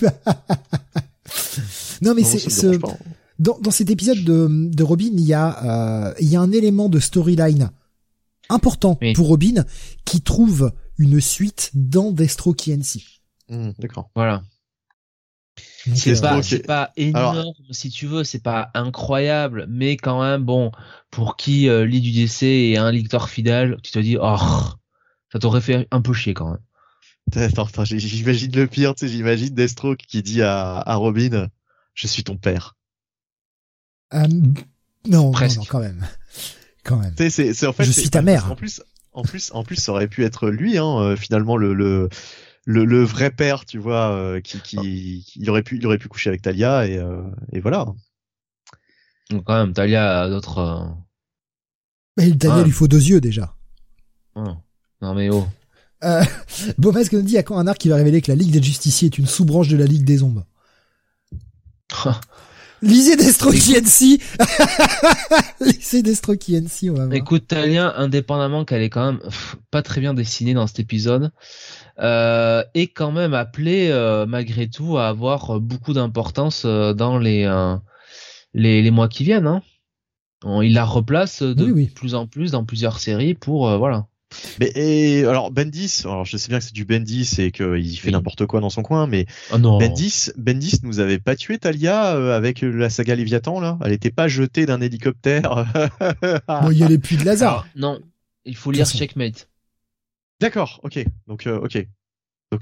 Non, mais non, c'est ce... dans cet épisode de Robin, il y a un élément de storyline important pour Robin qui trouve une suite dans Destro KNC. D'accord. Voilà. C'est pas énorme. Alors, si tu veux, c'est pas incroyable, mais quand même, bon, pour qui lit du DC et un lecteur fidèle, tu te dis, oh, ça t'aurait fait un peu chier quand même. Attends, j'imagine le pire, tu sais, j'imagine Destro qui dit à Robin, je suis ton père. Non, quand même. Tu sais, c'est en fait, je suis ta mère. En plus, ça aurait pu être lui, hein, finalement, le vrai père, tu vois, qui il aurait pu coucher avec Talia et voilà. Donc quand même, Talia a d'autres. Mais Talia lui faut deux yeux déjà. Non mais oh. Beaumasque nous dit à quand un arc qui va révéler que la Ligue des Justiciers est une sous-branche de la Ligue des Ombres. Lisez Destro KNC. Lisez Destro KNC, on va voir. Écoute, Talia, indépendamment qu'elle est quand même pas très bien dessinée dans cet épisode, est quand même appelée malgré tout à avoir beaucoup d'importance dans les mois qui viennent. Hein. Il la replace de plus en plus dans plusieurs séries pour voilà. Mais alors Bendis, alors je sais bien que c'est du Bendis et qu'il fait n'importe quoi dans son coin, mais Bendis nous avait pas tué Talia avec la saga Léviathan là, elle était pas jetée d'un hélicoptère. Bon, il y a les puits de Lazare. Non, il faut lire Checkmate. D'accord, ok. Donc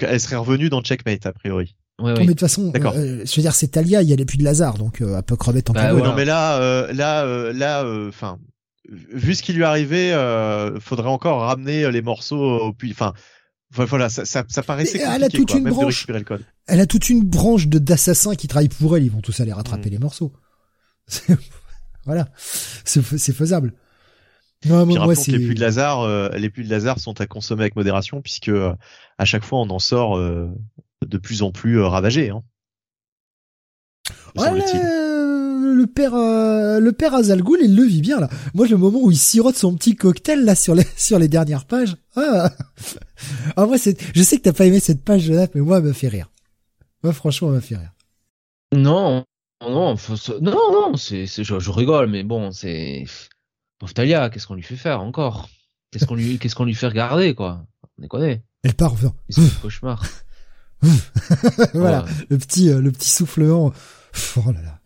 elle serait revenue dans Checkmate a priori. Ouais. Mais de toute façon, je veux dire c'est Talia, il y a les puits de Lazare, donc elle peut crever tant qu'elle veut. Non mais là, enfin. Vu ce qui lui arrivait, faudrait encore ramener les morceaux au puits. Enfin, voilà, ça paraissait compliqué. Elle a toute une branche. Elle a toute une branche d'assassins qui travaillent pour elle. Ils vont tous aller rattraper les morceaux. Voilà, c'est faisable. Non, puis rappelons que les puits de Lazare sont à consommer avec modération, puisque à chaque fois on en sort de plus en plus ravagé. Hein, semble-t-il. Le père Azal Ghul, il le vit bien là. Moi, le moment où il sirote son petit cocktail là sur les dernières pages. Ah moi, je sais que t'as pas aimé cette page, Jonathan, mais moi, elle m'a fait rire. Moi, franchement, elle m'a fait rire. Non, je rigole, mais bon, c'est pauvre Talia. Qu'est-ce qu'on lui fait faire encore ? Qu'est-ce qu'on lui fait regarder quoi ? On déconne. Elle part en faisant. C'est un cauchemar. Voilà, le petit soufflement. Oh là là.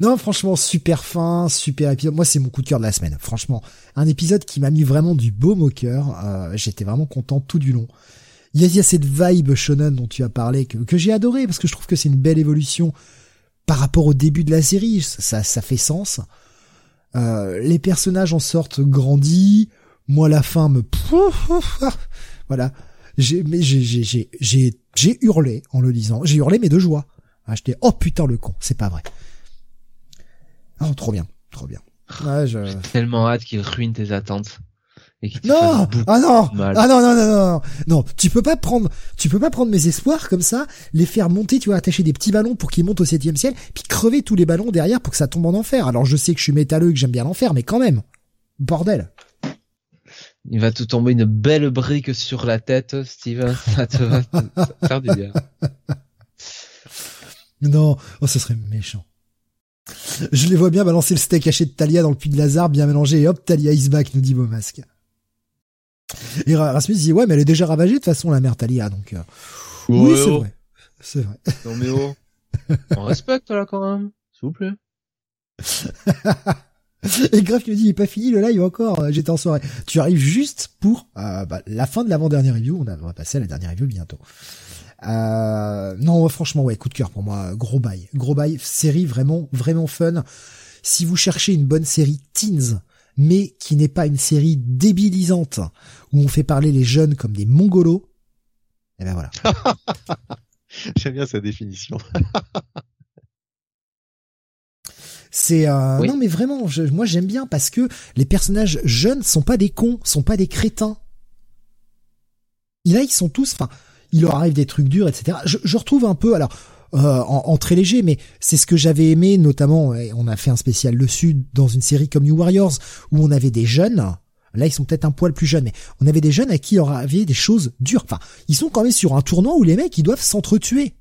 Non, franchement, super fin, super épisode. Moi, c'est mon coup de cœur de la semaine. Franchement, un épisode qui m'a mis vraiment du baume au cœur. J'étais vraiment content tout du long. Il y a cette vibe shonen dont tu as parlé que j'ai adoré parce que je trouve que c'est une belle évolution par rapport au début de la série. Ça fait sens. Les personnages en sortent grandis. Moi, la fin me voilà. J'ai hurlé en le lisant. J'ai hurlé mais de joie. Ah, j'étais, oh putain le con, c'est pas vrai. Oh, trop bien. Ouais, j'ai tellement hâte qu'il ruine tes attentes. Et qu'il non, tu peux pas prendre mes espoirs comme ça, les faire monter, tu vois, attacher des petits ballons pour qu'ils montent au 7e ciel, puis crever tous les ballons derrière pour que ça tombe en enfer. Alors je sais que je suis métalleux et que j'aime bien l'enfer, mais quand même, bordel. Il va te tomber une belle brique sur la tête, Steven, ça te va faire du bien. Non, oh, ce serait méchant. Je les vois bien balancer le steak haché de Talia dans le puits de Lazare, bien mélangé, et hop, Talia is back, nous dit Beaumasque. Et Rasmus dit, ouais, mais elle est déjà ravagée, de toute façon, la mère Talia, donc, oui, c'est vrai. C'est vrai. Non, mais on respecte, là, quand même. S'il vous plaît. Et Graf qui nous dit, il est pas fini le live encore, j'étais en soirée. Tu arrives juste pour, la fin de l'avant-dernière review, on va passer à la dernière review bientôt. Non, franchement, ouais, coup de cœur pour moi, gros bail, série vraiment, vraiment fun. Si vous cherchez une bonne série teens, mais qui n'est pas une série débilisante, où on fait parler les jeunes comme des mongolos, eh ben voilà. J'aime bien sa définition. C'est oui. Non mais vraiment, moi j'aime bien parce que les personnages jeunes sont pas des cons, sont pas des crétins. Et là ils sont tous, enfin, il leur arrive des trucs durs, etc. Je retrouve un peu, alors en très léger, mais c'est ce que j'avais aimé notamment. On a fait un spécial dessus dans une série comme New Warriors où on avait des jeunes. Là, ils sont peut-être un poil plus jeunes, mais on avait des jeunes à qui on avait des choses dures. Enfin, ils sont quand même sur un tournoi où les mecs, ils doivent s'entretuer.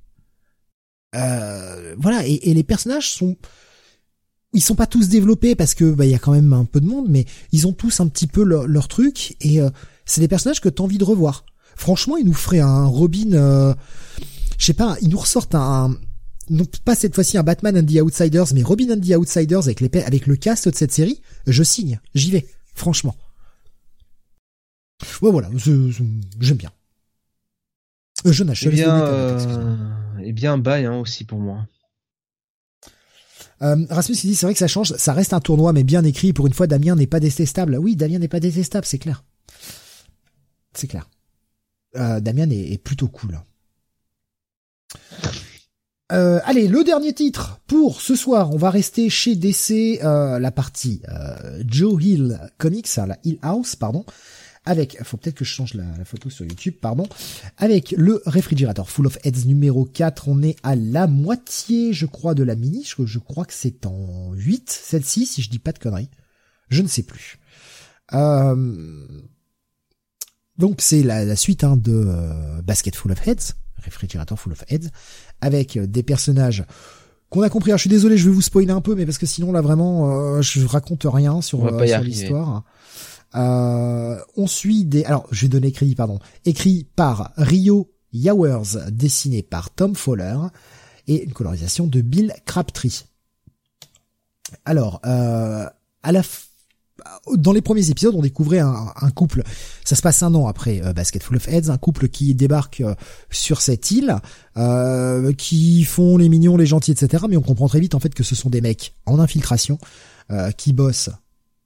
Voilà. Et les personnages sont, ils sont pas tous développés parce que, bah, il y a quand même un peu de monde, mais ils ont tous un petit peu leur truc. Et c'est des personnages que t'as envie de revoir. Franchement, ils nous feraient un Robin, je sais pas, ils nous ressortent un non pas cette fois-ci un Batman and the Outsiders, mais Robin and the Outsiders avec le cast de cette série, je signe, j'y vais, franchement. Ouais, voilà, j'aime bien. Je n'achète et bien un bail hein, aussi pour moi. Rasmus il dit c'est vrai que ça change, ça reste un tournoi mais bien écrit. Pour une fois, Damien n'est pas détestable. Oui, Damien n'est pas détestable, c'est clair. C'est clair. Damien est plutôt cool. Allez, le dernier titre pour ce soir, on va rester chez DC, la partie Joe Hill Comics, la Hill House, pardon, avec, faut peut-être que je change la photo sur YouTube, pardon, avec le réfrigérateur Full of Heads numéro 4, on est à la moitié, je crois, de la mini, je crois que c'est en 8, celle-ci, si je dis pas de conneries, je ne sais plus. Donc c'est la suite hein, de Basket Full of Heads, réfrigérateur Full of Heads, avec des personnages qu'on a compris. Alors, je suis désolé, je vais vous spoiler un peu, mais parce que sinon là vraiment, je raconte rien sur l'histoire. On suit des. Alors, je vais donner crédit, pardon. Écrit par Rio Yowers, dessiné par Tom Fowler et une colorisation de Bill Crabtree. Alors, dans les premiers épisodes, on découvrait un couple. Ça se passe un an après Basket Full of Heads, un couple qui débarque sur cette île, qui font les mignons, les gentils, etc. Mais on comprend très vite en fait que ce sont des mecs en infiltration qui bossent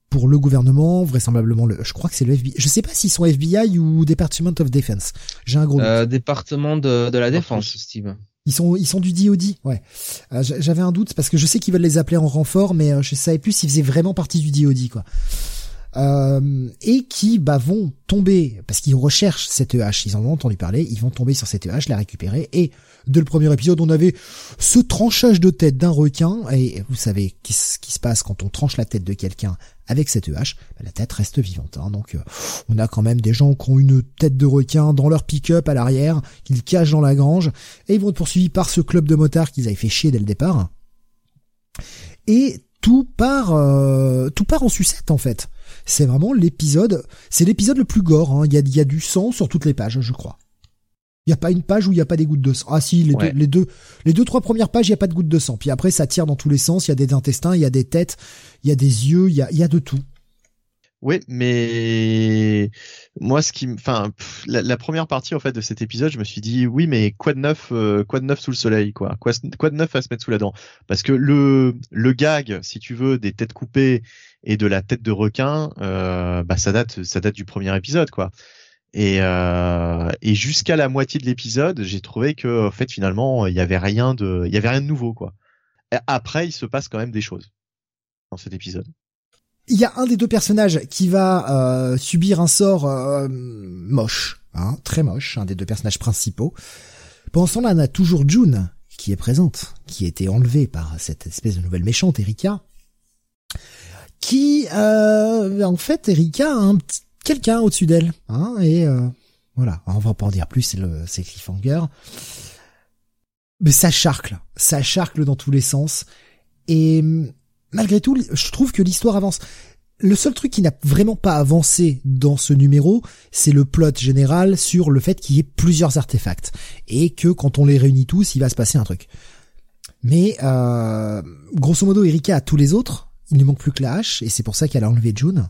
pour le gouvernement, vraisemblablement je crois que c'est le FBI. Je sais pas s'ils sont FBI ou Department of Defense. J'ai un gros doute. Département de la défense, Steve. Ils sont du DOD, ouais. J'avais un doute parce que je sais qu'ils veulent les appeler en renfort, mais je savais plus s'ils faisaient vraiment partie du DOD, quoi. Et qui, bah, vont tomber parce qu'ils recherchent cette EH. Ils en ont entendu parler. Ils vont tomber sur cette EH, la récupérer. Et dès le premier épisode, on avait ce tranchage de tête d'un requin. Et vous savez ce qui se passe quand on tranche la tête de quelqu'un avec cette EH. Bah, la tête reste vivante, hein. Donc, on a quand même des gens qui ont une tête de requin dans leur pick-up à l'arrière, qu'ils cachent dans la grange. Et ils vont être poursuivis par ce club de motards qu'ils avaient fait chier dès le départ. Et tout part en sucette, en fait. C'est vraiment l'épisode le plus gore, hein. Il y a du sang sur toutes les pages, je crois. Il n'y a pas une page où il n'y a pas des gouttes de sang. Ah si, les deux, trois premières pages, il n'y a pas de gouttes de sang. Puis après, ça tire dans tous les sens. Il y a des intestins, il y a des têtes, il y a des yeux, il y a de tout. Oui, mais moi, la première partie en fait de cet épisode, je me suis dit oui, mais quoi de neuf sous le soleil, quoi. Quoi de neuf à se mettre sous la dent. Parce que le gag, si tu veux, des têtes coupées et de la tête de requin, bah ça date du premier épisode, quoi. Et jusqu'à la moitié de l'épisode, j'ai trouvé que en fait finalement il y avait rien de nouveau, quoi. Et après, il se passe quand même des choses dans cet épisode. Il y a un des deux personnages qui va subir un sort moche, hein, très moche, un des deux personnages principaux. Pendant ce temps-là, on a toujours June qui est présente, qui a été enlevée par cette espèce de nouvelle méchante, Erika, qui, en fait, Erika a quelqu'un au-dessus d'elle, hein, et voilà, on va pas en dire plus, c'est cliffhanger. Mais ça charcle dans tous les sens, et malgré tout, je trouve que l'histoire avance. Le seul truc qui n'a vraiment pas avancé dans ce numéro, c'est le plot général sur le fait qu'il y ait plusieurs artefacts et que quand on les réunit tous, il va se passer un truc. Mais grosso modo, Erika a tous les autres. Il ne manque plus que la hache et c'est pour ça qu'elle a enlevé June.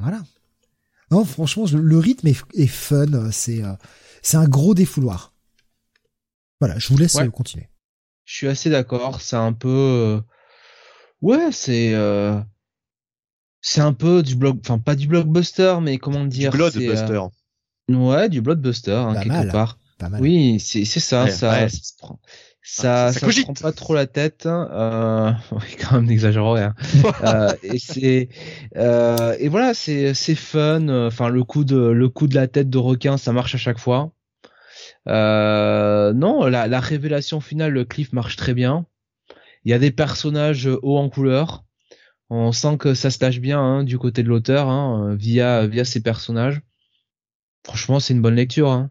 Voilà. Non, franchement, le rythme est fun. C'est un gros défouloir. Voilà, je vous laisse continuer. Je suis assez d'accord. C'est un peu... Ouais, c'est un peu du pas du blockbuster, mais comment dire, du bloodbuster. Ouais, du bloodbuster, hein, quelque part. Pas mal. Oui, c'est ça, ouais, ça, ouais. Ça se prend pas trop la tête, quand même n'exagérons rien. Et voilà, c'est fun, le coup de la tête de requin, ça marche à chaque fois. Non, la révélation finale, le cliff marche très bien. Il y a des personnages hauts en couleur. On sent que ça se tâche bien du côté de l'auteur via ses personnages. Franchement, c'est une bonne lecture.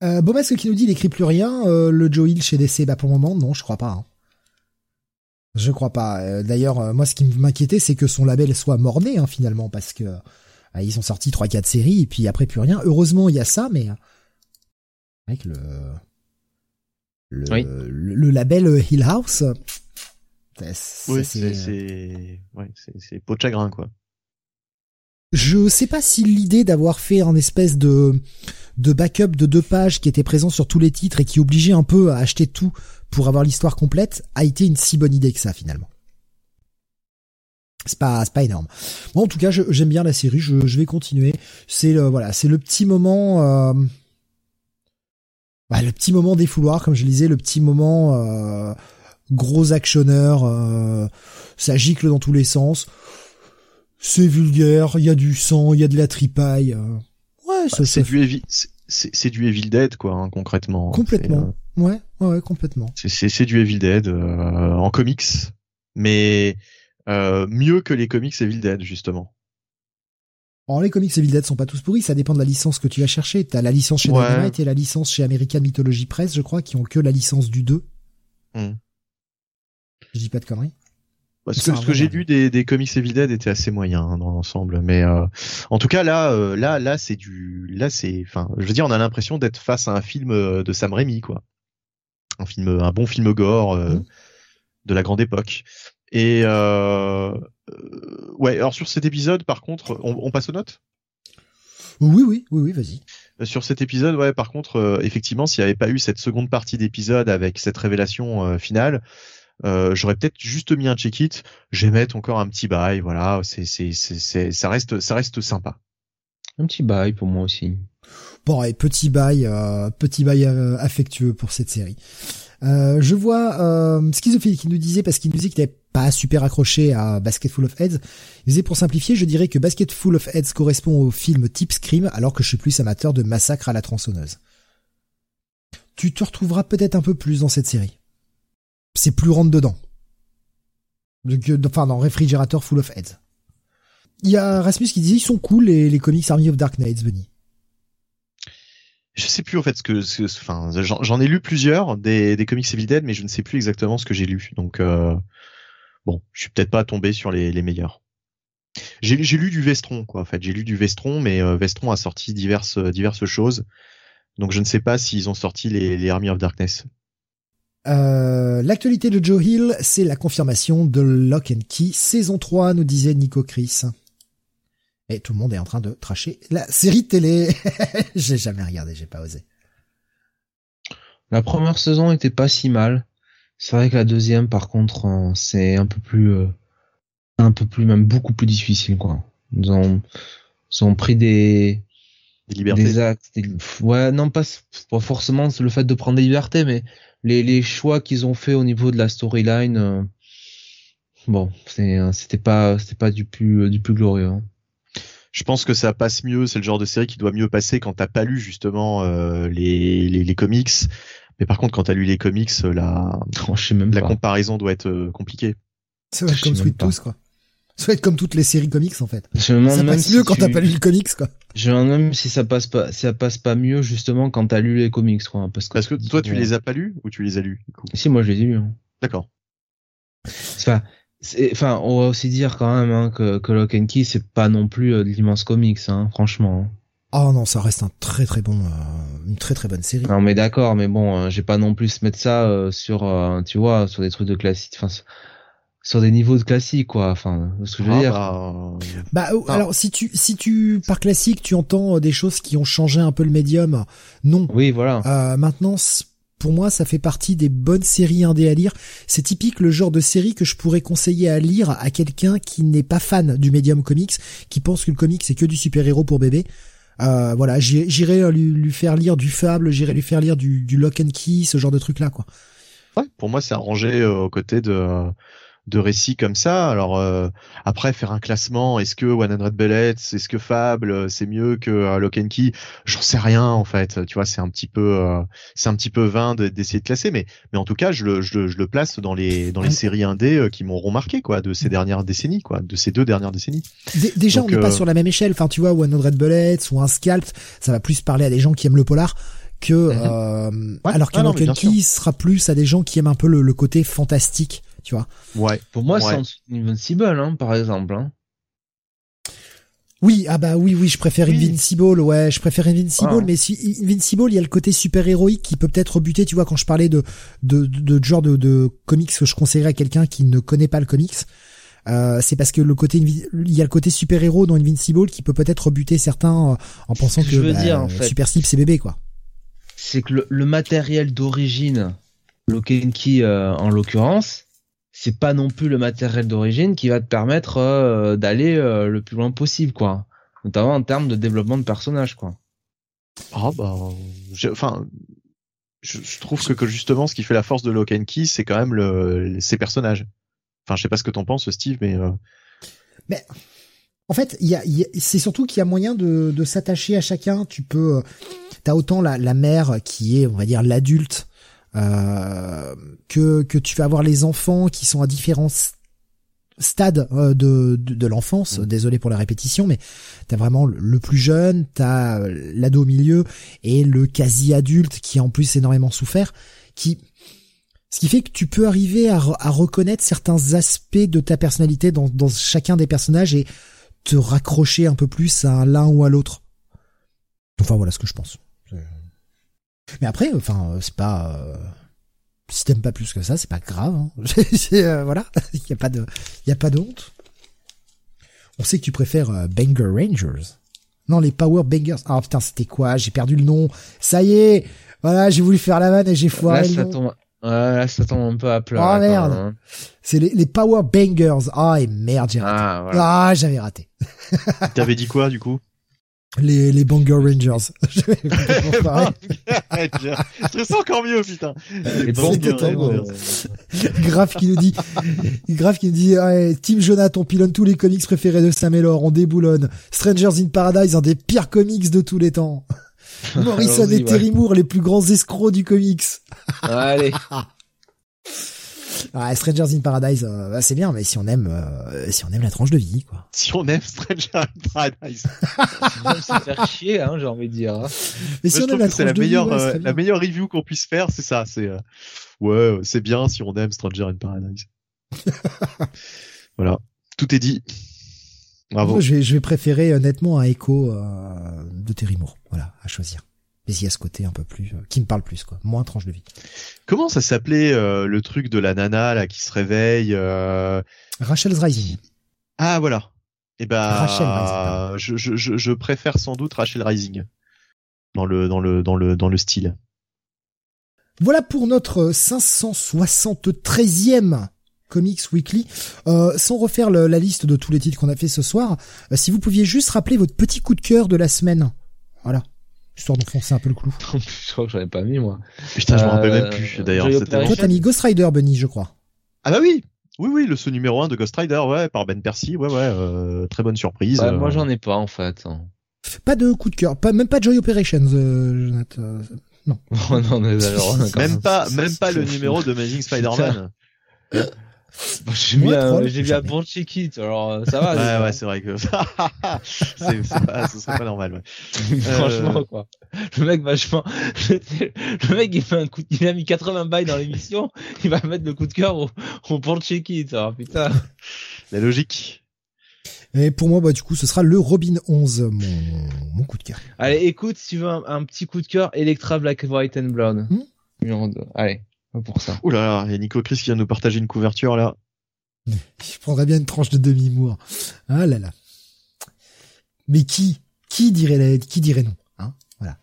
Bomasque qui nous dit il écrit plus rien. Le Joe Hill chez DC, bah pour le moment non, je crois pas. Je crois pas. D'ailleurs, moi, ce qui m'inquiétait, c'est que son label soit mort-né finalement, parce que ils ont sorti 3-4 séries et puis après plus rien. Heureusement, il y a ça, mais avec le label Hill House, c'est peau de chagrin quoi. Je sais pas si l'idée d'avoir fait un espèce de backup de 2 pages qui était présent sur tous les titres et qui obligeait un peu à acheter tout pour avoir l'histoire complète a été une si bonne idée que ça finalement. C'est pas énorme. Bon, en tout cas, j'aime bien la série. Je vais continuer. C'est le petit moment, le petit moment des fouloirs, comme je le disais, le petit moment gros actionneur, ça gicle dans tous les sens. C'est vulgaire, il y a du sang, il y a de la tripaille. C'est du Evil Dead quoi, concrètement. Complètement. Ouais, complètement. C'est du Evil Dead en comics, mais mieux que les comics Evil Dead justement. Alors les comics Evil Dead sont pas tous pourris, ça dépend de la licence que tu vas chercher. T'as la licence chez Dynamite et la licence chez American Mythology Press, je crois, qui ont que la licence du 2. Je dis pas de conneries. Parce que ce que j'ai lu des comics Evil Dead était assez moyen dans l'ensemble, mais en tout cas là on a l'impression d'être face à un film de Sam Raimi quoi, un bon film gore de la grande époque. Et alors sur cet épisode par contre, on passe aux notes. Oui, vas-y. Sur cet épisode, par contre, effectivement, s'il n'y avait pas eu cette seconde partie d'épisode avec cette révélation finale. J'aurais peut-être juste mis un check-it, je vais mettre encore un petit bail, voilà, ça reste sympa. Un petit bail pour moi aussi. Bon, et petit bail affectueux pour cette série. Je vois Schizophile qui nous disait, parce qu'il nous disait qu'il n'avait pas super accroché à Basketful of Heads, il disait pour simplifier, je dirais que Basketful of Heads correspond au film type Scream, alors que je suis plus amateur de Massacre à la tronçonneuse. Tu te retrouveras peut-être un peu plus dans cette série. C'est plus rentre dedans. Dans Réfrigérateur Full of Heads. Il y a Rasmus qui disait ils sont cool les comics Army of Dark Knights, Benny. Je sais plus en fait j'en ai lu plusieurs des comics Evil Dead, mais je ne sais plus exactement ce que j'ai lu. Donc je suis peut-être pas tombé sur les meilleurs. J'ai lu du Vestron quoi en fait. J'ai lu du Vestron, mais Vestron a sorti diverses choses. Donc je ne sais pas s'ils ont sorti les Army of Darkness. L'actualité de Joe Hill, c'est la confirmation de Lock and Key saison 3, nous disait Nico Chris. Et tout le monde est en train de tracher la série de télé. J'ai jamais regardé, j'ai pas osé. La première saison était pas si mal. C'est vrai que la deuxième, par contre, c'est un peu plus, même beaucoup plus difficile, quoi. Ils ont pris des libertés. Des actes. Pas forcément le fait de prendre des libertés, mais les choix qu'ils ont fait au niveau de la storyline, c'était pas du plus glorieux. Je pense que ça passe mieux, c'est le genre de série qui doit mieux passer quand t'as pas lu justement les comics. Mais par contre, quand t'as lu les comics, la comparaison doit être compliquée. Ça va être comme Sweet Tooth quoi. Ça va être comme toutes les séries comics en fait. Ça passe mieux quand t'as pas lu le comics quoi. Je me demande même si ça passe pas mieux justement quand t'as lu les comics quoi. Parce que toi tu les as pas lus ou tu les as lus du coup ? Si, moi je les ai lus. D'accord. Enfin, on va aussi dire quand même que Lock and Key c'est pas non plus de l'immense comics franchement. Oh non, ça reste une très très bonne série. Non mais d'accord, mais bon, j'ai pas non plus mettre ça sur des trucs de classique. Enfin, sur des niveaux de classique quoi, enfin ce que je veux dire. Alors si tu par classique tu entends des choses qui ont changé un peu le médium, non. Oui, voilà. Maintenant pour moi ça fait partie des bonnes séries indées à lire, c'est typique le genre de série que je pourrais conseiller à lire à quelqu'un qui n'est pas fan du médium comics, qui pense que le comics c'est que du super-héros pour bébé. J'irai lui faire lire du Fable, j'irai lui faire lire du Lock and Key, ce genre de truc là quoi. Ouais, pour moi c'est arrangé aux côtés de de récits comme ça. Alors après faire un classement, est-ce que 100 Bullets, est-ce que Fable, c'est mieux que Lock and Key, j'en sais rien en fait. Tu vois, c'est un petit peu vain d'essayer de classer, mais en tout cas, je le place dans les séries indées qui m'auront marqué quoi de ces dernières décennies quoi, de ces 2 dernières décennies. Déjà, donc, on n'est pas sur la même échelle. Enfin, tu vois, 100 Bullets ou un Scalped, ça va plus parler à des gens qui aiment le polar. Que ouais, alors qu'un Lock and Key sera plus à des gens qui aiment un peu le côté fantastique, tu vois. Ouais. Pour moi, c'est Invincible, hein, par exemple. Hein. Oui, ah bah oui, je préfère Invincible, ouais, je préfère Invincible, mais si Invincible, il y a le côté super héroïque qui peut peut-être rebuter, tu vois, quand je parlais de genre de comics que je conseillerais à quelqu'un qui ne connaît pas le comics. C'est parce que il y a le côté super héros dans Invincible qui peut peut-être rebuter certains en pensant que Super Slip c'est bébé quoi. C'est que le matériel d'origine, Lock and Key en l'occurrence, c'est pas non plus le matériel d'origine qui va te permettre d'aller le plus loin possible, quoi. Notamment en termes de développement de personnages, quoi. Ah bah, je trouve que justement, ce qui fait la force de Lock and Key, c'est quand même ses personnages. Enfin, je sais pas ce que t'en penses, Steve, mais en fait, c'est surtout qu'il y a moyen de s'attacher à chacun. T'as autant la mère qui est, on va dire, l'adulte, que tu vas avoir les enfants qui sont à différents stades de l'enfance. Désolé pour la répétition, mais t'as vraiment le plus jeune, t'as l'ado au milieu et le quasi adulte qui a en plus énormément souffert, ce qui fait que tu peux arriver à reconnaître certains aspects de ta personnalité dans chacun des personnages et te raccrocher un peu plus à l'un ou à l'autre. Enfin, voilà ce que je pense. Mais après, enfin, c'est pas... si t'aimes pas plus que ça, c'est pas grave. Hein. Voilà, il y a pas de honte. On sait que tu préfères Banger Rangers. Non, les Power Bangers. Ah putain, c'était quoi ? J'ai perdu le nom. Ça y est, voilà, j'ai voulu faire la vanne et j'ai foiré le nom. Là, ça tombe un peu à plat. Ah merde. Hein. C'est les Power Bangers. Ah et merde, j'ai raté. Voilà. Ah, j'avais raté. T'avais dit quoi du coup ? Les Banger Rangers. Je trouve ça encore mieux, putain. Les Banger Rangers. Grave qui nous dit, ouais, Team Jonathan, on pilonne tous les comics préférés de Saint-Mélor, on déboulonne. Strangers in Paradise, un des pires comics de tous les temps. Morrison et Terry Moore, les plus grands escrocs du comics. Allez. Ah, Strangers in Paradise, c'est bien, mais si on aime la tranche de vie, quoi. Si on aime Strangers in Paradise, c'est faire chier, hein, j'ai envie de dire. Mais si on aime la tranche de vie, c'est la meilleure review qu'on puisse faire, c'est ça. C'est ouais, c'est bien si on aime Strangers in Paradise. Voilà, tout est dit. Bravo. Moi, je vais préférer honnêtement un Echo de Terry Moore, voilà, à choisir. Mais il y a ce côté un peu plus qui me parle plus quoi, moins tranche de vie. Comment ça s'appelait le truc de la nana là qui se réveille Rachel's Rising. Ah voilà. Et ben Rachel Rising. Je préfère sans doute Rachel Rising dans le style. Voilà pour notre 573e Comics Weekly. Sans refaire la liste de tous les titres qu'on a fait ce soir, si vous pouviez juste rappeler votre petit coup de cœur de la semaine. Voilà. Histoire d'enfoncer un peu le clou. Je crois que j'en ai pas mis, moi. Putain, je me rappelle même plus, d'ailleurs. Toi, t'as mis Ghost Rider, Benny, je crois. Ah bah oui. Oui, le numéro 1 de Ghost Rider, ouais, par Ben Percy, ouais, très bonne surprise. Bah, moi, j'en ai pas, en fait. Pas de coup de cœur, même pas Joy Operations, Jonathan. Non. Oh, non, mais alors, même pas le numéro de Amazing Spider-Man. Bon, j'ai mis un bon chiquit, alors ça va. Ouais, c'est vrai que ce serait pas normal. Ouais. Franchement, quoi. Le mec, il fait un coup, il a mis 80 bails dans l'émission, il va mettre le coup de cœur au bon chiquit, alors putain. La logique. Et pour moi, bah, du coup, ce sera le Robin 11, mon coup de cœur. Allez, écoute, si tu veux un petit coup de cœur, Electra, Black, White and Blood. Numéro 2. Allez. Pour ça. Ouh là là, il y a Nico Chris qui vient de nous partager une couverture là. Je prendrais bien une tranche de demi-mour. Ah là là. Mais qui dirait non, hein, voilà.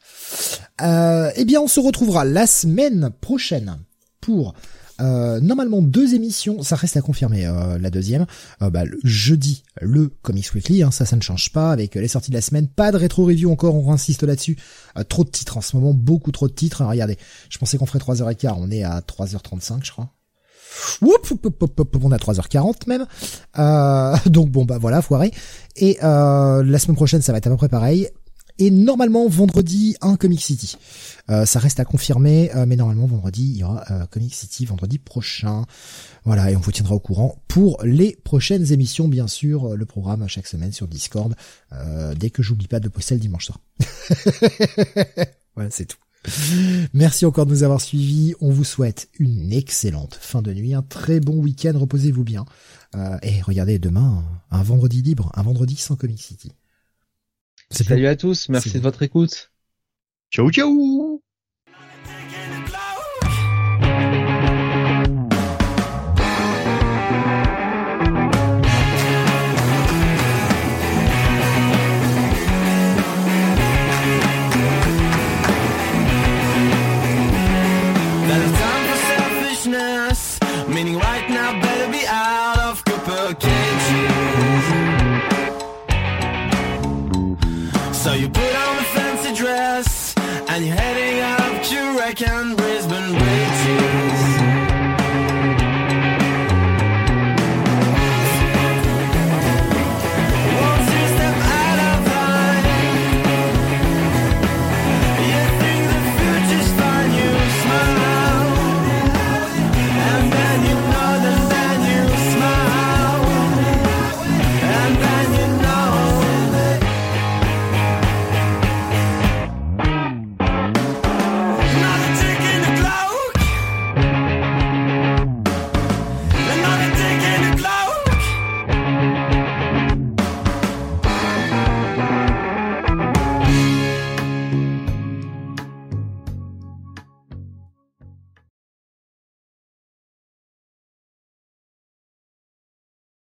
Eh bien, on se retrouvera la semaine prochaine pour normalement 2 émissions. Ça reste à confirmer. La deuxième, le jeudi, le Comics Weekly, hein, ça ne change pas avec les sorties de la semaine. Pas de rétro review encore, on insiste là-dessus. Trop de titres en ce moment, beaucoup trop de titres. Alors, regardez, je pensais qu'on ferait 3h15, on est à 3h35, je crois. On a 3h40 même. Donc bon, bah voilà, foiré. Et la semaine prochaine, ça va être à peu près pareil. Et normalement, vendredi, un Comic City. Ça reste à confirmer, mais normalement, vendredi, il y aura Comic City vendredi prochain. Voilà, et on vous tiendra au courant pour les prochaines émissions, bien sûr, le programme à chaque semaine sur Discord, dès que j'oublie pas de poster le dimanche soir. Voilà, c'est tout. Merci encore de nous avoir suivis. On vous souhaite une excellente fin de nuit, un très bon week-end, reposez-vous bien. Et regardez, demain, un vendredi libre, un vendredi sans Comic City. Salut à tous, merci de votre écoute. Ciao, ciao! Put on a fancy dress and you're heading up to Brisbane Way.